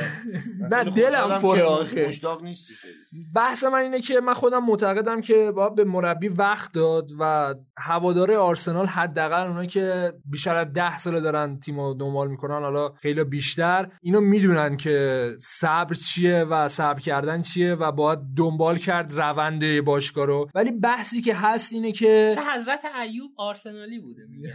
نه دلم پر آخه. مشتاق نیستی خیلی. بحث من اینه که من خودم معتقدم که باید به مربی وقت داد و هواداره آرسنال حداقل اونایی که بیشتر از 10 سال دارن تیمو دنبال میکنن، حالا خیلی بیشتر، اینو میدونن که صبر چیه و صبر کردن چیه و باید دنبال کرد روند باشگاه رو. ولی بحثی که هست اینه که سه حضرت ایوب آرسنالی بوده میگن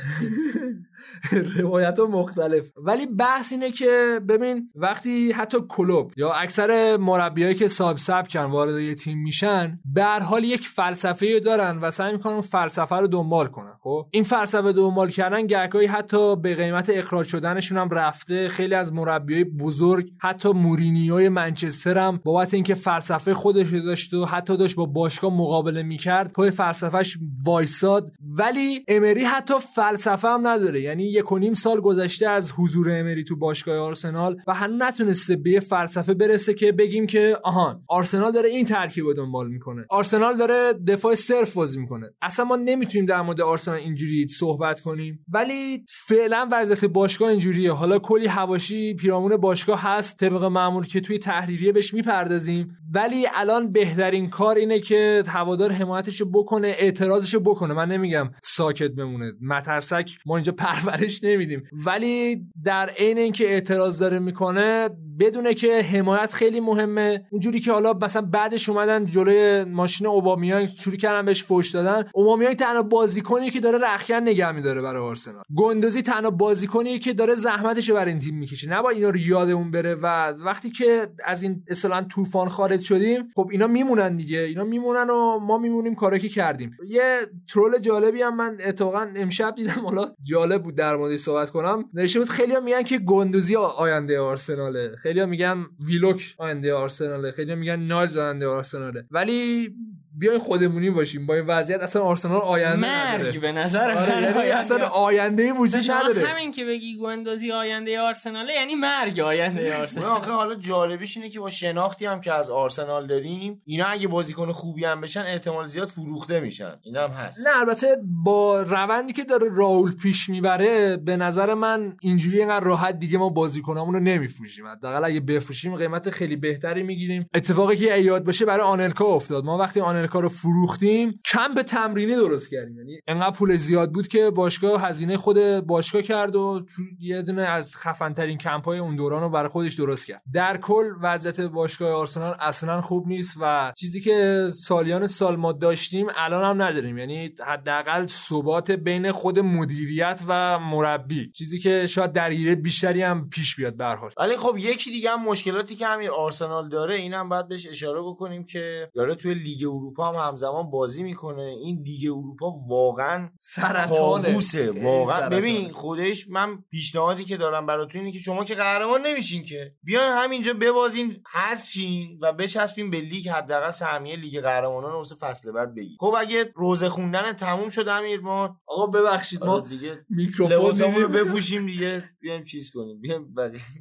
روایت‌ها مختلف، ولی بحث اینه که ببین وقتی حتی کلوب یا اکثر مربیایی که ساب کردن وارد یه تیم میشن، به هر حال یک فلسفه‌ای دارن و سعی می‌کنن اون فلسفه رو دنبال کنن. خب این فلسفه دنبال کردن گهگاهی حتی به قیمت اخراج شدنشون هم رفته. خیلی از مربیای بزرگ، حتی مورینیوی منچستر هم بابت اینکه فلسفه خودش داشت و حتی داشت با باشگاه مقابله می‌کرد، پای فلسفه‌اش وایساد. ولی امری حتی فلسفه هم نداره، یعنی 1.5 سال گذشته از حضور امری تو باشگاه آرسنال و هنوز نتونسته به فلسفه برسه که بگیم که آهان آرسنال داره این ترکیب رو دنبال می‌کنه، آرسنال داره دفاع صرف بازی میکنه. اصلا ما نمیتونیم در مورد آرسنال اینجوری صحبت کنیم، ولی فعلا وضعیت باشگاه اینجوریه. حالا کلی حواشی پیرامون باشگاه هست طبق معمول که توی تحریریه بهش میپردازیم، ولی الان بهترین کار اینه که هوادار حمایتشو بکنه، اعتراضشو بکنه. من نمیگم ساکت بمونه، مترسک ما اینجا پرورش نمیدیم، ولی در عین اینکه اعتراض داره میکنه بدونه که حمایت خیلی مهمه. اونجوری که حالا مثلا بعدش اومدن جلوی ماشین اوبامیان شروع کردن بهش فوش دادن، اوبامیان تنها بازیکنیه که داره رختکن نگه می‌داره برای آرسنال، گندوزی تنها بازیکنیه که داره زحمتشو برای این تیم میکشه. نه با اینا رو یادمون بره و وقتی که از این اصلا طوفان خارج شدیم خب اینا میمونن دیگه، اینا میمونن و ما میمونیم کارایی که کردیم. یه ترول جالبی هم من اتفاقا امشب دیدم، حالا جالب بود در موردش صحبت کنم. نوشته بود خیلی‌ها میگن که گندوزی آینده آرسناله، خیلی‌ها میگن ویلوک آینده آرسناله، خیلی‌ها میگن نایلز آینده آرسناله، ولی بیاین خودمونی باشیم. با این وضعیت اصلا آرسنال آینده نداره. مرگ به نظر من اصلا آینده‌ای وجود نداره. همین که بگی گوندازی آینده آرسناله یعنی مرگ آینده آرسنال. آخه حالا جالبیش اینه که با شناختی هم که از آرسنال داریم، اینا اگه بازیکن خوبی هم بشن احتمال زیاد فروخته میشن. اینا هم هست. نه البته با روندی که داره راول پیش میبره به نظر من اینجوری انقدر راحت دیگه ما بازیکنامونو نمیفروشیم. حداقل اگه بفروشیم قیمت خیلی بهتری میگیریم. اتفاقی که یاد باشه برای آنلکا افتاد. ما وقتی آمریکا رو فروختیم، کمپ تمرینی درست کردیم. یعنی انقدر پول زیاد بود که باشگاه هزینه خود باشگاه کرد و یه دونه از خفن ترین کمپ‌های اون دوران رو برای خودش درست کرد. در کل وضعیت باشگاه آرسنال اصلا خوب نیست و چیزی که سالیان سال ما داشتیم الان هم نداریم. یعنی حداقل ثبات بین خود مدیریت و مربی، چیزی که شاید درگیری بیشتری هم پیش بیاد به هر حال. ولی خب یکی دیگه هم مشکلاتی که امیر آرسنال داره، اینم باید بهش اشاره بکنیم که داره توی لیگ اروپا هم همزمان بازی میکنه. این لیگ اروپا واقعا سرطانه، واقعا سرطانه. ببین خودش، من پیشنهادی که دارم براتون اینه که شما که قهرمان نمیشین که بیاین همینجا ببازین، حذفشین و بچسبین به لیگ، حداقل سهمیه لیگ قهرمانان واسه فصل بعد بگیرید. خب اگه روزه خوندن تموم شد امیر، ما آقا ببخشید ما دیگه میکروفونمون رو بپوشیم دیگه، بیایم چیز کنیم، بیایم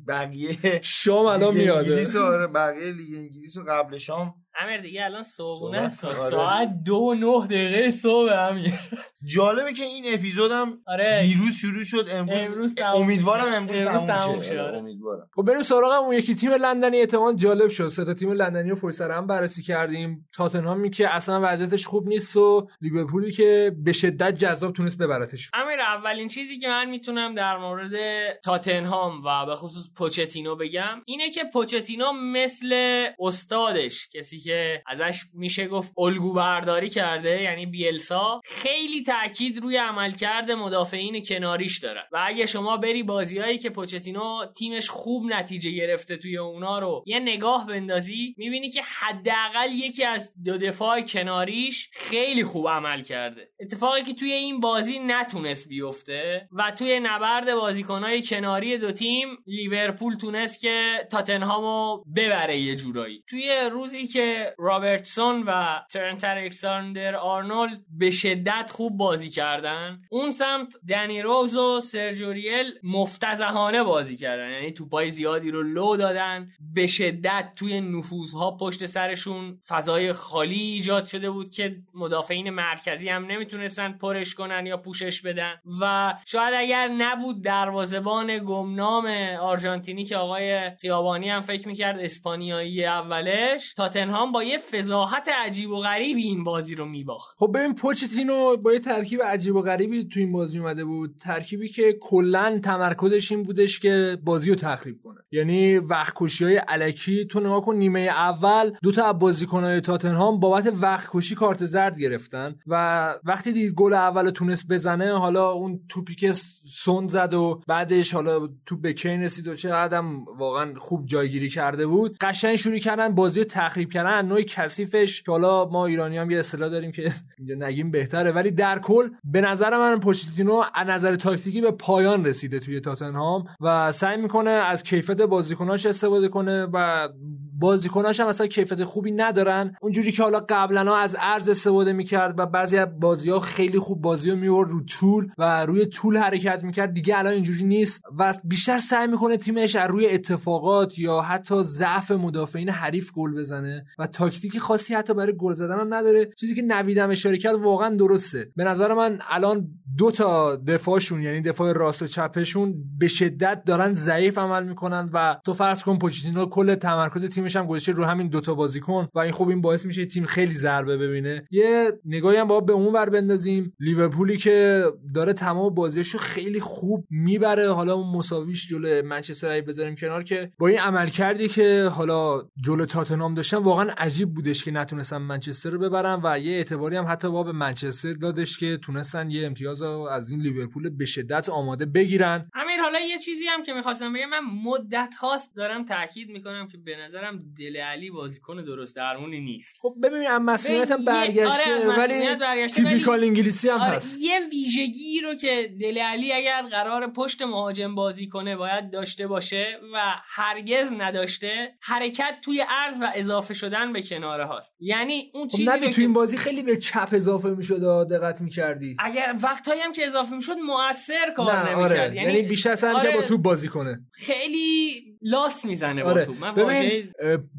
بقیه شام الان میاد انگلیس. آره بقیه لیگ انگلیس و قبل شام امیر دیگه الان صبحونه ساعت 2:09 صبح امیر. جالبه که این اپیزودم دیروز شروع شد، امروز امیدوارم امروز تموم شه. امیدوارم. خب بریم سراغ اون یکی، تیم لندنی. اعتماد جالب شد، سه تا تیم لندنی رو پشت سر هم بررسی کردیم. تاتنهامی که اصلا وضعیتش خوب نیست و لیورپولی که به شدت جذاب تونست ببرتش. امیر اولین چیزی که من میتونم در مورد تاتنهام و به خصوص پوچتینو بگم اینه که پوچتینو مثل استادش، کسی که ازش میشه گفت الگو برداری کرده، یعنی بیلسا، خیلی تأکید روی عملکرد مدافعین کناریش داره و اگه شما بری بازیایی که پوچتینو تیمش خوب نتیجه گرفته توی اونا رو یه نگاه بندازی، میبینی که حداقل یکی از دو دفاع کناریش خیلی خوب عمل کرده. اتفاقی که توی این بازی نتونست بیفته و توی نبرد بازیکن‌های کناری دو تیم لیورپول تونست که تاتنهامو ببره یه جورایی. توی روزی که رابرتسون و ترنت الکساندر آرنولد به شدت خوب بازی کردن، اون سمت دنی روز و سرجیو ریل مفتزهانه بازی کردن، یعنی توپای زیادی رو لو دادن. به شدت توی نفوذها پشت سرشون فضای خالی ایجاد شده بود که مدافعین مرکزی هم نمیتونستن پرش کنن یا پوشش بدن و شاید اگر نبود دروازه‌بان گمنام آرژانتینی که آقای خیابانی هم فکر میکرد اسپانیایی اولش، تاتنهام با یه فضاحت عجیب و غریبی این بازی رو میباخت. خب ببین پوچتینو با یه ترکیب عجیب و غریبی تو این بازی اومده بود، ترکیبی که کلا تمرکزش این بودش که بازی رو تخریب کنه. یعنی وقت‌کشی‌های الکی تو نگاه کن، نیمه اول دو تا از بازیکن‌های تاتنهام بابت وقت‌کشی کارت زرد گرفتن و وقتی دید گل اولو تونست بزنه، حالا اون توپی که سون زد و بعدش حالا توپ به کین رسید و چه آدم واقعا خوب جایگیری کرده بود، قشنگ شروع کردن بازی رو تخریب کردن. نوع کثیفش که حالا ما ایرانی‌ها یه اصطلاح داریم که اینجا نگیم بهتره، ولی در کل به نظر من پوچتینو از نظر تاکتیکی به پایان رسیده توی تاتنهام و سعی میکنه از کیفیت بازیکناش استفاده کنه و بازیکناش هم اصلا کیفیت خوبی ندارن، اونجوری که حالا قبلا از عرض استفاده میکرد و بعضی از بازی‌ها خیلی خوب بازیو میورد رو طول و روی طول حرکت میکرد، دیگه الان اینجوری نیست و بیشتر سعی میکنه تیمش از روی اتفاقات یا حتی ضعف مدافعین حریف گل بزنه و تاکتیک خاصی حتی برای گل زدن هم نداره. چیزی که نویدم اشاره کرد واقعا درسته. به نظر من الان دو تا دفاعشون، یعنی دفاع راست و چپشون، به شدت دارن ضعیف عمل میکنن و تو فرض کن پوچتینو کل تمرکز تیمش هم گذاشته رو همین دو تا بازیکن و این خوب این باعث میشه تیم خیلی ضربه ببینه. یه نگاهی هم باید به اون ور بندازیم. لیورپولی که داره تمام بازیاشو خیلی خوب میبره، حالا اون مساویش جلوی منچستر رو بذاریم کنار، که با این عملکردی که حالا جلوی تاتنهام داشتن واقعا عجیب بودش که نتونستن منچستر رو ببرن و یه اعتباری هم حتی با به منچستر دادش که تونستن یه امتیاز از این لیورپول به شدت آماده بگیرن. امیر حالا یه چیزی هم که می‌خواستم بگم، من مدت هاست دارم تاکید می‌کنم که به نظرم دل علی بازیکن درست درمونی نیست. خب ببینید مسئولیت هم برگشته، ولی تیپیکال انگلیسی هم هست. یه ویژگی رو که دل علی اگر قرار پشت مهاجم بازی کنه باید داشته باشه و هرگز نداشته، حرکت توی عرض و اضافه شدن به کناره هاست. یعنی اون چیزی که تو این بازی خیلی به چپ اضافه می‌شد، دقت می‌کردی اگر وقتایی هم که اضافه می‌شد مؤثر کار نمی‌کرد. یعنی بیشه از هم که با توپ بازی کنه، خیلی لاس میزنه با توپ. من واژه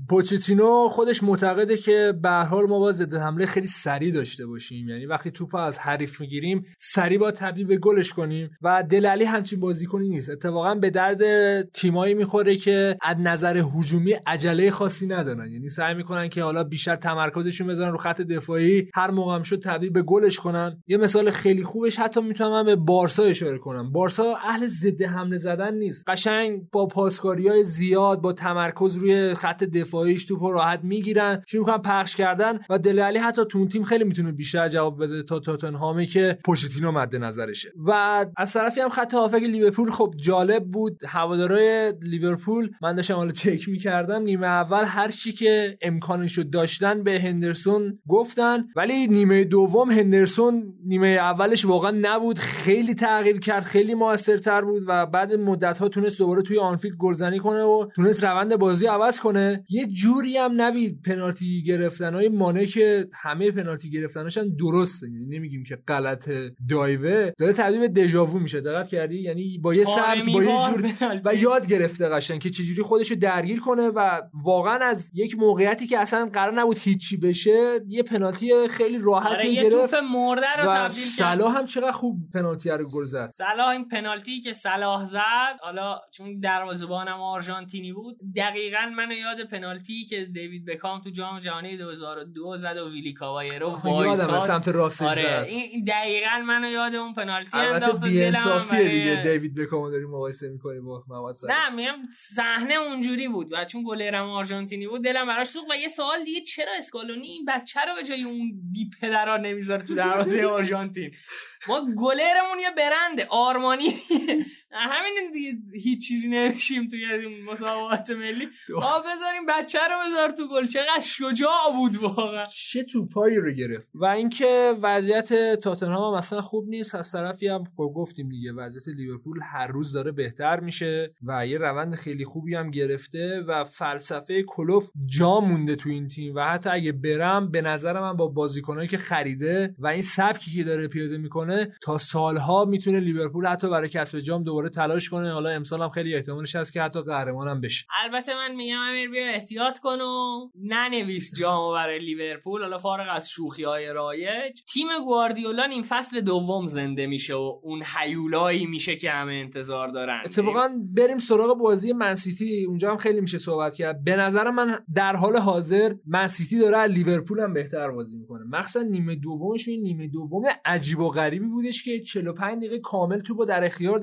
پوچتینو خودش معتقده که به هر حال ما باید ضد حمله خیلی سریع داشته باشیم، یعنی وقتی توپو از حریف میگیریم سریع با تبدیل به گلش کنیم و دلعلی همچین بازیکنی نیست. اتفاقا به درد تیمایی میخوره که از نظر هجومی عجله خاصی ندارن، یعنی سعی میکنن که حالا بیشتر تمرکزشون بذارن رو خط دفاعی، هر موقع هم شد تبدیل به گلش کنن. یه مثال خیلی خوبش حتی میتونم به بارسا اشاره کنم. بارسا اهل ضد حمله زدن نیست، قشنگ با پاسکاریای زیاد با تمرکز روی خط دفاعیش توپو راحت میگیرن، چون میگن پخش کردن و دلعلی حتی تو اون تیم خیلی میتونه بیشتر جواب بده تا تاتنهامی که پوچتینو مد نظرشه. و از طرفی هم خط هافک لیورپول خب جالب بود. هوادارهای لیورپول، من داشتم حالا چک می‌کردم، نیمه اول هر چی که امکانش رو داشتن به هندرسون گفتن، ولی نیمه دوم هندرسون نیمه اولش واقعا نبود، خیلی تغییر کرد، خیلی موثرتر بود و بعد مدت‌ها تونست دوباره توی آنفیلد گلزنی کنه و تونست روند بازی عوض کنه. یه جوری هم نبید پنالتی گرفتنای مانه که همه پنالتی گرفتناش هم درسته، یعنی نمیگیم که غلطه، دایوه داره تبدیل به دژاوو میشه. دقت کردی؟ یعنی با یه سمت با یه جور و یاد گرفته قشنگ که چجوری خودشو درگیر کنه و واقعا از یک موقعیتی که اصلا قرار نبود هیچی بشه یه پنالتی خیلی راحت میگرفت. یه توپ مرده رو تبدیل کرد. صلاح هم چقدر خوب پنالتی رو گل زد. صلاح این پنالتی که صلاح زد، حالا چون دروازه‌بانم آرژانتینی بود، دقیقاً منو یاد پنالتی که دیوید بکام تو جام جهانی 2002 زد و ویلی کاوایرو وایساد سمت راست. آره این دقیقاً منو یاد اون پنالتی انداخت. بی انصافیه دیگه، دیوید بکامو داری مقایسه می‌کنی با مواسط. نه میگم صحنه اونجوری بود و چون گلرم آرژانتینی بود دلم براش سوخت. و یه سوال دیگه، چرا اسکالونی این بچه رو به جای اون بی پدرا نمیذاره تو دروازه آرژانتین؟ ما گلرمون یه برنده آرمانی همین دیگه، هیچ چیزی نمیشیم توی این مسابقات ملی، ما بذاریم بچه رو بذار تو گل. چقدر شجاع بود واقعا، چه توپایی رو گرفت. و اینکه وضعیت تاتنهام اصلا خوب نیست. از طرفی هم گفتیم دیگه وضعیت لیورپول هر روز داره بهتر میشه و یه روند خیلی خوبی هم گرفته و فلسفه کلوب جا مونده تو این تیم و حتی اگه برم به نظر من با بازیکنایی که خریده و این سبکی که داره پیاده میکنه تا سالها میتونه لیورپول حتی برای کسب جام دوباره تلاش کنه. حالا امسال هم خیلی احتمالش هست که حتی قهرمان هم بشه. البته من میگم امیر بیا احتیاط کن و ننویس جامو برای لیورپول. حالا فارغ از شوخی‌های رایج، تیم گواردیولا این فصل دوم زنده میشه و اون هیولایی میشه که همه انتظار دارن. اتفاقا بریم سراغ بازی منسیتی، اونجا هم خیلی میشه صحبت کرد. به نظر من در حال حاضر منسیتی داره از لیورپول هم بهتر بازی میکنه، مخصوصا نیمه دومش. این نیمه دوم عجیب و غریبی بودش که 45 دقیقه کامل توپو در اختیار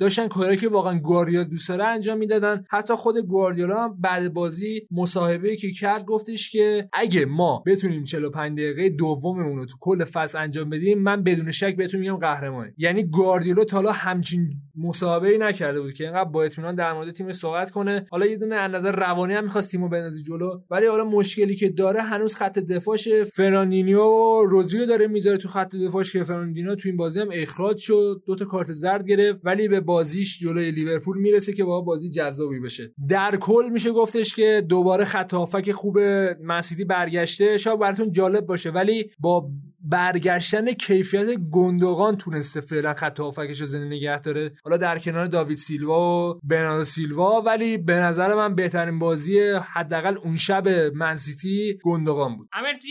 داشتن کارهایی که واقعا گواردیولا دوست داره انجام میدادن. حتی خود گواردیولا هم بعد بازی مصاحبه‌ای که کرد گفتش که اگه ما بتونیم 45 دقیقه دوممون رو تو کل فصل انجام بدیم، من بدون شک بهتون میگم قهرمانیم. یعنی گواردیولا تا حالا همچین مصاحبه‌ای نکرده بود که اینقدر با اطمینان در مورد تیم صحبت کنه. حالا یه دونه از نظر روانی هم می‌خواست تیمو بندازه جلو، ولی حالا مشکلی که داره هنوز خط دفاعش فرانینیو و رودریو داره میذاره تو خط دفاعش که فرانینیو تو این بازی هم اخراج شد، دو تا کارت زرد گرفت، ولی به بازیش جلوی لیورپول میرسه که با بازی جذابی بشه. در کل میشه گفتش که دوباره خط هافک خوب منسیتی برگشته. شاید براتون جالب باشه ولی با برگشتن کیفیت گوندوغان تونسته فعلا خط هافکش رو زنده نگه داره، حالا در کنار داوید سیلوا و برناردو سیلوا. ولی به نظر من بهترین بازی حداقل اون شب منسیتی گوندوغان بود. امیر توی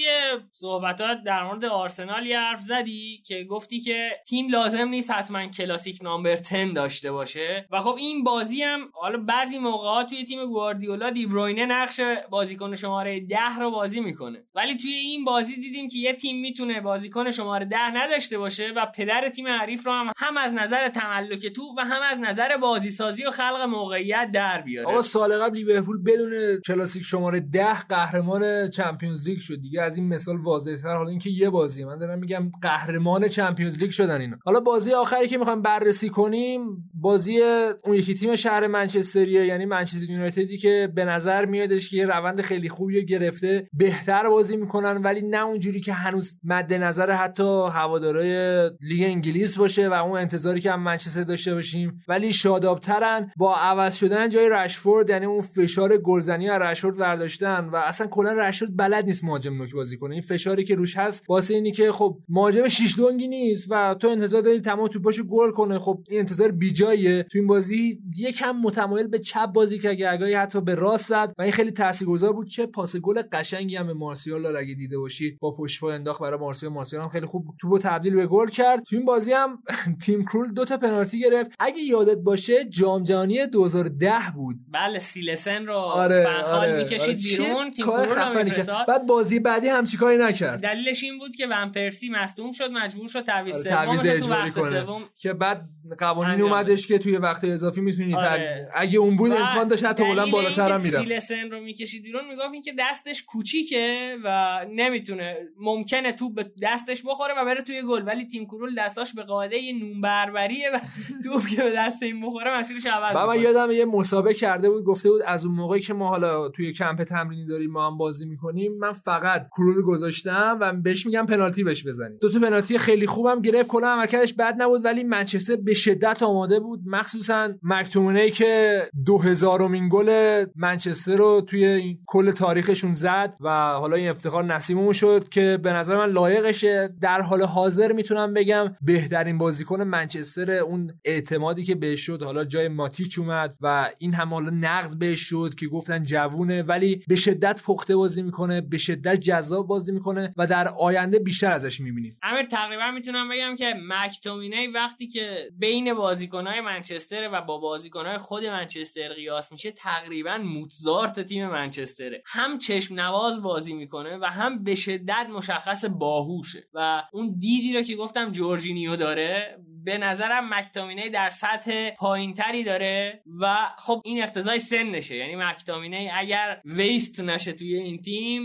صحبتات در مورد آرسنال یه حرف زدی که گفتی که تیم لازم نیست حتما کلاسیک نامبر 10 داشته باشه و خب این بازی هم حالا بعضی موقعا توی تیم گواردیولا دیبروینه نقش بازیکن شماره 10 رو بازی میکنه، ولی توی این بازی دیدیم که یه تیم میتونه بازیکن شماره 10 نداشته باشه و پدر تیم حریف رو هم از نظر تملک توپ و هم از نظر بازی سازی و خلق موقعیت در بیاره. آقا سال قبل لیورپول بدون کلاسیک شماره 10 قهرمان چمپیونز لیگ شد دیگه، از این مثال واضح‌تر حالا اینکه یه بازی من دارم میگم قهرمان چمپیونز لیگ شدن اینا. حالا بازی آخری که میخوام بررسی کنیم بازی اون یکی تیم شهر منچستریه، یعنی منچستر یونایتدی که به نظر میادش که یه روند خیلی خوبی گرفته، بهتر بازی میکنن ولی نه اونجوری که هنوز مد مد نظر حتی هوادارهای لیگ انگلیس باشه و اون انتظاری که هم منچستر داشته باشیم، ولی شادابترن با عوض شدن جای رشفورد، یعنی اون فشار گلزنی از رشفورد برداشتن و اصلا کلا رشفورد بلد نیست مهاجم نوک بازی کنه. این فشاری که روش هست واسه اینی که خب مهاجم شیش دونگی نیست و تو انتظار داری تمام توپاشو گل کنه، خب این انتظار بیجاییه. تو این بازی یکم متمایل به چپ بازی که اگه حتی به راست زد و این خیلی تاثیرگذار بود. چه پاس گل قشنگی هم به مارسیال داد، اگه دیده باشید با پشت پا انداخت برای مارسیال، مارسیال هم خیلی خوب توپو تبدیل به گل کرد. تو این بازی هم تیم کرول 2 تا پنالتی گرفت. اگه یادت باشه جام جهانی 2010 بود، بله سیلسن رو فرخال می‌کشید بیرون، تیم کرول می‌فرستاد. بعد بازی بعدی هم چیکاری نکرد. دلیلش این بود که ون پرسی مصدوم شد، مجبور شد تعویض تو وقت سوم که بعد قوانین اومدش که توی وقت اضافی می‌تونی اگه اون بود امکان داشت حتی اولم بالاتر هم می‌رفت. سیلسن رو می‌کشید بیرون، می‌گفت اینکه دستش کوچیکه و نمیتونه، ممکنه توپ به دستش بخوره و بره توی گل، ولی تیم کرول دستاش به قاعده یه نون بربریه و توپ که به دست این بخوره مسیرش عوض میشه. من یادم یه مسابقه کرده بود، گفته بود از اون موقعی که ما حالا توی کمپ تمرینی داریم ما هم بازی می‌کنیم، من فقط کرول گذاشتم و بهش میگم پنالتی بهش بزنید. دو تا پنالتی خیلی خوبم گرفت، کلا عملکردش بد نبود، ولی منچستر به شدت آماده بود، مخصوصا مکتومنی که 2000مین گل منچستر رو توی کل تاریخشون زد و حالا این افتخار نصیبمون شد که به نظر من لایقشه. در حال حاضر میتونم بگم بهترین بازیکن منچستر، اون اعتمادی که بهش شد، حالا جای ماتیچ اومد و این هم حالا نقد بهش شد که گفتن جوونه، ولی به شدت پخته بازی میکنه، به شدت جذاب بازی میکنه و در آینده بیشتر ازش میبینیم. امیر تقریبا میتونم بگم که مک‌تومینی وقتی که بین بازیکن‌های منچستر و با بازیکن‌های خود منچستر قیاس میشه تقریبا موزارت تیم منچستره، هم چشم نواز بازی میکنه و هم به شدت مشخص باهوشه و اون دیدی رو که گفتم جورجینیو داره به نظرم مک‌تومینی در سطح پایینتری داره و خب این اقتضای سنشه، یعنی مک‌تومینی اگر ویست نشه توی این تیم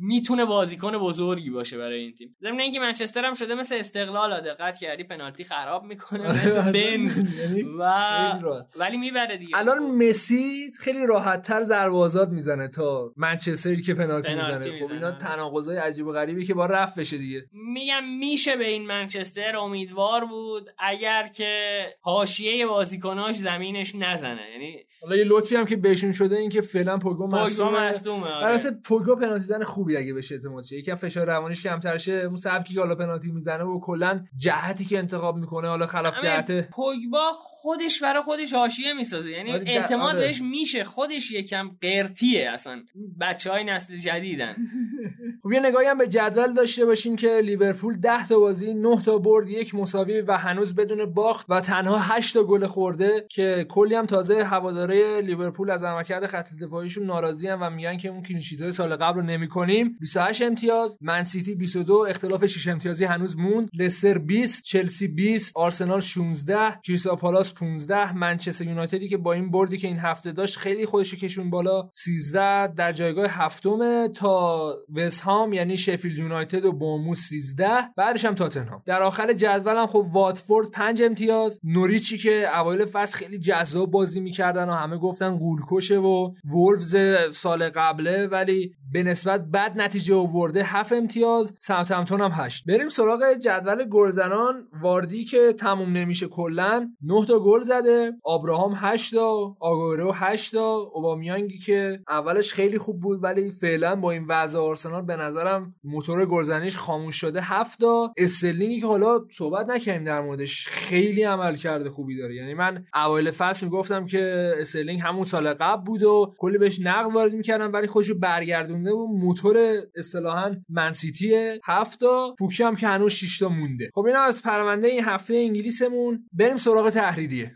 میتونه بازیکن بزرگی باشه برای این تیم. ضمن اینکه منچستر هم شده مثل استقلال، دقت کردی پنالتی خراب میکنه مثل بنز و ولی میبره دیگه. الان مسی خیلی راحت تر ضربه آزاد میزنه تا منچستری که پنالتی میزنه. خب اینا تناقضای عجیب و غریبی که با رفع بشه دیگه. میگم میشه به این منچستر امیدوار بود اگر که حاشیه بازیکناش زمینش نزنه، یعنی حالا یه لطفی هم که بهشون شده این که فعلا پوگبا مصدومه. البته پوگبا پنالتی زنه خوبی اگه بشه اعتماد شه، یکم فشار روانیش کمتر شه، اون سبکی که حالا پنالتی میزنه و کلا جهتی که انتخاب میکنه حالا خلاف جهته پوگبا خودش برای خودش حاشیه میسازه، یعنی اعتماد بهش میشه، خودش یکم قرتیه اصلا، بچهای نسل جدیدن. خب یه نگاهی هم به جدول داشته باشیم که لیورپول 10 تا بازی 9 تا برد 1 مساوی و هنوز بدون باخت و تنها 8 تا گل خورده که کلی هم تازه هواداره لیورپول از عملکرد خط دفاعیشون ناراضی ان و میگن که اون کلینشیت‌های سال قبل رو نمی‌کنیم. 28 امتیاز، من سیتی 22، اختلاف 6 امتیازی هنوز موند، لستر 20، چلسی 20، آرسنال 16، کریستال پالاس 15، منچستر یونایتدی که با این بردی که این هفته داشت خیلی خودش کشون بالا 13 در جایگاه هفتم تا وستهام، یعنی شفیلد یونایتد و بورنموث 13، بعدش هم تاتنهام. در آخر جدول هم خب واتفورد 5 امتیاز، نوریچی که اوایل فصل خیلی جذاب بازی می‌کردن و همه گفتن گولکشه و وولفز سال قبله ولی به نسبت بد نتیجه آورده 7 امتیاز، ساوثهامپتون هم 8. بریم سراغ جدول گلزنان. واردی که تموم نمیشه کلا 9 تا گل زده، ابراهام 8 تا، آگورو 8 تا، اوبامیانگی که اولش خیلی خوب بود ولی فعلا با این وضع آرسنال به نظرم موتور گلزنیش خاموش شده 7 تا، استرلینگی که حالا صحبت نکنیم در موردش خیلی عمل کرده خوبی داره، یعنی من اوایل فصل میگفتم که استرلینگ همون سال قبل بود و کلی بهش نقد وارد میکردم ولی خودشو برگردونده و موتور اصطلاحاً منسیتیه 7 تا، پوکی هم که هنوز 6 تا مونده. خب اینا از پرونده این هفته انگلیسمون. بریم سراغ تحریریه.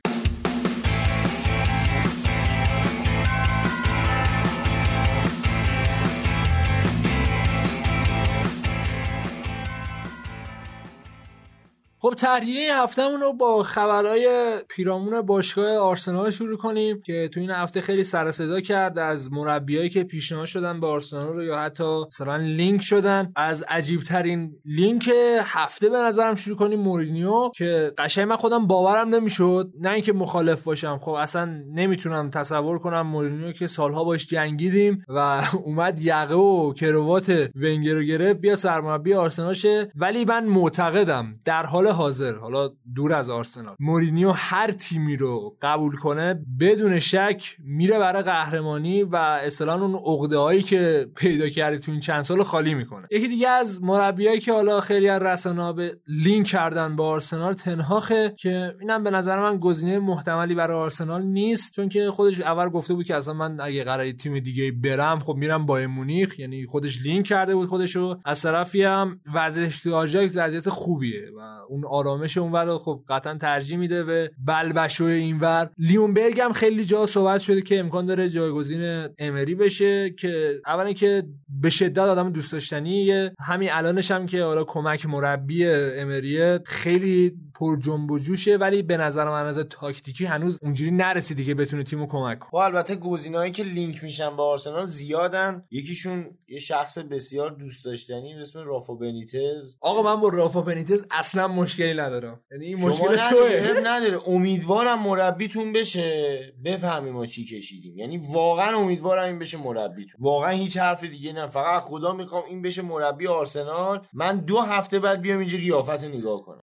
خب تحلیلیه هفتمون رو با خبرهای پیرامون باشگاه آرسنال شروع کنیم که تو این هفته خیلی سر و صدا کرد از مربیایی که پیشنهاد شدن به آرسنال رو یا حتی مثلا لینک شدن. از عجیب ترین لینک هفته به نظرم شروع کنیم مورینیو که قشنگ من خودم باورم نمیشد، نه اینکه مخالف باشم، خب اصلا نمیتونم تصور کنم مورینیو که سالها باش جنگیدیم و اومد یقه و کروات ونگر رو گرفت بیا سرمربی آرسنال شه، ولی من معتقدم در حال حاضر، حالا دور از آرسنال، مورینیو هر تیمی رو قبول کنه بدون شک میره برای قهرمانی و اصلا اون عقده‌هایی که پیدا کرده تو این چند سال خالی میکنه. یکی دیگه از مربیایی که حالا خیلی از رسانه‌ها به لینک کردن با آرسنال تنهاخه که اینم به نظر من گزینه محتملی برای آرسنال نیست، چون که خودش اول گفته بود که اصلا من اگه قراره تیم دیگه برم خب میرم بایر مونیخ، یعنی خودش لینک کرده بود خودشو. از طرفی هم وضعیت تو آژاکس وضعیت خوبیه و اون آرامش اونور خب قطعا ترجیح میده به بلبشوی اینور. لیونبرگ هم خیلی جا صحبت شده که امکان داره جایگزین امری بشه که اولا که به شدت آدم دوست داشتنیه، همین الانش هم که حالا کمک مربی امریه خیلی پر جنب و جوشه، ولی به نظر من از تاکتیکی هنوز اونجوری نرسیده که بتونه تیمو کمک کنه. البته گزینه‌هایی که لینک میشن با آرسنال زیادن، یکیشون یه شخص بسیار دوست داشتنی به اسم رافا بنیتز. آقا من با رافا بنیتز اصلا مشکلی ندارم، یعنی این مشکل توئه نداره. امیدوارم مربیتون بشه، بفهمی ما چی کشیدیم، یعنی واقعا امیدوارم این بشه مربیتون، واقعا هیچ حرف دیگه نه، فقط خدا میخوام این بشه مربی آرسنال، من 2 هفته بعد بیام اینجا قیافت نگاه کنم.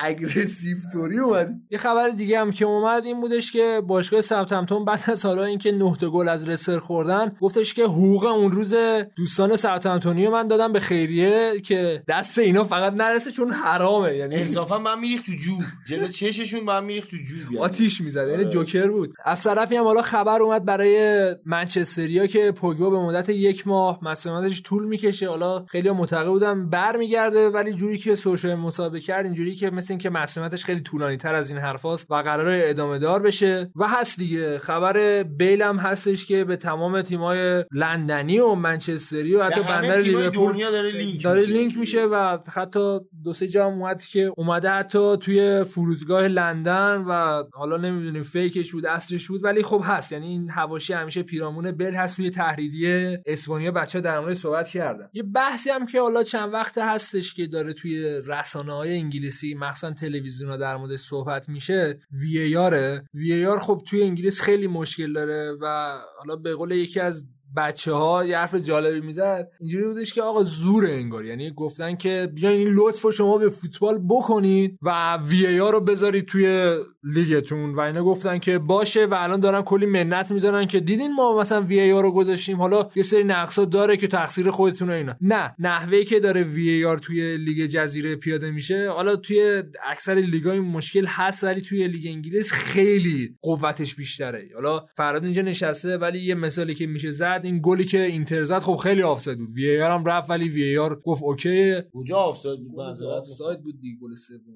اگریسیو توری اومد. یه خبر دیگه هم که اومد این بودش که باشگاه ساوثهمپتون بعد از حالا اینکه 9 گل از رسر خوردن گفتش که حقوق اون روز دوستان ساوثهمپتونی من دادم به خیریه که دست اینا فقط نرسه چون حرامه، یعنی انصافا من میریخت تو جوب، جلو چششون من میریخت تو جوب، یعنی آتیش میزد، یعنی جوکر بود. از طرفی هم حالا خبر اومد برای منچستریا که پوگبا به مدت 1 ماه مسئولیتش طول میکشه، حالا خیلی معتقد بودم برمیگرده، ولی جوری که سوشال مسابقه اینجوری که مثل این که مسئولیتش خیلی طولانی تر از این حرفاست و قراره ادامه دار بشه. و هست دیگه خبر بیل هم هستش که به تمام تیمای لندنی و منچستری و حتی بندر لیورپول دنیا داره لینک میشه و حتی 2-3 جا اومد که اومده حتی توی فرودگاه لندن و حالا نمیدونیم فیکش بود اصلش بود، ولی خب هست، یعنی این حواشی همیشه پیرامون بیل هست. توی تحریریه اسپانیا بچه‌ها در مورد صحبت کردن. یه بحثی هم که حالا چند وقت هستش که داره توی رسانه‌های انگلیسی مخصوصا تلویزیونا در موردش صحبت میشه، وی ای آر خب توی انگلیس خیلی مشکل داره و حالا به قول یکی از بچه‌ها یه حرف جالبی میزد، اینجوری بودش که آقا زور انگار، یعنی گفتن که بیاین این لطفو شما به فوتبال بکنید و وی ای آر رو بذارید توی لیگتون و اینا، گفتن که باشه و الان دارن کلی منت میذارن که دیدین ما مثلا وی ای آر رو گذاشتیم، حالا یه سری نقصا داره که تقصیر خودتونه اینا. نه، نحوهی که داره وی ای آر توی لیگ جزیره پیاده میشه، حالا توی اکثر لیگای مشکل هست ولی توی لیگ انگلیس خیلی قوتش بیشتره. حالا فراد اینجا نشسته، ولی یه مثالی که میشه زد این گلی که اینتر زد خب خیلی آفساید بود، وی ای آر هم رفت ولی وی ای آر گفت اوکی. کجا آفساید بود؟ آفساید بود دیگه، گل سوم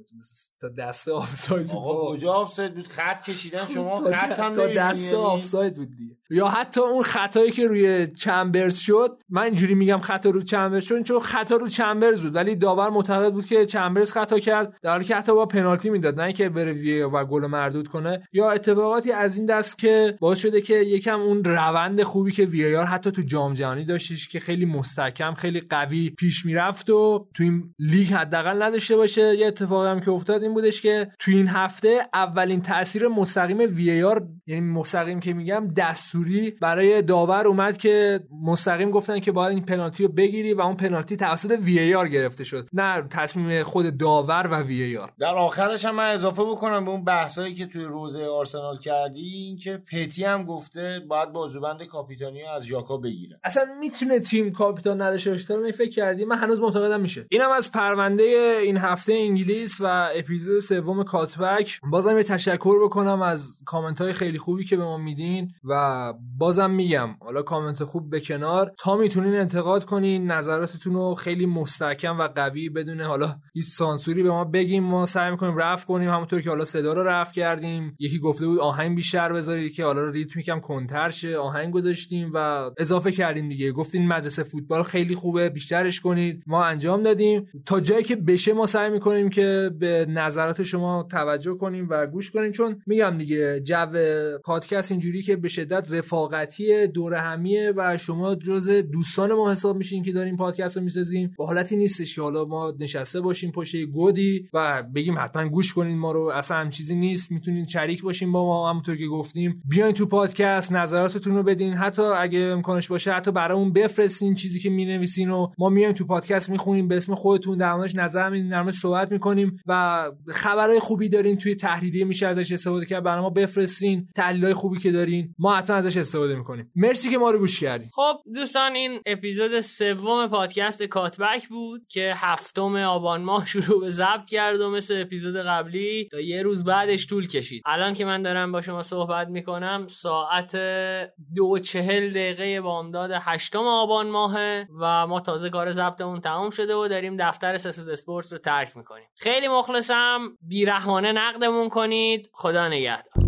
تا دست آفساید بود. آقا کجا آفساید بود؟ خط کشیدن شما، خط هم تا دست آفساید بود دیگه. یا حتی اون خطایی که روی چمبرز شد، من اینجوری میگم خطا رو چمبرز شد چون خطا رو چمبرز بود، ولی داور معتقد بود که چمبرز خطا کرد، در حالی که حتی با پنالتی میداد، نه اینکه بره وی و گل مردود کنه. یا اتفاقاتی از این دست که باعث شده که یکم اون روند خوبی که وی یار حتی تو جام جهانی داشتش که خیلی مستحکم خیلی قوی پیش میرفت و تو این لیگ حداقل نداشته باشه. یه اتفاقی هم که افتاد این بودش که تو این هفته اولین تاثیر مستقیم وی ای آر، یعنی مستقیم که میگم دستوری برای داور اومد که مستقیم گفتن که باید این پنالتی رو بگیری و اون پنالتی توسط وی ای آر گرفته شد، نه تصمیم خود داور و وی ای آر. در آخرش هم من اضافه بکنم به اون بحثایی که توی روزه آرسنال کردی، این که پتی هم گفته باید بازوبند کاپیتانی از ژاکا بگیره. اصلا میتونه تیم کاپیتان نداشته باشه؟ تو فکر کردی؟ من هنوز معتقدم میشه. اینم از پرونده این هفته انگلیس و اپیزود 3 کاتبک. بازم یه تشکر بکنم از کامنت‌های خیلی خوبی که به ما میدین و بازم میگم حالا کامنت خوب به کنار، تا میتونین انتقاد کنین، نظراتتون رو خیلی مستحکم و قوی بدون حالا هیچ سانسوری به ما بگیم، ما سعی می‌کنیم رفع کنیم، همونطور که حالا صدا رو رفع کردیم. یکی گفته بود آهنگ بیشتر بذارید که حالا ریتم یکم کنترشه، آهنگ گذاشتیم و و اضافه کردیم دیگه، گفتیم مدرسه فوتبال خیلی خوبه بیشترش کنید، ما انجام دادیم. تا جایی که بشه ما سعی می‌کنیم که به نظرات شما توجه کنیم و گوش کنیم، چون میگم دیگه جو پادکست اینجوری که به شدت رفاقتیه، دور همیه و شما جز دوستان ما حساب میشین که داریم پادکست رو می‌سازیم. با حالتی نیستش که حالا ما نشسته باشیم پشت گودی و بگیم حتما گوش کنین ما رو، اصلا هم چیزی نیست. میتونین شریک باشین با ما، همونطور که گفتیم بیاین تو پادکست نظراتتون رو بدین، حتی اگه امکانش باشه حتی برامون بفرستین چیزی که می‌نویسین و ما میایم تو پادکست میخونیم به اسم خودتون، در موردش نظر میدین، در موردش صحبت می‌کنیم و خبرای خوبی دارین توی تحلیلی میشه ازش استفاده کرد، برام بفرستین تحلیلای خوبی که دارین ما حتما ازش استفاده می‌کنیم. مرسی که ما رو گوش کردین. خب دوستان، این اپیزود سوم پادکست کاتبک بود که هفتم آبان ماه شروع به ضبط کرد و مثل اپیزود قبلی تا یه روز بعدش طول کشید. الان که من دارم با شما صحبت میکنم ساعت 2:40 بامداد 8 آبان ماهه و ما تازه کار ضبطمون تمام شده و داریم دفتر سسوز اسپورتس رو ترک میکنیم. خیلی مخلصم، بیرحمانه نقدمون کنید. خدا نگهدار.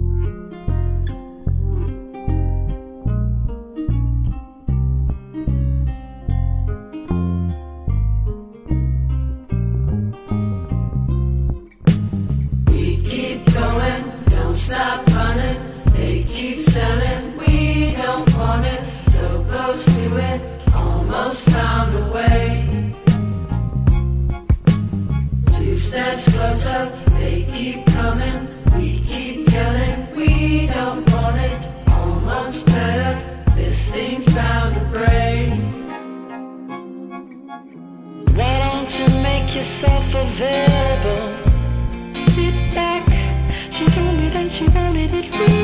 Stop running, they keep selling, we don't want it, so close to it, almost found a way. 2 steps closer, they keep coming, we keep yelling, we don't want it, almost better, this thing's bound to break. Why don't you make yourself available? Sit back. She told me that she wanted it free.